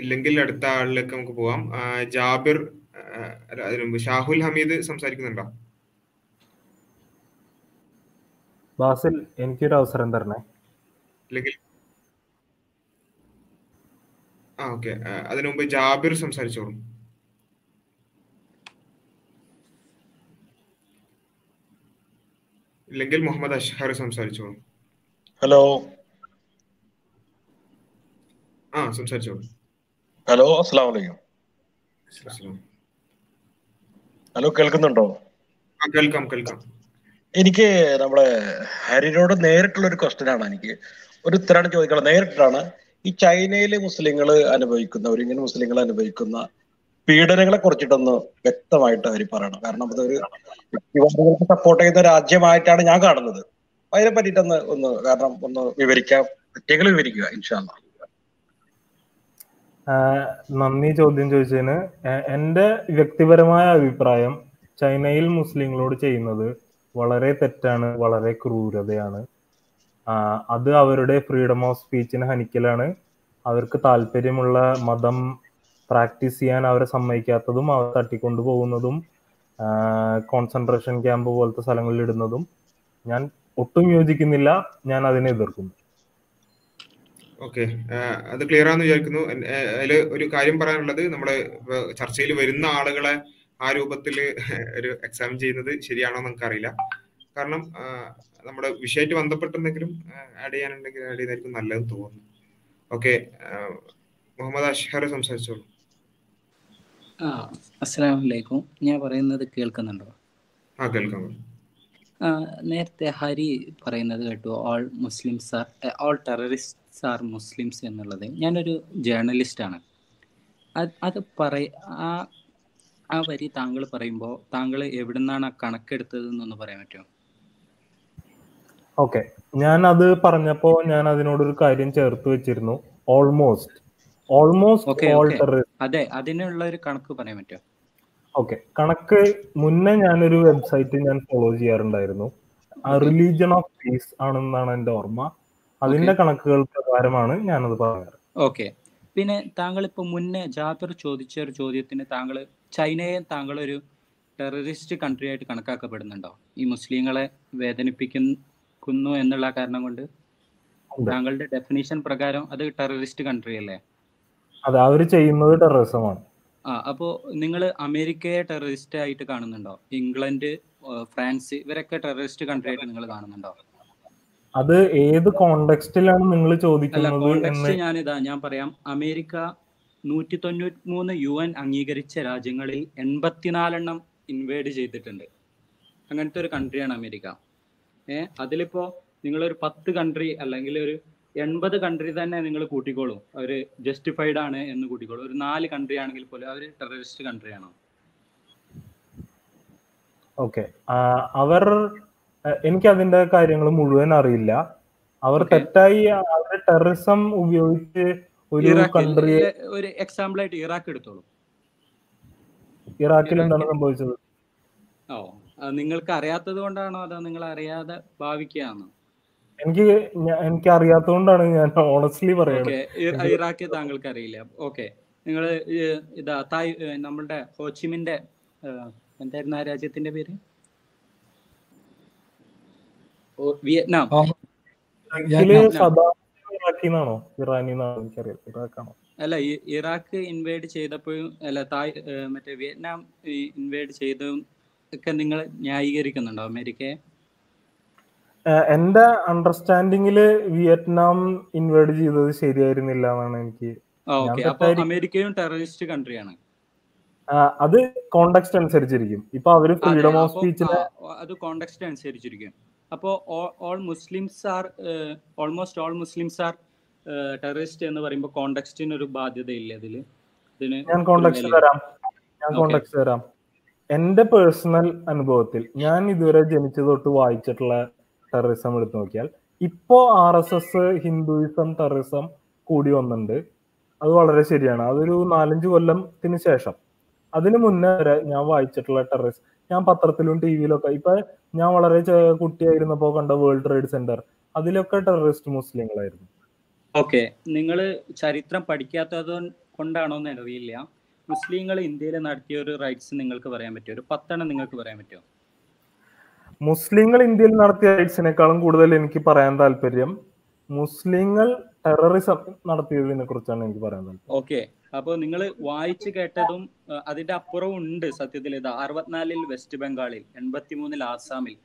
ഇല്ലെങ്കിൽ അടുത്ത ആളിലേക്ക് നമുക്ക് പോവാം. ജാബിർ, അതിനു മുമ്പ് ഷാഹുൽ ഹമീദ് സംസാരിക്കുന്നുണ്ടോ? ബാസിൽ, എനിക്കൊരു അവസരം തരണേ. ഇല്ലെങ്കിൽ അതിനു മുമ്പ് ജാബിർ സംസാരിച്ചോളൂ. ഇല്ലെങ്കിൽ മുഹമ്മദ് അഷ്ഹർ സംസാരിച്ചോളൂ. ഹലോ, ആ സംസാരിച്ചോളൂ. ഹലോ, അസ്സലാമു അലൈക്കും. ഹലോ, കേൾക്കുന്നുണ്ടോ? കേൾക്കാം കേൾക്കാം. എനിക്ക് നമ്മുടെ ഹരിനോട് നേരിട്ടുള്ള ഒരു ക്വസ്റ്റ്യനാണ്. എനിക്ക് ഒരു ഉത്തരാണ് ചോദിക്കണം, നേരിട്ടാണ്. ഈ ചൈനയിലെ മുസ്ലിങ്ങൾ അനുഭവിക്കുന്ന, ഒരു ഇന്ത്യൻ മുസ്ലിങ്ങൾ അനുഭവിക്കുന്ന പീഡനങ്ങളെ കുറിച്ചിട്ടൊന്ന് വ്യക്തമായിട്ട് ഹരി പറയണം. കാരണം അതൊരു വ്യക്തിവാദികൾക്ക് സപ്പോർട്ട് ചെയ്യുന്ന രാജ്യമായിട്ടാണ് ഞാൻ കാണുന്നത്. അതിനെ പറ്റിയിട്ടൊന്ന് ഒന്ന് കാരണം ഒന്ന് വിവരിക്കാൻ പറ്റിയെങ്കിലും വിവരിക്കുക, ഇൻഷാ അള്ളാ. നന്ദി ചോദ്യം ചോദിച്ചതിന്. എൻ്റെ വ്യക്തിപരമായ അഭിപ്രായം, ചൈനയിൽ മുസ്ലിങ്ങളോട് ചെയ്യുന്നത് വളരെ തെറ്റാണ്, വളരെ ക്രൂരതയാണ്. അത് അവരുടെ ഫ്രീഡം ഓഫ് സ്പീച്ചിന് ഹനിക്കലാണ്. അവർക്ക് താല്പര്യമുള്ള മതം പ്രാക്ടീസ് ചെയ്യാൻ അവരെ സമ്മതിക്കാത്തതും അവർ തട്ടിക്കൊണ്ടു പോകുന്നതും കോൺസെൻട്രേഷൻ ക്യാമ്പ് പോലത്തെ സ്ഥലങ്ങളിൽ ഇടുന്നതും ഞാൻ ഒട്ടും യോജിക്കുന്നില്ല. ഞാൻ അതിനെ എതിർക്കുന്നു. ഓക്കെ, അത് ക്ലിയർ ആണെന്ന് വിചാരിക്കുന്നു. അതിൽ ഒരു കാര്യം പറയാനുള്ളത്, നമ്മുടെ ചർച്ചയിൽ വരുന്ന ആളുകളെ ആ രൂപത്തിൽ ഒരു എക്സാമിൻ ചെയ്യുന്നത് ശരിയാണോ എന്ന് നമുക്കറിയില്ല. കാരണം നമ്മുടെ വിഷയമായിട്ട് ബന്ധപ്പെട്ടെന്തെങ്കിലും ആഡ് ചെയ്യാനുണ്ടെങ്കിൽ ആഡ് ചെയ്തായിരിക്കും നല്ലതെന്ന് തോന്നുന്നു. ഓക്കെ, മുഹമ്മദ് അഷ്ഹർ സംസാരിച്ചോളൂ. അസ്സലാമു അലൈക്കും. ഞാൻ പറയുന്നത് കേൾക്കുന്നുണ്ടോ? ആ കേൾക്കാം. നേരത്തെ ഹരി പറയുന്നത് കേട്ടു, all Muslims are, all terrorists are Muslims എന്നുള്ളത്. ഞാനൊരു ജേർണലിസ്റ്റാണ്. ആ വരി താങ്കൾ പറയുമ്പോൾ താങ്കൾ എവിടെ നിന്നാണ് ആ കണക്കെടുത്തത് എന്നൊന്ന് പറയാൻ പറ്റുമോ? ഓക്കെ, ഞാൻ അത് പറഞ്ഞപ്പോൾ ഞാൻ അതിനോടൊരു കാര്യം ചേർത്ത് വെച്ചിരുന്നു. അതെ, അതിനുള്ള ഒരു കണക്ക് പറയാൻ പറ്റുമോ? ഓക്കെ, കണക്ക് മുന്നേ ഞാനൊരു വെബ്സൈറ്റ് ഞാൻ ഫോളോ ചെയ്യാറുണ്ടായിരുന്നു. റിലീജിയൻ ഓഫ് പീസ് ആണെന്നാണ് എൻ്റെ ഓർമ്മ. അതിന്റെ കണക്കുകൾ പ്രകാരമാണ് ഞാനത് പറയാറ്. ഓക്കെ, പിന്നെ താങ്കൾ ഇപ്പൊ മുന്നേ ജാബിർ ചോദിച്ച ഒരു ചോദ്യത്തിന് താങ്കൾ ചൈനയെ താങ്കൾ ഒരു ടെററിസ്റ്റ് കൺട്രി ആയിട്ട് കണക്കാക്കപ്പെടുന്നുണ്ടോ? ഈ മുസ്ലിങ്ങളെ വേദനിപ്പിക്കുന്നു എന്നുള്ള കാരണം കൊണ്ട് താങ്കളുടെ ഡെഫിനിഷൻ പ്രകാരം അത് ടെററിസ്റ്റ് കൺട്രി അല്ലേ? അത് അവർ ചെയ്യുന്നത് ടെററിസമാണ്. ആ, അപ്പോൾ നിങ്ങൾ അമേരിക്കയെ ടെററിസ്റ്റ് ആയിട്ട് കാണുന്നുണ്ടോ? ഇംഗ്ലണ്ട്, ഫ്രാൻസ്, ഇവരൊക്കെ ടെററിസ്റ്റ് കൺട്രി ആയിട്ട് നിങ്ങൾ കാണുന്നുണ്ടോ? അത് ഏത് കോണ്ടെക്സ്റ്റിലാണ് നിങ്ങൾ ചോദിക്കുന്നത്? കോണ്ടെക്സ്റ്റ് ഞാൻ പറയാം. അമേരിക്ക 193 UN അംഗീകരിച്ച രാജ്യങ്ങളിൽ 84 ഇൻവേഡ് ചെയ്തിട്ടുണ്ട്. അങ്ങനത്തെ ഒരു കൺട്രിയാണ് അമേരിക്ക. അതിലിപ്പോൾ നിങ്ങളൊരു 10 കൺട്രി അല്ലെങ്കിൽ ഒരു 80 കൺട്രി തന്നെ നിങ്ങൾ കൂട്ടിക്കോളൂ, അവർ ജസ്റ്റിഫൈഡ് ആണ് എന്ന് കൂട്ടിക്കോളൂ. ഒരു 4 കൺട്രി ആണെങ്കിൽ പോലും അവർ ടെററിസ്റ്റ് കൺട്രി ആണോ? ഓക്കെ, അവർ, എനിക്കതിൻ്റെ കാര്യങ്ങൾ മുഴുവൻ അറിയില്ല. അവർ തെറ്റായി അവരുടെ ടെററിസം ഉപയോഗിച്ച് ഒരു എക്സാമ്പിൾ ആയിട്ട് ഇറാഖ് എടുത്തോളൂ. ഇറാഖിൽ എന്താണ് സംഭവിച്ചത്? ഓ, നിങ്ങൾക്ക് അറിയാത്തത് കൊണ്ടാണോ അതോ നിങ്ങൾ അറിയാതെ ഭാവിക്കുകയാണോ? എനിക്ക് അറിയാത്തത് കൊണ്ടാണ് ഞാൻ ഓണസ്റ്റ്ലി പറയുന്നത്. ഇറാഖ് താങ്കൾക്ക് അറിയില്ല. ഓക്കെ, നിങ്ങൾ ഇതാ നമ്മളുടെ ഹോച്ചിമിന്റെ എന്തായിരുന്നു ആ രാജ്യത്തിന്റെ പേര്? വിയറ്റ്നാം. അല്ല, ഇറാഖ് ഇൻവേഡ് ചെയ്തപ്പോഴും അല്ല മറ്റേ വിയറ്റ്നാം ഇൻവേഡ് ചെയ്തും ഒക്കെ നിങ്ങൾ ന്യായീകരിക്കുന്നുണ്ടോ അമേരിക്കയെ? എന്റെ അണ്ടർസ്റ്റാൻഡിങ്ങില് വിയറ്റ്നാം ഇൻവേഡ് ചെയ്തത് ശരിയായിരുന്നില്ല എന്നാണ് എനിക്ക്. ഓക്കേ, അപ്പോൾ അമേരിക്കയും ടെററിസ്റ്റ് കൺട്രിയാണ്. അത് കോണ്ടെക്സ്റ്റ് അനുസരിച്ചിരിക്കും. ഇപ്പോൾ അവർ ഫ്രീഡം ഓഫ് സ്പീച്ചിനെ അത് കോണ്ടെക്സ്റ്റ് അനുസരിച്ചിരിക്കും. അപ്പോൾ all Muslims are, almost all Muslims are terrorist എന്ന് പറയുമ്പോൾ കോണ്ടെക്സ്റ്റിന് ഒരു ബാധ്യതയില്ല ഇതിൽ. ഞാൻ കോണ്ടെക്സ്റ്റ് തരാം, എൻ്റെ പേഴ്സണൽ അനുഭവത്തിൽ ഞാൻ ഇതുവരെ ജനിച്ചു തൊട്ട് വായിച്ചിട്ടുള്ള ടെററിസം എടുത്തു നോക്കിയാൽ ഇപ്പോൾ RSS, ഹിന്ദുയിസം ടെററിസം കൂടി വന്നിട്ടുണ്ട്. അത് വളരെ ശരിയാണ്. അതൊരു 4-5 കൊല്ലത്തിന് ശേഷം. അതിന് മുന്നേ വരെ ഞാൻ വായിച്ചിട്ടുള്ള ടെററിസം, ഞാൻ പത്രത്തിലും ടി വിയിലൊക്കെ, ഇപ്പം ഞാൻ വളരെ കുട്ടിയായിരുന്നപ്പോൾ കണ്ട വേൾഡ് ട്രേഡ് സെന്റർ, അതിലൊക്കെ ടെററിസ്റ്റ് മുസ്ലിങ്ങളായിരുന്നു. ഓക്കെ, നിങ്ങൾ ചരിത്രം പഠിക്കാത്തത് കൊണ്ടാണോ എന്ന് അറിയില്ല. മുസ്ലിങ്ങൾ ഇന്ത്യയിൽ നടത്തിയ ഒരു റൈറ്റ്സ് നിങ്ങൾക്ക് പറയാൻ പറ്റുമോ? ഒരു 10 നിങ്ങൾക്ക് പറയാൻ പറ്റുമോ? മുസ്ലിങ്ങൾ ഇന്ത്യയിൽ നടത്തിയ റൈറ്റ്സിനേക്കാളും കൂടുതൽ എനിക്ക് പറയാൻ താല്പര്യം മുസ്ലിങ്ങൾ ടെററിസം നടത്തിയതിനെ കുറിച്ചാണ് എനിക്ക് പറയാൻ താല്പര്യം. ഓക്കെ, അപ്പോൾ നിങ്ങൾ വായിച്ചു കേട്ടതും അതിന്റെ അപ്പുറവും ഉണ്ട് സത്യത്തിൽ. ഇത് 64 വെസ്റ്റ് ബംഗാളിൽ, 83 ആസാമിൽ,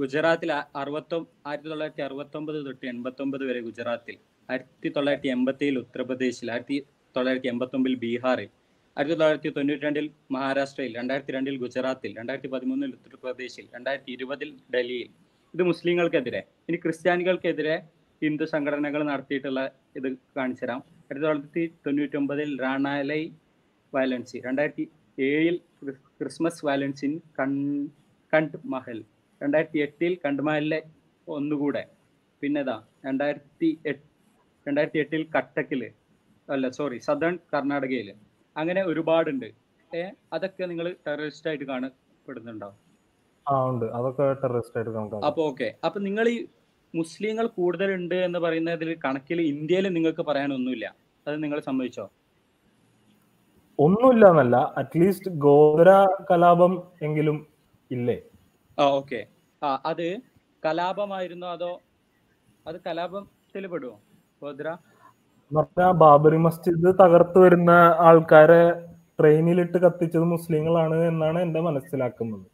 ഗുജറാത്തിൽ 1969 തൊട്ട് 89 വരെ ഗുജറാത്തിൽ, 1987 ഉത്തർപ്രദേശിൽ, 1989 ബീഹാറിൽ, 1992 മഹാരാഷ്ട്രയിൽ, 2002 ഗുജറാത്തിൽ, 2013 ഉത്തർപ്രദേശിൽ, 2020 ഡൽഹിയിൽ. ഇത് മുസ്ലിങ്ങൾക്കെതിരെ. ഇനി ക്രിസ്ത്യാനികൾക്കെതിരെ ഹിന്ദു സംഘടനകൾ നടത്തിയിട്ടുള്ള ഇത് കാണിച്ചു തരാം. 1999 റാണാലൈ വയലൻസി, 2007 ക്രിസ്മസ് വയലൻസിൻ കണ്ട് മഹൽ, 2008 കണ്ട്മഹലിലെ ഒന്നുകൂടെ, പിന്നെതാ 2008 കട്ടക്കിൽ, സദേൺ കർണാടകയിൽ. അങ്ങനെ ഒരുപാടുണ്ട്. അതൊക്കെ നിങ്ങൾ ടെററിസ്റ്റ് ആയിട്ട് കാണപ്പെടുന്നുണ്ടാവും. അപ്പൊ ഓക്കെ, അപ്പൊ നിങ്ങൾ ഈ മുസ്ലിങ്ങൾ കൂടുതലുണ്ട് എന്ന് പറയുന്നതിൽ കണക്കിൽ ഇന്ത്യയിൽ നിങ്ങൾക്ക് പറയാനൊന്നുമില്ല, അത് നിങ്ങൾ സമ്മതിച്ചോ? ഒന്നുമില്ല എന്നല്ല, അറ്റ്ലീസ്റ്റ് ഗോത്ര കലാപം എങ്കിലും ഇല്ലേ? ഓക്കെ, അത് കലാപമായിരുന്നോ അതോ അത് കലാപത്തിൽ പെടുവോ? ഗോത്ര ബാബറി മസ്ജിദ് തകർത്തു വരുന്ന ആൾക്കാരെ ട്രെയിനിലിട്ട് കത്തിച്ചത് മുസ്ലിങ്ങളാണ് എന്നാണ് എന്റെ മനസ്സിലാക്കുന്നത്.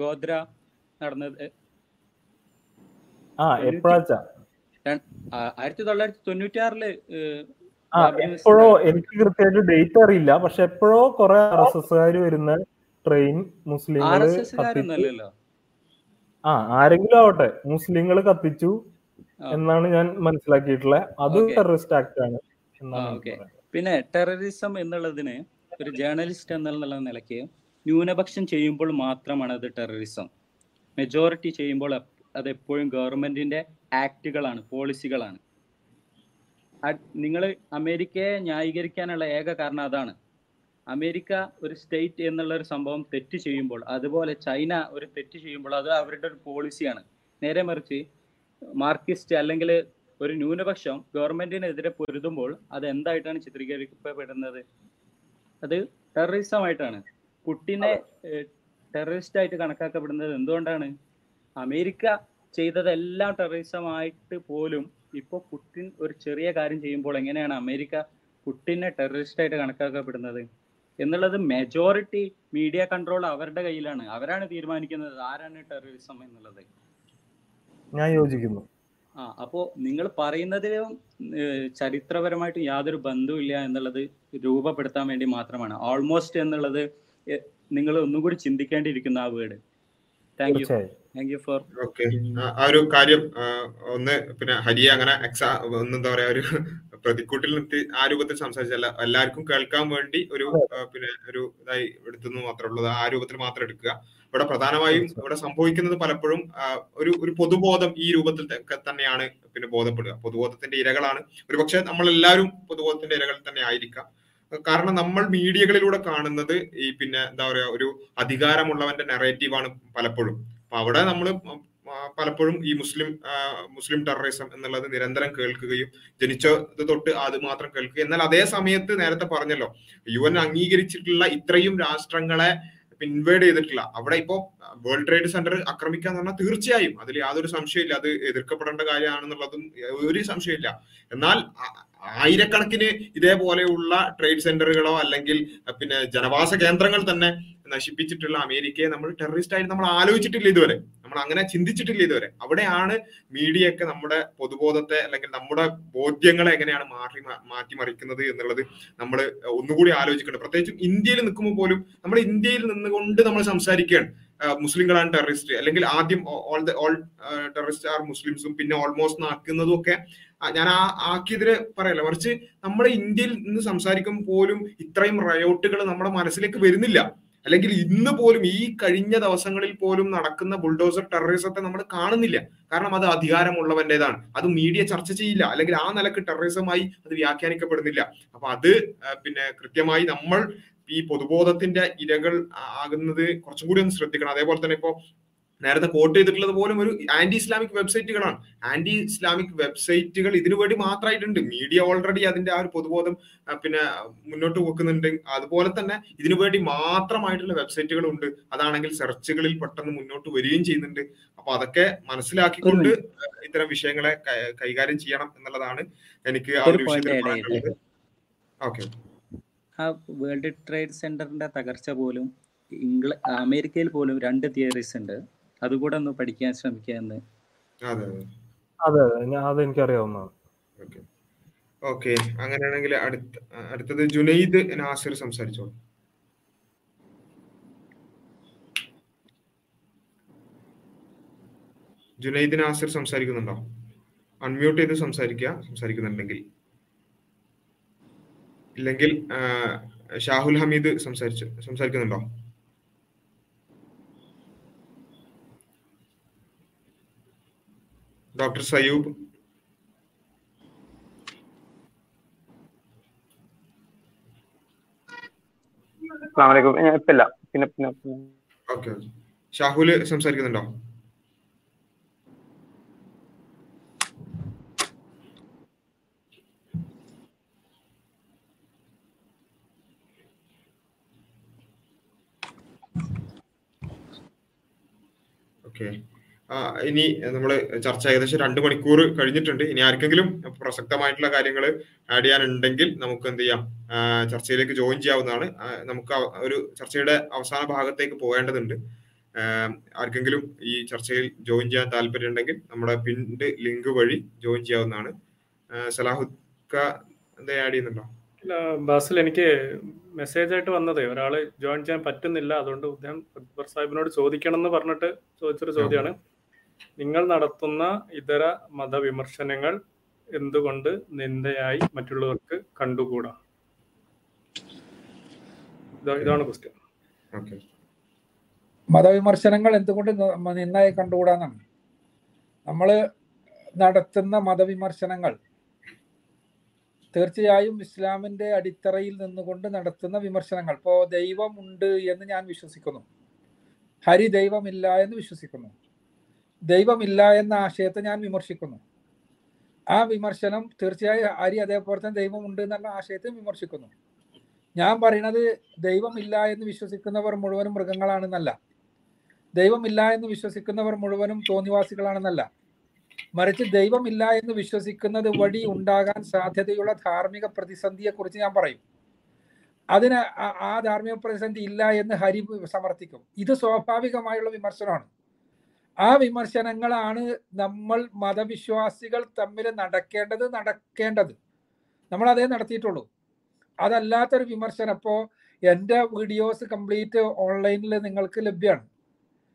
ഗോത്ര നടന്നത് 1996 എപ്പോഴോ, എനിക്ക് കൃത്യമായിട്ട് ഡേറ്റ് അറിയില്ല, പക്ഷെ എപ്പോഴോ കുറെ RSSകാര് വരുന്ന ട്രെയിൻ മുസ്ലിങ്ങൾ കത്തിച്ചു. ആരെങ്കിലും ആവട്ടെ, മുസ്ലിങ്ങൾ കത്തിച്ചു എന്നാണ് ഞാൻ മനസ്സിലാക്കിയിട്ടുള്ളത്. അത് ടെററിസ്റ്റ് ആക്ട് ആണ്. പിന്നെ ടെററിസം എന്നുള്ളതിന് ഒരു ജേർണലിസ്റ്റ് എന്നുള്ള നിലയ്ക്ക് ന്യൂനപക്ഷം ചെയ്യുമ്പോൾ മാത്രമാണ് അത് ടെററിസം. മെജോറിറ്റി ചെയ്യുമ്പോൾ അതെപ്പോഴും ഗവൺമെന്റിന്റെ ആക്ടുകളാണ്, പോളിസികളാണ്. നിങ്ങൾ അമേരിക്കയെ ന്യായീകരിക്കാനുള്ള ഏക കാരണം അതാണ്. അമേരിക്ക ഒരു സ്റ്റേറ്റ് എന്നുള്ളൊരു സംഭവം തെറ്റ് ചെയ്യുമ്പോൾ, അതുപോലെ ചൈന ഒരു തെറ്റ് ചെയ്യുമ്പോൾ അത് അവരുടെ ഒരു പോളിസിയാണ്. നേരെ മറിച്ച് മാർക്സിസ്റ്റ് അല്ലെങ്കിൽ ഒരു ന്യൂനപക്ഷം ഗവൺമെന്റിനെതിരെ പൊരുതുമ്പോൾ അത് എന്തായിട്ടാണ് ചിത്രീകരിക്കപ്പെടുന്നത്? അത് ടെററിസമായിട്ടാണ്. പുടിനെ ടെററിസ്റ്റായിട്ട് കണക്കാക്കപ്പെടുന്നത് എന്തുകൊണ്ടാണ്? അമേരിക്ക ചെയ്തതെല്ലാം ടെററിസമായിട്ട് പോലും ഇപ്പോൾ പുടിൻ ഒരു ചെറിയ കാര്യം ചെയ്യുമ്പോൾ എങ്ങനെയാണ് അമേരിക്ക പുടിനെ ടെററിസ്റ്റായിട്ട് കണക്കാക്കപ്പെടുന്നത് എന്നുള്ളത് മെജോറിറ്റി മീഡിയ കൺട്രോൾ അവരുടെ കയ്യിലാണ്. അവരാണ് തീരുമാനിക്കുന്നത് ആരാണ് ടെററിസം എന്നുള്ളത്. ഞാൻ യോജിക്കുന്നു. അപ്പോൾ നിങ്ങൾ പറയുന്നതിലും ചരിത്രപരമായിട്ട് യാതൊരു ബന്ധവുമില്ല എന്നുള്ളത് രൂപപ്പെടുത്താൻ വേണ്ടി മാത്രമാണ്. ഓൾമോസ്റ്റ് എന്നുള്ളത് നിങ്ങൾ ഒന്നുകൂടി ചിന്തിക്കേണ്ടിയിരിക്കുന്ന ആ വേർഡ്. Thank U. ആ ഒരു കാര്യം ഒന്ന്, പിന്നെ ഹരിയെ അങ്ങനെ എന്താ പറയാ, ഒരു പ്രതിക്കൂട്ടിൽ നിർത്തി ആ രൂപത്തിൽ സംസാരിച്ചല്ല, എല്ലാവർക്കും കേൾക്കാൻ വേണ്ടി ഒരു പിന്നെ ഒരു ഇതായി എടുത്തെന്ന് മാത്രമേ ഉള്ളൂ. ആ രൂപത്തിൽ മാത്രം എടുക്കുക. ഇവിടെ പ്രധാനമായും ഇവിടെ സംഭവിക്കുന്നത് പലപ്പോഴും ഒരു ഒരു പൊതുബോധം ഈ രൂപത്തിൽ തന്നെയാണ് പിന്നെ ബോധപ്പെടുക. പൊതുബോധത്തിന്റെ ഇരകളാണ്. ഒരു പക്ഷെ നമ്മളെല്ലാവരും പൊതുബോധത്തിന്റെ ഇരകൾ തന്നെ ആയിരിക്കാം. കാരണം നമ്മൾ മീഡിയകളിലൂടെ കാണുന്നത് ഈ പിന്നെ എന്താ പറയാ, ഒരു അധികാരമുള്ളവന്റെ നെറേറ്റീവാണ് പലപ്പോഴും. അപ്പൊ അവിടെ നമ്മൾ പലപ്പോഴും ഈ മുസ്ലിം ടെററിസം എന്നുള്ളത് നിരന്തരം കേൾക്കുകയും ജനിച്ചത് തൊട്ട് അത് മാത്രം കേൾക്കുകയും, എന്നാൽ അതേ സമയത്ത് നേരത്തെ പറഞ്ഞല്ലോ UN അംഗീകരിച്ചിട്ടുള്ള ഇത്രയും രാഷ്ട്രങ്ങളെ ഇൻവേഡ് ചെയ്തിട്ടില്ല. അവിടെ ഇപ്പോൾ വേൾഡ് ട്രേഡ് സെന്റർ ആക്രമിക്കാന്ന് പറഞ്ഞാൽ തീർച്ചയായും അതിൽ യാതൊരു സംശയമില്ല, അത് എതിർക്കപ്പെടേണ്ട കാര്യമാണെന്നുള്ളതും ഒരു സംശയമില്ല. എന്നാൽ ആയിരക്കണക്കിന് ഇതേപോലെയുള്ള ട്രേഡ് സെന്ററുകളോ അല്ലെങ്കിൽ പിന്നെ ജനവാസ കേന്ദ്രങ്ങൾ തന്നെ നശിപ്പിച്ചിട്ടുള്ള അമേരിക്കയെ നമ്മൾ ടെററിസ്റ്റ് ആയിട്ട് നമ്മൾ ആലോചിച്ചിട്ടില്ല ഇതുവരെ, നമ്മൾ അങ്ങനെ ചിന്തിച്ചിട്ടില്ല ഇതുവരെ. അവിടെയാണ് മീഡിയയൊക്കെ നമ്മുടെ പൊതുബോധത്തെ അല്ലെങ്കിൽ നമ്മുടെ ബോധ്യങ്ങളെ എങ്ങനെയാണ് മാറ്റിമറിക്കുന്നത് എന്നുള്ളത് നമ്മൾ ഒന്നുകൂടി ആലോചിക്കേണ്ടത്. പ്രത്യേകിച്ചും ഇന്ത്യയിൽ നിൽക്കുമ്പോൾ പോലും നമ്മൾ ഇന്ത്യയിൽ നിന്നുകൊണ്ട് നമ്മൾ സംസാരിക്കുകയാണ് മുസ്ലിങ്ങളാണ് ടെററിസ്റ്റ്, അല്ലെങ്കിൽ ആദ്യം ഓൾ ടെററിസ്റ്റ് ആർ മുസ്ലിംസും പിന്നെ ഓൾമോസ്റ്റ് ആക്കുന്നതും ഒക്കെ ഞാൻ ആക്കിയതിന് പറയല്ല, മറിച്ച് നമ്മുടെ ഇന്ത്യയിൽ നിന്ന് സംസാരിക്കുമ്പോൾ പോലും ഇത്രയും റയോട്ടുകൾ നമ്മുടെ മനസ്സിലേക്ക് വരുന്നില്ല. അല്ലെങ്കിൽ ഇന്ന് പോലും ഈ കഴിഞ്ഞ ദിവസങ്ങളിൽ പോലും നടക്കുന്ന ബുൾഡോസർ ടെററിസത്തെ നമ്മൾ കാണുന്നില്ല. കാരണം അത് അധികാരമുള്ളവൻ്റെതാണ്, അത് മീഡിയ ചർച്ച ചെയ്യില്ല, അല്ലെങ്കിൽ ആ നിലക്ക് ടെററിസമായി അത് വ്യാഖ്യാനിക്കപ്പെടുന്നില്ല. അപ്പൊ അത് പിന്നെ കൃത്യമായി നമ്മൾ ഈ പൊതുബോധത്തിന്റെ ഇരകൾ ആകുന്നത് കുറച്ചും കൂടി ഒന്ന് ശ്രദ്ധിക്കണം. അതേപോലെ തന്നെ ഇപ്പോൾ നേരത്തെ കോട്ട് ചെയ്തിട്ടുള്ളത് പോലും ഒരു ആന്റി ഇസ്ലാമിക് വെബ്സൈറ്റുകൾ ഇതിനു വേണ്ടി മാത്രമായിട്ടുണ്ട്. മീഡിയ ഓൾറെഡി അതിന്റെ ആ ഒരു പൊതുബോധം പിന്നെ മുന്നോട്ട് വെക്കുന്നുണ്ട്. അതുപോലെ തന്നെ ഇതിനു വേണ്ടി മാത്രമായിട്ടുള്ള വെബ്സൈറ്റുകളുണ്ട്, അതാണെങ്കിൽ സെർച്ചുകളിൽ പെട്ടെന്ന് മുന്നോട്ട് വരികയും ചെയ്യുന്നുണ്ട്. അപ്പൊ അതൊക്കെ മനസ്സിലാക്കിക്കൊണ്ട് ഇത്തരം വിഷയങ്ങളെ കൈകാര്യം ചെയ്യണം എന്നുള്ളതാണ് എനിക്ക് ആ ഒരു വിഷയത്തിൽ പറയാനുള്ളത്. ഓക്കെ, ആ വേൾഡ് ട്രേഡ് സെന്ററിന്റെ തകർച്ച പോലും അമേരിക്കയിൽ പോലും രണ്ട് തിയറീസ് ഉണ്ട്. അതുകൂടെ ഒന്ന് പഠിക്കാൻ ശ്രമിക്കുക എന്ന്. അതെ അതെനിക്കറിയാവുന്നതാണ്. ഓക്കെ, അങ്ങനെയാണെങ്കിൽ അടുത്തത് ജുനൈദ് നാസിർ സംസാരിച്ചോളൂ. ജുനൈദ് നാസിർ സംസാരിക്കുന്നുണ്ടോ? അൺമ്യൂട്ട് ചെയ്ത് സംസാരിക്കുന്നുണ്ടെങ്കിൽ, ഇല്ലെങ്കിൽ ഷാഹുൽ ഹമീദ് സംസാരിക്കുന്നുണ്ടോ? ഡോക്ടർ സയൂബ്, ഷാഹുല് സംസാരിക്കുന്നുണ്ടോ? ഓക്കെ, ഇനി നമ്മള് ചർച്ച ഏകദേശം 2 മണിക്കൂർ കഴിഞ്ഞിട്ടുണ്ട്. ഇനി ആർക്കെങ്കിലും പ്രസക്തമായിട്ടുള്ള കാര്യങ്ങൾ ആഡ് ചെയ്യാനുണ്ടെങ്കിൽ നമുക്ക് എന്ത് ചെയ്യാം, ചർച്ചയിലേക്ക് ജോയിൻ ചെയ്യാവുന്നതാണ്. നമുക്ക് ഒരു ചർച്ചയുടെ അവസാന ഭാഗത്തേക്ക് പോകേണ്ടതുണ്ട്. ആർക്കെങ്കിലും ഈ ചർച്ചയിൽ ജോയിൻ ചെയ്യാൻ താല്പര്യം ഉണ്ടെങ്കിൽ നമ്മുടെ പിൻഡ് ലിങ്ക് വഴി ജോയിൻ ചെയ്യാവുന്നതാണ്. സലാഹുക്ക എന്താ ആഡ് ചെയ്യുന്നുണ്ടോ? ബാസിൽ, എനിക്ക് മെസ്സേജ് ആയിട്ട് വന്നതേ ഒരാള് ജോയിൻ ചെയ്യാൻ പറ്റുന്നില്ല, അതുകൊണ്ട് അദ്ദേഹം അക്ബർ സാഹിബിനോട് ചോദിക്കണം എന്ന് പറഞ്ഞിട്ട് ചോദിച്ചൊരു ചോദ്യമാണ്, നിങ്ങൾ നടത്തുന്ന ഇതര മതവിമർശനങ്ങൾ എന്തുകൊണ്ട് നിന്ദയായി മറ്റുള്ളവർക്ക് കണ്ടുകൂടാ? ഇതാണ് ക്വസ്റ്റ്യൻ. മതവിമർശനങ്ങൾ എന്തുകൊണ്ട് നിന്ദയായി കണ്ടുകൂടാന്നാണ്. നമ്മള് നടത്തുന്ന മതവിമർശനങ്ങൾ തീർച്ചയായും ഇസ്ലാമിൻ്റെ അടിത്തറയിൽ നിന്നുകൊണ്ട് നടത്തുന്ന വിമർശനങ്ങൾ. ഇപ്പോൾ ദൈവം ഉണ്ട് എന്ന് ഞാൻ വിശ്വസിക്കുന്നു, ഹരി ദൈവമില്ല എന്ന് വിശ്വസിക്കുന്നു, ദൈവമില്ല എന്ന ആശയത്തെ ഞാൻ വിമർശിക്കുന്നു. ആ വിമർശനം തീർച്ചയായും ഹരി അതേപോലെ തന്നെ ദൈവമുണ്ട് എന്നുള്ള ആശയത്തെ വിമർശിക്കുന്നു. ഞാൻ പറയണത് ദൈവമില്ല എന്ന് വിശ്വസിക്കുന്നവർ മുഴുവനും മൃഗങ്ങളാണെന്നല്ല, ദൈവമില്ല എന്ന് വിശ്വസിക്കുന്നവർ മുഴുവനും തോന്നിവാസികളാണെന്നല്ല, മറിച്ച് ദൈവമില്ല എന്ന് വിശ്വസിക്കുന്നത് വഴി ഉണ്ടാകാൻ സാധ്യതയുള്ള ധാർമ്മിക പ്രതിസന്ധിയെക്കുറിച്ച് ഞാൻ പറയും. അതിന് ആ ധാർമ്മിക പ്രതിസന്ധി ഇല്ല എന്ന് ഹരി സമർത്ഥിക്കും. ഇത് സ്വാഭാവികമായുള്ള വിമർശനമാണ്. ആ വിമർശനങ്ങളാണ് നമ്മൾ മതവിശ്വാസികൾ തമ്മിൽ നടക്കേണ്ടത്. നമ്മളതേ നടത്തിയിട്ടുള്ളൂ. അതല്ലാത്തൊരു വിമർശനം, ഇപ്പോൾ എൻ്റെ വീഡിയോസ് കംപ്ലീറ്റ് ഓൺലൈനിൽ നിങ്ങൾക്ക് ലഭ്യമാണ്.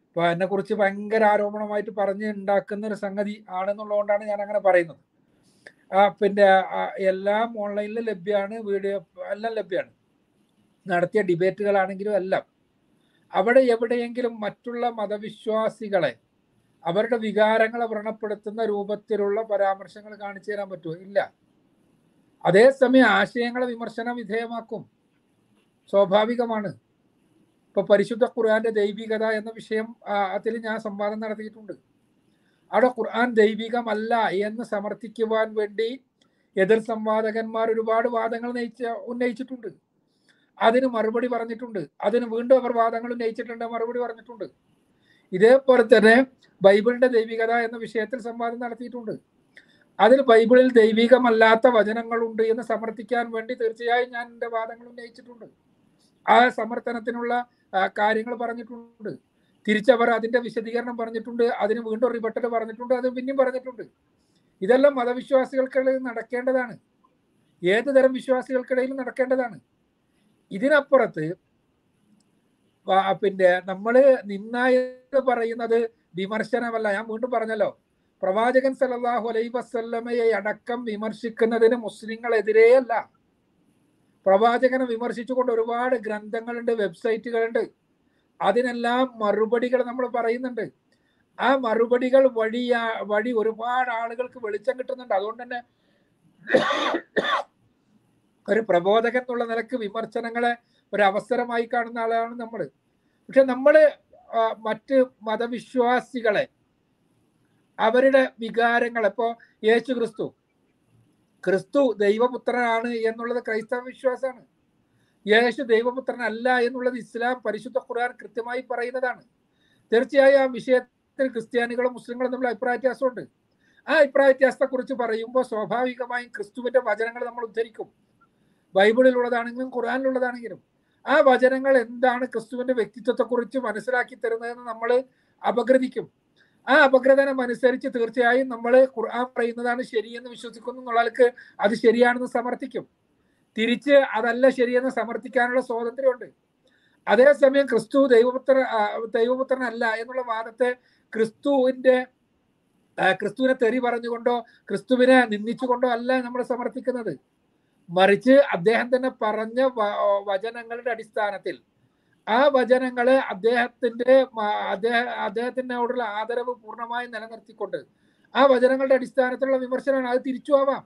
അപ്പോൾ എന്നെക്കുറിച്ച് ഭയങ്കര ആരോപണമായിട്ട് പറഞ്ഞ് ഉണ്ടാക്കുന്നൊരു സംഗതി ആണെന്നുള്ളത് കൊണ്ടാണ് ഞാൻ അങ്ങനെ പറയുന്നത്. പിന്നെ എല്ലാം ഓൺലൈനിൽ ലഭ്യമാണ്, വീഡിയോ എല്ലാം ലഭ്യമാണ്, നടത്തിയ ഡിബേറ്റുകളാണെങ്കിലും എല്ലാം. അവിടെ എവിടെയെങ്കിലും മറ്റുള്ള മതവിശ്വാസികളെ അവരുടെ വികാരങ്ങളെ വ്രണപ്പെടുത്തുന്ന രൂപത്തിലുള്ള പരാമർശങ്ങൾ കാണിച്ചു തരാൻ പറ്റുമോ? ഇല്ല. അതേസമയം ആശയങ്ങളെ വിമർശന വിധേയമാക്കും, സ്വാഭാവികമാണ്. ഇപ്പോൾ പരിശുദ്ധ ഖുർആൻ്റെ ദൈവികത എന്ന വിഷയം അതിൽ ഞാൻ സംവാദം നടത്തിയിട്ടുണ്ട്. അവിടെ ഖുർആൻ ദൈവികമല്ല എന്ന് സമർത്ഥിക്കുവാൻ വേണ്ടി എതിർ സംവാദകന്മാർ ഒരുപാട് വാദങ്ങൾ ഉന്നയിച്ചിട്ടുണ്ട്. അതിന് മറുപടി പറഞ്ഞിട്ടുണ്ട്. അതിന് വീണ്ടും അവർ വാദങ്ങൾ ഉന്നയിച്ചിട്ടുണ്ട്, മറുപടി പറഞ്ഞിട്ടുണ്ട്. ഇതേപോലെ തന്നെ ബൈബിളിൻ്റെ ദൈവികത എന്ന വിഷയത്തിൽ സംവാദം നടത്തിയിട്ടുണ്ട്. അതിൽ ബൈബിളിൽ ദൈവികമല്ലാത്ത വചനങ്ങളുണ്ട് എന്ന് സമർത്ഥിക്കാൻ വേണ്ടി തീർച്ചയായും ഞാൻ എൻ്റെ വാദങ്ങൾ ഉന്നയിച്ചിട്ടുണ്ട്. ആ സമർത്ഥനത്തിനുള്ള കാര്യങ്ങൾ പറഞ്ഞിട്ടുണ്ട്. തിരിച്ചവർ അതിൻ്റെ വിശദീകരണം പറഞ്ഞിട്ടുണ്ട്. അതിന് വീണ്ടും റിബട്ടൽ പറഞ്ഞിട്ടുണ്ട്. അത് പിന്നെയും പറഞ്ഞിട്ടുണ്ട്. ഇതെല്ലാം മതവിശ്വാസികൾക്കിടയിൽ നടക്കേണ്ടതാണ്, ഏത് തരം വിശ്വാസികൾക്കിടയിൽ നടക്കേണ്ടതാണ്. ഇതിനപ്പുറത്ത് പിന്നെ നമ്മൾ നിന്ന എന്ന് പറയുന്നത് വിമർശനമല്ല. ഞാൻ വീണ്ടും പറഞ്ഞല്ലോ, പ്രവാചകൻ സല്ലല്ലാഹു അലൈഹി വസല്ലമയെ അടക്കം വിമർശിക്കുന്നതിന് മുസ്ലിങ്ങളെതിരെയല്ല. പ്രവാചകനെ വിമർശിച്ചുകൊണ്ട് ഒരുപാട് ഗ്രന്ഥങ്ങളുണ്ട്, വെബ്സൈറ്റുകളുണ്ട്. അതിനെല്ലാം മറുപടികൾ നമ്മൾ പറയുന്നുണ്ട്. ആ മറുപടികൾ വഴി ഒരുപാട് ആളുകൾക്ക് വെളിച്ചം കിട്ടുന്നുണ്ട്. അതുകൊണ്ട് തന്നെ ഒരു പ്രബോധകൻ എന്നുള്ള നിലക്ക് വിമർശനങ്ങളെ ഒരവസരമായി കാണുന്ന ആളാണ് നമ്മൾ. പക്ഷെ നമ്മൾ മറ്റ് മതവിശ്വാസികളെ, അവരുടെ വികാരങ്ങളെ, ഇപ്പോൾ യേശു ക്രിസ്തു ദൈവപുത്രനാണ് എന്നുള്ളത് ക്രൈസ്തവ വിശ്വാസമാണ്. യേശു ദൈവപുത്രനല്ല എന്നുള്ളത് ഇസ്ലാം, പരിശുദ്ധ ഖുർആൻ കൃത്യമായി പറയുന്നതാണ്. തീർച്ചയായും ആ വിഷയത്തിൽ ക്രിസ്ത്യാനികളും മുസ്ലിങ്ങളും തമ്മിൽ അഭിപ്രായ വ്യത്യാസമുണ്ട്. ആ അഭിപ്രായ വ്യത്യാസത്തെക്കുറിച്ച് പറയുമ്പോൾ സ്വാഭാവികമായും ക്രിസ്തുവിൻ്റെ വചനങ്ങൾ നമ്മൾ ഉദ്ധരിക്കും, ബൈബിളിലുള്ളതാണെങ്കിലും ഖുർആനിലുള്ളതാണെങ്കിലും. ആ വചനങ്ങൾ എന്താണ് ക്രിസ്തുവിൻ്റെ വ്യക്തിത്വത്തെക്കുറിച്ച് മനസ്സിലാക്കി തരുന്നതെന്ന് നമ്മൾ അപഗ്രഥിക്കും. ആ അപഗ്രഥനം അനുസരിച്ച് തീർച്ചയായും നമ്മൾ ഖുർആൻ പറയുന്നതാണ് ശരിയെന്ന് വിശ്വസിക്കുന്നു എന്നുള്ളവർക്ക് അത് ശരിയാണെന്ന് സമർത്ഥിക്കും. തിരിച്ച് അതല്ല ശരിയെന്ന് സമർത്ഥിക്കാനുള്ള സ്വാതന്ത്ര്യമുണ്ട്. അതേസമയം ക്രിസ്തു ദൈവപുത്രനല്ല എന്നുള്ള വാദത്തെ ക്രിസ്തുവിനെ തെറി പറഞ്ഞുകൊണ്ടോ ക്രിസ്തുവിനെ നിന്ദിച്ചുകൊണ്ടോ അല്ല നമ്മൾ സമർത്ഥിക്കുന്നത്. മറിച്ച് അദ്ദേഹം തന്നെ പറഞ്ഞ വചനങ്ങളുടെ അടിസ്ഥാനത്തിൽ ആ വചനങ്ങള് അദ്ദേഹത്തിനോടുള്ള ആദരവ് പൂർണ്ണമായി നിലനിർത്തിക്കൊണ്ട് ആ വചനങ്ങളുടെ അടിസ്ഥാനത്തിലുള്ള വിമർശനമാണ്. അത് തിരിച്ചു ആവാം,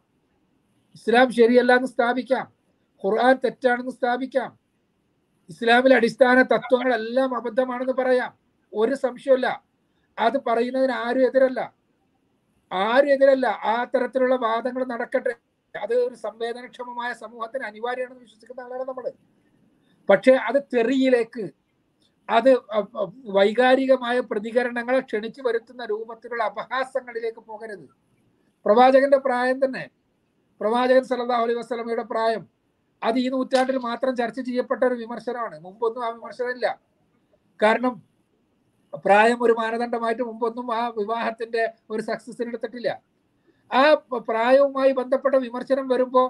ഇസ്ലാം ശരിയല്ല എന്ന് സ്ഥാപിക്കാം, ഖുർആൻ തെറ്റാണെന്ന് സ്ഥാപിക്കാം, ഇസ്ലാമിലെ അടിസ്ഥാന തത്വങ്ങളെല്ലാം അബദ്ധമാണെന്ന് പറയാം, ഒരു സംശയമല്ല. അത് പറയുന്നതിന് ആരും എതിരല്ല. ആ തരത്തിലുള്ള വാദങ്ങൾ നടക്കട്ടെ, അത് ഒരു സംവേദനക്ഷമമായ സമൂഹത്തിന് അനിവാര്യമാണെന്ന് വിശ്വസിക്കുന്ന ആളാണ് നമ്മൾ. പക്ഷെ അത് തെറിയിലേക്ക്, അത് വൈകാരികമായ പ്രതികരണങ്ങളെ ക്ഷണിച്ചു വരുത്തുന്ന രൂപത്തിലുള്ള അപഹാസങ്ങളിലേക്ക് പോകരുത്. പ്രവാചകന്റെ പ്രായം തന്നെ, പ്രവാചകൻ സല്ലല്ലാഹു അലൈഹി വസല്ലമയുടെ പ്രായം, അത് ഈ നൂറ്റാണ്ടിൽ മാത്രം ചർച്ച ചെയ്യപ്പെട്ട ഒരു വിമർശനമാണ്. മുമ്പൊന്നും ആ വിമർശനമില്ല. കാരണം പ്രായം ഒരു മാനദണ്ഡമായിട്ട് മുമ്പൊന്നും ആ വിവാഹത്തിന്റെ ഒരു സക്സസിന് എടുത്തിട്ടില്ല. ആ പ്രായവുമായി ബന്ധപ്പെട്ട വിമർശനം വരുമ്പോൾ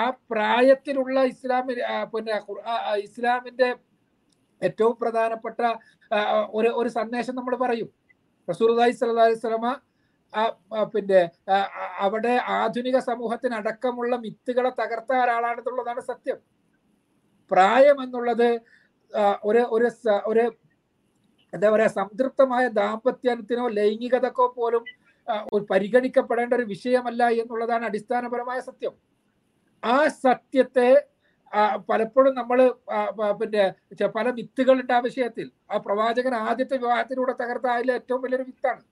ആ പ്രായത്തിലുള്ള ഇസ്ലാമിന്റെ ഏറ്റവും പ്രധാനപ്പെട്ട ഒരു സന്ദേശം നമ്മൾ പറയും. റസൂലുള്ളാഹി സ്വല്ലല്ലാഹു അലൈഹി വസല്ലമ അവിടെ ആധുനിക സമൂഹത്തിനടക്കമുള്ള മിത്തുകളെ തകർത്ത ഒരാളാണെന്നുള്ളതാണ് സത്യം. പ്രായം എന്നുള്ളത് ഒരു ഒരു എന്താ പറയാ, സംതൃപ്തമായ ദാമ്പത്യത്തിനോ ലൈംഗികതക്കോ പോലും പരിഗണിക്കപ്പെടേണ്ട ഒരു വിഷയമല്ല എന്നുള്ളതാണ് അടിസ്ഥാനപരമായ സത്യം. ആ സത്യത്തെ പലപ്പോഴും നമ്മൾ പല വിത്തുകളുണ്ട് ആ വിഷയത്തിൽ. ആ പ്രവാചകൻ ആദ്യത്തെ വിവാഹത്തിലൂടെ തകർത്ത അതിലെ ഏറ്റവും വലിയൊരു വിത്താണ്.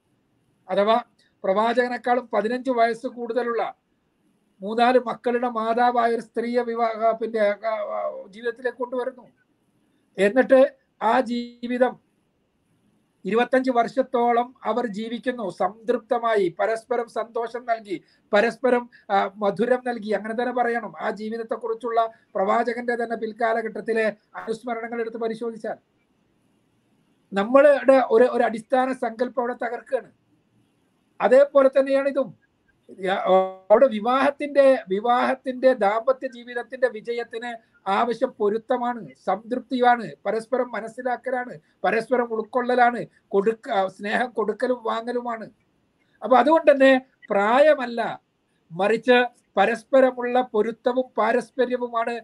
അഥവാ പ്രവാചകനേക്കാളും 15 വയസ്സ് കൂടുതലുള്ള 3-4 മക്കളുടെ മാതാവായ ഒരു സ്ത്രീയെ ജീവിതത്തിലേക്ക് കൊണ്ടുവരുന്നു. എന്നിട്ട് ആ ജീവിതം 25 വർഷത്തോളം അവർ ജീവിക്കുന്നു, സംതൃപ്തമായി, പരസ്പരം സന്തോഷം നൽകി, പരസ്പരം മധുരം നൽകി. അങ്ങനെ തന്നെ പറയണം, ആ ജീവിതത്തെക്കുറിച്ചുള്ള പ്രവാചകന്റെ തന്നെ പിൽക്കാലഘട്ടത്തിലെ അനുസ്മരണങ്ങൾ എടുത്ത് പരിശോധിച്ചാൽ നമ്മളുടെ ഒരു അടിസ്ഥാന സങ്കല്പം അവിടെ തകർക്കുകയാണ്. അതേപോലെ തന്നെയാണ് ഇതും. അവിടെ വിവാഹത്തിന്റെ ദാമ്പത്യ ജീവിതത്തിന്റെ വിജയത്തിന് ആവശ്യം പൊരുത്തമാണ്, സംതൃപ്തിയാണ്, പരസ്പരം മനസ്സിലാക്കലാണ്, പരസ്പരം ഉൾക്കൊള്ളലാണ്, സ്നേഹം കൊടുക്കലും വാങ്ങലുമാണ്. അപ്പൊ അതുകൊണ്ട് തന്നെ പ്രായമല്ല, മറിച്ച് പരസ്പരമുള്ള പൊരുത്തവും പാരസ്പര്യവുമാണ്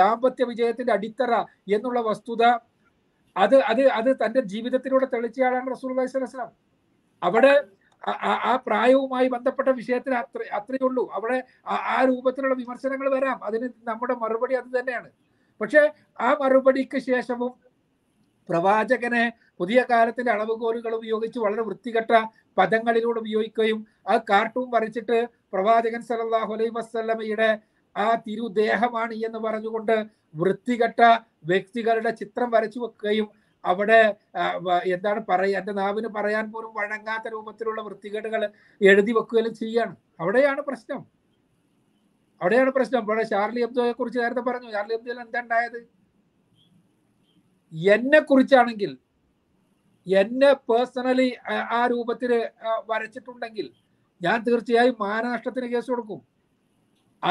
ദാമ്പത്യ വിജയത്തിന്റെ അടിത്തറ എന്നുള്ള വസ്തുത അത് തന്റെ ജീവിതത്തിലൂടെ തെളിച്ചയാളാണ് റസൂലുള്ളാഹി സ്വല്ലല്ലാഹു അലൈഹി വസല്ലം. അവിടെ ആ പ്രായവുമായി ബന്ധപ്പെട്ട വിഷയത്തിന് അത്രയേ ഉള്ളൂ. അവിടെ ആ രൂപത്തിലുള്ള വിമർശനങ്ങൾ വരാം, അതിന് നമ്മുടെ മറുപടി അത് തന്നെയാണ്. പക്ഷെ ആ മറുപടിക്ക് ശേഷവും പ്രവാചകനെ പുതിയ കാലത്തിന്റെ അളവുകോലുകൾ ഉപയോഗിച്ച് വളരെ വൃത്തികെട്ട പദങ്ങളിലൂടെ ഉപയോഗിക്കുകയും ആ കാർട്ടൂൺ വരച്ചിട്ട് പ്രവാചകൻ സല്ലല്ലാഹു അലൈഹി വസല്ലമയുടെ ആ തിരുദേഹമാണ് എന്ന് പറഞ്ഞുകൊണ്ട് വൃത്തികെട്ട വ്യക്തികളുടെ ചിത്രം വരച്ചു വെക്കുകയും അവിടെ എന്താണ് പറയുക, എൻ്റെ നാവിന് പറയാൻ പോലും വഴങ്ങാത്ത രൂപത്തിലുള്ള വൃത്തികേടുകൾ എഴുതി വെക്കുകയും ചെയ്യാണ്. അവിടെയാണ് പ്രശ്നം. ഇവിടെ ഷാർലി അബ്ദോയെ കുറിച്ച് നേരത്തെ പറഞ്ഞു. ഷാർലി അബ്ദോയിൽ എന്താ ഉണ്ടായത്? എന്നെ കുറിച്ചാണെങ്കിൽ, എന്നെ പേഴ്സണലി ആ രൂപത്തിൽ വരച്ചിട്ടുണ്ടെങ്കിൽ ഞാൻ തീർച്ചയായും മാനനഷ്ടത്തിന് കേസ് കൊടുക്കും.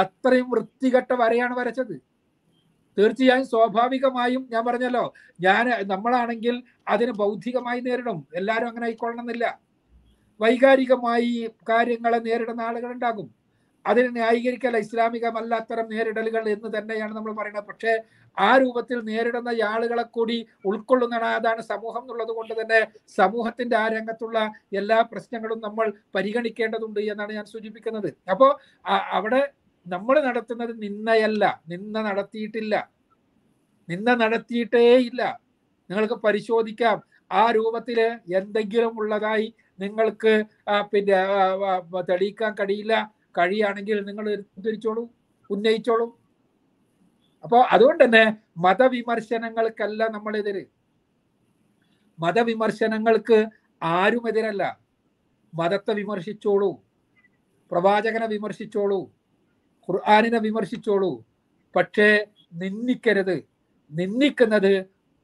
അത്രയും വൃത്തികെട്ട വരയാണ് വരച്ചത്. തീർച്ചയായും സ്വാഭാവികമായും ഞാൻ പറഞ്ഞല്ലോ, നമ്മളാണെങ്കിൽ അതിന് ബൗദ്ധികമായി നേരിടും. എല്ലാവരും അങ്ങനെ ആയിക്കൊള്ളണമെന്നില്ല. വൈകാരികമായി കാര്യങ്ങളെ നേരിടുന്ന ആളുകളുണ്ടാകും. അതിന് ന്യായീകരിക്കല്ല ഇസ്ലാമികമല്ല അത്തരം നേരിടലുകൾ എന്ന് തന്നെയാണ് നമ്മൾ പറയുന്നത്. പക്ഷേ ആ രൂപത്തിൽ നേരിടുന്ന ആളുകളെ കൂടി ഉൾക്കൊള്ളുന്ന അതാണ് സമൂഹം എന്നുള്ളത് കൊണ്ട് തന്നെ സമൂഹത്തിന്റെ ആ രംഗത്തുള്ള എല്ലാ പ്രശ്നങ്ങളും നമ്മൾ പരിഗണിക്കേണ്ടതുണ്ട് എന്നാണ് ഞാൻ സൂചിപ്പിക്കുന്നത്. അപ്പോൾ അവിടെ നമ്മൾ നടത്തുന്നത് നിന്നയല്ല, നിന്ന നടത്തിയിട്ടേയില്ല. നിങ്ങൾക്ക് പരിശോധിക്കാം, ആ രൂപത്തില് എന്തെങ്കിലും ഉള്ളതായി നിങ്ങൾക്ക് തെളിയിക്കാൻ കഴിയുകയാണെങ്കിൽ നിങ്ങൾ ഉദ്ധരിച്ചോളൂ, ഉന്നയിച്ചോളൂ. അപ്പോൾ അതുകൊണ്ട് തന്നെ മതവിമർശനങ്ങൾക്കല്ല നമ്മളെതിര്. മതവിമർശനങ്ങൾക്ക് ആരും എതിരല്ല. മതത്തെ വിമർശിച്ചോളൂ, പ്രവാചകനെ വിമർശിച്ചോളൂ, ഖുർആനിനെ വിമർശിച്ചോളൂ. പക്ഷേ നിന്ദിക്കരുത്. നിന്ദിക്കുന്നത്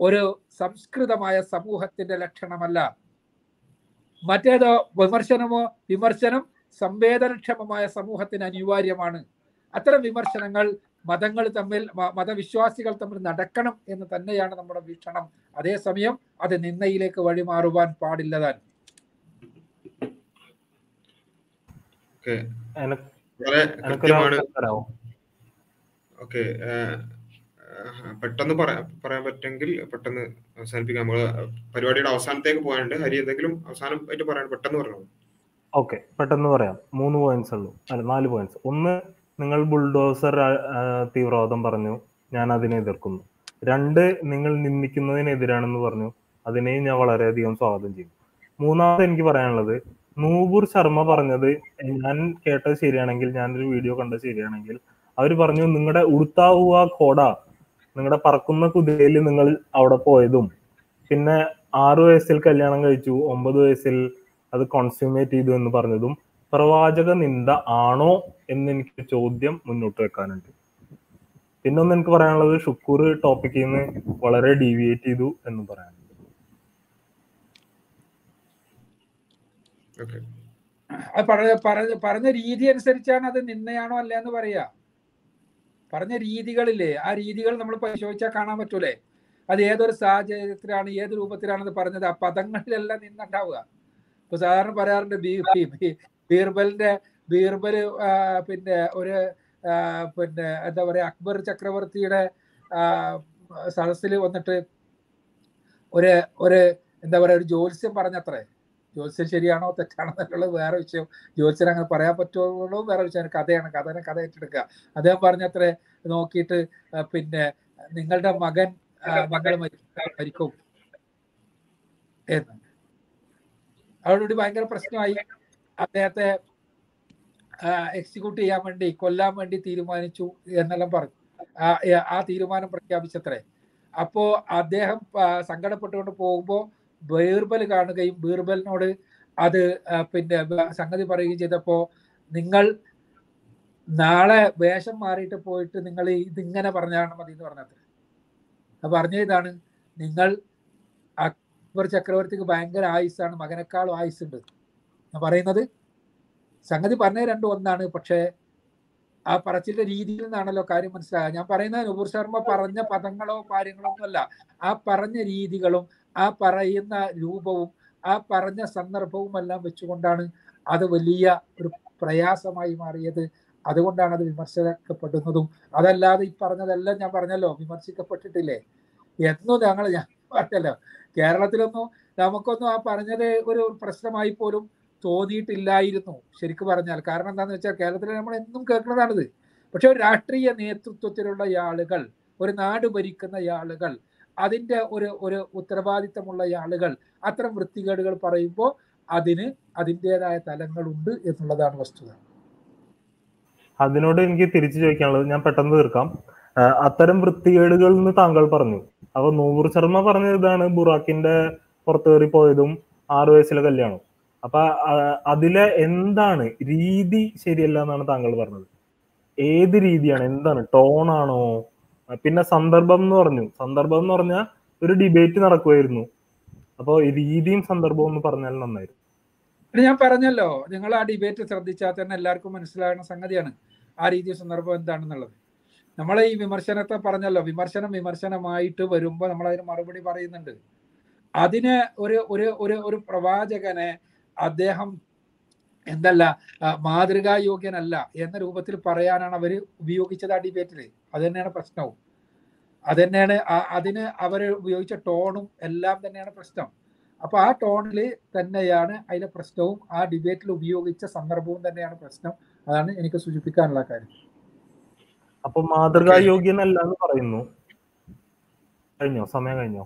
ഒരു സംസ്കൃതമായ സമൂഹത്തിന്റെ ലക്ഷണമല്ല. മറ്റേതോ വിമർശനം സംവേദനക്ഷമമായ സമൂഹത്തിന് അനിവാര്യമാണ്. അത്തരം വിമർശനങ്ങൾ മതങ്ങൾ തമ്മിൽ മതവിശ്വാസികൾ തമ്മിൽ നടക്കണം എന്ന് തന്നെയാണ് നമ്മുടെ വീക്ഷണം. അതേസമയം അത് നിന്ദയിലേക്ക് വഴിമാറുവാൻ പാടില്ലതാൻ. പെട്ടെന്ന് പറയാൻ പറ്റുമെങ്കിൽ പെട്ടെന്ന് അവസാനിപ്പിക്കാം. നമ്മള് പരിപാടിയുടെ അവസാനത്തേക്ക് പോകാനുണ്ട്. ഹരി, എന്തെങ്കിലും അവസാനമായിട്ട് പറയാൻ പെട്ടെന്ന് പറഞ്ഞോ. ഓക്കെ, പെട്ടെന്ന് പറയാം. 3 പോയിന്റ്സ് ഉള്ളൂ, അല്ല 4 പോയിന്റ്സ്. ഒന്ന്, നിങ്ങൾ ബുൾഡോസർ തീവ്രവാദം പറഞ്ഞു, ഞാൻ അതിനെ എതിർക്കുന്നു. 2, നിങ്ങൾ നിന്ദിക്കുന്നതിനെതിരാണെന്ന് പറഞ്ഞു, അതിനെയും ഞാൻ വളരെയധികം സ്വാഗതം ചെയ്യും. 3ാമത് എനിക്ക് പറയാനുള്ളത്, നൂപുർ ശർമ്മ പറഞ്ഞത് ഞാൻ കേട്ടത് ശരിയാണെങ്കിൽ, ഞാനൊരു വീഡിയോ കണ്ടത് ശരിയാണെങ്കിൽ, അവർ പറഞ്ഞു നിങ്ങളുടെ ഉടുത്താവുക കോട, നിങ്ങളുടെ പറക്കുന്ന കുതിരയിൽ നിങ്ങൾ അവിടെ പോയതും പിന്നെ 6 വയസ്സിൽ കല്യാണം കഴിച്ചു 9 വയസ്സിൽ അത് കോൺസ്യൂമേറ്റ് ചെയ്തു എന്ന് പറഞ്ഞതും പ്രവാചക നിന്ദ ആണോ എന്ന് എനിക്ക് ചോദ്യം മുന്നോട്ട് വെക്കാനുണ്ട്. പിന്നെ ഒന്ന് എനിക്ക് പറയാനുള്ളത്, ഷുക്കൂർ ടോപ്പിക്കിൽ നിന്ന് വളരെ ഡീവിയേറ്റ് ചെയ്തു എന്ന് പറയാനുണ്ട്. പറഞ്ഞ രീതി അനുസരിച്ചാണ് അത് നിന്നയാണോ അല്ല എന്ന് പറയാ. പറഞ്ഞ രീതികളില്ലേ, ആ രീതികൾ നമ്മൾ പരിശോധിച്ചാൽ കാണാൻ പറ്റൂലേ, അത് ഏതൊരു സാഹചര്യത്തിലാണ് ഏത് രൂപത്തിലാണെന്ന് പറഞ്ഞത്. ആ പദങ്ങളിലെല്ലാം നിന്നുണ്ടാവുക. ഇപ്പൊ സാധാരണ പറയാറുണ്ട്, ബീർബൽ പിന്നെ ഒരു പിന്നെ എന്താ പറയാ, അക്ബർ ചക്രവർത്തിയുടെ സദസ്സിൽ വന്നിട്ട് ഒരു ഒരു എന്താ പറയാ, ഒരു ജ്യോത്സ്യം പറഞ്ഞത്രേ. ജ്യോത്സ്യം ശരിയാണോ തെറ്റാണോ എന്നുള്ളത് വേറെ വിഷയം. ജ്യോത്സ്യം അങ്ങനെ പറയാൻ പറ്റുള്ളൂ, വേറെ വിഷയം. കഥയാണ്, കഥ ഏറ്റെടുക്കുക. അദ്ദേഹം പറഞ്ഞത്രേ, നോക്കിയിട്ട് പിന്നെ നിങ്ങളുടെ മകൾ മരിക്കും എന്ന്. അതോടുകൂടി ഭയങ്കര പ്രശ്നമായി. അദ്ദേഹത്തെ എക്സിക്യൂട്ട് ചെയ്യാൻ വേണ്ടി, കൊല്ലാൻ വേണ്ടി തീരുമാനിച്ചു എന്നെല്ലാം പറഞ്ഞു. ആ തീരുമാനം പ്രഖ്യാപിച്ചത്രേ. അപ്പോ അദ്ദേഹം സങ്കടപ്പെട്ടുകൊണ്ട് പോകുമ്പോൾ ബീർബൽ കാണുകയും ബീർബലിനോട് അത് പിന്നെ സംഗതി പറയുകയും ചെയ്തപ്പോൾ, നിങ്ങൾ നാളെ വേഷം മാറിയിട്ട് പോയിട്ട് നിങ്ങൾ ഇതിങ്ങനെ പറഞ്ഞാണ് മതി എന്ന് പറഞ്ഞത്രേ. അത് പറഞ്ഞ ഇതാണ്, നിങ്ങൾ അക്ബർ ചക്രവർത്തിക്ക് ഭയങ്കര ആയുസ്സാണ്, മകനേക്കാളും ആയുസ്സുണ്ട് ഞാൻ പറയുന്നത്. സംഗതി പറഞ്ഞ രണ്ടും ഒന്നാണ്, പക്ഷേ ആ പറച്ചിലിന്റെ രീതിയിൽ നിന്നാണല്ലോ കാര്യം മനസ്സിലാകുക. ഞാൻ പറയുന്നത് നൂപുർ ശർമ്മ പറഞ്ഞ പദങ്ങളോ കാര്യങ്ങളോ ഒന്നുമല്ല, ആ പറഞ്ഞ രീതികളും ആ പറയുന്ന രൂപവും ആ പറഞ്ഞ സന്ദർഭവും എല്ലാം വെച്ചുകൊണ്ടാണ് അത് വലിയ ഒരു പ്രയാസമായി മാറിയത്. അതുകൊണ്ടാണ് അത് വിമർശിക്കപ്പെടുന്നതും. അതല്ലാതെ ഈ പറഞ്ഞതെല്ലാം ഞാൻ പറഞ്ഞല്ലോ, വിമർശിക്കപ്പെട്ടിട്ടില്ലേ എന്നും ഞാൻ പറഞ്ഞല്ലോ. കേരളത്തിലൊന്നും നമുക്കൊന്നും ആ പറഞ്ഞത് ഒരു പ്രശ്നമായി പോലും തോന്നിയിട്ടില്ലായിരുന്നു ശരിക്കും പറഞ്ഞാൽ. കാരണം എന്താണെന്ന് വെച്ചാൽ, കേരളത്തിൽ നമ്മൾ എന്നും കേൾക്കുന്നതാണിത്. പക്ഷെ ഒരു രാഷ്ട്രീയ നേതൃത്വത്തിലുള്ള ആളുകൾ, ഒരു നാട് ഭരിക്കുന്ന ആളുകൾ, അതിൻ്റെ ഒരു ഉത്തരവാദിത്തമുള്ള ആളുകൾ അത്തരം വൃത്തികേടുകൾ പറയുമ്പോൾ അതിന് അതിൻ്റെതായ തലങ്ങളുണ്ട് എന്നുള്ളതാണ് വസ്തുത. അതിനോട് എനിക്ക് തിരിച്ചു ചോദിക്കാനുള്ളത്, ഞാൻ പെട്ടെന്ന് തീർക്കാം. അത്തരം വൃത്തികേടുകൾ എന്ന് താങ്കൾ പറഞ്ഞു. അപ്പൊ നൂപുർ ശർമ്മ പറഞ്ഞ ഇതാണ്, ബുറാക്കിന്റെ പുറത്ത് കയറി പോയതും 6 വയസ്സിലെ കല്യാണം. അപ്പൊ അതിലെ എന്താണ് രീതി ശരിയല്ല എന്നാണ് താങ്കൾ പറഞ്ഞത്. ഏത് രീതിയാണ്, എന്താണ്, ടോണാണോ? പിന്നെ സന്ദർഭം എന്ന് പറഞ്ഞു. സന്ദർഭം എന്ന് പറഞ്ഞാൽ ഒരു ഡിബേറ്റ് നടക്കുമായിരുന്നു. അപ്പൊ രീതിയും സന്ദർഭവും എന്ന് പറഞ്ഞാൽ നന്നായിരുന്നു. ഞാൻ പറഞ്ഞല്ലോ, നിങ്ങൾ ആ ഡിബേറ്റ് ശ്രദ്ധിച്ചാൽ തന്നെ എല്ലാവർക്കും മനസ്സിലാകുന്ന സംഗതിയാണ് ആ രീതിയും സന്ദർഭം എന്താണെന്നുള്ളത്. നമ്മളെ ഈ വിമർശനത്തെ പറഞ്ഞല്ലോ, വിമർശനമായിട്ട് വരുമ്പോൾ നമ്മൾ അതിന് മറുപടി പറയുന്നുണ്ട്. അതിന് ഒരു ഒരു ഒരു പ്രവാചകനെ അദ്ദേഹം എന്തല്ല, മാതൃകായോഗ്യനല്ല എന്ന രൂപത്തിൽ പറയാനാണ് അവർ ഉപയോഗിച്ചത് ആ ഡിബേറ്റിൽ. അത് തന്നെയാണ് പ്രശ്നവും, അത് തന്നെയാണ് അതിന് അവർ ഉപയോഗിച്ച ടോണും എല്ലാം തന്നെയാണ് പ്രശ്നം. അപ്പോൾ ആ ടോണിൽ തന്നെയാണ് അതിലെ പ്രശ്നവും, ആ ഡിബേറ്റിൽ ഉപയോഗിച്ച സന്ദർഭവും തന്നെയാണ് പ്രശ്നം. അതാണ് എനിക്ക് സൂചിപ്പിക്കാനുള്ള കാര്യം. അപ്പൊ മാതൃകായോഗ്യനല്ല എന്ന് പറയുന്നു. കഴിഞ്ഞോ, സമയം കഴിഞ്ഞോ?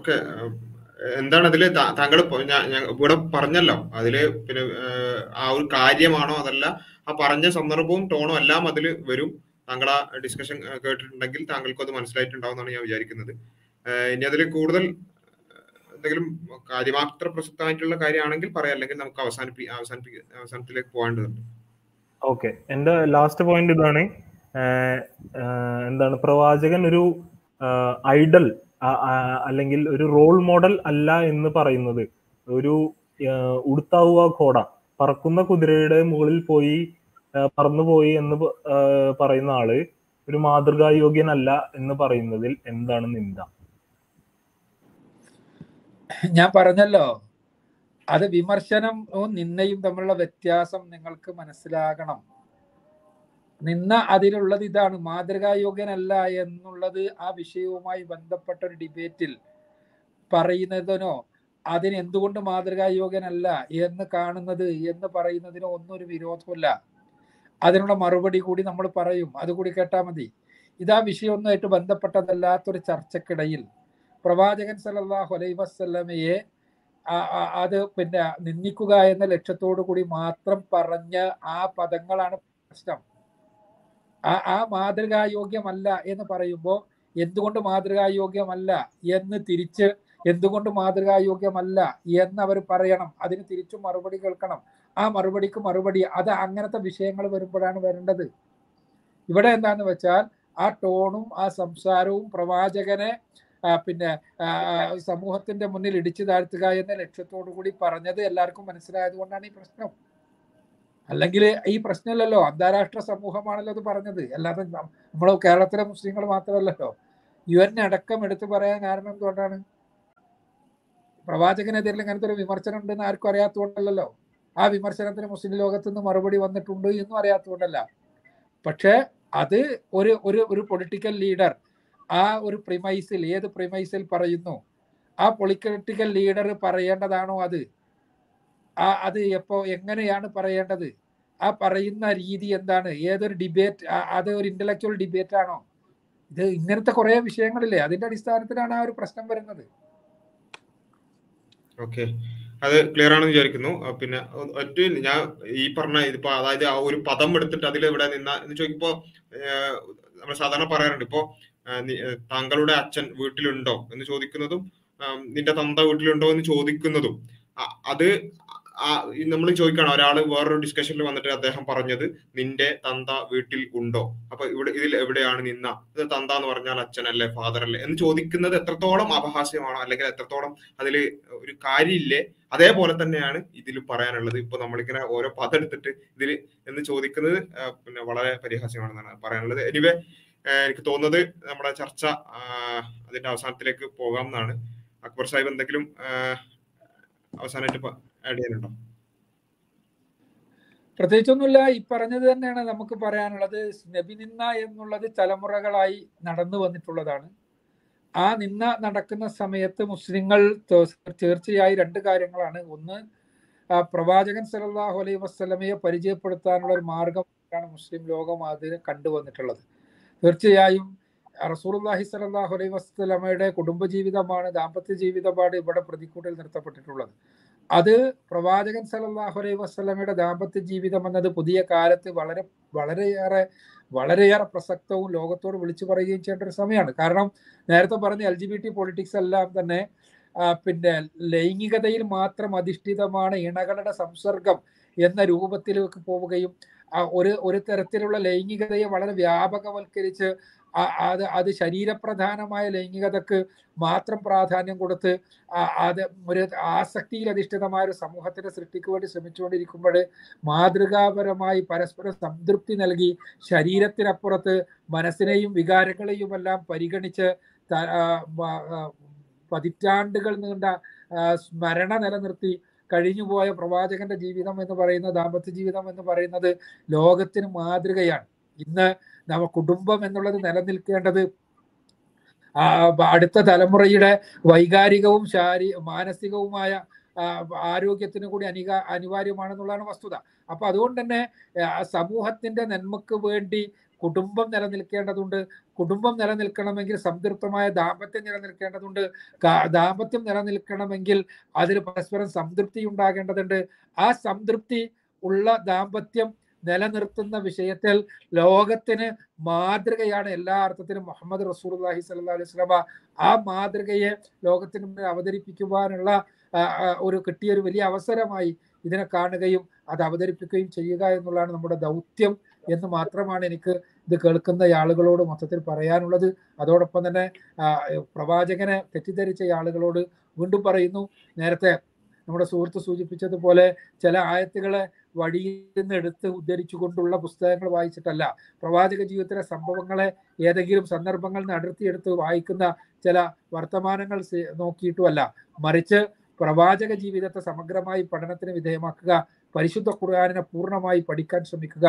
ഓക്കെ, എന്താണ് അതില് താങ്കൾ ഇവിടെ പറഞ്ഞല്ലോ, അതില് പിന്നെ ആ ഒരു കാര്യമാണോ അതല്ല, ആ പറഞ്ഞ സന്ദർഭവും ടോണും എല്ലാം അതിൽ വരും. താങ്കൾ ആ ഡിസ്കഷൻ കേട്ടിട്ടുണ്ടെങ്കിൽ താങ്കൾക്കും അത് മനസ്സിലായിട്ടുണ്ടാവുമെന്നാണ് ഞാൻ വിചാരിക്കുന്നത്. ഇനി അതിൽ കൂടുതൽ എന്തെങ്കിലും കാര്യമാത്ര പ്രസക്തമായിട്ടുള്ള കാര്യമാണെങ്കിൽ പറയാം, അല്ലെങ്കിൽ നമുക്ക് അവസാനത്തിലേക്ക് പോകേണ്ടതുണ്ട്. ഓക്കെ, എന്റെ ലാസ്റ്റ് പോയിന്റ് ഇതാണ്. എന്താണ്, പ്രവാചകൻ ഒരു ഐഡൽ അല്ലെങ്കിൽ ഒരു റോൾ മോഡൽ അല്ല എന്ന് പറയുന്നത് ഒരു ഉടുത്താവുക ഘോട, പറക്കുന്ന കുതിരയുടെ മുകളിൽ പോയി പറന്നുപോയി എന്ന് പറയുന്ന ആള് ഒരു മാതൃകായോഗ്യനല്ല എന്ന് പറയുന്നതിൽ എന്താണ് നിന്ദ? ഞാൻ പറഞ്ഞല്ലോ, അത് വിമർശനവും നിന്നയും തമ്മിലുള്ള വ്യത്യാസം നിങ്ങൾക്ക് മനസ്സിലാകണം. നിന്ന അതിലുള്ളത് ഇതാണ്, മാതൃകായോഗ്യനല്ല എന്നുള്ളത് ആ വിഷയവുമായി ബന്ധപ്പെട്ട ഒരു ഡിബേറ്റിൽ പറയുന്നതിനോ അതിന് എന്തുകൊണ്ട് മാതൃകായോഗ്യനല്ല എന്ന് കാണുന്നത് എന്ന് പറയുന്നതിനോ ഒന്നും ഒരു വിരോധമില്ല. അതിനുള്ള മറുപടി കൂടി നമ്മൾ പറയും, അതുകൂടി കേട്ടാൽ മതി. ഇതാ വിഷയമൊന്നുമായിട്ട് ബന്ധപ്പെട്ടതല്ലാത്തൊരു ചർച്ചക്കിടയിൽ പ്രവാചകൻ സല്ലല്ലാഹു അലൈഹി വസല്ലമയെ അത് പിന്നെ നിന്ദിക്കുക എന്ന ലക്ഷ്യത്തോടു കൂടി മാത്രം പറഞ്ഞ ആ പദങ്ങളാണ് പ്രശ്നം. ആ മാതൃകായോഗ്യമല്ല എന്ന് പറയുമ്പോൾ എന്തുകൊണ്ട് മാതൃകായോഗ്യമല്ല എന്ന് തിരിച്ച് എന്തുകൊണ്ട് മാതൃകായോഗ്യമല്ല എന്നവർ പറയണം. അതിന് തിരിച്ചു മറുപടി കേൾക്കണം. ആ മറുപടിക്ക് മറുപടി, അത് അങ്ങനത്തെ വിഷയങ്ങൾ വരുമ്പോഴാണ് വരേണ്ടത്. ഇവിടെ എന്താണെന്ന് വെച്ചാൽ ആ ടോണും ആ സംസാരവും പ്രവാചകനെ പിന്നെ സമൂഹത്തിന്റെ മുന്നിൽ ഇടിച്ചു താഴ്ത്തുക എന്ന ലക്ഷ്യത്തോടു കൂടി പറഞ്ഞത് എല്ലാവർക്കും മനസ്സിലായത് കൊണ്ടാണ് ഈ പ്രശ്നം. അല്ലെങ്കിൽ ഈ പ്രശ്നമല്ലല്ലോ, അന്താരാഷ്ട്ര സമൂഹമാണല്ലോ അത് പറഞ്ഞത്, അല്ലാതെ നമ്മൾ കേരളത്തിലെ മുസ്ലിങ്ങൾ മാത്രമല്ലല്ലോ. യു എൻ അടക്കം എടുത്തു പറയാൻ കാരണം എന്തുകൊണ്ടാണ്? പ്രവാചകനെതിരിൽ ഇങ്ങനത്തെ ഒരു വിമർശനം ഉണ്ടെന്ന് ആർക്കും അറിയാത്തതുകൊണ്ടല്ലോ. ആ വിമർശനത്തിന് മുസ്ലിം ലോകത്ത് നിന്ന് മറുപടി വന്നിട്ടുണ്ട് എന്നും അറിയാത്തതുകൊണ്ടല്ല. പക്ഷെ അത് ഒരു ഒരു ഒരു പൊളിറ്റിക്കൽ ലീഡർ ആ ഒരു പ്രിമൈസിൽ, ഏത് പ്രിമൈസിൽ പറയുന്നു, ആ പൊളിറ്റിക്കൽ ലീഡർ പറയേണ്ടതാണോ അത്? അത് എപ്പോൾ എങ്ങനെയാണ് പറയേണ്ടത്? ആ പറയുന്ന രീതി എന്താണ്? ഏതൊരു ഡിബേറ്റ്, അത് ഒരു ഇന്റലക്ച്വൽ ഡിബേറ്റ് ആണോ? ഇത് ഇങ്ങനത്തെ കുറേ വിഷയങ്ങളില്ലേ, അതിന്റെ അടിസ്ഥാനത്തിലാണ് ആ ഒരു പ്രശ്നം വരുന്നത്. ഓക്കെ, അത് ക്ലിയർ ആണെന്ന് വിചാരിക്കുന്നു. പിന്നെ ഒറ്റ ഞാൻ ഈ പറഞ്ഞ ഇതിപ്പോ അതായത് ആ ഒരു പദം എടുത്തിട്ട് അതിൽ ഇവിടെ നിന്ന എന്ന് ചോദിക്കുമ്പോ നമ്മൾ സാധാരണ പറയാറുണ്ട്, ഇപ്പോ താങ്കളുടെ അച്ഛൻ വീട്ടിലുണ്ടോ എന്ന് ചോദിക്കുന്നതും നിന്റെ തന്ത വീട്ടിലുണ്ടോ എന്ന് ചോദിക്കുന്നതും അത് നമ്മൾ ചോദിക്കണം. ഒരാള് വേറൊരു ഡിസ്കഷനിൽ വന്നിട്ട് അദ്ദേഹം പറഞ്ഞത് നിന്റെ തന്ത വീട്ടിൽ ഉണ്ടോ, അപ്പൊ ഇവിടെ ഇതിൽ എവിടെയാണ് നിന്ന? ഇത് തന്ത എന്ന് പറഞ്ഞാൽ അച്ഛനല്ലേ, ഫാദർ അല്ലേ എന്ന് ചോദിക്കുന്നത് എത്രത്തോളം അപഹാസ്യമാണോ അല്ലെങ്കിൽ എത്രത്തോളം അതിൽ ഒരു കാര്യമില്ലേ, അതേപോലെ തന്നെയാണ് ഇതിൽ പറയാനുള്ളത്. ഇപ്പൊ നമ്മളിങ്ങനെ ഓരോ പദം എടുത്തിട്ട് ഇതിൽ എന്ന് ചോദിക്കുന്നത് പിന്നെ വളരെ പരിഹാസ്യമാണെന്നാണ് പറയാനുള്ളത്. എനിവേ, എനിക്ക് തോന്നുന്നത് നമ്മുടെ ചർച്ച അതിന്റെ അവസാനത്തിലേക്ക് പോകാം എന്നാണ്. അക്ബർ സാഹിബ് എന്തെങ്കിലും അവസാനമായിട്ട് ആഡ് ചെയ്യാനുണ്ടോ? പ്രത്യേകിച്ചൊന്നുമില്ല, ഈ പറഞ്ഞത് തന്നെയാണ് നമുക്ക് പറയാനുള്ളത്. നബി നിന്ന എന്നുള്ളത് തലമുറകളായി നടന്നു വന്നിട്ടുള്ളതാണ്. ആ നിന്ന നടക്കുന്ന സമയത്ത് മുസ്ലിങ്ങൾ തീർച്ചയായി രണ്ട് കാര്യങ്ങളാണ്. ഒന്ന്, പ്രവാചകൻ സല്ലല്ലാഹു അലൈഹി വസല്ലമയെ പരിചയപ്പെടുത്താനുള്ള ഒരു മാർഗമാണ് മുസ്ലിം ലോകം അതിന് കണ്ടുവന്നിട്ടുള്ളത്. തീർച്ചയായും റസൂലുള്ളാഹി സ്വല്ലല്ലാഹു അലൈഹി വസല്ലമയുടെ കുടുംബജീവിതമാണ്, ദാമ്പത്യ ജീവിതമാണ് ഇവിടെ പ്രതിക്കൂട്ടിൽ നിർത്തപ്പെട്ടിട്ടുള്ളത്. അത് പ്രവാചകൻ സ്വല്ലല്ലാഹു അലൈഹി വസല്ലമയുടെ ദാമ്പത്യ ജീവിതം എന്നത് പുതിയ കാലത്ത് വളരെയേറെ പ്രസക്തവും ലോകത്തോട് വിളിച്ചു പറയുകയും ചെയ്യേണ്ട ഒരു സമയമാണ്. കാരണം നേരത്തെ പറഞ്ഞ LGBT പൊളിറ്റിക്സ് എല്ലാം തന്നെ പിന്നെ ലൈംഗികതയിൽ മാത്രം അധിഷ്ഠിതമാണ്, ഇണകളുടെ സംസർഗം എന്ന രൂപത്തിലേക്ക് പോവുകയും ഒരു തരത്തിലുള്ള ലൈംഗികതയെ വളരെ വ്യാപകവൽക്കരിച്ച് അത് ശരീരപ്രധാനമായ ലൈംഗികതക്ക് മാത്രം പ്രാധാന്യം കൊടുത്ത് അത് ഒരു ആസക്തിയിൽ അധിഷ്ഠിതമായ ഒരു സമൂഹത്തിൻ്റെ സൃഷ്ടിക്ക് വേണ്ടി ശ്രമിച്ചുകൊണ്ടിരിക്കുമ്പോൾ മാതൃകാപരമായി പരസ്പരം സംതൃപ്തി നൽകി ശരീരത്തിനപ്പുറത്ത് മനസ്സിനെയും വികാരങ്ങളെയും എല്ലാം പരിഗണിച്ച് പതിറ്റാണ്ടുകൾ നീണ്ട സ്മരണ നിലനിർത്തി കഴിഞ്ഞുപോയ പ്രവാചകന്റെ ജീവിതം എന്ന് പറയുന്ന ദാമ്പത്യ ജീവിതം എന്ന് പറയുന്നത് ലോകത്തിന് മാതൃകയാണ്. ഇന്ന് നമ്മ കുടുംബം എന്നുള്ളത് നിലനിൽക്കേണ്ടത് അടുത്ത തലമുറയുടെ വൈകാരികവും മാനസികവുമായ ആരോഗ്യത്തിന് കൂടി അനിവാര്യമാണെന്നുള്ളതാണ് വസ്തുത. അപ്പൊ അതുകൊണ്ട് തന്നെ സമൂഹത്തിന്റെ നന്മക്ക് വേണ്ടി കുടുംബം നിലനിൽക്കേണ്ടതുണ്ട്. കുടുംബം നിലനിൽക്കണമെങ്കിൽ സംതൃപ്തമായ ദാമ്പത്യം നിലനിൽക്കേണ്ടതുണ്ട്. ദാമ്പത്യം നിലനിൽക്കണമെങ്കിൽ അതിൽ പരസ്പരം സംതൃപ്തി ഉണ്ടാകേണ്ടതുണ്ട്. ആ സംതൃപ്തി ഉള്ള ദാമ്പത്യം നിലനിർത്തുന്ന വിഷയത്തിൽ ലോകത്തിന് മാതൃകയാണ് എല്ലാ അർത്ഥത്തിലും മുഹമ്മദ് റസൂലുള്ളാഹി സ്വല്ലല്ലാഹു അലൈഹി വസല്ലം. ആ മാതൃകയെ ലോകത്തിന് മുന്നിൽ അവതരിപ്പിക്കുവാനുള്ള കിട്ടിയൊരു വലിയ അവസരമായി ഇതിനെ കാണുകയും അത് അവതരിപ്പിക്കുകയും ചെയ്യുക എന്നുള്ളതാണ് നമ്മുടെ ദൗത്യം എന്ന് മാത്രമാണ് എനിക്ക് ഇത് കേൾക്കുന്ന ആളുകളോട് മൊത്തത്തിൽ പറയാനുള്ളത്. അതോടൊപ്പം തന്നെ പ്രവാചകനെ തെറ്റിദ്ധരിച്ച ആളുകളോട് വീണ്ടും പറയുന്നു, നേരത്തെ നമ്മുടെ സുഹൃത്ത് സൂചിപ്പിച്ചതുപോലെ ചില ആയത്തുകളെ വഴിയിൽ നിന്ന് എടുത്ത് ഉദ്ധരിച്ചു കൊണ്ടുള്ള പുസ്തകങ്ങൾ വായിച്ചിട്ടല്ല, പ്രവാചക ജീവിതത്തിലെ സംഭവങ്ങളെ ഏതെങ്കിലും സന്ദർഭങ്ങളിൽ നിന്ന് അടർത്തിയെടുത്ത് വായിക്കുന്ന ചില വർത്തമാനങ്ങൾ നോക്കിയിട്ടുമല്ല, മറിച്ച് പ്രവാചക ജീവിതത്തെ സമഗ്രമായി പഠനത്തിന് വിധേയമാക്കുക, പരിശുദ്ധ ഖുർആനിനെ പൂർണ്ണമായി പഠിക്കാൻ ശ്രമിക്കുക.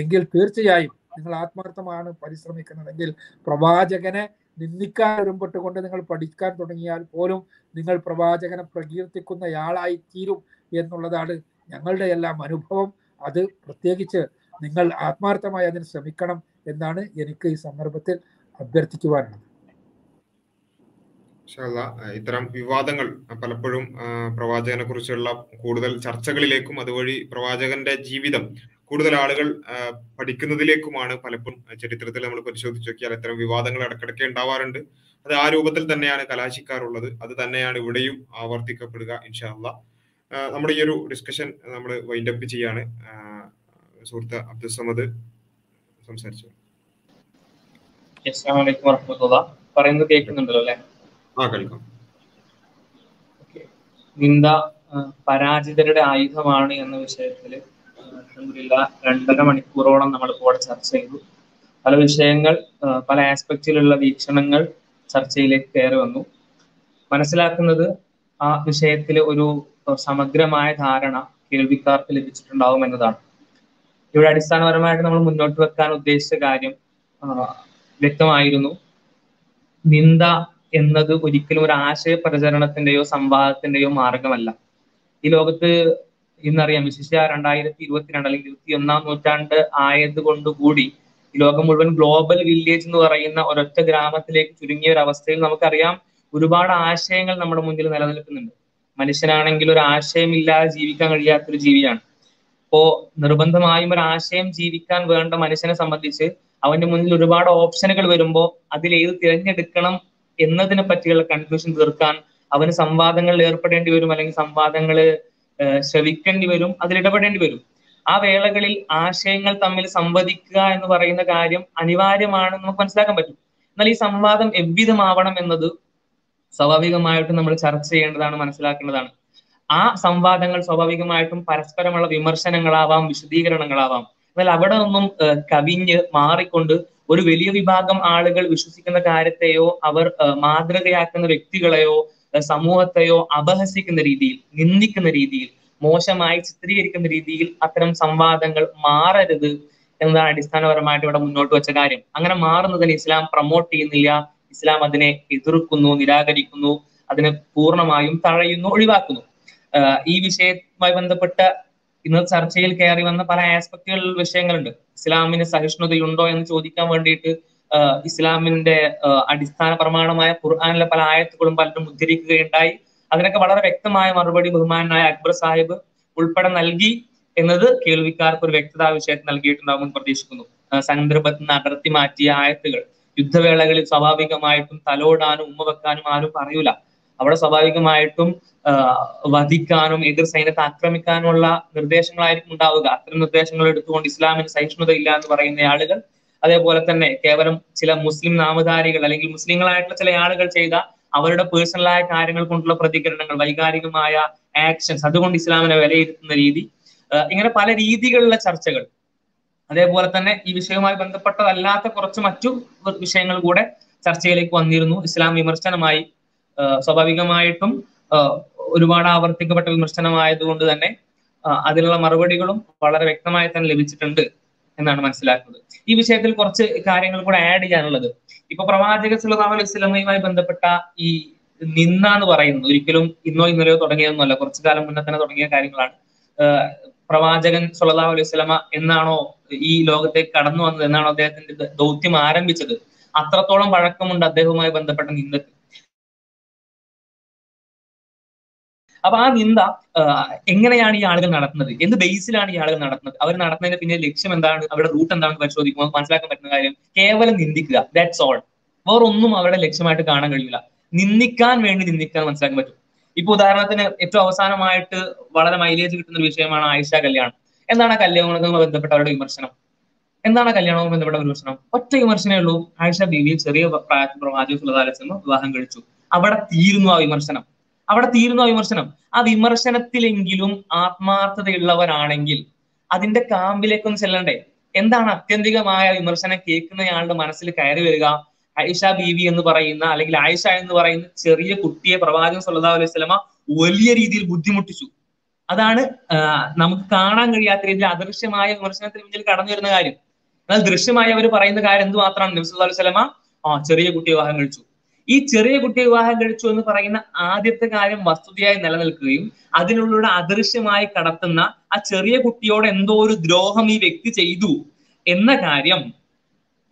എങ്കിൽ തീർച്ചയായും നിങ്ങൾ ആത്മാർത്ഥമാണ് പരിശ്രമിക്കുന്നതെങ്കിൽ പ്രവാചകനെ നിന്ദിക്കാൻ ഒരുമ്പെട്ടുകൊണ്ട് നിങ്ങൾ പഠിക്കാൻ തുടങ്ങിയാൽ പോലും നിങ്ങൾ പ്രവാചകനെ പ്രകീർത്തിക്കുന്നയാളായി തീരും എന്നുള്ളതാണ് ഞങ്ങളുടെ എല്ലാം അനുഭവം. അത് പ്രത്യേകിച്ച് നിങ്ങൾ ആത്മാർത്ഥമായി അതിന് ശ്രമിക്കണം എന്നാണ് എനിക്ക് ഈ സന്ദർഭത്തിൽ അഭ്യർത്ഥിക്കുവാനുള്ളത്. ഇത്തരം വിവാദങ്ങൾ പലപ്പോഴും പ്രവാചകനെ കുറിച്ചുള്ള കൂടുതൽ ചർച്ചകളിലേക്കും അതുവഴി പ്രവാചകന്റെ ജീവിതം കൂടുതൽ ആളുകൾ പഠിക്കുന്നതിലേക്കുമാണ് പലപ്പോഴും ചരിത്രത്തിൽ നമ്മൾ പരിശോധിച്ചു നോക്കിയാൽ ഇത്തരം വിവാദങ്ങൾ ഇടക്കിടയ്ക്ക് ഉണ്ടാവാറുണ്ട്. അത് ആ രൂപത്തിൽ തന്നെയാണ് കലാശിക്കാറുള്ളത്, അത് തന്നെയാണ് ഇവിടെയും ആവർത്തിക്കപ്പെടുക. ഇൻഷാ അല്ലാഹ് നമ്മുടെ ഈ ഒരു ഡിസ്കഷൻ നമ്മൾ വൈൻഡപ്പ് ചെയ്യാണ്. സുഹൃത്ത് അബ്ദുൽ സമദ് സംസാരിച്ചു. അസ്സലാമു അലൈക്കും വറഹ്മത്തുള്ളാഹി. പറയുന്നത് കേൾക്കുന്നുണ്ടല്ലോ അല്ലേ? ആ, കേൾക്കാം. നിന്ദ പരാജിതരുടെ ആയുധമാണ് എന്ന വിഷയത്തിൽ അൽഹംദുലില്ലാഹ് 2.5 മണിക്കൂറോളം നമ്മൾ ഇവിടെ ചർച്ച ചെയ്തു. പല വിഷയങ്ങൾ, പല ആസ്പെക്റ്റിലുള്ള വീക്ഷണങ്ങൾ ചർച്ചയിലേക്ക് കയറി വന്നു. മനസ്സിലാക്കുന്നത് ആ വിഷയത്തിൽ ഒരു സമഗ്രമായ ധാരണ കേൾവിക്കാർക്ക് ലഭിച്ചിട്ടുണ്ടാവും എന്നതാണ്. ഇവിടെ അടിസ്ഥാനപരമായിട്ട് നമ്മൾ മുന്നോട്ട് വെക്കാൻ ഉദ്ദേശിച്ച കാര്യം വ്യക്തമായിരുന്നു. നിന്ദ എന്നത് ഒരിക്കലും ഒരു ആശയ പ്രചരണത്തിന്റെയോ സംവാദത്തിന്റെയോ മാർഗമല്ല. ഈ ലോകത്ത് ഇന്നറിയാം, വിശിഷ്യ 2022 അല്ലെങ്കിൽ 21-ാം നൂറ്റാണ്ട് ആയത് കൊണ്ടുകൂടി ഈ ലോകം മുഴുവൻ ഗ്ലോബൽ വില്ലേജ് എന്ന് പറയുന്ന ഒരൊറ്റ ഗ്രാമത്തിലേക്ക് ചുരുങ്ങിയ ഒരു അവസ്ഥയിൽ നമുക്കറിയാം ഒരുപാട് ആശയങ്ങൾ നമ്മുടെ മുന്നിൽ നിലനിൽക്കുന്നുണ്ട്. മനുഷ്യനാണെങ്കിൽ ഒരു ആശയമില്ലാതെ ജീവിക്കാൻ കഴിയാത്തൊരു ജീവിയാണ്. അപ്പോ നിർബന്ധമായും ഒരു ആശയം ജീവിക്കാൻ വേണ്ട മനുഷ്യനെ സംബന്ധിച്ച് അവന്റെ മുന്നിൽ ഒരുപാട് ഓപ്ഷനുകൾ വരുമ്പോൾ അതിലേത് തിരഞ്ഞെടുക്കണം എന്നതിനെ പറ്റിയുള്ള കൺഫ്യൂഷൻ തീർക്കാൻ അവന് സംവാദങ്ങളിൽ ഏർപ്പെടേണ്ടി വരും, അല്ലെങ്കിൽ സംവാദങ്ങള് ശ്രവിക്കേണ്ടി വരും, അതിലിടപെടേണ്ടി വരും. ആ വേളകളിൽ ആശയങ്ങൾ തമ്മിൽ സംവദിക്കുക എന്ന് പറയുന്ന കാര്യം അനിവാര്യമാണെന്ന് നമുക്ക് മനസ്സിലാക്കാൻ പറ്റും. എന്നാൽ ഈ സംവാദം എവ്വിധമാവണം എന്നത് സ്വാഭാവികമായിട്ടും നമ്മൾ ചർച്ച ചെയ്യേണ്ടതാണ്, മനസ്സിലാക്കേണ്ടതാണ്. ആ സംവാദങ്ങൾ സ്വാഭാവികമായിട്ടും പരസ്പരമുള്ള വിമർശനങ്ങളാവാം, വിശദീകരണങ്ങളാവാം. എന്നാൽ അവിടെ നിന്നും കവിഞ്ഞ് മാറിക്കൊണ്ട് ഒരു വലിയ വിഭാഗം ആളുകൾ വിശ്വസിക്കുന്ന കാര്യത്തെയോ അവർ മാതൃകയാക്കുന്ന വ്യക്തികളെയോ സമൂഹത്തെയോ അപഹസിക്കുന്ന രീതിയിൽ, നിന്ദിക്കുന്ന രീതിയിൽ, മോശമായി ചിത്രീകരിക്കുന്ന രീതിയിൽ അത്തരം സംവാദങ്ങൾ മാറരുത് എന്നതാണ് അടിസ്ഥാനപരമായിട്ട് ഇവിടെ മുന്നോട്ട് വെച്ച കാര്യം. അങ്ങനെ മാറുന്നതിന് ഇസ്ലാം പ്രൊമോട്ട് ചെയ്യുന്നില്ല. ഇസ്ലാം അതിനെ എതിർക്കുന്നു, നിരാകരിക്കുന്നു, അതിനെ പൂർണ്ണമായും തഴയുന്നു, ഒഴിവാക്കുന്നു. ഈ വിഷയവുമായി ബന്ധപ്പെട്ട ഇന്ന് ചർച്ചയിൽ കയറി വന്ന പല ആസ്പെക്റ്റുകളിൽ വിഷയങ്ങളുണ്ട്. ഇസ്ലാമിന് സഹിഷ്ണുതയുണ്ടോ എന്ന് ചോദിക്കാൻ വേണ്ടിയിട്ട് ഇസ്ലാമിന്റെ അടിസ്ഥാന പ്രമാണമായ ഖുർആനിലെ പല ആയത്തുകളും പലരും ഉദ്ധരിക്കുകയുണ്ടായി. അതിനൊക്കെ വളരെ വ്യക്തമായ മറുപടി ബഹുമാനായ അക്ബർ സാഹിബ് ഉൾപ്പെടെ നൽകി എന്നത് കേൾവിക്കാർക്ക് ഒരു വ്യക്തത വിഷയത്തിൽ നൽകിയിട്ടുണ്ടാവുമെന്ന് പ്രതീക്ഷിക്കുന്നു. സന്ദർഭത്തിൽ നിന്ന് അടർത്തി മാറ്റിയ ആയത്തുകൾ, യുദ്ധവേളകളിൽ സ്വാഭാവികമായിട്ടും തലോടാനും ഉമ്മ വെക്കാനും ആരും പറയൂല. അവിടെ സ്വാഭാവികമായിട്ടും വധിക്കാനും എതിർ സൈന്യത്തെ ആക്രമിക്കാനുമുള്ള നിർദ്ദേശങ്ങളായിരിക്കും ഉണ്ടാവുക. അത്തരം നിർദ്ദേശങ്ങൾ എടുത്തുകൊണ്ട് ഇസ്ലാമിന് സഹിഷ്ണുതയില്ല എന്ന് പറയുന്ന ആളുകൾ, അതേപോലെ തന്നെ കേവലം ചില മുസ്ലിം നാമധാരികൾ അല്ലെങ്കിൽ മുസ്ലിങ്ങളായിട്ടുള്ള ചില ആളുകൾ ചെയ്ത അവരുടെ പേഴ്സണലായ കാര്യങ്ങൾ കൊണ്ടുള്ള പ്രതികരണങ്ങൾ, വൈകാരികമായ ആക്ഷൻസ്, അതുകൊണ്ട് ഇസ്ലാമിനെ വിലയിരുത്തുന്ന രീതി, ഇങ്ങനെ പല രീതികളിലുള്ള ചർച്ചകൾ. അതേപോലെ തന്നെ ഈ വിഷയവുമായി ബന്ധപ്പെട്ടതല്ലാത്ത കുറച്ച് മറ്റു വിഷയങ്ങൾ കൂടെ ചർച്ചയിലേക്ക് വന്നിരുന്നു. ഇസ്ലാം വിമർശനമായി, സ്വാഭാവികമായിട്ടും ഒരുപാട് ആവർത്തിക്കപ്പെട്ട വിമർശനമായതുകൊണ്ട് തന്നെ അതിനുള്ള മറുപടികളും വളരെ വ്യക്തമായി തന്നെ ലഭിച്ചിട്ടുണ്ട് എന്നാണ് മനസ്സിലാക്കുന്നത്. ഈ വിഷയത്തിൽ കുറച്ച് കാര്യങ്ങൾ കൂടെ ആഡ് ചെയ്യാനുള്ളത്, ഇപ്പൊ പ്രവാചക സല്ലല്ലാഹു അലൈഹി വസല്ലമയുമായി ബന്ധപ്പെട്ട ഈ നിന്ദ എന്ന് പറയുന്നത് ഒരിക്കലും ഇന്നോ ഇന്നലെയോ തുടങ്ങിയതൊന്നുമല്ല, കുറച്ചു കാലം മുന്നേ തന്നെ തുടങ്ങിയ കാര്യങ്ങളാണ്. പ്രവാചകൻ സല്ലല്ലാഹു അലൈഹി വസല്ലമ എന്നാണോ ഈ ലോകത്തേക്ക് കടന്നു വന്നത്, എന്നാണോ അദ്ദേഹത്തിന്റെ ദൗത്യം ആരംഭിച്ചത്, അത്രത്തോളം വഴക്കമുണ്ട് അദ്ദേഹവുമായി ബന്ധപ്പെട്ട നിന്ദക്ക്. അപ്പൊ ആ നിന്ദ എങ്ങനെയാണ് ഈ ആളുകൾ നടത്തുന്നത്, എന്ത് ബേസിലാണ് ഈ ആളുകൾ നടത്തുന്നത്, അവർ നടത്തുന്നതിന് പിന്നെ ലക്ഷ്യം എന്താണ്, അവരുടെ റൂട്ട് എന്താണെന്ന് പരിശോധിക്കുമ്പോൾ മനസ്സിലാക്കാൻ പറ്റുന്ന കാര്യം കേവലം നിന്ദിക്കുക, ദാറ്റ്സ് ഓൾ. വേറൊന്നും അവരുടെ ലക്ഷ്യമായിട്ട് കാണാൻ കഴിയില്ല. നിന്ദിക്കാൻ വേണ്ടി നിന്ദിക്കാൻ മനസ്സിലാക്കാൻ പറ്റും. ഇപ്പൊ ഉദാഹരണത്തിന് ഏറ്റവും അവസാനമായിട്ട് വളരെ മൈലേജ് കിട്ടുന്ന ഒരു വിഷയമാണ് ആയിഷ കല്യാണം. എന്താണ് ആ കല്യാണവുമായി ബന്ധപ്പെട്ട അവരുടെ വിമർശനം? എന്താണ് കല്യാണവും ബന്ധപ്പെട്ട വിമർശനം? ഒറ്റ വിമർശനേ ഉള്ളൂ. ആയിഷ ബീവിയെ ചെറിയ പ്രായത്തിൽ പ്രവാചക സുല്ലല്ലാഹി അലൈഹി വിവാഹം കഴിച്ചു. അവിടെ തീരുന്നു ആ വിമർശനം, അവിടെ തീരുന്നു ആ വിമർശനം. ആ വിമർശനത്തിലെങ്കിലും ആത്മാർത്ഥതയുള്ളവരാണെങ്കിൽ അതിന്റെ കാമ്പിലേക്കൊന്ന് ചെല്ലണ്ടേ? എന്താണ് അത്യന്തികമായ വിമർശനം കേൾക്കുന്നയാളുടെ മനസ്സിൽ കയറി വരിക? ആയിഷ ബീവി എന്ന് പറയുന്ന അല്ലെങ്കിൽ ആയിഷ എന്ന് പറയുന്ന ചെറിയ കുട്ടിയെ പ്രവാചകൻ സല്ലല്ലാഹു അലൈഹി വസല്ലമ വലിയ രീതിയിൽ ബുദ്ധിമുട്ടിച്ചു. അതാണ് നമുക്ക് കാണാൻ കഴിയാത്ത രീതിയിൽ അദൃശ്യമായ വിമർശനത്തിന് മുന്നിൽ കടന്നു വരുന്ന കാര്യം. എന്നാൽ ദൃശ്യമായി അവർ പറയുന്ന കാര്യം എന്ത് മാത്രമാണ്? നബി സല്ലല്ലാഹു അലൈഹി വസല്ലമ ചെറിയ കുട്ടി വിവാഹം കഴിച്ചു. ഈ ചെറിയ കുട്ടി വിവാഹം കഴിച്ചു എന്ന് പറയുന്ന ആദ്യത്തെ കാര്യം വസ്തുതയായി നിലനിൽക്കുകയും അതിനുള്ളിലൂടെ അദൃശ്യമായി കടത്തുന്ന ആ ചെറിയ കുട്ടിയോട് എന്തോ ഒരു ദ്രോഹം ഈ വ്യക്തി ചെയ്തു എന്ന കാര്യം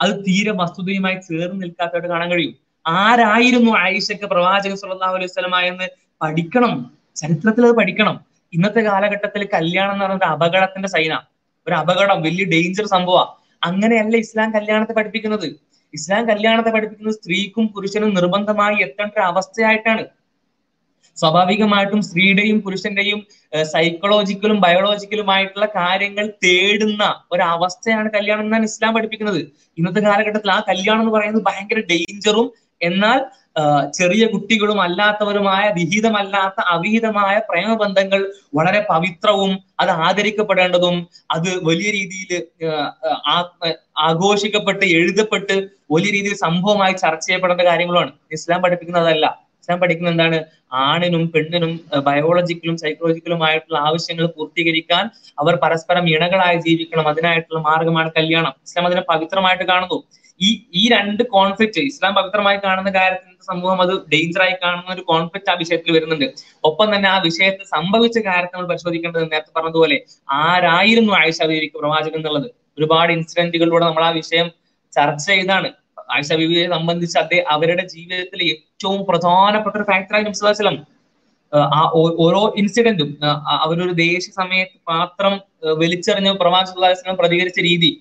അത് തീരെ വസ്തുതയുമായി ചേർന്ന് നിൽക്കാത്തതായിട്ട് കാണാൻ കഴിയും. ആരായിരുന്നു ആയിഷക്ക് പ്രവാചകൻ സല്ലല്ലാഹു അലൈഹി വസല്ലമ എന്ന് പഠിക്കണം, ചരിത്രത്തിൽ അത് പഠിക്കണം. ഇന്നത്തെ കാലഘട്ടത്തിൽ കല്യാണം എന്ന് പറയുന്നത് അപകടത്തിന്റെ സൈന, ഒരു അപകടം, വലിയ ഡേഞ്ചർ സംഭവമാണ്. അങ്ങനെയല്ല ഇസ്ലാം കല്യാണത്തെ പഠിപ്പിക്കുന്നത്. ഇസ്ലാം കല്യാണത്തെ പഠിപ്പിക്കുന്നത് സ്ത്രീക്കും പുരുഷനും നിർബന്ധമായി എത്തേണ്ട ഒരു അവസ്ഥയായിട്ടാണ്. സ്വാഭാവികമായിട്ടും സ്ത്രീയുടെയും പുരുഷന്റെയും സൈക്കോളജിക്കലും ബയോളജിക്കലുമായിട്ടുള്ള കാര്യങ്ങൾ തേടുന്ന ഒരവസ്ഥയാണ് കല്യാണം എന്നാണ് ഇസ്ലാം പഠിപ്പിക്കുന്നത്. ഇന്നത്തെ കാലഘട്ടത്തിൽ ആ കല്യാണം എന്ന് പറയുന്നത് ഭയങ്കര ഡേഞ്ചറും എന്നാൽ ചെറിയ കുട്ടികളും അല്ലാത്തവരുമായ വിഹിതമല്ലാത്ത അവിഹിതമായ പ്രേമബന്ധങ്ങൾ വളരെ പവിത്രവും അത് ആദരിക്കപ്പെടേണ്ടതും അത് വലിയ രീതിയിൽ ആഘോഷിക്കപ്പെട്ട് എഴുതപ്പെട്ട് വലിയ രീതിയിൽ സംഭവമായി ചർച്ച ചെയ്യപ്പെടേണ്ട കാര്യങ്ങളുമാണ്. ഇസ്ലാം പഠിപ്പിക്കുന്നതല്ല. ഇസ്ലാം പഠിക്കുന്നത് എന്താണ്? ആണിനും പെണ്ണിനും ബയോളജിക്കലും സൈക്കോളജിക്കലുമായിട്ടുള്ള ആവശ്യങ്ങൾ പൂർത്തീകരിക്കാൻ അവർ പരസ്പരം ഇണകളായി ജീവിക്കണം. അതിനായിട്ടുള്ള മാർഗമാണ് കല്യാണം. ഇസ്ലാം അതിനെ പവിത്രമായിട്ട് കാണുന്നു. ഈ രണ്ട് കോൺഫ്ലിക്റ്റ് ഇസ്ലാം പവിത്രമായി കാണുന്ന കാര്യത്തിന്റെ സമൂഹം അത് ഡേഞ്ചറായി കാണുന്ന ഒരു കോൺഫ്ലിക്റ്റ് ആ വിഷയത്തിൽ വരുന്നുണ്ട്. ഒപ്പം തന്നെ ആ വിഷയത്തിൽ സംഭവിച്ച കാര്യത്തെ നമ്മൾ പരിശോധിക്കേണ്ടത് നേരത്തെ പറഞ്ഞതുപോലെ ആരായിരുന്നു ആയിഷ ബീവിക്ക് പ്രവാചകൻ എന്നുള്ളത്. ഒരുപാട് ഇൻസിഡന്റുകളിലൂടെ നമ്മൾ ആ വിഷയം ചർച്ച ചെയ്താണ്. ആയിഷ ബീവിയെ സംബന്ധിച്ച് അവരുടെ ജീവിതത്തിലെ ഏറ്റവും പ്രധാനപ്പെട്ട ഒരു ഫാക്ടറായിരുന്നു മുസ്ലിം. ഓരോ ഇൻസിഡന്റും അവരൊരു ദേശീയ സമയത്ത് മാത്രം വലിച്ചെറിഞ്ഞ പ്രവാചകൻ പ്രതികരിച്ച രീതി,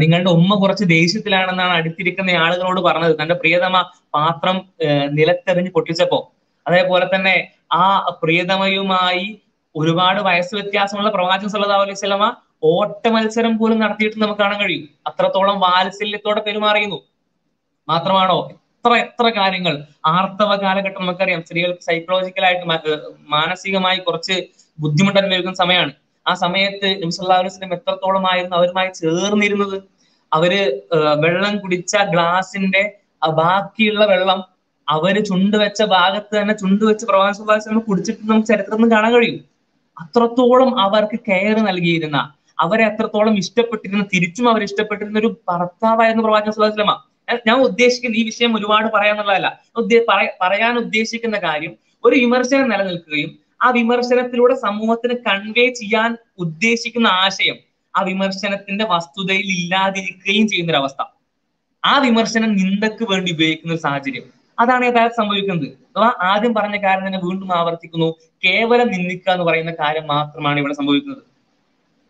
നിങ്ങളുടെ ഉമ്മ കുറച്ച് ദേഷ്യത്തിലാണെന്നാണ് അടുത്തിരിക്കുന്ന ആളുകളോട് പറഞ്ഞത്, തന്റെ പ്രിയതമ പാത്രം നിലത്തെറിഞ്ഞ് പൊട്ടിച്ചപ്പോ. അതേപോലെ തന്നെ ആ പ്രിയതമയുമായി ഒരുപാട് വയസ്സ് വ്യത്യാസമുള്ള പ്രവാചകൻ സല്ലല്ലാഹു അലൈഹി വസല്ലമ ഓട്ടമത്സരം പോലും നടത്തിയിട്ട് നമുക്ക് കാണാൻ കഴിയും. അത്രത്തോളം വാത്സല്യത്തോടെ പെരുമാറിയുന്നു. മാത്രമാണോ എത്ര എത്ര കാര്യങ്ങൾ ആർത്തവ കാലഘട്ടം നമുക്കറിയാം, സ്ത്രീകൾക്ക് സൈക്കോളജിക്കലായിട്ട് മാനസികമായി കുറച്ച് ബുദ്ധിമുട്ട് അനുഭവിക്കുന്ന സമയമാണ്. ആ സമയത്ത് നബി സല്ലല്ലാഹു അലൈഹി വസല്ലം എത്രത്തോളമായിരുന്നു അവരുമായി ചേർന്നിരുന്നത്. അവര് വെള്ളം കുടിച്ച ഗ്ലാസിന്റെ ബാക്കിയുള്ള വെള്ളം അവര് ചുണ്ടുവെച്ച ഭാഗത്ത് തന്നെ ചുണ്ടുവെച്ച് പ്രവാചകൻ സല്ലല്ലാഹു അലൈഹി വസല്ലം കുടിച്ചിട്ട് നമുക്ക് ചരിത്രത്തിൽ കാണാൻ കഴിയും. അത്രത്തോളം അവർക്ക് കെയർ നൽകിയിരുന്ന, അവരെ അത്രത്തോളം ഇഷ്ടപ്പെട്ടിരുന്ന, തിരിച്ചും അവർ ഇഷ്ടപ്പെട്ടിരുന്ന ഒരു ഭർത്താവായിരുന്നു പ്രവാചകൻ സല്ലല്ലാഹു അലൈഹി വസല്ലം. ഞാൻ ഉദ്ദേശിക്കുന്ന ഈ വിഷയം ഒരുപാട് പറയാന്നുള്ളതല്ല, പറയാൻ ഉദ്ദേശിക്കുന്ന കാര്യം ഒരു വിമർശനം നിലനിൽക്കുകയും ആ വിമർശനത്തിലൂടെ സമൂഹത്തിന് കൺവേ ചെയ്യാൻ ഉദ്ദേശിക്കുന്ന ആശയം ആ വിമർശനത്തിന്റെ വസ്തുതയിൽ ഇല്ലാതിരിക്കുകയും ചെയ്യുന്നൊരവസ്ഥ, ആ വിമർശനം നിന്ദക്ക് വേണ്ടി ഉപയോഗിക്കുന്ന ഒരു സാഹചര്യം, അതാണ് യഥാർത്ഥം സംഭവിക്കുന്നത്. അഥവാ ആദ്യം പറഞ്ഞ കാര്യം തന്നെ വീണ്ടും ആവർത്തിക്കുന്നു. കേവലം നിന്ദിക്കുക എന്ന് പറയുന്ന കാര്യം മാത്രമാണ് ഇവിടെ സംഭവിക്കുന്നത്.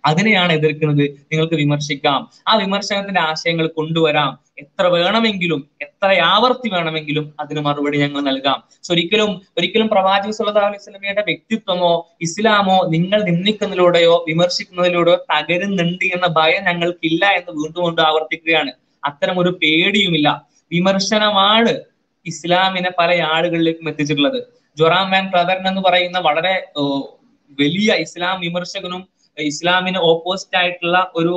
അതിനെയാണ് എതിർക്കുന്നത്. നിങ്ങൾക്ക് വിമർശിക്കാം, ആ വിമർശനത്തിന്റെ ആശയങ്ങൾ കൊണ്ടുവരാം, എത്ര വേണമെങ്കിലും എത്ര ആവർത്തി വേണമെങ്കിലും അതിന് മറുപടി ഞങ്ങൾ നൽകാം. ഒരിക്കലും ഒരിക്കലും പ്രവാചകൻ സല്ലല്ലാഹു അലൈഹി വസല്ലമയുടെ വ്യക്തിത്വമോ ഇസ്ലാമോ നിങ്ങൾ നിന്ദിക്കുന്നതിലൂടെയോ വിമർശിക്കുന്നതിലൂടെയോ തകരുന്നുണ്ട് എന്ന ഭയം ഞങ്ങൾക്കില്ല എന്ന് വീണ്ടും വീണ്ടും ആവർത്തിക്കുകയാണ്. അത്തരം ഒരു പേടിയുമില്ല. വിമർശനമാണ് ഇസ്ലാമിനെ പല ആളുകളിലേക്കും എത്തിച്ചിട്ടുള്ളത്. ജൊറാം വാൻ ക്ലവെർൻ എന്ന് പറയുന്ന വളരെ വലിയ ഇസ്ലാം വിമർശകനും ഇസ്ലാമിന് ഓപ്പോസിറ്റ് ആയിട്ടുള്ള ഒരു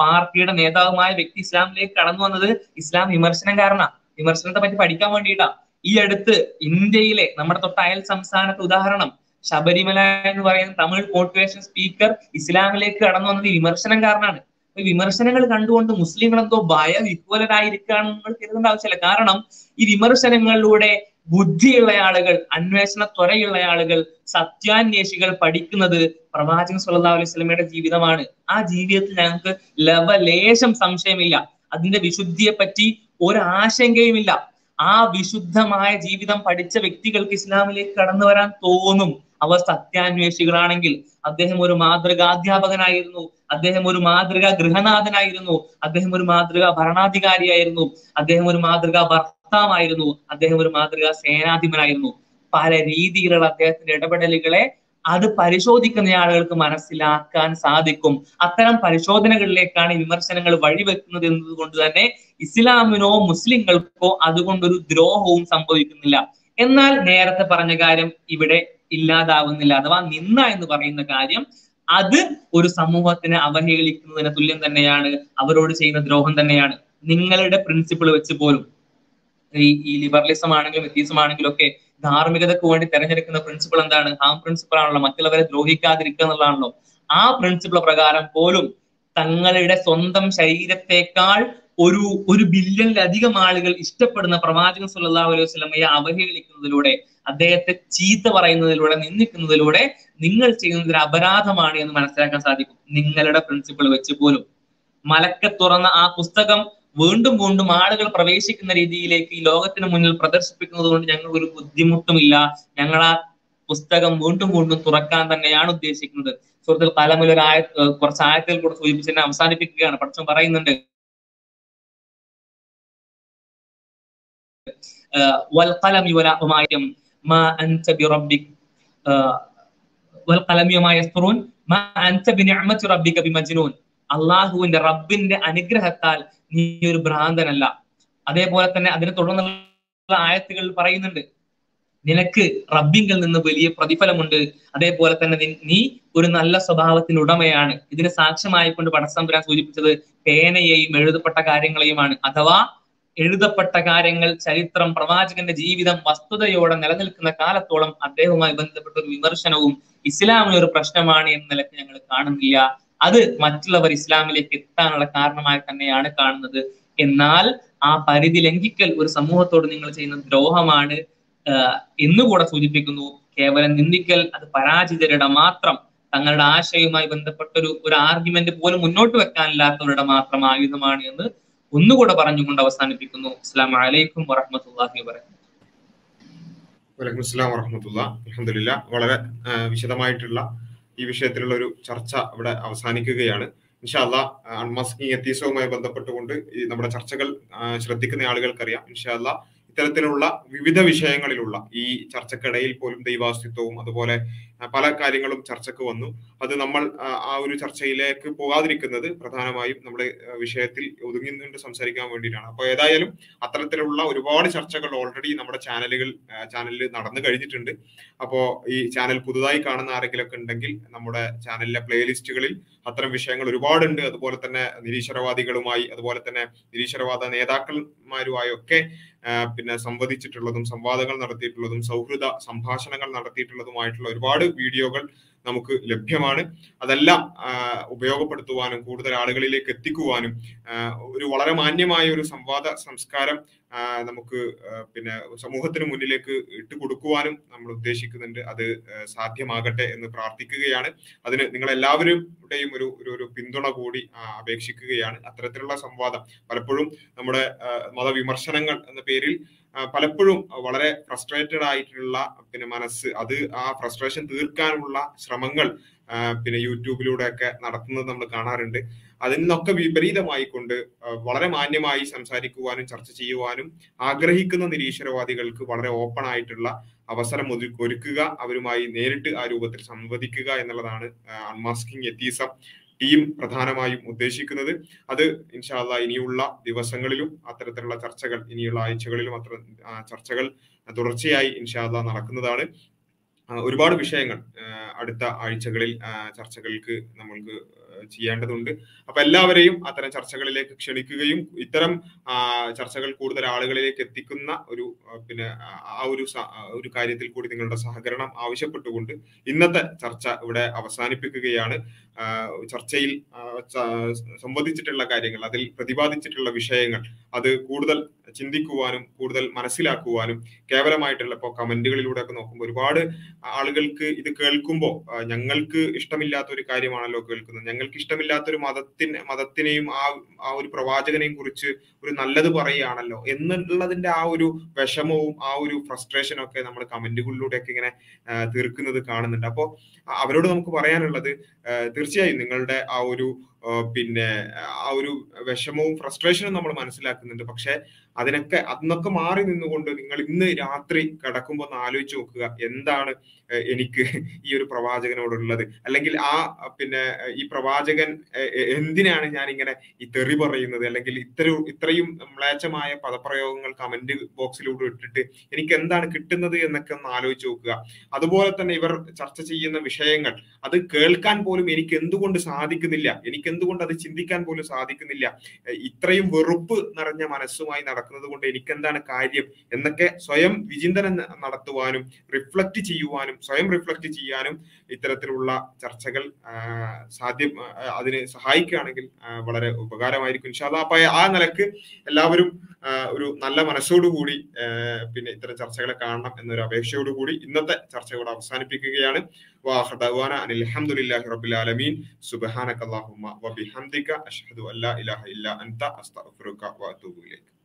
പാർട്ടിയുടെ നേതാവുമായ വ്യക്തി ഇസ്ലാമിലേക്ക് കടന്നു വന്നത് ഇസ്ലാം വിമർശനം കാരണമാണ്. വിമർശനത്തെ പറ്റി പഠിക്കാൻ വേണ്ടിയിട്ടാണ്. ഈ അടുത്ത് ഇന്ത്യയിലെ നമ്മുടെ തൊട്ടയൽ സംസ്ഥാനത്ത് ഉദാഹരണം, ശബരിമല എന്ന് പറയുന്ന തമിഴ് മോട്ടിവേഷൻ സ്പീക്കർ ഇസ്ലാമിലേക്ക് കടന്നു വന്നത് വിമർശനം കാരണമാണ്. ഈ വിമർശനങ്ങൾ കണ്ടുകൊണ്ട് മുസ്ലിങ്ങൾ എന്തോ ഭയവിഹ്വലരായിരിക്കുകയാണെന്ന് നമ്മൾ കരുതേണ്ട ആവശ്യമില്ല. കാരണം ഈ വിമർശനങ്ങളിലൂടെ ബുദ്ധിയുള്ള ആളുകൾ, അന്വേഷണ ത്വരയുള്ള ആളുകൾ, സത്യാന്വേഷികൾ പഠിക്കുന്നത് പ്രവാചകൻ സല്ലല്ലാഹു അലൈഹി വസല്ലമയുടെ ജീവിതമാണ്. ആ ജീവിതത്തിൽ ഞങ്ങൾക്ക് ലവലേശം സംശയമില്ല, അതിന്റെ വിശുദ്ധിയെ പറ്റി ഒരാശങ്കയുമില്ല. ആ വിശുദ്ധമായ ജീവിതം പഠിച്ച വ്യക്തികൾക്ക് ഇസ്ലാമിലേക്ക് കടന്നു വരാൻ തോന്നും, അവർ സത്യാന്വേഷികളാണെങ്കിൽ. അദ്ദേഹം ഒരു മാതൃകാധ്യാപകനായിരുന്നു, അദ്ദേഹം ഒരു മാതൃകാ ഗൃഹനാഥനായിരുന്നു, അദ്ദേഹം ഒരു മാതൃകാ ഭരണാധികാരിയായിരുന്നു, അദ്ദേഹം ഒരു മാതൃകാ ഭർത്താവായിരുന്നു, അദ്ദേഹം ഒരു മാതൃകാ സേനാധിപനായിരുന്നു. പല രീതിയിലുള്ള അദ്ദേഹത്തിന്റെ ഇടപെടലുകളെ അത് പരിശോധിക്കുന്ന ആളുകൾക്ക് മനസ്സിലാക്കാൻ സാധിക്കും. അത്തരം പരിശോധനകളിലേക്കാണ് വിമർശനങ്ങൾ വഴിവെക്കുന്നത് എന്നതുകൊണ്ട് തന്നെ ഇസ്ലാമിനോ മുസ്ലിങ്ങൾക്കോ അതുകൊണ്ടൊരു ദ്രോഹവും സംഭവിക്കുന്നില്ല. എന്നാൽ നേരത്തെ പറഞ്ഞ കാര്യം ഇവിടെ ഇല്ലാതാവുന്നില്ല. അഥവാ നിന്ന എന്ന് പറയുന്ന കാര്യം അത് ഒരു സമൂഹത്തിനെ അവഹേളിക്കുന്നതിന് തുല്യം തന്നെയാണ്, അവരോട് ചെയ്യുന്ന ദ്രോഹം തന്നെയാണ്. നിങ്ങളുടെ പ്രിൻസിപ്പിൾ വെച്ച് പോലും ഈ ലിബറലിസം ആണെങ്കിലും എത്തീസം ആണെങ്കിലും ഒക്കെ ധാർമ്മികതക്ക് വേണ്ടി തെരഞ്ഞെടുക്കുന്ന പ്രിൻസിപ്പിൾ എന്താണ്? ഹാം പ്രിൻസിപ്പിൾ ആണല്ലോ, മറ്റുള്ളവരെ ദ്രോഹിക്കാതിരിക്കുക എന്നുള്ളതാണല്ലോ. ആ പ്രിൻസിപ്പിൾ പ്രകാരം പോലും തങ്ങളുടെ സ്വന്തം ശരീരത്തെക്കാൾ ഒരു ബില്യണിലധികം ആളുകൾ ഇഷ്ടപ്പെടുന്ന പ്രവാചകൻ സല്ലല്ലാഹു അലൈഹി വസല്ലമയെ അവഹേളിക്കുന്നതിലൂടെ, അദ്ദേഹത്തെ ചീത്ത പറയുന്നതിലൂടെ, നിന്ദിക്കുന്നതിലൂടെ നിങ്ങൾ ചെയ്യുന്നതൊരു അപരാധമാണ് എന്ന് മനസ്സിലാക്കാൻ സാധിക്കും. നിങ്ങളുടെ പ്രിൻസിപ്പിൾ വെച്ച് പോലും മലക്ക തുറന്ന ആ പുസ്തകം വീണ്ടും വീണ്ടും ആളുകൾ പ്രവേശിക്കുന്ന രീതിയിലേക്ക് ഈ ലോകത്തിന് മുന്നിൽ പ്രദർശിപ്പിക്കുന്നത് കൊണ്ട് ഞങ്ങൾക്കൊരു ബുദ്ധിമുട്ടുമില്ല. ഞങ്ങൾ ആ പുസ്തകം വീണ്ടും വീണ്ടും തുറക്കാൻ തന്നെയാണ് ഉദ്ദേശിക്കുന്നത്. സൂറത്തുൽ ഖലമിൽ കുറച്ച് ആയത്തുകൾ കൂടെ സൂചിപ്പിച്ചതിനെ അവസാനിപ്പിക്കുകയാണ്. പടച്ചവൻ പറയുന്നുണ്ട്, അള്ളാഹുവിന്റെ റബ്ബിന്റെ അനുഗ്രഹത്താൽ നീ ഒരു ഭ്രാന്തനല്ല. അതേപോലെ തന്നെ അതിനെ തുടർന്നുള്ള ആയത്തുകൾ പറയുന്നുണ്ട്, നിനക്ക് റബ്ബിങ്കിൽ നിന്ന് വലിയ പ്രതിഫലമുണ്ട്, അതേപോലെ തന്നെ നീ ഒരു നല്ല സ്വഭാവത്തിന് ഉടമയാണ്. ഇതിന് സാക്ഷ്യമായിക്കൊണ്ട് പടച്ചതമ്പുരാൻ സൂചിപ്പിച്ചത് പേനയെയും എഴുതപ്പെട്ട കാര്യങ്ങളെയുമാണ്. അഥവാ എഴുതപ്പെട്ട കാര്യങ്ങൾ, ചരിത്രം, പ്രവാചകന്റെ ജീവിതം വസ്തുതയോടെ നിലനിൽക്കുന്ന കാലത്തോളം അദ്ദേഹവുമായി ബന്ധപ്പെട്ട ഒരു വിമർശനവും ഇസ്ലാമിനൊരു പ്രശ്നമാണ് എന്ന നിലയ്ക്ക് ഞങ്ങൾ കാണുന്നില്ല. അത് മറ്റുള്ളവർ ഇസ്ലാമിലേക്ക് എത്താനുള്ള കാരണമായി തന്നെയാണ് കാണുന്നത്. എന്നാൽ ആ പരിധി ലംഘിക്കൽ ഒരു സമൂഹത്തോട് നിങ്ങൾ ചെയ്യുന്ന ദ്രോഹമാണ് എന്നുകൂടെ സൂചിപ്പിക്കുന്നു. കേവലം നിന്ദിക്കൽ, അത് പരാജിതരുടെ മാത്രം, തങ്ങളുടെ ആശയവുമായി ബന്ധപ്പെട്ടൊരു ആർഗ്യുമെന്റ് പോലും മുന്നോട്ട് വെക്കാനില്ലാത്തവരുടെ മാത്രം ആയുധമാണ് എന്ന് ഒന്നുകൂടെ പറഞ്ഞുകൊണ്ട് അവസാനിപ്പിക്കുന്നു. അസ്സലാമു അലൈക്കും വറഹ്മത്തുള്ളാഹി വബറകാതുഹു. വലൈക്കും അസ്സലാം വറഹ്മത്തുള്ളാഹി. അൽഹംദുലില്ലാ, വളരെ വിശദമായിട്ടുള്ള ഈ വിഷയത്തിലുള്ള ഒരു ചർച്ച ഇവിടെ അവസാനിക്കുകയാണ്. ഇൻഷാ അല്ലാഹ് അൺമാസ്കിംഗ് എത്തീസവുമായി ബന്ധപ്പെട്ടുകൊണ്ട് ഈ നമ്മുടെ ചർച്ചകൾ ശ്രദ്ധിക്കുന്ന ആളുകൾക്കറിയാം, ഇൻഷാ അല്ലാഹ് ഇത്തരത്തിലുള്ള വിവിധ വിഷയങ്ങളിലുള്ള ഈ ചർച്ചക്കിടയിൽ പോലും ദൈവാസ്തിത്വവും അതുപോലെ പല കാര്യങ്ങളും ചർച്ചക്ക് വന്നു. അത് നമ്മൾ ആ ഒരു ചർച്ചയിലേക്ക് പോകാതിരിക്കുന്നത് പ്രധാനമായും നമ്മുടെ വിഷയത്തിൽ ഒതുങ്ങി സംസാരിക്കാൻ വേണ്ടിയിട്ടാണ്. അപ്പോൾ ഏതായാലും അത്തരത്തിലുള്ള ഒരുപാട് ചർച്ചകൾ ഓൾറെഡി നമ്മുടെ ചാനലിൽ നടന്നു കഴിഞ്ഞിട്ടുണ്ട്. അപ്പോൾ ഈ ചാനൽ പുതുതായി കാണുന്ന ആരെങ്കിലൊക്കെ ഉണ്ടെങ്കിൽ നമ്മുടെ ചാനലിലെ പ്ലേലിസ്റ്റുകളിൽ അത്തരം വിഷയങ്ങൾ ഒരുപാടുണ്ട്. അതുപോലെ തന്നെ നിരീശ്വരവാദികളുമായി, അതുപോലെ തന്നെ നിരീശ്വരവാദ നേതാക്കന്മാരുമായൊക്കെ പിന്നെ സംവദിച്ചിട്ടുള്ളതും സംവാദങ്ങൾ നടത്തിയിട്ടുള്ളതും സൗഹൃദ സംഭാഷണങ്ങൾ നടത്തിയിട്ടുള്ളതുമായിട്ടുള്ള ഒരുപാട് വീഡിയോകൾ നമുക്ക് ലഭ്യമാണ്. അതെല്ലാം ഉപയോഗപ്പെടുത്തുവാനും കൂടുതൽ ആളുകളിലേക്ക് എത്തിക്കുവാനും ഒരു വളരെ മാന്യമായ ഒരു സംവാദ സംസ്കാരം നമുക്ക് പിന്നെ സമൂഹത്തിന് മുന്നിലേക്ക് ഇട്ടുകൊടുക്കുവാനും നമ്മൾ ഉദ്ദേശിക്കുന്നുണ്ട്. അത് സാധ്യമാകട്ടെ എന്ന് പ്രാർത്ഥിക്കുകയാണ്. അതിന് നിങ്ങളെല്ലാവരുടെയും ഒരു പിന്തുണ കൂടി അപേക്ഷിക്കുകയാണ്. അത്തരത്തിലുള്ള സംവാദം പലപ്പോഴും നമ്മുടെ മതവിമർശനങ്ങൾ എന്ന പേരിൽ പലപ്പോഴും വളരെ ഫ്രസ്ട്രേറ്റഡ് ആയിട്ടുള്ള പിന്നെ മനസ്സ്, അത് ആ ഫ്രസ്ട്രേഷൻ തീർക്കാനുള്ള ശ്രമങ്ങൾ പിന്നെ യൂട്യൂബിലൂടെ ഒക്കെ നടത്തുന്നത് നമ്മൾ കാണാറുണ്ട്. അതിൽ നിന്നൊക്കെ വിപരീതമായിക്കൊണ്ട് വളരെ മാന്യമായി സംസാരിക്കുവാനും ചർച്ച ചെയ്യുവാനും ആഗ്രഹിക്കുന്ന നിരീശ്വരവാദികൾക്ക് വളരെ ഓപ്പൺ ആയിട്ടുള്ള അവസരം ഒരുക്കുക, അവരുമായി നേരിട്ട് ആ രൂപത്തിൽ സംവദിക്കുക എന്നുള്ളതാണ് അൺമാസ്കിംഗ് എത്തീസം ടീം പ്രധാനമായും ഉദ്ദേശിക്കുന്നത്. അത് ഇൻഷാ അല്ലാഹ് ഇനിയുള്ള ദിവസങ്ങളിലും അത്തരത്തിലുള്ള ചർച്ചകൾ, ഇനിയുള്ള ആഴ്ചകളിലും അത്തരം ചർച്ചകൾ തുടർച്ചയായി ഇൻഷാ അല്ലാഹ് നടക്കുന്നതാണ്. ഒരുപാട് വിഷയങ്ങൾ അടുത്ത ആഴ്ചകളിൽ ചർച്ചകൾക്ക് നമ്മൾക്ക് ചെയ്യേണ്ടതുണ്ട്. അപ്പൊ എല്ലാവരെയും അത്തരം ചർച്ചകളിലേക്ക് ക്ഷണിക്കുകയും ഇത്തരം ചർച്ചകൾ കൂടുതൽ ആളുകളിലേക്ക് എത്തിക്കുന്ന ഒരു പിന്നെ ആ ഒരു കാര്യത്തിൽ കൂടി നിങ്ങളുടെ സഹകരണം ആവശ്യപ്പെട്ടുകൊണ്ട് ഇന്നത്തെ ചർച്ച ഇവിടെ അവസാനിപ്പിക്കുകയാണ്. ചർച്ചയിൽ സംവദിച്ചിട്ടുള്ള കാര്യങ്ങൾ, അതിൽ പ്രതിപാദിച്ചിട്ടുള്ള വിഷയങ്ങൾ അത് കൂടുതൽ ചിന്തിക്കുവാനും കൂടുതൽ മനസ്സിലാക്കുവാനും കേവലമായിട്ടുള്ള ഇപ്പോൾ കമന്റുകളിലൂടെ ഒക്കെ നോക്കുമ്പോൾ ഒരുപാട് ആളുകൾക്ക് ഇത് കേൾക്കുമ്പോൾ ഞങ്ങൾക്ക് ഇഷ്ടമില്ലാത്ത ഒരു കാര്യമാണല്ലോ കേൾക്കുന്നത്, ഞങ്ങൾക്ക് ഇഷ്ടമില്ലാത്ത ഒരു മതത്തിനെയും ആ ഒരു പ്രവാചകനെയും കുറിച്ച് ഒരു നല്ലത് പറയുകയാണല്ലോ എന്നുള്ളതിന്റെ ആ ഒരു വിഷമവും ആ ഒരു ഫ്രസ്ട്രേഷനും ഒക്കെ നമ്മൾ കമന്റുകളിലൂടെയൊക്കെ ഇങ്ങനെ തീർക്കുന്നത് കാണുന്നുണ്ട്. അപ്പോൾ അവരോട് നമുക്ക് പറയാനുള്ളത്, തീർച്ചയായും നിങ്ങളുടെ ആ ഒരു പിന്നെ ആ ഒരു വിഷമവും ഫ്രസ്ട്രേഷനും നമ്മൾ മനസ്സിലാക്കുന്നുണ്ട്. പക്ഷെ അതിനൊക്കെ അന്നൊക്കെ മാറി നിന്നുകൊണ്ട് നിങ്ങൾ ഇന്ന് രാത്രി കിടക്കുമ്പോൾ ഒന്ന് ആലോചിച്ച് നോക്കുക, എന്താണ് എനിക്ക് ഈ ഒരു പ്രവാചകനോടുള്ളത്, അല്ലെങ്കിൽ ആ പിന്നെ ഈ പ്രവാചകൻ എന്തിനാണ് ഞാൻ ഇങ്ങനെ ഈ തെറി പറയുന്നത്, അല്ലെങ്കിൽ ഇത്രയും മ്ലേച്ഛമായ പദപ്രയോഗങ്ങൾ കമന്റ് ബോക്സിലൂടെ ഇട്ടിട്ട് എനിക്ക് എന്താണ് കിട്ടുന്നത് എന്നൊക്കെ ഒന്ന് ആലോചിച്ച് നോക്കുക. അതുപോലെ തന്നെ ഇവർ ചർച്ച ചെയ്യുന്ന വിഷയങ്ങൾ അത് കേൾക്കാൻ പോലും എനിക്ക് എന്തുകൊണ്ട് സാധിക്കുന്നില്ല, എനിക്ക് എന്തുകൊണ്ട് അത് ചിന്തിക്കാൻ പോലും സാധിക്കുന്നില്ല, ഇത്രയും വെറുപ്പ് നിറഞ്ഞ മനസ്സുമായി നടക്കുന്നത് കൊണ്ട് എനിക്കെന്താണ് കാര്യം എന്നൊക്കെ സ്വയം വിചിന്തനം നടത്തുവാനും റിഫ്ലക്റ്റ് ചെയ്യുവാനും സ്വയം റിഫ്ലക്റ്റ് ചെയ്യാനും ഇത്തരത്തിലുള്ള ചർച്ചകൾ സാധ്യം അതിന് സഹായിക്കുകയാണെങ്കിൽ വളരെ ഉപകാരമായിരിക്കും ഇൻഷാ അല്ലാഹ്. അപ്പോൾ ആ നിലക്ക് എല്ലാവരും ഒരു നല്ല മനസ്സോടുകൂടി പിന്നെ ഇത്തരം ചർച്ചകളെ കാണണം എന്നൊരു അപേക്ഷയോടുകൂടി ഇന്നത്തെ ചർച്ചയോട് അവസാനിപ്പിക്കുകയാണ്. وآخر دعوانا أن الحمد لله رب العالمين سبحانك اللهم وبحمدك أشهد أن لا إله إلا أنت أستغفرك وأتوب إليك.